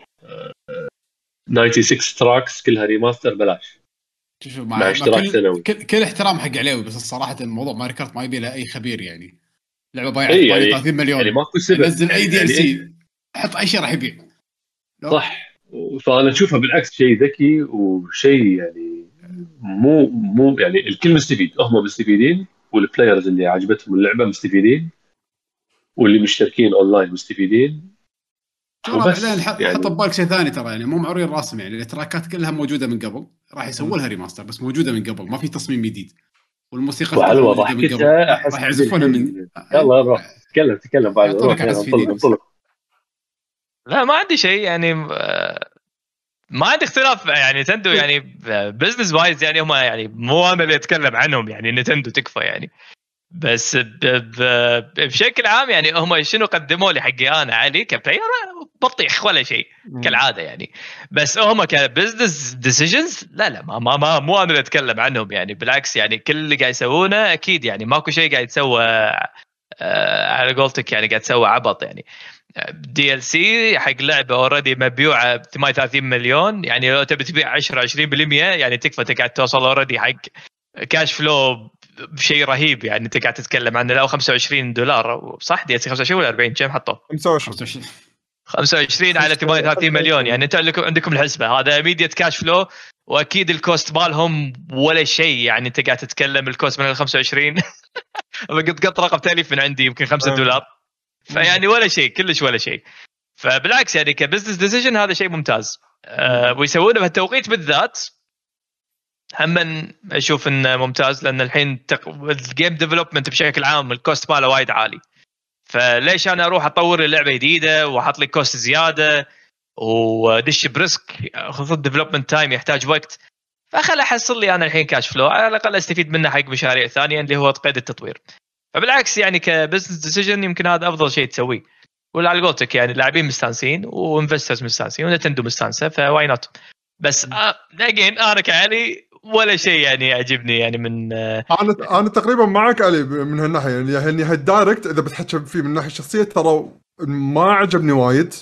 96 تراكس كلها ريماستر بلاش، مع اشتراك سنوي. كل احترام حق عليوي، بس الصراحه الموضوع ماريو كارت ما يبي له اي خبير، يعني لعبه بايعه 30 مليون، يعني ماكو سبب نزل اي دي ال سي، حط اي شيء راح يبيع صح. فانا اشوفها بالعكس شيء ذكي وشيء يعني مو يعني الكل مستفيد، هم مستفيدين والبلايرز اللي عجبتهم اللعبه مستفيدين واللي مشتركين اونلاين مستفيدين. وبعدين حط ببالك شيء ثاني ترى، يعني مو معورين راسهم، يعني الاتراكات كلها موجوده من قبل، راح يسوون لها ريماستر بس موجوده من قبل، ما في تصميم جديد، والموسيقى موجوده من قبل، راح يعزفونها من يلا روح تكلم بعد طلع. لا ما عندي شيء، يعني ما عندي اختلاف، يعني نتندو يعني بزنس وايز يعني هم يعني مو انا اللي اتكلم عنهم، يعني نتندو تكفى يعني، بس بشكل عام يعني هم شنو قدموا لي حقي انا علي كبلاير بطيخ ولا شيء كالعاده يعني، بس هم كبزنس ديسيجنز لا ما مو انا اتكلم عنهم، يعني بالعكس يعني كل اللي قاعد يسوونه اكيد يعني ماكو شيء قاعد يتسوى على قولتك، يعني قاعد تسوى عبط. يعني دي ال سي حق لعبه اوريدي مبيوعه 38 مليون، يعني لو تبي تبيع 10-20% يعني تكفى، تقعد توصل اوريدي حق كاش فلو شيء رهيب، يعني انت قاعد تتكلم عنه لو $25 صح، دي 25 ولا 40 كم حطوه 25 على 38 مليون، يعني انت عندكم الحسبه، هذا ميديا كاش فلو، واكيد الكوست مالهم ولا شيء، يعني انت قاعد تتكلم الكوست من 25 قط رقم تاليف من عندي يمكن $5، فيعني ولا شيء كلش ولا شيء. فبالعكس يعني كبزنس ديسيجن هذا شيء ممتاز، ويسوونه بهالتوقيت بالذات هم اشوف انه ممتاز، لان الحين الجيم ديفلوبمنت بشكل عام الكوست ماله وايد عالي، فليش انا اروح اطور لي لعبه جديده واحط لي كوست زياده ودش بريسك، خصوصا ديفلوبمنت تايم يحتاج وقت، فخل احصل لي انا الحين كاش فلو على الاقل استفيد منه حق مشاريع ثانيه اللي هو قيد التطوير. فبالعكس يعني كبزنس ديسيجن يمكن هذا افضل شيء تسويه، ولا على قولتك يعني اللاعبين مستانسين وانفسترز مستانسين ونتندو مستانسه، فواي نوت. بس لكن انا كعلي ولا شيء يعني يعجبني، يعني من انا تقريبا معك علي من هالناحيه، يعني هالدايركت اذا بتحكي فيه من الناحيه الشخصيه ترى ما عجبني وايد،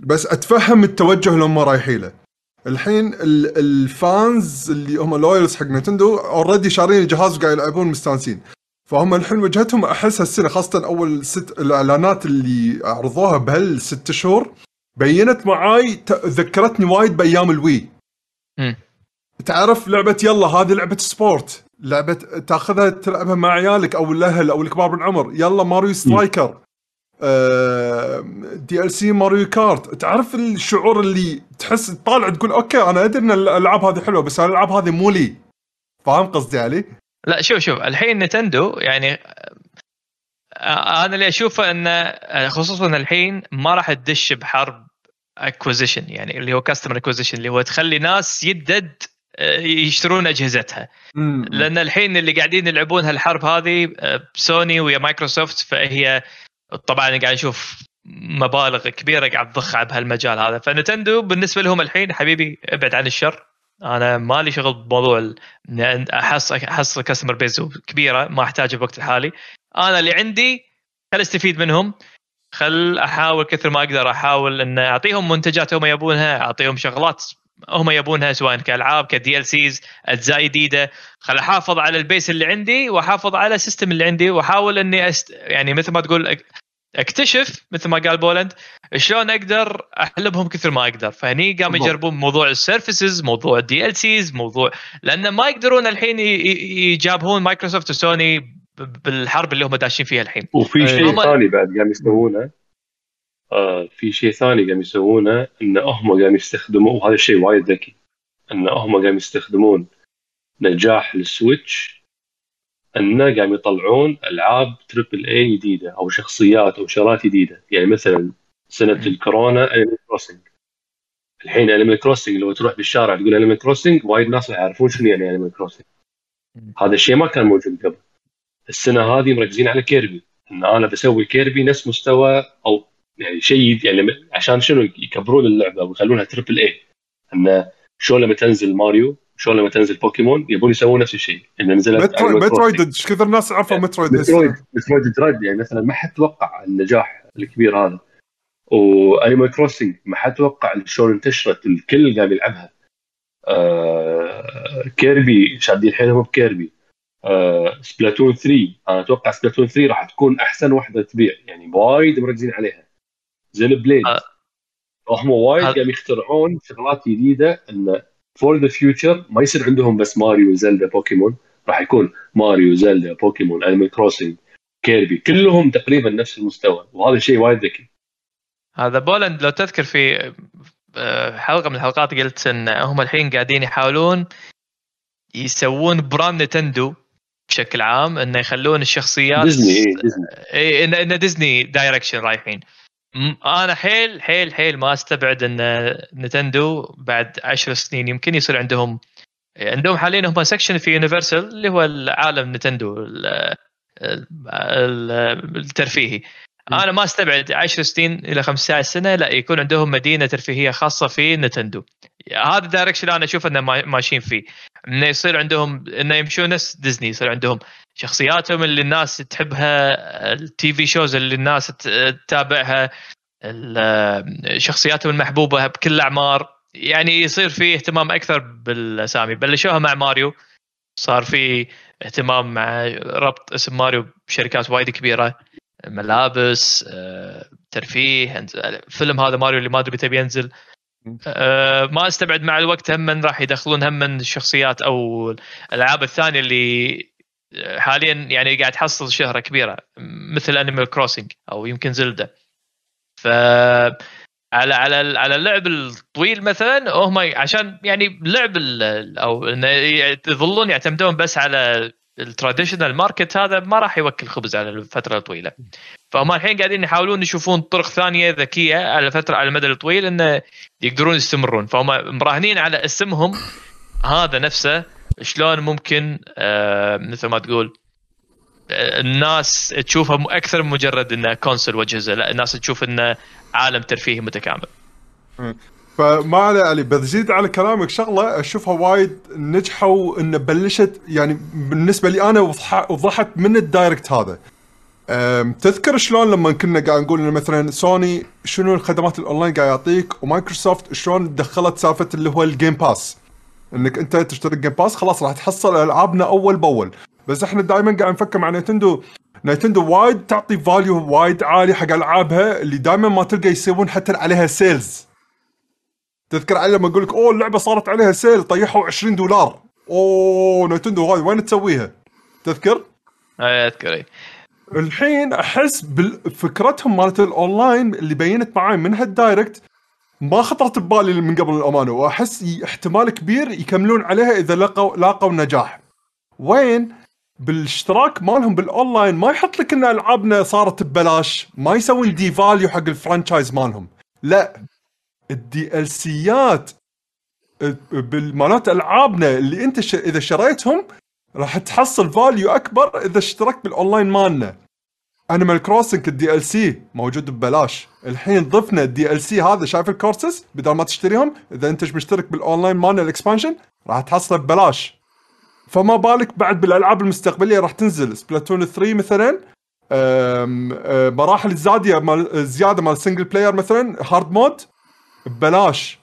بس اتفهم التوجه اللي هم رايحين له. الحين الفانز اللي هم لويالز حق نينتندو اوريدي شارين الجهاز وقاعد يلعبون مستانسين، فهم الحين وجهتهم احس هالسنه خاصه اول 6 الاعلانات اللي عرضوها بهال6 شهور بينت معاي، ذكرتني وايد بايام الوي. تعرف لعبه يلا هذه لعبه سبورت، لعبه تاخذها تلعبها مع عيالك او الاهل او الكبار بالعمر، يلا ماريو سترايكر، دي ال سي ماريو كارت. تعرف الشعور اللي تحس طالع تقول اوكي انا ادري ان الالعاب هذه حلوه بس الالعاب هذه مو لي، فاهم قصدي علي؟ لا شوف الحين نتندو يعني انا اللي اشوفه انه خصوصا الحين ما راح تدش بحرب اكوزيشن، يعني اللي هو كاستمر اكوزيشن اللي هو تخلي ناس يدد يشترون اجهزتها، لان الحين اللي قاعدين يلعبون هالحرب هذه سوني ويا مايكروسوفت، فهي طبعا قاعد نشوف مبالغ كبيره قاعد تضخها بهالمجال هذا. فنتندو بالنسبه لهم الحين حبيبي ابعد عن الشر، انا مالي شغل بموضوع احصل كاستمر بيز كبيره ما احتاجها بوقت الحالي، انا اللي عندي خل استفيد منهم، خل احاول كثر ما اقدر احاول ان اعطيهم منتجات هم يبونها، اعطيهم شغلات هم يبونها سواء كالعاب كدي ال سيز اجزاء جديده. خل احافظ على البيس اللي عندي واحافظ على السيستم اللي عندي واحاول اني يعني مثل ما تقول اكتشف مثل ما قال بولند شلون اقدر احلبهم كثر ما اقدر. فهني قام يجربون موضوع السيرفيسز موضوع الدي ال سيز موضوع لان ما يقدرون الحين يجابهون مايكروسوفت وسوني بالحرب اللي هم داشين فيها الحين. وفي شيء ثاني بعد قام يسوونه ان هم قام يستخدموا وهذا الشيء وايد ذكي ان هم قام يستخدمون نجاح السويتش ان قام يطلعون العاب تريبل اي جديده او شخصيات او شغلات جديده. يعني مثلا سنه الكورونا انيمال كروسنج. الحين انيمال كروسنج لو تروح بالشارع تقول انيمال كروسنج وايد ناس يعرفون شنو يعني انيمال كروسنج. هذا الشيء ما كان موجود قبل. السنه هذه مركزين على كيربي ان انا بسوي كيربي نفس مستوى او يعني شيء يعني عشان شنو يكبرون اللعبه ويخلونها تريبل اي. ان شلون لما تنزل ماريو شلون لما تنزل بوكيمون يبون يسوون نفس الشيء. لما نزلت مترويد ايش كثر ناس عرفوا مترويد دريد يعني مثلا ما حد توقع النجاح الكبير هذا. وانيمال كروسنج ما حد توقع شلون انتشرت الكل قام يلعبها. كيربي شادين حيلهم بكيربي. سبلاتون 3 انا اتوقع سبلاتون 3 راح تكون احسن واحده تبيع يعني وايد مركزين عليها. زي البليد هم وايد قام يخترعون شغلات جديده ان فور ذا فيوتشر ما يصير عندهم بس ماريو زلدا بوكيمون. راح يكون ماريو زلدا بوكيمون انيمال كروسنج كيربي كلهم تقريبا نفس المستوى. وهذا شيء وايد ذكي. هذا بولند لو تذكر في حلقه من الحلقات قلت ان هم الحين قاعدين يحاولون يسوون براند نتندو بشكل عام انه يخلون الشخصيات ديزني. اي ان ديزني دايركشن رايحين. انا حيل ما استبعد ان نتندو بعد 10 سنين يمكن يصير عندهم حاليا هم سكشن في يونيفرسال اللي هو العالم نتندو الترفيهي. انا ما استبعد 10 سنين الى 15 سنه لا يكون عندهم مدينه ترفيهيه خاصه في نتندو. هذا الدايركشن انا اشوف انه ماشيين فيه انه يصير عندهم انه يمشون نفس ديزني. يصير عندهم شخصياتهم اللي الناس تحبها التي في شوز اللي الناس تتابعها شخصياتهم المحبوبة بكل الأعمار. يعني يصير في اهتمام أكثر بالأسامي. بلشوها مع ماريو صار في اهتمام مع ربط اسم ماريو بشركات وايد كبيرة ملابس ترفيه. فيلم هذا ماريو اللي ما أدري متى بينزل. ما استبعد مع الوقت هم من راح يدخلون هم من الشخصيات أو الألعاب الثانية اللي حاليا يعني قاعد تحصل شهرة كبيرة مثل أنيمال كروسنج أو يمكن زلدة. على اللعب الطويل مثلا هم عشان يعني لعب أو يظلون يعتمدون بس على التراديشنال ماركت هذا ما راح يوكل خبز على الفترة الطويلة. فهم الحين قاعدين يحاولون يشوفون طرق ثانية ذكية على فترة على المدى الطويل إنه يقدرون يستمرون. فهم مراهنين على اسمهم هذا نفسه شلون ممكن مثل ما تقول الناس تشوفها أكثر من مجرد إنه كونسل وجهزة. لا الناس تشوف إنه عالم ترفيهي متكامل. فما علي بزيد على كلامك شغلة أشوفها وايد نجحوا إن بلشت يعني بالنسبة لي أنا وضحت من الدايركت هذا. تذكر شلون لما كنا قاعد نقول إن مثلا سوني شنو الخدمات الأونلاين قاعد يعطيك ومايكروسوفت شلون دخلت سالفة اللي هو الجيم باس انك انت تشتري جيم باس خلاص راح تحصل العابنا اول باول. بس احنا دائما قاعد نفكر مع نينتندو وايد تعطي فاليو وايد عالي حق العابها اللي دائما ما تلقى يسوون حتى عليها سيلز. تذكر علي لما اقول لك اوه اللعبه صارت عليها سيل طيحوا $20 اوه نينتندو هاي وين تسويها؟ تذكر؟ اي اذكر. الحين احس بفكرتهم مالت الاونلاين اللي بينت معاي من هالدايركت ما خطرت ببالي من قبل الأمانة. وأحس احتمال كبير يكملون عليها إذا لاقوا نجاح. وين بالاشتراك مالهم بالأونلاين ما يحط لك إن ألعابنا صارت ببلاش ما يسوون دي فاليو حق الفرانشايز مالهم. لا الدي ال سيات بالمالات ألعابنا اللي أنت إذا شريتهم راح تحصل فاليو أكبر إذا اشتركت بالأونلاين مالنا. انيمال كروسنج الدي ال سي موجود ببلاش. الحين ضفنا الدي ال سي هذا شايف الكورسز بدل ما تشتريهم اذا انت مشترك بالاونلاين مالنا الاكسبانشن راح تحصله ببلاش. فما بالك بعد بالالعاب المستقبليه راح تنزل سبلاتون 3 مثلا مراحل الزياده مال السنجل بلاير مثلا هارد مود ببلاش.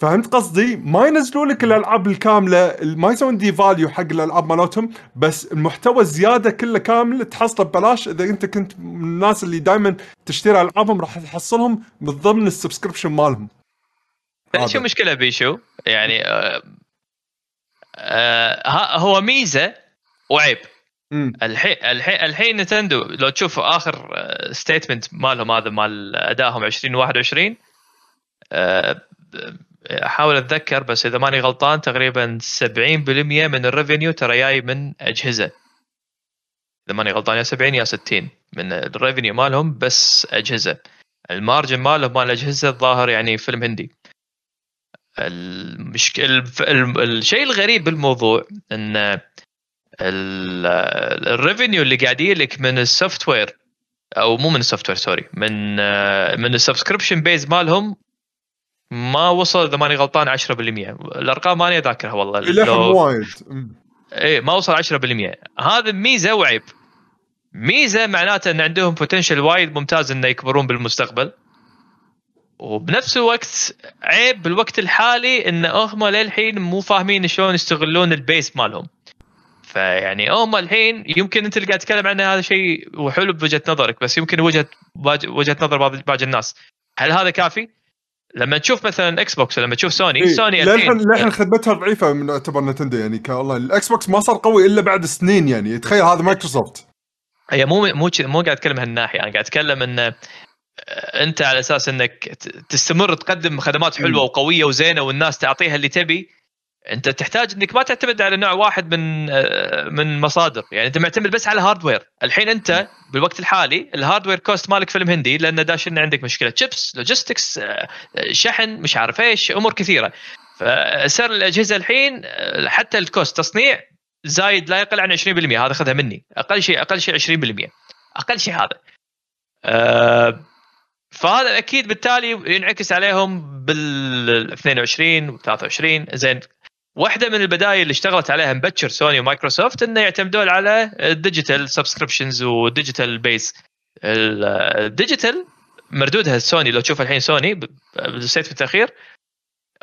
فهمت قصدي؟ ما ينزلوا لك الالعاب الكامله، ما يسوون دي فاليو حق الالعاب مالتهم، بس المحتوى الزياده كله كامل تحصله ببلاش. اذا انت كنت من الناس اللي دائما تشتري العابهم راح تحصلهم من ضمن السبسكربشن مالهم. شو مشكله بيشو؟ يعني هو ميزه وعيب. الحين نتندو لو تشوف اخر ستيتمنت مالهم هذا مال ادائهم 2021، احاول اتذكر بس اذا ماني غلطان تقريبا 70% من الريفينيو ترى جاي من اجهزه، اذا ماني غلطان يا 70 يا 60 من الريفينيو مالهم بس اجهزه. المارجن مالهم مال الاجهزه الظاهر يعني فيلم هندي. الشيء الغريب بالموضوع ان الريفينيو اللي قاعد يجيلك من السوفت وير، او مو من السوفت وير سوري، من السبسكريبشن بيز مالهم ما وصل اذا ماني غلطان 10%. الارقام ماني اذاكرها والله، لحم وايد اي ما وصل 10%. هذا ميزه وعيب. ميزه معناته ان عندهم بوتنشل وايد ممتاز انه يكبرون بالمستقبل، وبنفس الوقت عيب بالوقت الحالي ان هم للحين مو فاهمين شلون يستغلون البيس مالهم. فيعني هم الحين يمكن انت اللي قاعد تتكلم عنه هذا شيء وحلو بوجهه نظرك، بس يمكن وجهه نظر بعض الناس. هل هذا كافي؟ لما تشوف مثلا اكس بوكس، لما تشوف سوني، سوني للحين خدمتها ضعيفه من اعتبار نتندو. يعني كالله الاكس بوكس ما صار قوي الا بعد سنين. يعني تخيل هذا مايكروسوفت. هي مو قاعد اتكلم هالناحيه، انا قاعد اتكلم ان انت على اساس انك تستمر تقدم خدمات حلوه وقويه وزينه والناس تعطيها اللي تبي، انت تحتاج انك ما تعتمد على نوع واحد من مصادر. يعني انت معتمد بس على هاردوير. الحين انت بالوقت الحالي الهاردوير كوست مالك فيلم هندي، لان داشن عندك مشكله شيبس، لوجيستكس، شحن، مش عارف ايش، امور كثيره. فسعر الاجهزه الحين حتى الكوست تصنيع زايد لا يقل عن 20%. هذا خذها مني، اقل شيء 20%، اقل شيء هذا. فهذا اكيد بالتالي ينعكس عليهم بال 22 و23. زين، واحده من البدايل اللي اشتغلت عليها مبكر سوني ومايكروسوفت انه يعتمدون على الديجيتال سبسكريبشنز والديجيتال بيس. الديجيتال مردودها سوني، لو تشوف الحين سوني بالسيت بالتاخير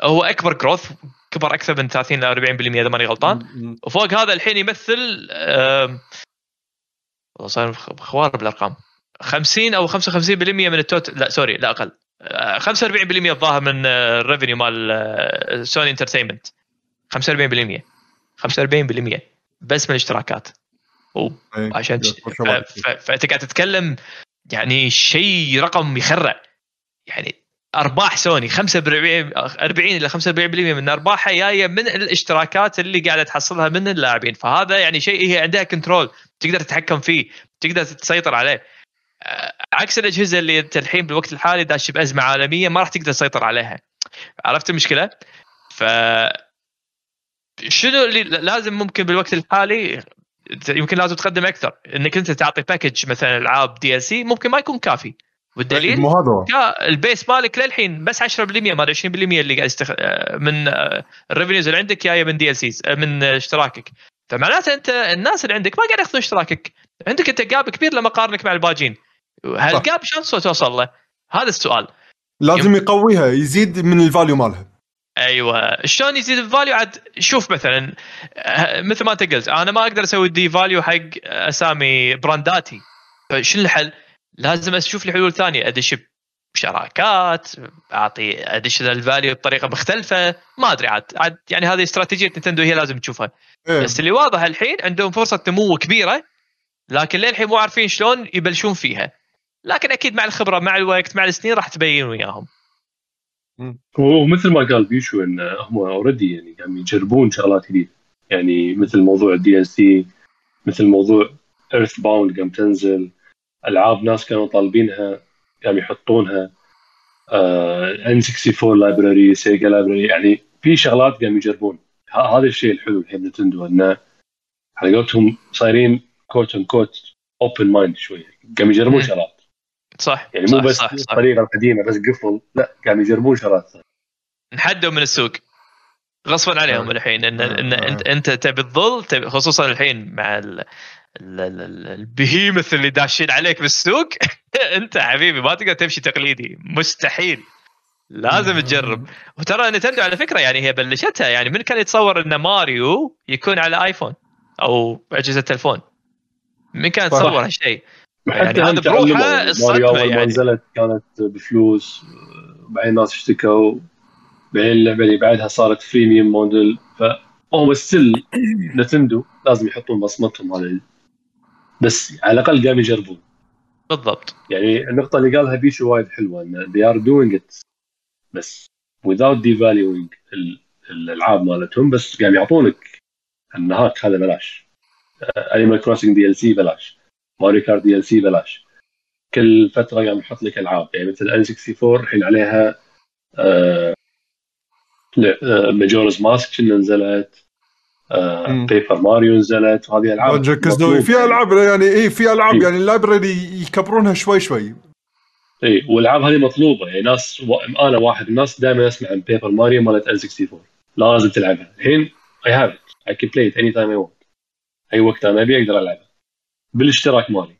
هو اكبر جروث، كبر اكثر من 30 الى 40% اذا ماني غلطان. وفوق هذا الحين يمثل صار خوار بالارقام 50 او 55% من التوتال. لا سوري، لا اقل، 45% الظاهر من الريفينيو مال سوني انترتينمنت. 45% بس من الاشتراكات. عشان فانت قاعد تتكلم يعني شيء رقم يخرع. يعني ارباح سوني 40 الى 45% من ارباحها جايه من الاشتراكات اللي قاعده تحصلها من اللاعبين. فهذا يعني شيء هي عندها كنترول، تقدر تتحكم فيه، تقدر تسيطر عليه، عكس الاجهزه اللي انت الحين بالوقت الحالي داش بازمه عالميه ما راح تقدر تسيطر عليها. عرفت المشكله؟ ف شنو اللي لازم ممكن بالوقت الحالي يمكن لازم تقدم اكثر، انك انت تعطي باكج مثلا العاب DLC ممكن ما يكون كافي. والدليل البيس مالك للحين بس 10% ما 20% اللي قاعد من الريفينيوز اللي عندك جايه من DLCs من اشتراكك. فمعناته انت الناس اللي عندك ما قاعد ياخذون اشتراكك، عندك انت جاب كبير لما قارنك مع الباجين. هل جاب شانسه توصل له؟ هذا السؤال. لازم يقويها، يزيد من الفاليو مالها. ايوه، شلون يزيد الفاليو؟ عاد شوف مثلا مثل ما انت قلت انا ما اقدر اسوي دي فاليو حق اسامي برانداتي. فشو الحل؟ لازم اشوف لي حلول ثانيه، ادش بشراكات، اعطي اديشنال فاليو بطريقه مختلفه. ما ادري عاد يعني هذه استراتيجيه نتندو هي لازم تشوفها. بس اللي واضح الحين عندهم فرصه تنمو كبيره، لكن للحين مو عارفين شلون يبلشون فيها. لكن اكيد مع الخبره، مع الوقت، مع السنين راح تبين وياهم. ومثل ما قال بيشو ان هم اوريدي يعني قاعد يجربون شغلات جديده، يعني مثل موضوع DLC، مثل موضوع ايرث باوند قام تنزل، العاب ناس كانوا طالبينها قام يحطونها، N64 لايبراري، سيجا لايبراري. يعني في شغلات قام يجربون. هذا الشيء الحلو الحين نتندو، ان حلقاتهم صايرين كوت ان كوت اوبن مايند شويه، قام يجربون شغلات. صح، يعني مو بس الطريقه القديمه بس قفل، لا قاعد يجربون شغلات. انحدوا من السوق غصبا عليهم الحين. ان انت تبي تظل، خصوصا الحين مع البهيمث اللي داشين عليك بالسوق انت حبيبي ما تقدر تمشي تقليدي، مستحيل. لازم تجرب. وترى نتندو على فكرة يعني هي بلشتها، يعني من كان يتصور ان ماريو يكون على ايفون او اجهزة تلفون؟ من كان يتصور هالشيء؟ يعني هذا بروحه الصدمة. يعني نزلت كانت بفلوس، بعدين الناس اشتكوا، بعدين اللعبة اللي بعدها صارت فريميوم موديل. فهم ستيل نتندو لازم يحطون بصمتهم على، بس على الأقل قام يجربون. بالضبط، يعني النقطة اللي قالها بيشو وايد حلوة، إن they are doing it بس without devaluing الألعاب مالتهم، بس قام يعطونك النهاك هذا بلاش، Animal Crossing DLC بلاش، Mario Kart DLC بلاش، كل فترة قام يحط لك ألعاب. يعني مثل N64 الحين عليها Majora's Mask شنو نزلت، بيبر ماريو نزلت، وهذه العاب في العاب يعني ايه في العاب يعني اللايبرري يكبرونها شوي شوي. اي والالعاب هذه مطلوبه، يعني ناس انا واحد الناس دائما اسمع عن بيبر ماريو مالت N64 لازم تلعبها. الحين I have it I can play it anytime I want، اي وقت انا ابي اقدر العبها بالاشتراك مالي.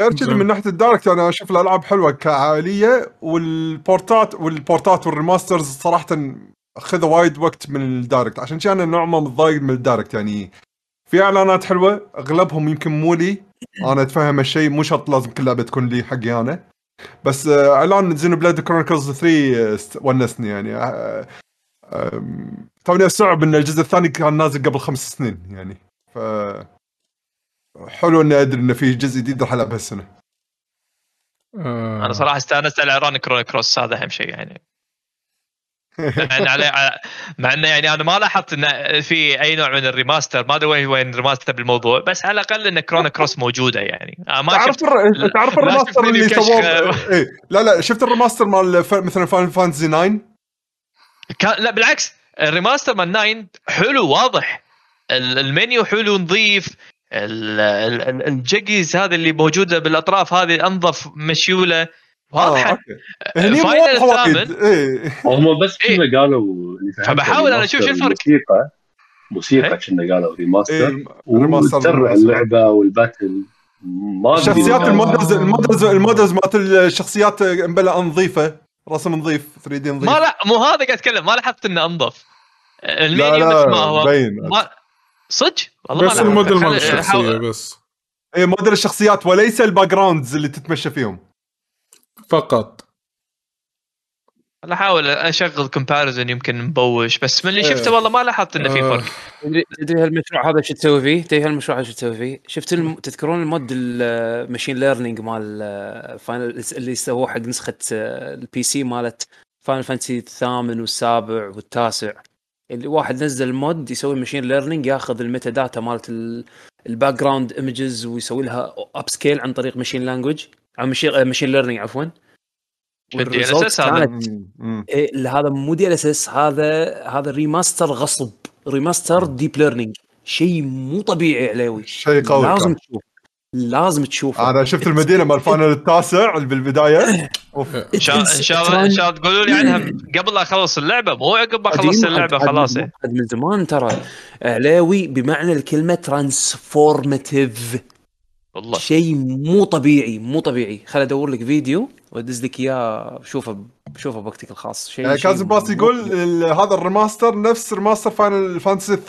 أرشد من ناحية الداركت أنا أشوف الألعاب حلوة كعائلية، والبورتات والريماسترز صراحة أخذ وايد وقت من الداركت، عشان شي أنا نوع ما متضايق من الداركت. يعني في إعلانات حلوة أغلبهم يمكن مولي أنا أتفهم الشيء، مو شرط لازم كل لعبة تكون لي حقي أنا، بس إعلان زينوبليد كرونيكلز 3 ونسني. يعني توني أستوعب إن الجزء الثاني كان نازل قبل 5 سنين، يعني ف حلو إن أدري إن في جزء جديد رح ألعب هالسنة. أنا صراحة استأنست على إعلان كرون كروس، هذا أهم شيء يعني. مع إنه يعني أنا ما لاحظت إن في أي نوع من الريماستر، ما أدري وين الريماستر بالموضوع، بس على الأقل إن كرون كروس موجودة. يعني ما تعرف الريماستر اللي سووه؟ إيه لا شفت الريماستر مال مثلا فانتزي 9 كان؟ لا بالعكس، الريماستر مال 9 حلو، واضح المنيو حلو نظيف، الجيجز هذا اللي موجودة بالأطراف هذه أنظف مشيولة واضحة. فاينل الثامن هم بس كنا قالوا فبحاول أنا أشوف شو الفرق. موسيقى كنا قالوا ريماستر وترع اللعبة والباتل، الشخصيات المودلز مات الشخصيات مبلا نظيفة، رسم نظيف 3D نظيف. ما لا مو هذا قاعد أتكلم، ما لاحظت إنه أنظف الميني بس ما هو صدق والله، بس الموديل مال الشخصيه بس اي موديل الشخصيات وليس الباك جراوندز اللي تتمشى فيهم فقط. انا احاول اشغل كومباريزون يمكن مبوش، بس من اللي شفته والله ما لاحظت انه في فرق. تدري هالمشروع هذا شو تسوي فيه؟ شفت تذكرون المود الماشين ليرنينج مال فاينل اللي سووه حق نسخه البي سي مالت فاينل فانتسي 8 و7 و9 و10، اللي واحد نزل المود يسوي ماشين ليرنينج، ياخذ الميتا داتا مالت الباك جراوند ايمجز ويسوي لها اب سكيل عن طريق ماشين لانجوج او ماشين ليرنينج عفوا. هذا مو دي اساس، هذا ريماستر غصب، ريماستر ديب ليرنينج، شيء مو طبيعي علاوي، شيء قوي لازم تشوف، لازم تشوفه. انا شفت المدينه مال فاينل التاسع بالبدايه، ان شاء الله تقولوا لي عنها قبل لا اخلص اللعبه، مو عقب ما اخلص اللعبه خلاص. من زمان ترى علاوي بمعنى الكلمه ترانسفورماتيف، والله شيء مو طبيعي. خل ادور لك فيديو وادز لك اياه، شوفه بوقتك الخاص. شيء كاظم باص يقول هذا الريماستر نفس ريماستر فاينل فانتسي 8،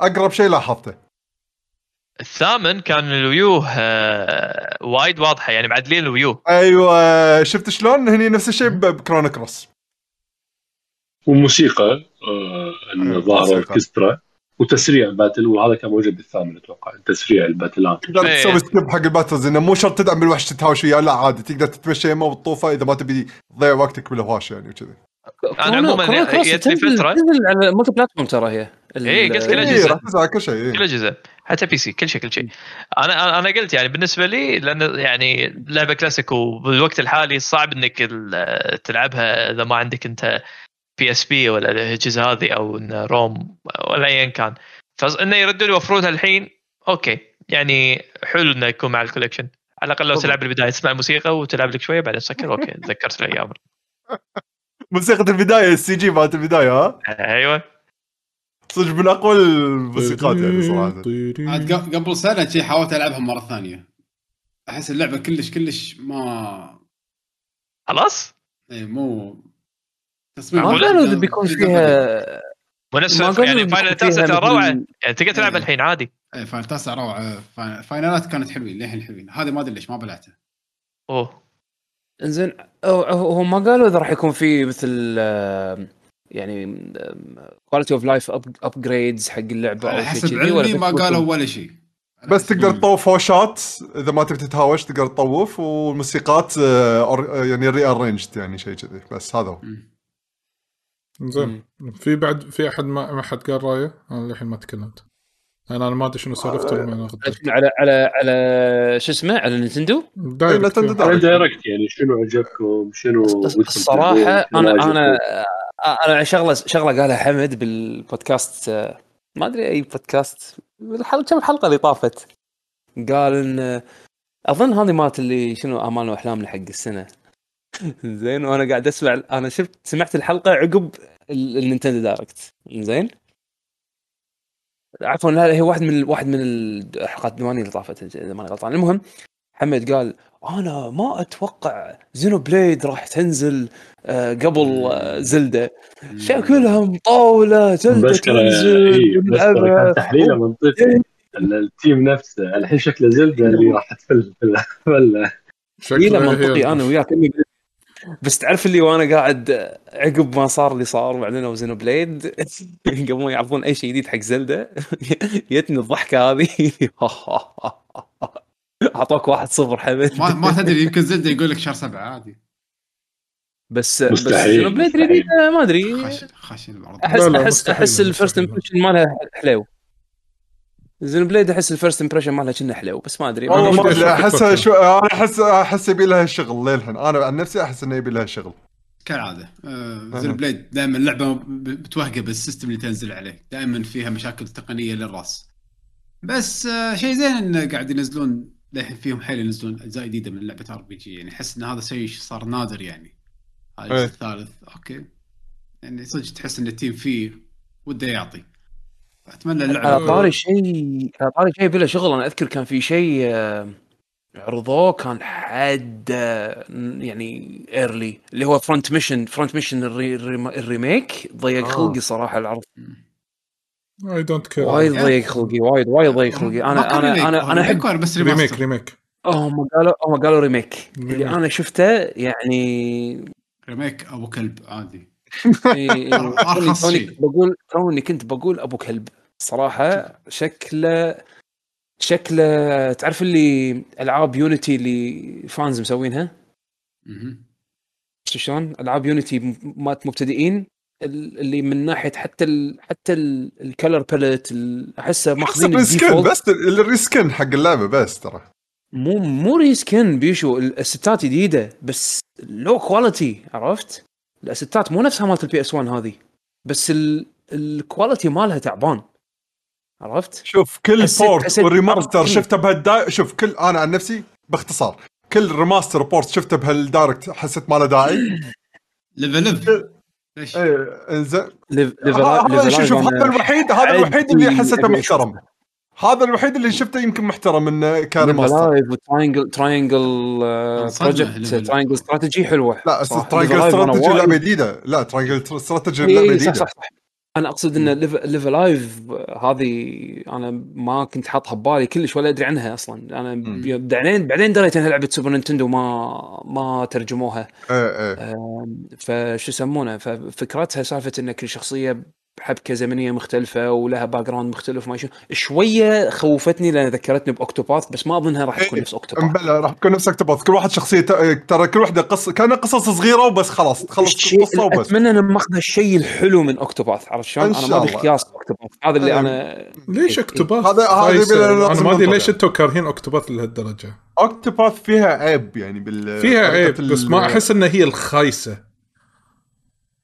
اقرب شيء لاحظته. 8 كان الويو وايد واضحه، يعني معدلين الويو. ايوه شفت شلون هني نفس الشيء بكرون كروس. والموسيقى الظاهره الكسترا وتسريع باتل، وهذا كان موجود بالثامن اتوقع، تسريع الباتلات. تقدر تسوي سكيب حق الباتلز، انه مو شرط تدعم بالوحش تتهاوش وياه، لا عادي تقدر تتمشى يمه بالطوفه اذا ما تبي تضيع وقتك بالهواش يعني وكذا. انا عموما جت لي فتره على الملتي بلاتفورم ترى هي قلت كل اجهزه، كل اجهزه حتى بي سي، كل شيء. انا قلت يعني بالنسبه لي، لان يعني لعبه كلاسيك وبالوقت الحالي صعب انك تلعبها اذا ما عندك انت بي اس بي ولا الاجهزه هذه او روم ولا ايا كان، فانه يردون يوفرونها الحين. اوكي يعني حلو انه يكون مع الكولكشن، على الاقل لو تلعب البدايه تسمع الموسيقى وتلعب لك شويه بعدين تسكر. اوكي تذكرت الايام موسيقى البدايه، السي جي مالت البدايه. ها ايوه صدق من أقوى الموسيقات يعني صراحة. قبل سنة شيء حاولت ألعبها مرة ثانية احس اللعبه كلش ما خلاص اي مو تصميم ما كانوا بيكون فيها ونفس يعني فاينل 9 روعه يعني تقدر تلعب الحين عادي. اي فاينل 9 روعه، فاينلات كانت حلوين للحين حلوين، هذه ما ادري ليش ما بلعتها. اوه انزين هم ما قالوا اذا راح يكون في مثل يعني كواليتي اوف لايف ابجريدز حق اللعبه او شيء كذي ولا ما قالوا ولا شيء، بس تقدر تطوف هوشات اذا ما تبي تتهاوش تقدر تطوف، والموسيقات يعني ري ارينجد يعني شيء كذي، بس هذا هو. زين في بعد في احد ما حد قال رايه؟ انا للحين ما تكلمت، انا ما ادري شنو سالفته لما اخذت على على على شو اسمه على نينتندو دايركت يعني شنو عجبكم شنو الصراحه. انا شغله قالها حمد بالبودكاست، ما ادري اي بودكاست الحلقه اللي طافت، قال ان اظن هذه مالت اللي شنو امال واحلامنا حق السنه. زين وانا قاعد اسمع، انا سمعت الحلقه عقب النينتندو دايركت. زين عفوا لا هي واحد من الحلقات الديوانيه اللي طافت اذا ماني غلطان. المهم حمد قال انا ما اتوقع زينو بليد راح تنزل قبل زلده، شكلها مطاوله زلده تنزل لعبه تحليله منطقي التيم نفسه الحين شكله زلده اللي راح تفل شكله منطقي. انا وياك بس تعرف اللي وانا قاعد عقب ما صار اللي صار وبعدين او زينو بليد قبل ما يعرفون اي شيء جديد حق زلده جتني الضحكه هذه. اعطوك 1-0 حبيبي. ما تدري يمكن زلده يقول لك شهر 7 عادي، بس زينو بليد ريدي ما ادري خاشين العرض. احس الفيرست امبريشن مالها حلو، زين بليد احس الفيرست امبريشن مالها كنا حلو، بس ما ادري احسها شو. انا احس يبي لها شغل للحين، انا عن نفسي احس انه يبي لها شغل كالعاده. زين بليد دائما اللعبه بتوهقه بالسيستم اللي تنزل عليه، دائما فيها مشاكل تقنيه للراس، بس شيء زين انه قاعد ينزلون للحين فيهم حيل ينزلون اجزاء جديده من لعبه ار بي جي، يعني احس ان هذا شيء صار نادر يعني. هذا الثالث اوكي يعني صدق تحس ان التيم فيه وده يعطي. اتمنى اللعبه طاري شيء بلا شغل. انا اذكر كان في شيء عرضوه كان حد يعني ايرلي اللي هو فرونت ميشن الريميك. ضيق خلقي صراحه العرض، اي دونت كير، وايد ضيق خلقي، وايد ضيق خلقي. انا احب بس ريميك. هم قالوا ريميك اللي انا شفته يعني ريميك ابو كلب عادي. كنت بقول ابو كلب صراحه. شكله تعرف اللي العاب يونيتي اللي فانز مسوينها، شلون العاب يونيتي مات مبتدئين اللي من ناحيه حتى الكلر باليت احسه ماخذين الديفولت، بس الريسكن حق اللعبه، بس ترى مو ريسكن بيشو الستات جديده بس لو كواليتي. عرفت الأستات مو نفسها مالت البي اس 1 هذه، بس الكواليتي مالها تعبان. عرفت شوف كل بورت والريماستر شفته بهالدا، شوف كل انا عن نفسي باختصار كل ريماستر بورت شفته بهالدايركت حسيت ما له داعي. ليفل ليش انزين ليفل شوف هذا الوحيد اللي حسيته محترم، هذا الوحيد اللي شفته يمكن محترم من كارماستر. تراينجل بروجكت، تراينجل استراتيجي حلوه. لا تراينجل استراتيجي لعبه جديده، لا تراينجل استراتيجي لعبه جديده. انا اقصد ان ليفل لايف هذه انا ما كنت حاطها ببالي كلش ولا ادري عنها اصلا. انا بعدين دريت انها لعبه سوبر نينتندو ما ترجموها. فشو يسمونها، ففكرتها سالفه ان كل شخصيه بحبكه زمنيه مختلفه ولها باك جراوند مختلف ما شويه خوفتني لان ذكرتني باوكتوباث، بس ما اظنها راح تكون نفس اوكتوباث. بلا راح تكون نفس اوكتوباث، كل واحد شخصيه ترى كل وحده قصه كان قصص صغيره وبس خلاص تخلص القصه وبس. اتمنى ان ماخذ الشيء الحلو من اوكتوباث. عرفت شلون انا ما ابي قياس اوكتوباث هذا اللي انا ليش اوكتوباث هذا ما ادري ليش انتم كارهين اوكتوباث لهالدرجه. اوكتوباث فيها عيب يعني فيها عيب، بس ما احس ان هي الخايسه.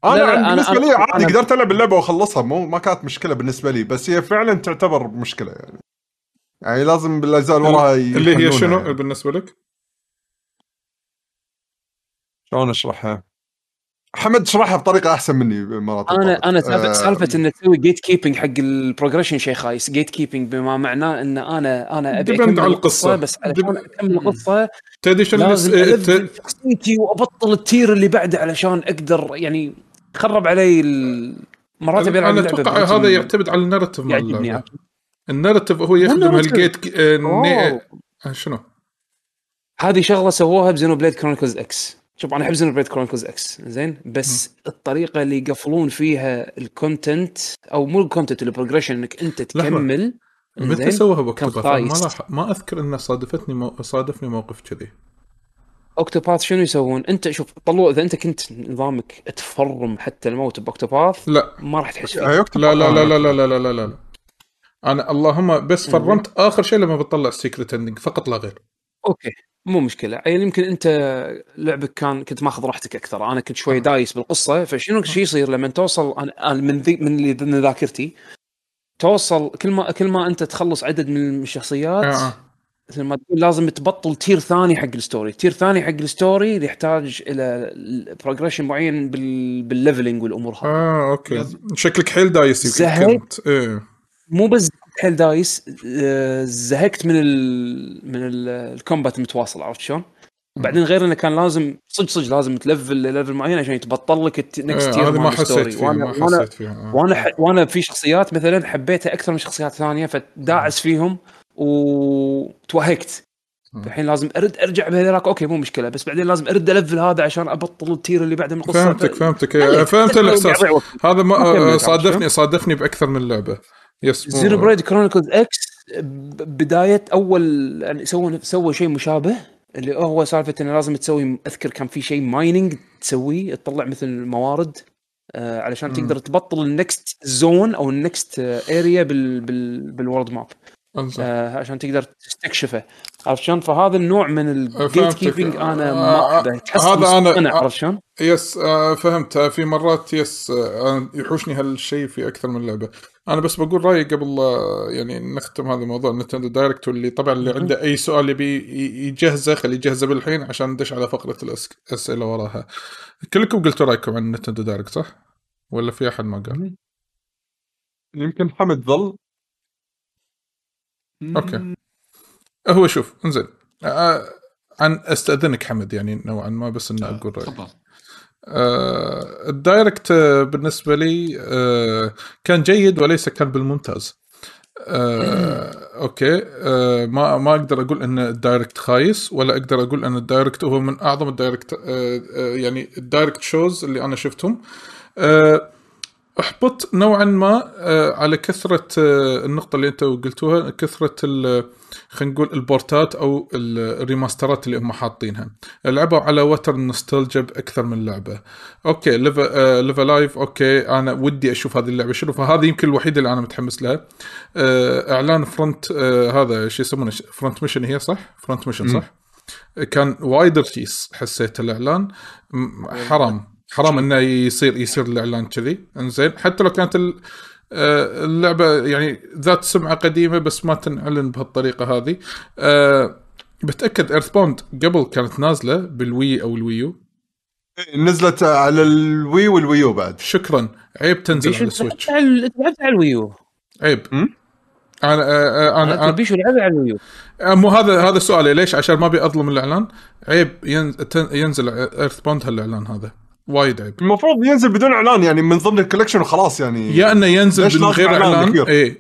أنا بالنسبة لي عادي قدرت ألعب اللعبة وأخلصها، ما كانت مشكلة بالنسبة لي، بس هي فعلا تعتبر مشكلة يعني لازم بالأجزاء وراها اللي هي شنو يعني. بالنسبة لك شلون أشرحها؟ حمد شرحها بطريقه احسن مني مرات. انا سالفه ان تسوي جيت كيبنج حق البروجريشن شيء خايس. جيت كيبنج بما معناه ان انا ابي اكمل القصه، بس اكمل القصه تدري شنو شخصيتي وابطل التير اللي بعده علشان اقدر يعني خرب علي المراتب. انا اتوقع هذا يعتمد على الناراتيف مال الناراتيف، هو يخدم هالجيت شنو. هذه شغله سووها بزينوبليد كرونيكلز اكس. شوف انا احب زينوبليد كرونيكلز اكس زين، بس الطريقه اللي يقفلون فيها الكونتنت او مو الكونتنت البروجريشن انك انت تكمل متى سووها باكتوباث؟ ما اذكر ان صادفني موقف كذي. اوكتوباث شنو يسوون؟ انت شوف طلعوا، اذا انت كنت نظامك تفرم حتى الموت باكتوباث لا ما راح تحس فيه. لا لا لا لا لا لا لا لا انا اللهم بس فرمت اخر شيء لما بتطلع السيكريت اندنج فقط لا غير. اوكي مو مشكلة. يعني يمكن أنت لعبك كنت ماخذ راحتك أكثر. أنا كنت شوي دايس بالقصة، فشنو شيء يصير لما توصل أنا من اللي ضمن ذاكرتي توصل كل ما أنت تخلص عدد من الشخصيات مثل ما تقول لازم تبطل تير ثاني حق الستوري. تير ثاني حق الستوري يحتاج إلى بروجريشن معين بالليفلينج والأمور هذه. أوكي شكلك حيل دايس. زهقت مو بس حيل دايس، زهقت من الكومبات المتواصل، عرفت شلون؟ وبعدين غير انه كان لازم صج لازم تلفل ليفل معين عشان يتبطل لك النكست تير. ما حسيت فيه. وانا في شخصيات مثلا حبيتها اكثر من شخصيات ثانيه فداعس فيهم وتوهقت. الحين لازم ارجع بهذاك. اوكي مو مشكله، بس بعدين لازم الفل هذا عشان ابطل التير اللي بعده من القصه. فهمت الاحساس هذا. ما صادفني باكثر من لعبه. زينوبليد كرونيكلز اكس بدايه اول يعني سووا شيء مشابه اللي هو سالفه انه لازم تسوي، اذكر كان في شيء مايننج تسويه تطلع مثل الموارد علشان تقدر تبطل النكست زون او النكست اريا بالورد ماب عشان تقدر تستكشفه، عرفت شلون؟ فهذا النوع من الجيت كيبنج انا ما هذا انا عرفت شلون. يس فهمت. في مرات يس يحوشني هالشيء في اكثر من لعبه. انا بس بقول رايي قبل يعني نختم هذا الموضوع. نتندو دايركت واللي طبعا اللي عنده اي سؤال يبي يجهزه خليه يجهزه بالحين عشان ندش على فقره الاسئله وراها. كلكم قلتوا رايكم عن نتندو دايركت صح ولا في احد ما قال؟ يمكن حمد ظل. اوكي هو شوف انزين عن استاذنك حمد يعني نوعا ما بس اني اقول رايي. الدايركت بالنسبة لي كان جيد وليس كان بالممتاز. أوكي ما أقدر أقول أن الدايركت خايس ولا أقدر أقول أن الدايركت هو من أعظم الدايركت يعني الدايركت شوز اللي أنا شفتهم. أحبط نوعا ما على كثرة النقطة اللي أنت قلتوها، كثرة خلينا نقول البورتات أو الريماسترات اللي هم حاطينها. لعبوا على وتر النوستالجيا بأكثر من لعبة. أوكي ليفل لايف أوكي أنا ودي أشوف هذه اللعبة شنو، فهذه يمكن الوحيدة اللي أنا متحمس لها. إعلان فرونت هذا شيء يسمونه فرونت ميشن، هي صح فرونت ميشن صح. كان وايد رخيص حسيت الإعلان. حرام انه يصير الاعلان كذي. انزين حتى لو كانت اللعبه يعني ذات سمعه قديمه بس ما تنعلن بهالطريقه هذه. بتاكد ايرث بوند قبل كانت نازله بالوي او الويو، نزلت على الوي والويو بعد. شكرا. عيب تنزل على السويتش. لعبت على الويو عيب. انا بيشو لعبه على الويو. مو هذا السؤال ليش، عشان ما بيظلم الاعلان. عيب ينزل ايرث بوند هالاعلان هذا وايد عيب. المفروض ينزل بدون اعلان يعني من ضمن الكولكشن وخلاص. يعني يا انه ينزل من غير اعلان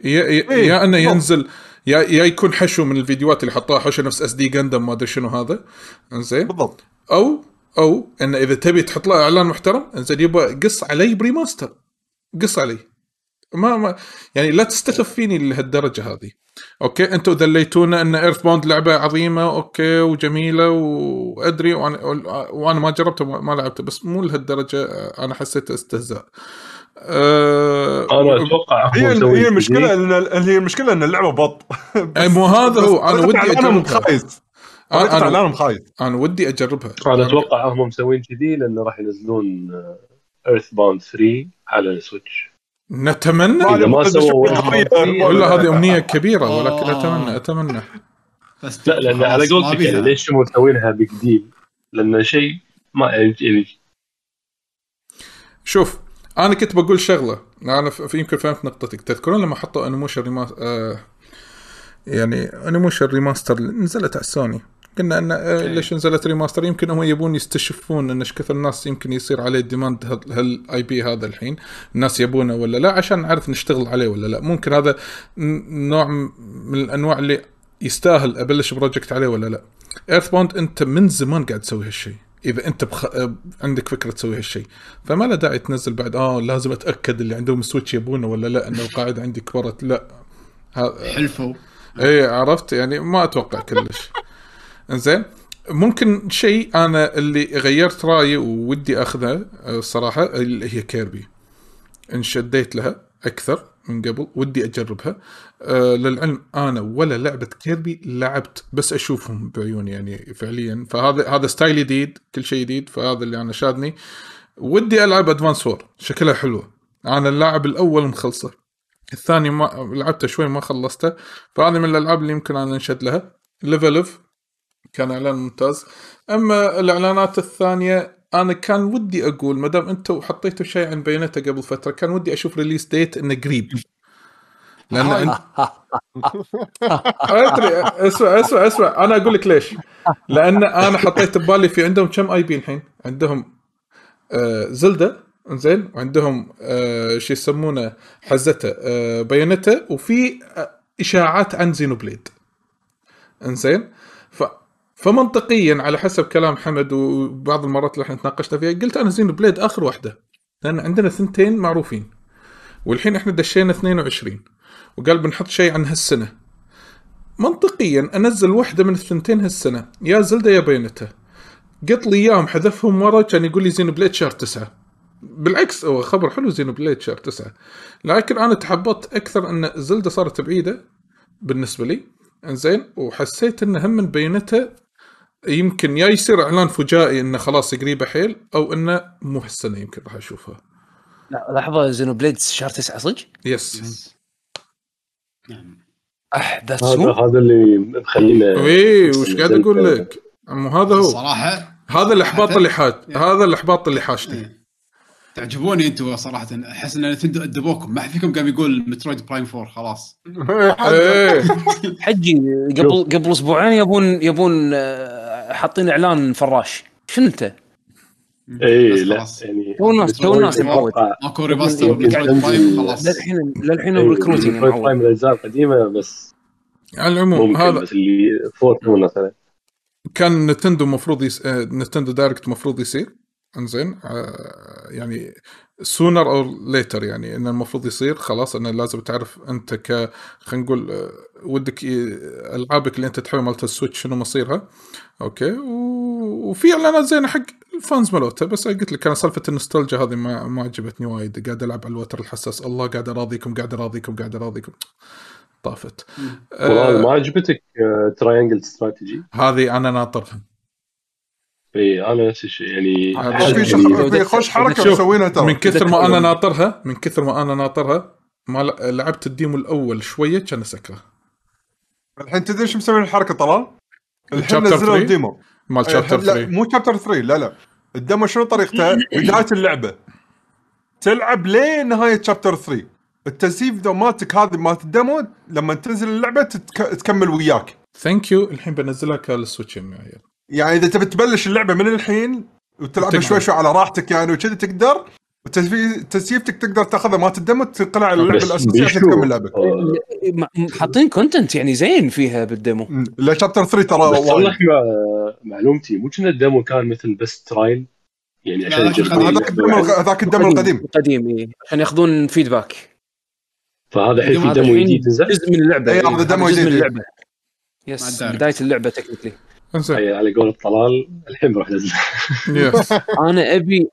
يا انه ينزل يا يكون حشو من الفيديوهات اللي حطوها حشو نفس اس دي غاندم ما ادري شنو هذا. انزين بالضبط. او ان اذا تبي تحط له اعلان محترم انزين يبا قص علي بريماستر، قص علي ما يعني لا تستخف فيني لهالدرجه هذه. اوكي انتم دليتونا ان ايرث بوند لعبه عظيمه اوكي وجميله وادري وانا ما جربتها ما لعبتها، بس مو لهالدرجه. انا حسيت استهزاء. انا اتوقع هي المشكله ان اللعبه بط. مو هذا هو. انا ودي اجربها. انا اتوقع هم مسوين كذي لانه راح ينزلون ايرث بوند 3 على السويتش. نتمنى ما سووا ولا هذه أمنية كبيرة، ولكن أتمنى لا لأن على قولتك ليش مو مسوينها بيج ديل لأن شيء ما شوف انا كنت بقول شغله، انا يمكن فهمت نقطتك. تذكرون لما حطوا انيموشن ريماستر يعني انيموشن ريماستر نزلت على سوني، قلنا ان ليش نزلت ريماستر؟ يمكن هم يبون يستشفون ان ايش كثر الناس يمكن يصير عليه ديماند هالاي بي هذا الحين، الناس يبونه ولا لا، عشان نعرف نشتغل عليه ولا لا. ممكن هذا نوع من الانواع اللي يستاهل ابلش بروجكت عليه ولا لا. ايرثبوند انت من زمان قاعد تسوي هالشيء، اذا انت عندك فكره تسوي هالشيء، فما له داعي تنزل بعد لازم اتاكد اللي عندهم سويتش يبونه ولا لا، انه القاعده عندي كبرت لا حلفوا ايه، عرفت يعني؟ ما اتوقع كلش. انزين ممكن شيء انا اللي غيرت رايي وودي اخذها الصراحه اللي هي كيربي، انشديت لها اكثر من قبل، ودي اجربها. للعلم انا ولا لعبه كيربي لعبت، بس اشوفهم بعيوني يعني فعليا، فهذا ستايل جديد، كل شيء جديد، فهذا اللي انا شادني. ودي العب ادفانس وور، شكلها حلوه. انا اللاعب الاول مخلصه، الثاني ما لعبته شوي ما خلصته، فهذه من الالعاب اللي يمكن انا انشد لها. ليفلف كان اعلان ممتاز. اما الاعلانات الثانيه انا كان ودي اقول، ما دام انتوا حطيتوا شيء عن بياناته قبل فتره، كان ودي اشوف ريليس ديت انه قريب، لان اسمع انا اقول لك ليش. لان انا حطيت ببالي في عندهم كم اي بي الحين، عندهم زلدة انزين، وعندهم شيء يسمونه حزته بياناته، وفي اشاعات عن زينوبليد انزين. فمنطقيا على حسب كلام حمد وبعض المرات اللي احنا تناقشنا فيها، قلت انا زينوبليد اخر واحده، لان عندنا ثنتين معروفين، والحين احنا دشينا 22، وقال بنحط شيء عن هالسنه. منطقيا انزل واحده من الثنتين هالسنه، يا زلده يا بينته. قلت لي اياهم حذفهم ورا، كان يقول لي زينوبليد شهر 9. بالعكس هو خبر حلو زينوبليد شهر 9، لكن انا تحبطت اكثر ان زلده صارت بعيده بالنسبه لي انزين، وحسيت ان هم من بينته يمكن يا يصير اعلان فجائي انه خلاص قريبه حيل، او انه مو هالسنه يمكن راح اشوفها. لا لحظه، زينوبليد شهر 9 صدق؟ يس احدث هذا اللي مخلينا اي وش قاعد اقول لك عمو، هذا هو صراحه، هذا الاحباط اللي حاج، هذا الاحباط اللي حاجتي. تعجبوني انتوا صراحه، احس ان انتوا ادبوكم، ما حد فيكم قام يقول مترويد برايم 4 خلاص. حجي قبل اسبوعين يبون حاطين اعلان فراش، شنو انت؟ اي لا يعني تو الناس تعود ماكو ريماستر برايم خلاص للحين الريكروتين برايم الاجزاء القديمه، بس على العموم هذا اللي فورتون مثلا كان نتندو مفروض نتندو دايركت مفروض يصير انزين، يعني sooner or later، يعني إن المفروض يصير خلاص، إن لازم تعرف أنت خلينا نقول ودك ألعابك اللي أنت تحمل مالت السويتش شنو مصيرها، أوكي. وفي إعلانات زينة حق الفانز مالوتها، بس قلت لك أنا سالفة النوستالجيا هذه ما عجبتني وايد، قاعد ألعب على الوتر الحساس، الله قاعد أراضيكم قاعد أراضيكم قاعد أراضيكم، طافت. والله ما عجبتك تراينجل استراتيجي هذه أنا ناطرها. إيه أنا نفس الشيء يعني خوش حركة مسوينها ترى، من كثر ما أنا ناطرها ما لعبت الديمو الأول شوية كان سكرة. الحين تدري شو مسوين الحركة طلال؟ الحين نزلوا الديمو مال شابتر 3، مو شابتر 3، لا الديمو شنو طريقته؟ بداية اللعبة تلعب لين نهاية شابتر 3، التسيف دوماتك هذه مالت الديمو لما تنزل اللعبة تكمل وياك. ثانك يو، الحين بنزلها كالسويتش معي، يعني إذا تبي تبلش اللعبة من الحين وتلعب شوي شوي على راحتك يعني وكذا تقدر، وتسيفتك تقدر تأخذها ما تدم وتنقلع على اللعبة الأساسية تكمل اللعبة. حاطين كونتنت يعني زين فيها بالديمو. لا شابتر 3 ترى. صلح معلومتي، مو كنا الديمو كان مثل بس ترايل يعني عشان هذاك الديمو القديم إيه عشان يأخذون فيدباك. فهذا الحين في ديمو جديد جزء من اللعبة. إيه هذا ديمو جديد. يس بداية اللعبة تكنيكلي. أي على قول الطلال الحين بروح نزل.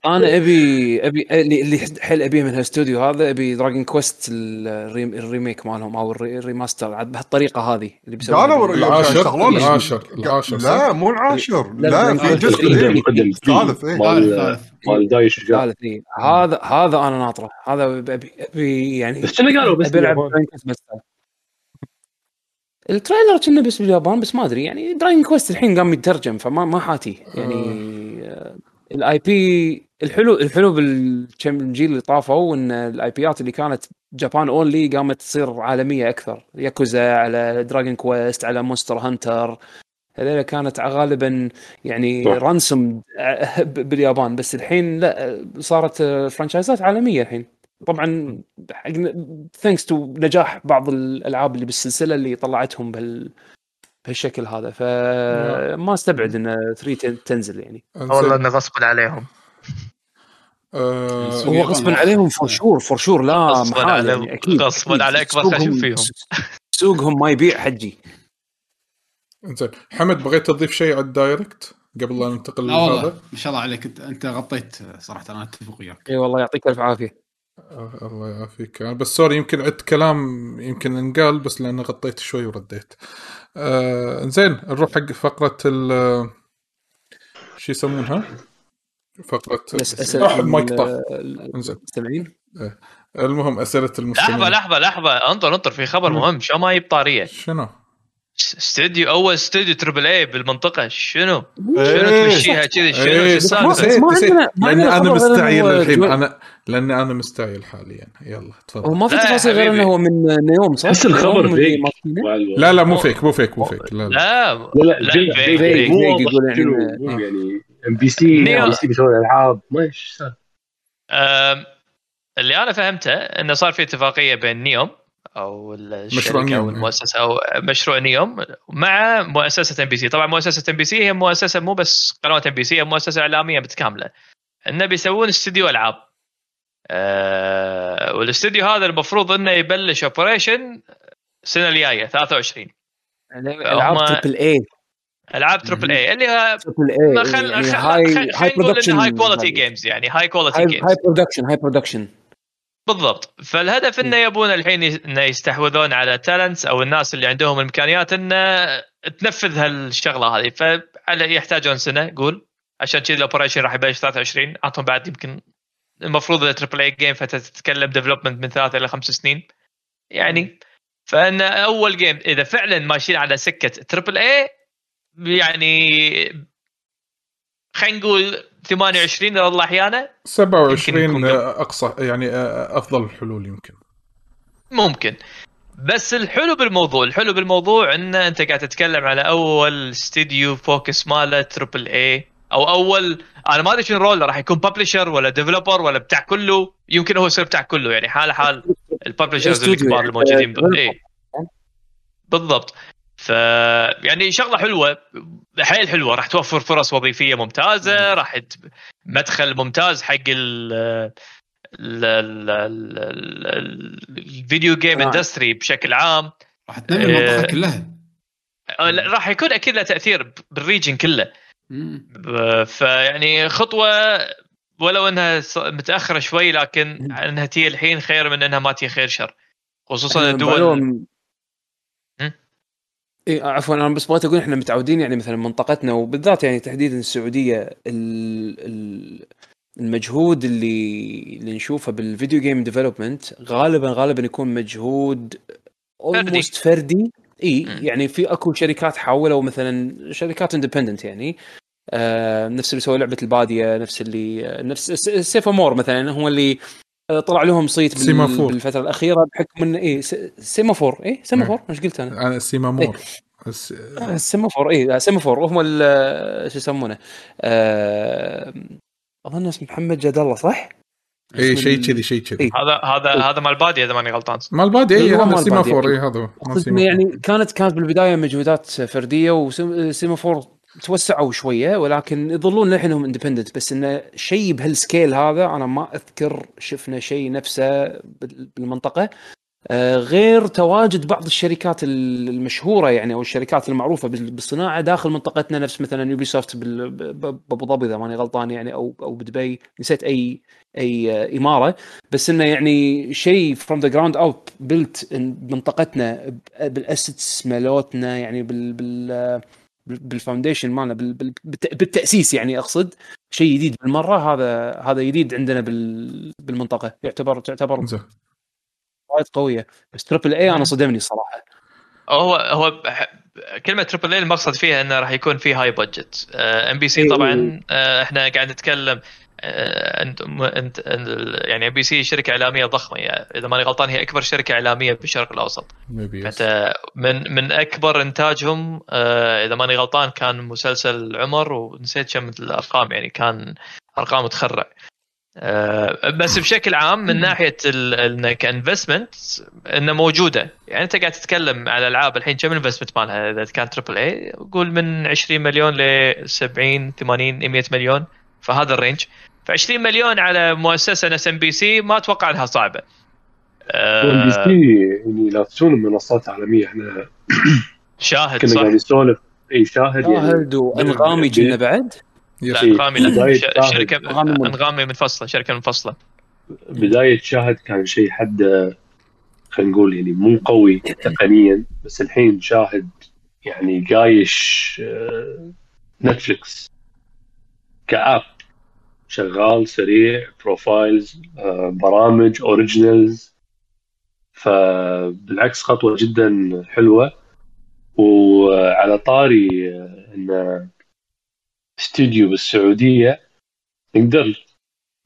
أنا أبي اللي حيل أبيه من هالاستوديو هذا، أبي دراجون كويست الريميك مالهم أو الريماستر عاد بهالطريقة هذه اللي بيسوونها. العاشر لا مو العاشر، لا في جزء ثالث مال دايش جاء. هذا أنا ناطره، هذا أبي يعني. بس شنو قالوا بس بلعب دراجون كويست؟ التريلر كنا بس باليابان، بس ما أدري يعني دراين كويست الحين قام يترجم، فما حاتي يعني الاي بي الحلو بالجيل اللي طافوا ان الاي بيات اللي كانت جابان اونلي قامت تصير عالميه اكثر، ياكوزا على دراجون كويست على مونستر هانتر، هذول كانت غالبا يعني رانسوم باليابان، بس الحين لا صارت فرانشايزات عالميه الحين. طبعا ثانكس تو نجاح بعض الالعاب اللي بالسلسله اللي طلعتهم بهالشكل هذا، فما استبعد ان 3 تنزل يعني. والله انه غصب عليهم. هو غصب عليهم فور شور لا محال يعني اكيد غصب عليك، بس اشوف فيهم سوقهم ما يبيع حجي. انزين حمد، بغيت تضيف شيء على الدايركت قبل لا ننتقل لهذا؟ ما شاء الله عليك، انت غطيت صراحه، انا اتفق وياك. اي والله يعطيك الف عافيه. الله يعافيك. بس سوري يمكن عد كلام يمكن انقال، بس لأن غطيت شوي ورديت. زين نروح حق فقرة ال شو يسمونها، فقرة راح المقطع سمعين. المهم أسئلة المستمعين. لحظة انطر في خبر مهم. شو ما يبطارية شنو استوديو، اول استوديو تربل اي بالمنطقه، شنو تمشيها كذا، شنو السالفه؟ انا مستعيل الحين، انا لان انا مستعيل حاليا. يلا تفضل. وما في تفاصيل غير انه هو من يوم صح؟ بس الخبر فيك. لا مو فيك لا يقول يعني ام بي سي بيسوي العاب مش اللي انا فهمته انه صار في اتفاقيه بين نيوم او الشركه او المؤسسه او مشروع نيوم مع مؤسسه ام بي سي. طبعا مؤسسه ام بي سي هي مؤسسه مو بس قناه ام بي سي، هي مؤسسه اعلاميه متكامله، انه بيسوون استديو العاب. والاستديو هذا المفروض انه يبلش اوبريشن السنه الجايه 23. العاب تريبل اي، اللي هي هاي برودكشن، هاي كواليتي جيمز، يعني هاي كواليتي جيمز، هاي برودكشن بالضبط. فالهدف انه يبون الحين انه يستحوذون على تالنتس او الناس اللي عندهم الامكانيات انه تنفذ هالشغله هذه. فعلى يحتاجون سنه قول، عشان كذا الاوبريشن راح يبلش 23. اعطهم بعد يمكن، المفروض التريبل اي جيم فتتكلم ديفلوبمنت من 3 إلى 5 سنين يعني. فان اول جيم اذا فعلا ماشيين على سكه تريبل اي، يعني خلينا نقول 28 والله احيانا 27 اقصى يعني افضل الحلول ممكن. بس الحلو بالموضوع ان انت قاعد تتكلم على اول استديو فوكس ماله تريبل اي، او اول انا ما ادري شنو رول راح يكون، ببلشر ولا ديفلوبر ولا بتاع كله، يمكن هو يصير بتاع كله يعني حال الببلشرز الكبار الموجودين بالاي بالضبط. ف يعني شغله حلوه، حيل حلوه، راح توفر فرص وظيفيه ممتازه، راح مدخل ممتاز حق الفيديو جيم اندستري بشكل عام، راح تنمي المنطقه كلها، راح يكون اكيد له تاثير بالريجن كله. فيعني خطوه ولو انها متاخره شوي، لكن انها تي الحين خير من انها ما تي، خير شر، خصوصا الدول. عفوا انا بس بغيت اقول احنا متعودين يعني مثلا منطقتنا وبالذات يعني تحديدا السعوديه، المجهود اللي نشوفه بالفيديو جيم ديفلوبمنت غالبا يكون مجهود almost فردي. اي يعني في اكو شركات حاولوا، مثلا شركات اندبندنت يعني، نفس اللي سووا لعبه الباديه، نفس سيفامور مثلا، هو اللي طلع لهم صيت بالفترة الأخيرة بحكم إن إيه سيمافور مش قلت أنا سيمامور سيمافور وهم شو يسمونه، أظن اسم محمد جد الله صح؟ إيه شيء كذي إيه؟ هذا مال بادي، هذا ماني غلطان، مال بادي إيه، هذا سيمافور إيه، هذا يعني كانت بالبداية مجهودات فردية، وسيمافور توسعوا شويه، ولكن يظلون الحين هم اندبندنت. بس انه شيء بهالسكيل هذا انا ما اذكر شفنا شيء نفسه بالمنطقه، غير تواجد بعض الشركات المشهوره يعني، او الشركات المعروفه بالصناعه داخل منطقتنا، نفس مثلا يوبي سوفت بابو ظبي اذا ماني غلطان يعني، او بدبي، نسيت اي اماره. بس انه يعني شيء فروم ذا جراوند اب بلت منطقتنا، بالاسيتس مالتنا يعني، بالفاونديشن مالنا، بالتأسيس يعني، أقصد شيء جديد بالمرة. هذا جديد عندنا بالمنطقة، تعتبر وايد قوية. بس تريبل اي أنا صدمني صراحة. هو كلمه تريبل اي المقصد فيها انه راح يكون في هاي بادجت. ام بي سي طبعا احنا قاعد نتكلم انت يعني ام بي سي شركه اعلاميه ضخمه، يعني اذا ماني غلطان هي اكبر شركه اعلاميه بالشرق الاوسط، حتى من اكبر انتاجهم اذا ماني غلطان كان مسلسل عمر، ونسيت كم الارقام، يعني كان ارقام تخرع. بس بشكل عام من ناحيه كانفستمنت انه موجوده، يعني انت قاعد تتكلم على العاب الحين كم انفستمنت مالها اذا كان تريبل اي، قول من 20 مليون ل 70 80 100 مليون، فهذا الرينج. ف20 مليون على مؤسسه اس ام بي سي ما اتوقع انها صعبه. ام بي سي يعني لا تسون منصات عالميه، احنا شاهد كنا قاعد نسولف اي شاهد وانغامي جنة بعد شركة أنغامي منفصلة، شركة منفصلة. بداية شاهد كان شيء حد خلينا نقول يعني مو قوي تقنيا، بس الحين شاهد يعني جايش نتفليكس كأب شغال سريع، بروفايلز، برامج أوريجينالز، فبالعكس خطوة جدا حلوة. وعلى طاري إن استوديو بالسعودية، نقدر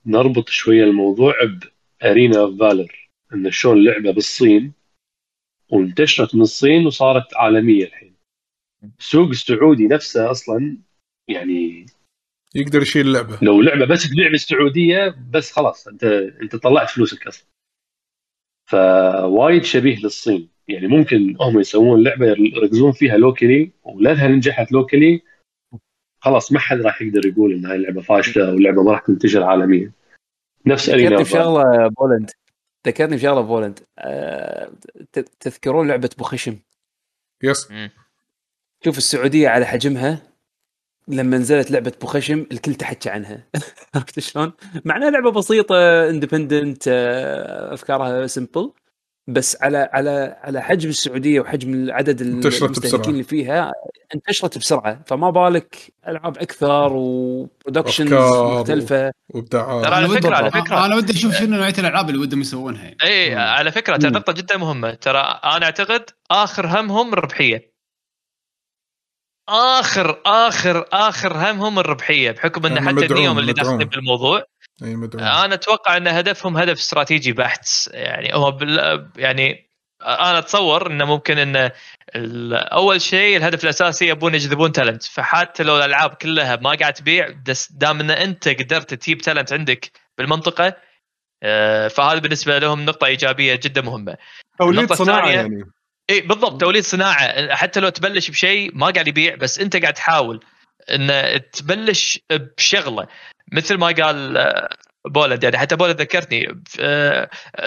نربط شوية الموضوع بأرينا أوف فالر، إن شلون لعبة بالصين وانتشرت من الصين وصارت عالمية. الحين السوق السعودي نفسه أصلا يعني يقدر يشيل اللعبة، لو لعبة بس تلعب السعودية بس خلاص أنت طلعت فلوسك أصلا. فوايد شبيه للصين، يعني ممكن هم يسوون لعبة يركزون فيها لوكلي، ولأنها نجحت لوكلي خلاص ما حد راح يقدر يقول ان هاي اللعبه فاشله واللعبه ما راح تنتشر عالميا. نفس ارينا كانت شغله بولند، ذكرتني بشغله بولند. تذكرون لعبه بوخشم؟ يس. شوف السعوديه على حجمها، لما نزلت لعبه بوخشم الكل تحكي عنها، عرفت شلون؟ معناها لعبه بسيطه اندبندنت، افكارها سمبل، بس على حجم السعوديه وحجم عدد المستهلكين اللي فيها انتشرت بسرعه، فما بالك العاب اكثر وبرودكشنز مختلفه وابداعات. على فكره انا ودي اشوف شنو نوعيه الالعاب اللي ودهم يسوونها. اي على فكره ترى نقطه جدا مهمه، ترى انا اعتقد اخر همهم الربحيه، اخر همهم الربحيه، بحكم ان حتى اليوم اللي داخلين بالموضوع انا اتوقع ان هدفهم هدف استراتيجي بحت. يعني هو يعني انا اتصور انه ممكن ان اول شيء الهدف الاساسي يبون يجذبون تالنت، فحتى لو الالعاب كلها ما قاعد تبيع، دام ان انت قدرت تجيب تالنت عندك بالمنطقه، فهذا بالنسبه لهم نقطه ايجابيه جدا مهمه. توليد صناعه يعني اي بالضبط، توليد صناعه. حتى لو تبلش بشيء ما قاعد يبيع، بس انت قاعد تحاول ان تبلش بشغله، مثل ما قال بولد. يعني حتى بولد ذكرتني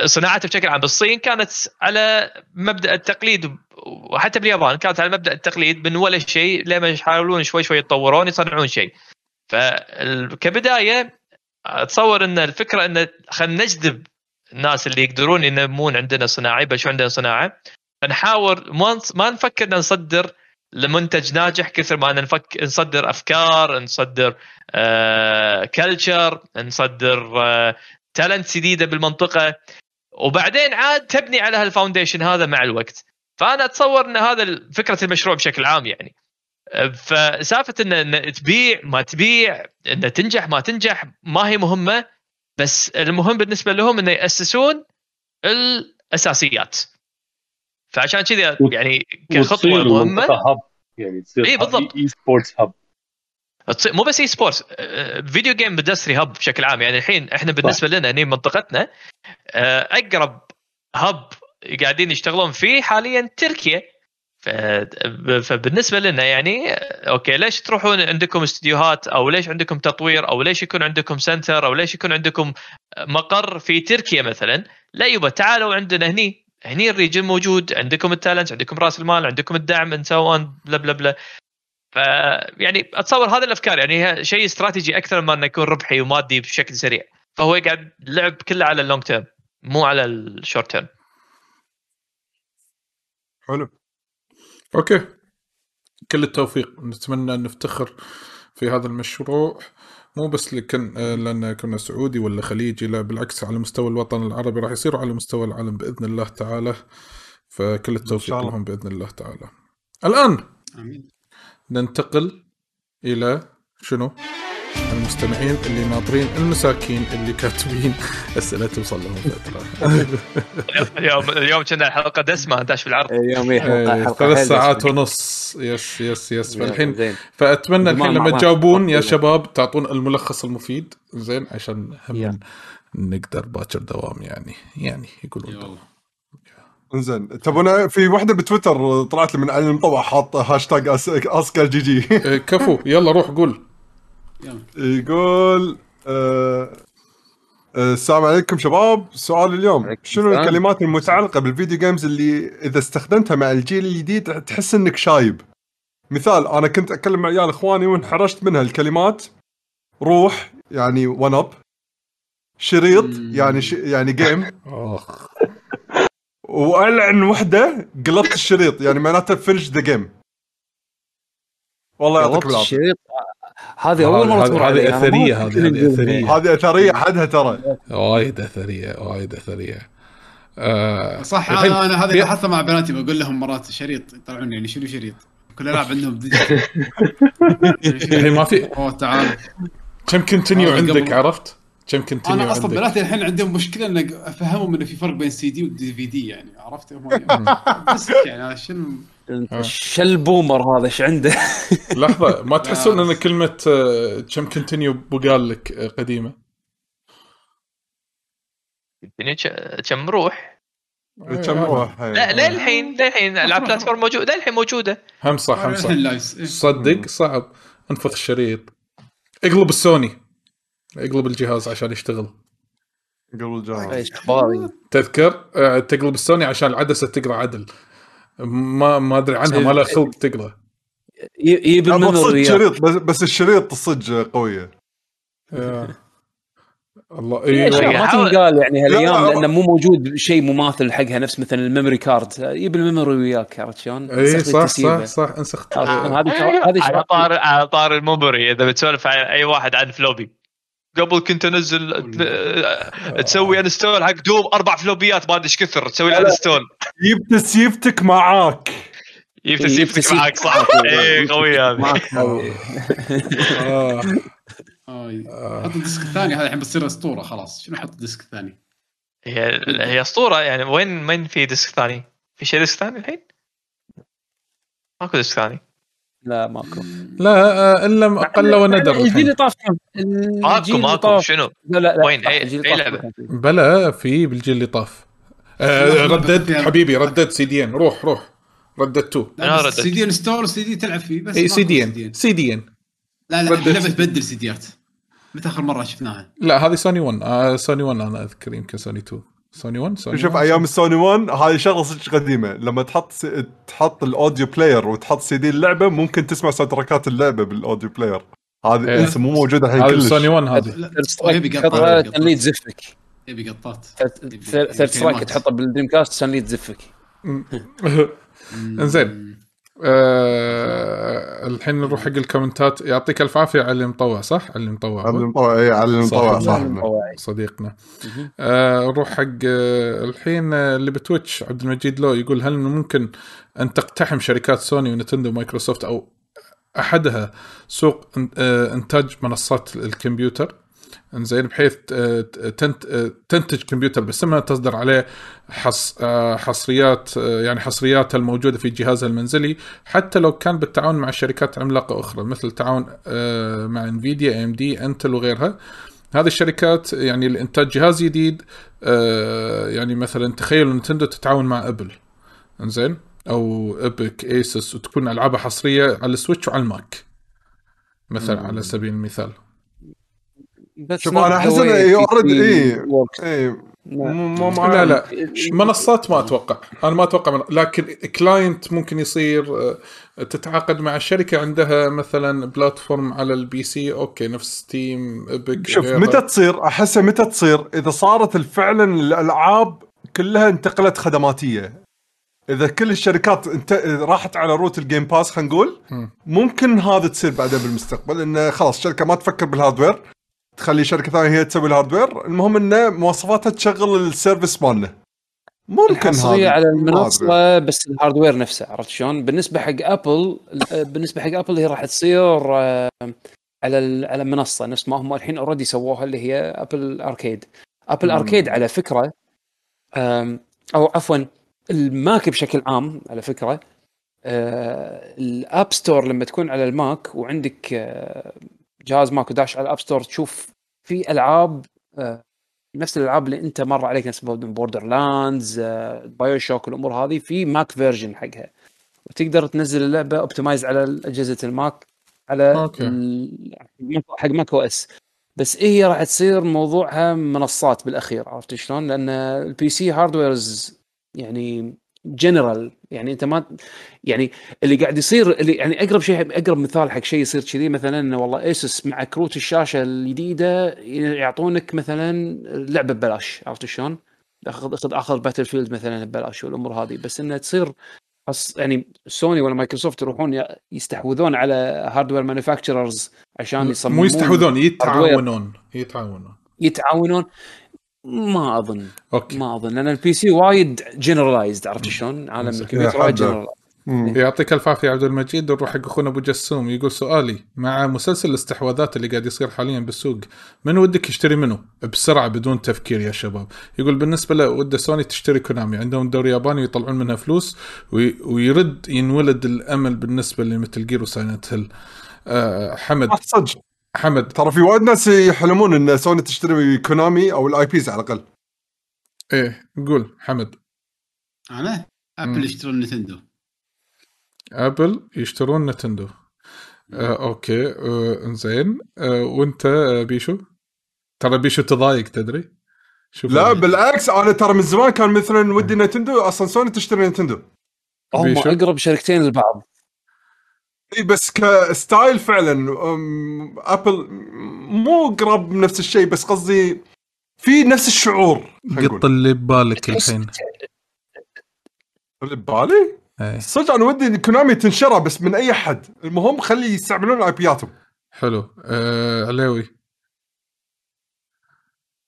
صناعته بشكل عام بالصين كانت على مبدأ التقليد، وحتى باليابان كانت على مبدأ التقليد من ولا شيء، لما يحاولون شوي يتطورون يصنعون شيء. فكبداية أتصور أن الفكرة أن خلينا نجذب الناس اللي يقدرون ينمون عندنا صناعي، بشو عندنا صناعة، فنحاول ما نفكر أن نصدر لمنتج ناجح كثر ما نصدر أفكار، نصدر كلتشر، نصدر تالنت جديدة بالمنطقة، وبعدين عاد تبني على هالفاونديشن هذا مع الوقت. فأنا أتصور أن هذا فكرة المشروع بشكل عام. يعني فسافة أن تبيع ما تبيع، أن تنجح ما تنجح، ما هي مهمة، بس المهم بالنسبة لهم أن يأسسون الأساسيات. فعشان كذا يعني كخطوه مهمه يعني تصير إيه بالضبط اي سبورتس هاب، مو بس اي سبورتس، فيديو جيم اندستري هاب بشكل عام. يعني الحين احنا بالنسبه لنا هنا منطقتنا اقرب هاب قاعدين يشتغلون فيه حاليا تركيا. فبالنسبه لنا يعني اوكي، ليش تروحون عندكم استديوهات، او ليش عندكم تطوير، او ليش يكون عندكم سنتر، او ليش يكون عندكم مقر في تركيا مثلا؟ لا يبا، تعالوا عندنا هني الريجن موجود، عندكم التالنت، عندكم راس المال، عندكم الدعم، and so on بلا بلا بلا. فيعني أتصور هذا الأفكار يعني شيء استراتيجي أكثر ما أنه يكون ربحي ومادي بشكل سريع. فهو قاعد لعب كله على اللونج تيرم مو على الشورت تيرم. حلو، أوكي، كل التوفيق، نتمنى نفتخر في هذا المشروع، مو بس لأن كنا سعودي ولا خليجي، لا بالعكس، على مستوى الوطن العربي راح يصير، على مستوى العالم بإذن الله تعالى. فكل التوفيق لهم بإذن الله تعالى. الآن آمين. ننتقل إلى شنو؟ المستمعين اللي ناطرين المساكين اللي كاتبين أسئلة توصل لهم فترة. اليوم كنا الحلقة دسمة داش في العرض. اليوم حلقة 3 ساعات ونص. يس. فالحين فأتمنى الحين لما تجاوبون يا شباب تعطون الملخص المفيد زين عشان نقدر باكر دوام يعني يقولون. إنزين تبونا في واحدة بتويتر طلعت لي من علي المطوع حاط هاشتاج أسكال جي جي. كفو يلا روح قول. يقول السلام عليكم شباب. سؤال اليوم شنو الكلمات المتعلقة بالفيديو جيمز اللي إذا استخدمتها مع الجيل الجديد تحس إنك شايب؟ مثال أنا كنت أتكلم مع عيال إخواني وانحرشت منها الكلمات روح يعني ون أب، شريط يعني يعني جيم، وألعن وحدة قلبت الشريط يعني معناته فينش ذا جيم. والله يعطيك العافية. هذه أول مرة تمر علي. هذه أثرية حدها ترى. وايد أثرية. صح. أنا هذه حتى مع بناتي بقول لهم مرات شريط يطلعون يعني شنو شريط؟ كل لاعب عندهم ديجيتال. يعني ما في. تعال. كم كنتينيو عندك عرفت؟ أنا أصلاً بناتي الحين عندهم مشكلة إن أفهمهم إنه في فرق بين سي دي والدي في دي يعني عرفت بس يعني شنو؟ البومر هذا ايش عنده؟ لحظه ما تحسون ان كلمه كم كنتينيو بقال لك قديمه؟ كم روح لا للحين البلاتفورم موجوده للحين موجوده هم صح صدق صعب. انفخ الشريط اقلب السوني اقلب الجهاز عشان يشتغل اقلب الجهاز تذكر تقلب السوني عشان العدسه تقرا عدل ما أدري عنها ما لا خلق تقرأ يبي الميموري شريط بس الشريط الصج قوية الله ما تنقال يعني هالأيام لأنه مو موجود شيء مماثل حقها نفس مثل الميموري كارد يبي الميموري وياك عرفت شلون صح انسخت هذه على طار الميموري إذا بتسولف أي واحد عن فلوبي قبل كنت انزل تسوي انستول حق دوم 4 فلوبيات ما ادري ايش كثر تسوي له انستول يبت سيفتك معاك صح اي قوي هذا حط الديسك الثاني هذا الحين بتصير اسطوره خلاص شنو حط الديسك الثاني هي اسطوره يعني وين في ديسك ثاني في شيء ديسك ثاني الحين ماكو ديسك ثاني لا ماكو لا إلا أقل وندر الجيل طاف ماكو شنو وين أي لعبة بلا في بالجيل اللي طاف ردد حبيبي ردد سيديين روح رددتو أنا سيديين ستور سيدي تلعب فيه بس سيديين لا لعبة تبدل سيديات متى آخر مرة شفناها لا هذه سوني 1 سوني 1 أنا أذكر يمكن سوني 2 سوني 1 شوف أيام السوني 1 هاي شغلة صدق قديمة لما تحط الأوديو بلاير وتحط سي دي اللعبة ممكن تسمع ساتركات اللعبة بالأوديو بلاير هذا انسى مو موجودة الحين كلش سوني 1 هذه ترى تنليت زفك يبي قطات ثلاث سرايك تحطه بالدريم كاست تنليت زفك إنزين الحين نروح حق الكومنتات يعطيك الف عافيه علي مطوع صح علي مطوع علي مطوع صديقنا نروح حق الحين اللي بتويتش عبد المجيد لو يقول هل ممكن ان تقتحم شركات سوني ونتندو ومايكروسوفت او احدها سوق انتاج منصات الكمبيوتر انزين بحيث تنتج كمبيوتر باسمها تصدر عليه حصريات يعني حصرياتها الموجودة في جهازها المنزلي حتى لو كان بالتعاون مع شركات عملاقة أخرى مثل التعاون مع انفيديا اي ام دي انتل وغيرها هذه الشركات يعني لإنتاج جهاز جديد يعني مثلا تخيل نتندو تتعاون مع ابل انزين او ابك ايسس وتكون ألعابها حصرية على السويتش وعلى الماك مثلا على سبيل المثال شوف أنا أحس إنه يورد إيه لا منصات ما أتوقع أنا ما أتوقع لكن كلاينت ممكن يصير تتعاقد مع الشركة عندها مثلا بلاتفورم على البي سي أوكي نفس ستيم إبك شوف متى تصير أحسها متى تصير إذا صارت فعلا الألعاب كلها انتقلت خدماتية إذا كل الشركات راحت على روت الجيم باس خنقول ممكن هذا تصير بعدين بالمستقبل إنه خلاص الشركة ما تفكر بالهاردوير تخلي شركة ثانية هي تسوي الهاردوير المهم إن مواصفاتها تشغل السيرفيس مالنا ممكن حصرية على المنصة بس الهاردوير نفسه، عرفت شلون؟ بالنسبة حق أبل، بالنسبة حق أبل هي راح تصير على المنصة نفس ما هم الحين أوريدي سووها اللي هي أبل أركيد. أبل أركيد على فكرة، أو عفوا الماك بشكل عام على فكرة، الأب ستور لما تكون على الماك وعندك جهاز ماك وداش على الأب ستور تشوف في ألعاب نفس الألعاب اللي أنت مر عليك، نفس بوردرلاندز، بايو شوك، الأمور هذه في ماك فيرجن حقها، وتقدر تنزل اللعبة أوبتمايز على أجهزة الماك على حق ماك أو إس. بس هي راح تصير موضوعها منصات بالأخير، عرفت شلون؟ لأن البي سي هاردويرز يعني جنرال، يعني أنت ما يعني اللي قاعد يصير اللي يعني أقرب شيء، أقرب مثال حق شيء يصير كذي مثلاً إنه والله إيسوس مع كروت الشاشة الجديدة يعطونك مثلاً لعبة ببلاش، عرفت شلون؟ آخر باتل فيلد مثلاً ببلاش والأمور هذه. بس إنها تصير يعني سوني ولا مايكروسوفت يروحون يستحوذون على هاردوير مانيفاكتشررز عشان يصممون، مو يستحوذون، يتعاونون. ما أظن أوكي. ما أظن، لأن البي سي وايد جنرالايزد، عرفت شلون؟ عالم الكمبيوتر وايد جنرالايزد. يعطيك العافية عبد المجيد. نروح حق أخونا أبو جسوم، يقول سؤالي مع مسلسل الاستحواذات اللي قاعد يصير حاليا بالسوق، من ودك يشتري منه بسرعة بدون تفكير يا شباب؟ يقول بالنسبة له ود سوني تشتري كونامي، عندهم دوري ياباني يطلعون منها فلوس، ويرد ينولد الأمل بالنسبة لمثل جير وساينت هيل. حمد ترى في وايد ناس يحلمون ان سوني تشتري كونامي او الاي بيز على الاقل. ايه قول حمد. انا ابل يشترون نتندو. ابل يشترون نتندو. اوكي انزين. وانت بيشو؟ ترى بيشو تضايق تدري؟ لا بالعكس، انا ترى من زمان كان مثلا ودي نتندو، اصلا سوني تشتري نتندو، هم اقرب شركتين لبعض. اي بس كستايل فعلا ابل مو قرب نفس الشيء، بس قصدي في نفس الشعور. قط اللي ببالك الحين اللي ببالي صدق، انا ودي كونامي تنشرها بس من اي حد، المهم خلي يستعملون الايبياتهم. حلو. علاوي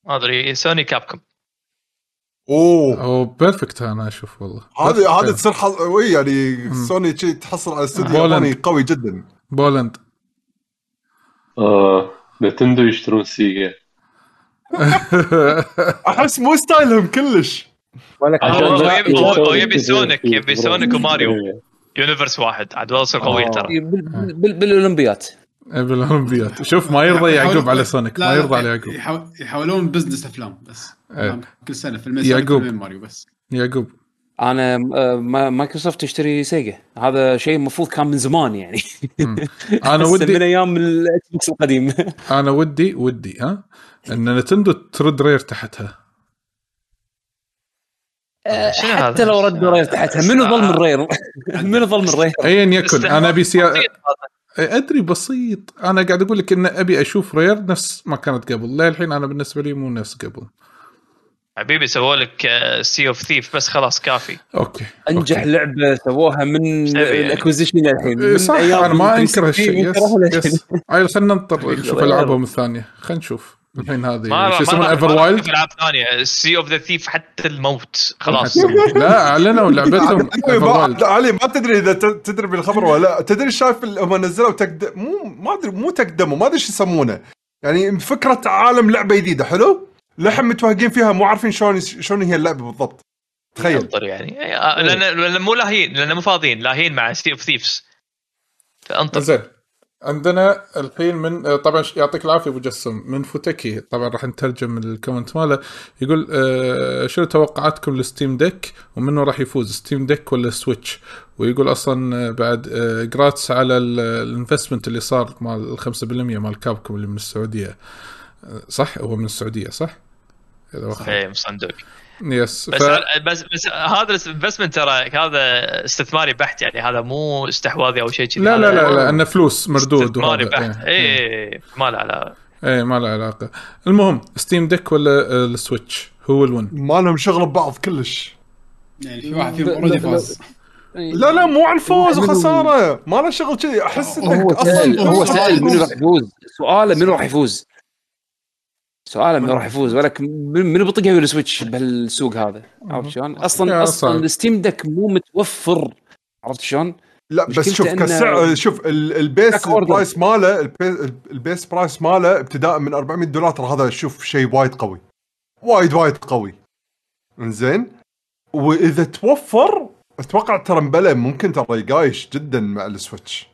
ما ادري. سوني كابكم أو بيرفكت. أنا أشوف والله هذا تصير وي يعني سوني شيء تحصل على استوديو ياباني قوي جدا. بولند. نتندو يشترون سيجا. أحس مو ستايلهم كلش. يبي سونيك وماريو يونيفرس واحد عاد والله صار قوي ترى. بالأولمبيات. بالأولمبيات شوف ما يرضى يعقوب على سونيك، ما يرضى على يعقوب. يحاولون بزنس أفلام بس. كل سنة في المسلسل ماريو بس. يعقوب أنا مايكروسوفت تشتري سيجا، هذا شيء مفروض كان من زمان يعني. أنا ودي من أيام الإكس بوكس القديم. أنا ودي إن نتندو ترد رير تحتها. حتى لو رد رير تحتها منو ظلم الرير أيا يكن. أنا أدري بسيط، أنا قاعد أقول لك إن أبي أشوف رير نفس ما كانت قبل. لا الحين أنا بالنسبة لي مو نفس قبل. حبيبي سووا لك سي اوف ثيف بس خلاص كافي. أوكي. أنجح لعبة سووها من الأكوزيشن الحين. صح. أنا ما أنكر هالشيء. يس. عايز خلنا ننتظر نشوف ألعابهم الثانية، خلنا نشوف الحين هذه. شو اسمه إيفر وايلد؟ ألعاب ثانية سي اوف ذا ثيف حتى الموت خلاص. لا أعلنوا لعبتهم. علي ما تدري إذا تدري بالخبر ولا لا. تدري شايف هم نزلوا ما أدري ما أدري شو يسمونه، يعني فكرة عالم لعبة جديدة حلو. لحم متوهقين فيها، مو عارفين شلون هي اللعبة بالضبط. تخيل يعني لأن مو لاهين، لأن مو فاضيين، لاهين مع سي اوف ثيفز. فأنطر. زين عندنا الحين من طبعا يعطيك العافية أبو جسم من فوتكي، طبعا راح نترجم الكومنت ماله. يقول شنو توقعاتكم لستيم ديك ومنه راح يفوز، ستيم ديك ولا سويتش؟ ويقول أصلا بعد جراتس على الانفستمنت اللي صار مع 5% مع الكابكم اللي من السعودية. صح هو من السعودية صح؟ إيه مصندوق. يس. بس هذا الانفستمنت ترى هذا استثماري بحت، يعني هذا مو استحواذي أو شيء كذي. لا أن فلوس مردود. استثماري بحت. إيه ما له علاقة. المهم ستيم ديك ولا السويتش هو الون. ما لهم شغل ببعض كلش. يعني في واحد فيهم أوريدي فاز. لا مو عن فوز وخسارة، ما له شغل كذي. أحس إنك أصلا هو سؤال من راح يفوز. سؤال من راح يفوز، ولكن من بطقها يقول سويتش بالسوق هذا، عرفت شلون؟ اصلا الستيم دك مو متوفر، عرفت شلون؟ لا بس شوف كسعر، شوف البيس برايس ماله، البيس برايس ماله ابتداء من $400، هذا شوف شيء وايد قوي، وايد قوي. انزين واذا توفر اتوقع ترى مبلى ممكن ترى يقايش جدا مع السويتش.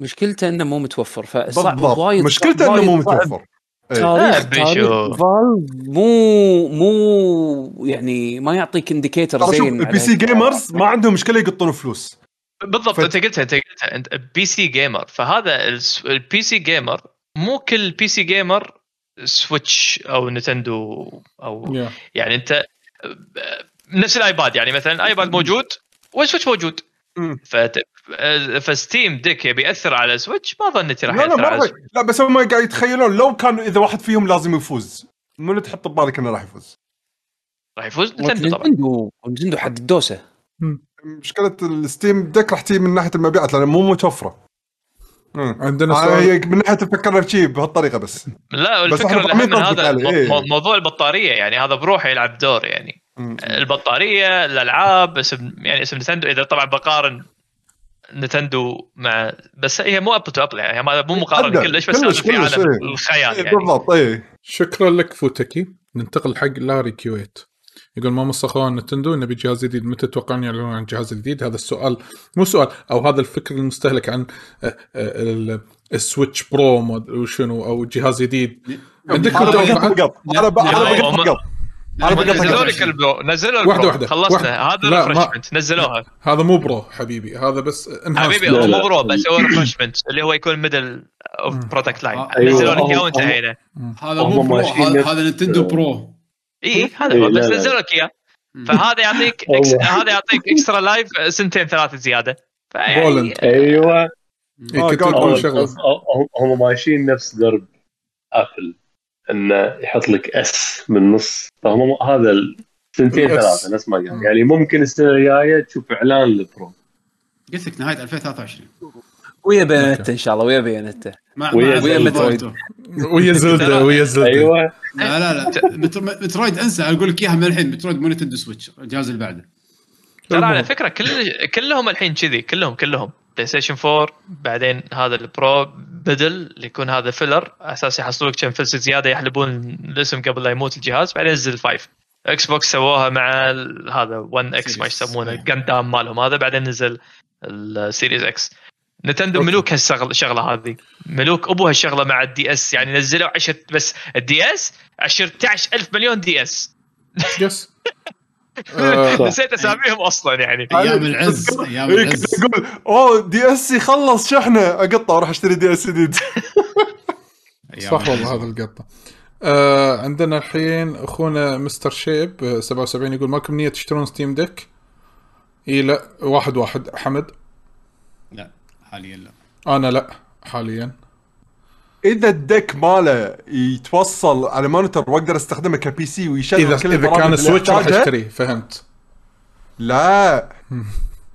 مشكلته انه مو متوفر، فصعب وايد، مشكلته انه مو متوفر. تاريخ مو يعني ما يعطيك انديكيتر زين. البي سي جيمرز ما عندهم مشكله يقطون فلوس. بالضبط انت قلتها انت بي سي جيمر، فهذا البي سي جيمر مو كل بي سي جيمر سويتش او نتندو او يعني انت نفس الايباد، يعني مثلا ايباد موجود والسويتش موجود، فستيم ديك بيأثر على سويتش ما ظنيت راح يأثر على سويتش. لا بس هم قاعد يتخيلون لو كان اذا واحد فيهم لازم يفوز، مو تحط ببالك انه راح يفوز نتندو حد الدوسه. مشكله الستيم ديك راح تجي من ناحيه المبيعات لانه مو متوفره. عندنا من ناحيه تفكرنا بشيء بهالطريقه بس. لا الفكره من هذا موضوع البطاريه، يعني هذا بروحه يلعب دور، يعني البطاريه الالعاب يعني اسم نتندو اذا طبعا بقارن نتندو مع، بس هي مو اب تو اب، يعني مو مقارنه كلش، بس في عالم الخيال يعني بالضبط. شكرا لك فوتكي. ننتقل حق لاري كيويت، يقول ما مصخوا نتندو نبي جهاز جديد، متى تتوقعون يعلنون عن جهاز جديد؟ هذا السؤال مو سؤال، او هذا الفكر المستهلك عن السويتش برو وشنو او جهاز جديد. عندك توقعات؟ انا نزلوا البرو، خلصنا هذا الريفرشمنت، نزلوها. هذا مو برو حبيبي، هذا بس حبيبي مو برو، بس هو ريفرشمنت اللي هو يكون ميدل اوف برودكت لاين. نزلوا لك اياه وانتهينا. هذا مو برو، هذا نتندو برو. إيه هذا بس نزلك إياه، فهذا يعطيك إكسترا لايف سنتين ثلاثة زيادة. أيوة هم ماشيين نفس درب آبل، إنه يحط لك S من نص، فهم هذا السنتين ثلاثة نفس ما قال، يعني ممكن السنة الجاية تشوف إعلان للبرو. قلت لك نهاية 2023 ويا بيانات إن شاء الله، ويا بيانات ويا مترويد ويا زلدة أيوة. لا مترويد أنسى، أقول لك إياها من الحين، مترويد مو نتندو سويتش، الجهاز اللي بعده. ترى على فكرة كلهم الحين كذي، كلهم بلاي ستيشن 4، بعدين هذا البرو بدل يكون هذا فيلر أساس يحصلوك كم فلس زيادة يحلبون الاسم قبل لا يموت الجهاز، بعدين نزل 5. إكس بوكس سووها مع هذا 1X ما يسمونه قندام مالهم هذا، بعدين نزل السيريز إكس. نتندو ملوك هالشغله هذه، ملوك ابو هالشغله مع الدي اس، يعني نزلوا بس الدي اس 10000 مليون دي اس. يس نسيت اساميهم اصلا، يعني ايام العز يقول اوه دي اس يخلص شحنه اقطع وراح اشتري دي اس جديد. صح والله هذا القطه. عندنا الحين اخونا مستر شيب 77 يقول ماكم نيه تشترون ستيم ديك؟ اي لا واحد حمد لا حاليا، لا انا لا حاليا. اذا الدك ماله يتوصل على مونيتور واقدر استخدمه كبي سي ويشغل كل البرامج، اذا كان سويتش راح اشتري. فهمت؟ لا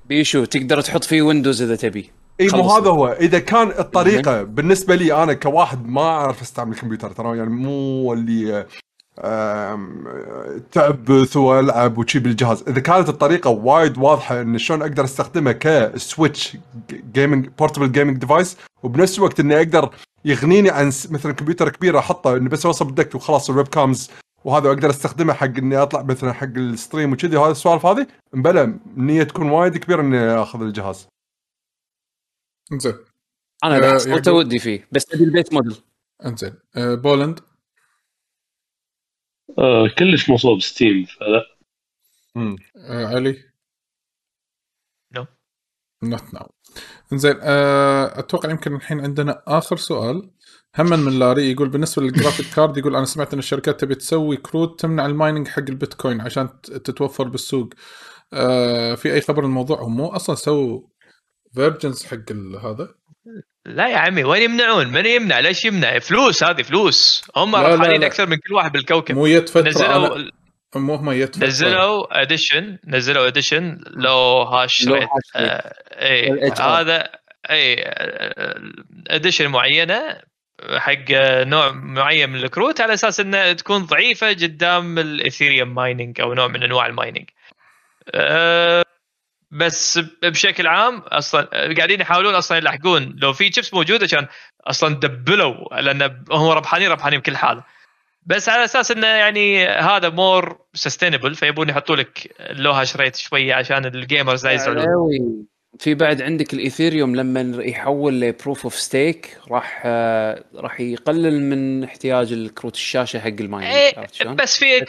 بيشو تقدر تحط فيه ويندوز اذا تبي. اي مو هذا هو، اذا كان الطريقه بالنسبه لي انا كواحد ما اعرف استعمل الكمبيوتر ترى، يعني مو اللي تعبث والعب وشي بالجهاز، اذا كانت الطريقه وايد واضحه ان شلون اقدر استخدمها كسويتش جيمنج بورتبل جيمنج ديفايس، وبنفس الوقت اني اقدر يغنيني عن مثلا كمبيوتر كبير احطه انه بس اوصل بالدكت وخلاص الويب كامز وهذا، واقدر استخدمه حق اني اطلع مثلا حق الستريم وكذي، وهذا السوالف هذه مبلا نيه تكون وايد كبيره اني اخذ الجهاز. انزين انا ودي فيه بس ابي البيت موديل. انزين بولند كلش مصاب ستيم فلا. علي نو انزين. اتوقع يمكن الحين عندنا اخر سؤال هم من لاري، يقول بالنسبه للجرافيك كارد، يقول انا سمعت ان الشركات تبي تسوي كروت تمنع المايننج حق البيتكوين عشان تتوفر بالسوق. في اي خبر الموضوع؟ هم مو اصلا سووا فيرجنز حق هذا؟ لا يا عمي وين يمنعون؟ من يمنع؟ ليش يمنع؟ فلوس، هذه فلوس. هم ربحانين اكثر من كل واحد بالكوكب. مو يتفتر نزلوا نزلوا اديشن لو هاش ريت. اي هذا اي اديشن معينه حق نوع معين من الكروت على اساس انها تكون ضعيفه قدام الايثيريوم مايننج او نوع من انواع المايننج. بس بشكل عام اصلا قاعدين يحاولون اصلا يلحقون، لو في تشيبس موجوده كان اصلا دبلوا، لان هم ربحانين بكل حال، بس على اساس انه يعني هذا مور سستينبل، فيبون يحطوا لك اللوهاش ريت شويه عشان الجيمرز لا يزعلون. في بعد عندك الإيثيريوم لما يحول لبروف أوف ستيك راح يقلل من احتياج الكروت الشاشة حق المايننج. بس في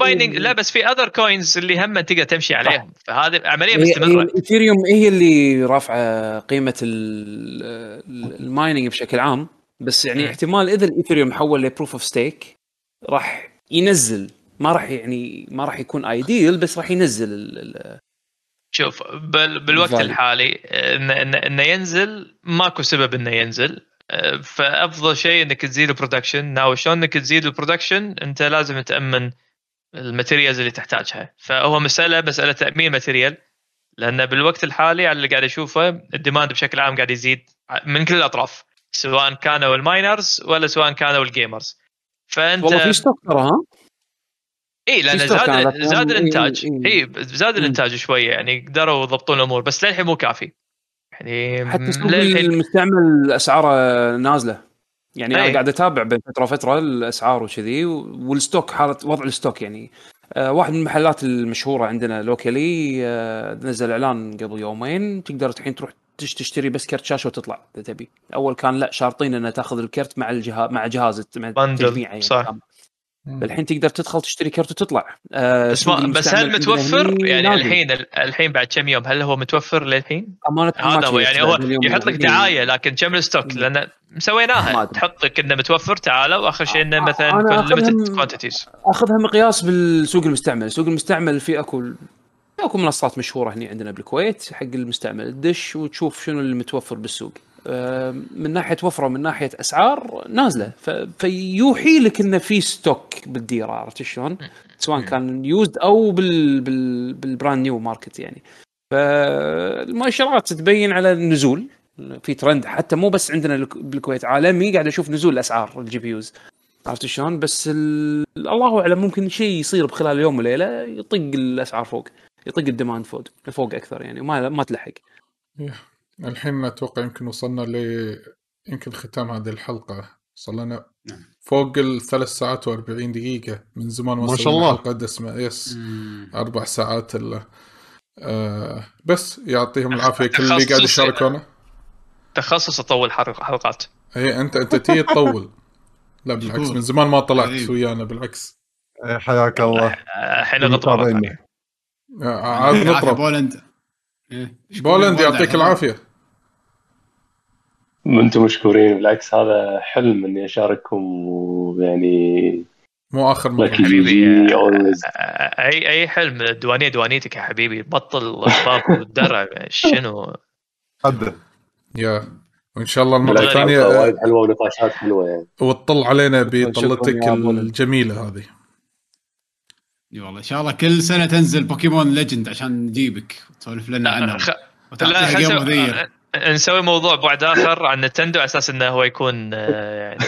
مايننج، لا بس في أذر كوينز اللي هم تقدر تمشي عليهم، فهذه عملية مستمرة. الإيثيريوم هي اللي رافعة قيمة المايننج بشكل عام، بس يعني احتمال إذا الإيثيريوم حول لبروف أوف ستيك راح ينزل، ما راح يكون ايديل، بس راح ينزل شوف بالوقت الحالي إنه ينزل ماكو سبب إنه ينزل، فأفضل شيء إنك تزيد البرودكشن. ناو شلون إنك تزيد البرودكشن؟ أنت لازم تأمن الماتيريالز اللي تحتاجها، فهو مسألة تأمين ماتيريال، لأن بالوقت الحالي على اللي قاعد أشوفه الديماند بشكل عام قاعد يزيد من كل الأطراف، سواء كانوا الماينرز ولا سواء كانوا الجيمرز. فأنت والله في اشتغل ها؟ اي لان زاد الانتاج، زاد الانتاج شويه، يعني قدروا يضبطون الامور، بس للحين مو كافي. يعني حتى المستعمل اسعاره نازله، يعني انا قاعد اتابع بين فتره الاسعار وكذي، والستوك حاله وضع الستوك. يعني واحد من المحلات المشهوره عندنا لوكالي نزل اعلان قبل يومين، تقدر الحين تروح تشتري بس كرت شاشه وتطلع اذا تبي. اول كان لا، شارطين انه تاخذ الكرت مع الجهاز التجميع، يعني صح. الحين تقدر تدخل تشتري كرت وتطلع. بس هل متوفر؟ يعني الحين بعد كم يوم هل هو متوفر للحين؟ هذا هو، يعني هو يحط لك دعايه، لكن كم الستوك؟ لان مسويناها تحط لك انه متوفر، تعالوا اخر شيء انه مثلا ليميتد كوانتيتيز. اخذها مقياس بالسوق المستعمل، سوق المستعمل في اكو منصات مشهوره هنا عندنا بالكويت حق المستعمل، دش وتشوف شنو اللي متوفر بالسوق. من ناحية وفرة، من ناحية أسعار نازلة، فيوحي لك إنه في ستوك بالديرة، عرفت شلون؟ سواء كان يوزد أو بالبراند نيو ماركت. يعني فالمؤشرات تبين على النزول، في ترند، حتى مو بس عندنا بالكويت، عالمي قاعد أشوف نزول أسعار الجي بي يوز، عرفت شلون؟ بس الله أعلم، ممكن شيء يصير بخلال يوم وليلة يطق الأسعار فوق، يطق الديماند فوق أكثر، يعني ما تلحق. الحين ما أتوقع يمكن وصلنا يمكن ختام هذه الحلقة، وصلنا فوق 3 ساعات و40 دقيقة، من زمان ما شاء الله الحلقة اسمها يس 4 ساعات. بس يعطيهم العافية كل اللي قاعد يشاركونا. تخصص أطول حلقات. إيه أنت تيجي تطول. لا بالعكس، من زمان ما طلعت ويانا، بالعكس. حياك الله. الحين نطلع. عاد نطلع. بولندا. بولند يعطيك العافية. أنتم مشكورين، بالعكس هذا حلم إني أشارككم، ويعني مو آخر مرة حبيبي. أي حلم، دوانيتك يا حبيبي، بطل الطاق والدرع شنو قدر يا، وإن شاء الله المرة الثانية حلوة ونقاشات حلوة، يعني وتطل علينا بطلتك الجميلة هذه. اي والله، ان شاء الله كل سنه تنزل بوكيمون ليجند عشان نجيبك وتسولف لنا عنها. نسوي موضوع بعد اخر عن نتندو، على اساس انه هو يكون يعني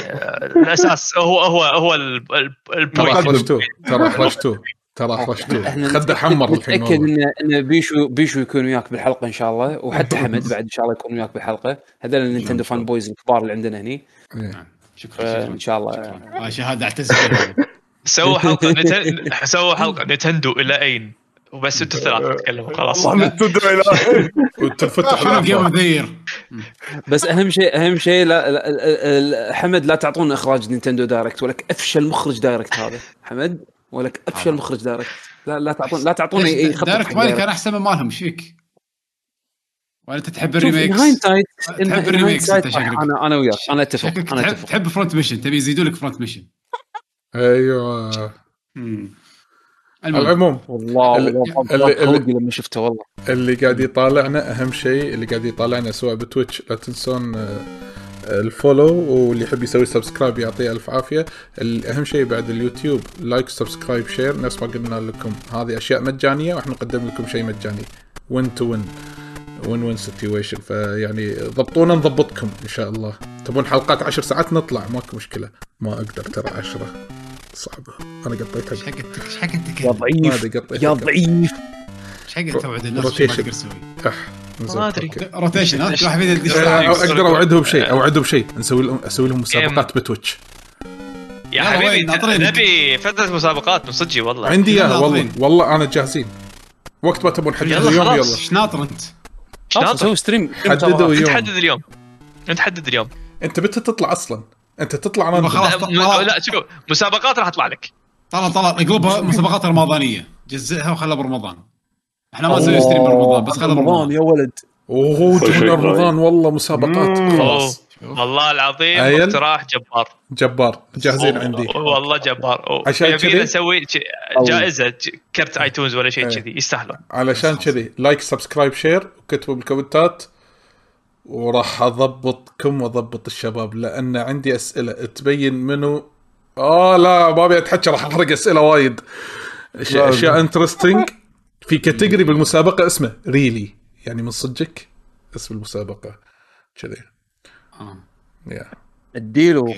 الاساس، هو البوينت. ترى خرجتوا خد حمر الحين. متاكد ان بيشو يكون وياك بالحلقه ان شاء الله، وحتى حمد بعد ان شاء الله يكون وياك بالحلقه. هذول النينتندو فان بويز الكبار اللي عندنا هني. شكرا ان شاء الله. شهاده اعتزل. سووا حلقة نتندو إلى أين، وبس أنتوا الثلاثة تتكلموا خلاص. وتفتح حلقة. بس أهم شيء لا حمد، لا تعطون إخراج نينتندو دايركت، ولك أفشل مخرج دايركت هذا حمد، ولك أفشل مخرج دايركت. لا تعطون أي خطة دايركت، مالك أنا أحسن مالهم. إيش فيك؟ ولا تحب الريميكس؟ تحب الريميكس أنت شكلك. أنا وياك أنا أتفق. تحب فرونت ميشن، تبي يزيدوا لك فرونت ميشن. ايوه. العموم والله لما شفته، والله اللي قاعد يطالعنا، اهم شيء اللي قاعد يطالعنا سواء بتويتش، لا تنسون الفولو، واللي يحب يسوي سبسكرايب يعطيه الف عافيه. الاهم شيء بعد اليوتيوب لايك، سبسكرايب، شير، نفس ما قلنا لكم هذه اشياء مجانيه، واحنا نقدم لكم شيء مجاني، وين تو وين سيتويشن. فيعني ضبطونا نضبطكم ان شاء الله. تبون حلقات 10 ساعات نطلع ماكو مشكلة. ما أقدر ترى 10 صعبة. أنا قطيتها. إيش حقتك يا ضعيف يا ضعيف. إيش حقتك توعد الناس ما تقدر تسوي. ما أدري روتيشن. أقدر أوعدهم بشيء أسوي لهم مسابقات بتويتش. يا حبيبي نبي فترة مسابقات مصدقي والله. عندي يا والله أنا جاهزين. وقت ما تبون حددوا اليوم يلا. إيش ناطر أنت؟ نسوي ستريم. حددوا اليوم. تحدد اليوم. أنت حدد اليوم. أنت بت تطلع أصلاً. أنت تطلع ما خلاص. لا شوف مسابقات راح أطلع لك. طلع اقلبها مسابقات رمضانية جزئها وخلها برمضان. إحنا ما نسوي ستريم برمضان بس خلها برمضان يا ولد. أوه جبنا رمضان والله مسابقات خلاص. والله العظيم اقتراح جبار جاهزين عندي والله جبار. عشان كذي نسوي جائزة كرت آيتونز ولا شيء كذي يستاهلون. علشان كذي لايك سبسكرايب شير وكتبوا بالكومنتات وراح أضبطكم وأضبط الشباب لأن عندي أسئلة تبين منو. لا ما بيتحكي راح أحرق أسئلة وايد أشياء انترستينج في كاتيجوري بالمسابقة اسمه ريلي يعني من صدقك اسم المسابقة كذي. اديله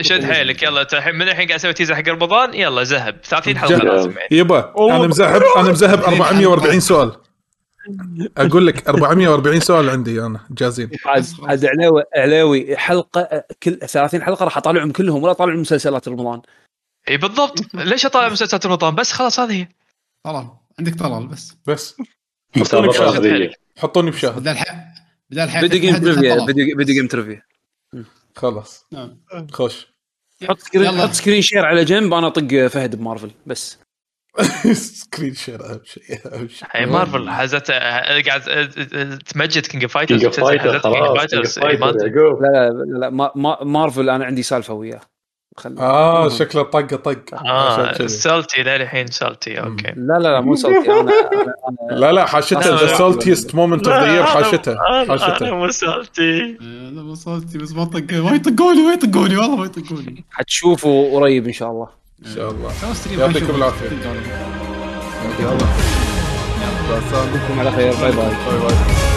شد حيلك يلا الحين من الحين قاعد اسوي تيزر حق رمضان يلا زهب 30 حلقة لازم يبا. أنا مزهب 440 سؤال أقول لك 440 سؤال عندي أنا جاهزين. عاد علاوي حلقة كل 30 حلقة راح أطالعهم كلهم ولا أطالع مسلسلات رمضان. إيه بالضبط ليش أطالع مسلسلات رمضان بس خلاص هذه طلال عندك طلال بس حطوني بشاهد بدي جيم ترفيه خلاص خوش. حط سكرين شير على جنب أنا أطق فهد بمارفل بس. سكرين شير أهم شيء هاي مارفل حزت قاعد تمجد كينج فايترز. لا مارفل أنا عندي سالفة وياه. شكله طق سالتي للحين سالتي اوكي. لا مو سالتي أنا لا حاشته ذا سالتيست مومنت اوف ذا يير حاشته مو سالتي بس ما طق ما يطقوني والله ما يطقوني. حتشوفوا قريب ان شاء الله يعطيكم العافيه. يلا السلام عليكم على خير. باي باي.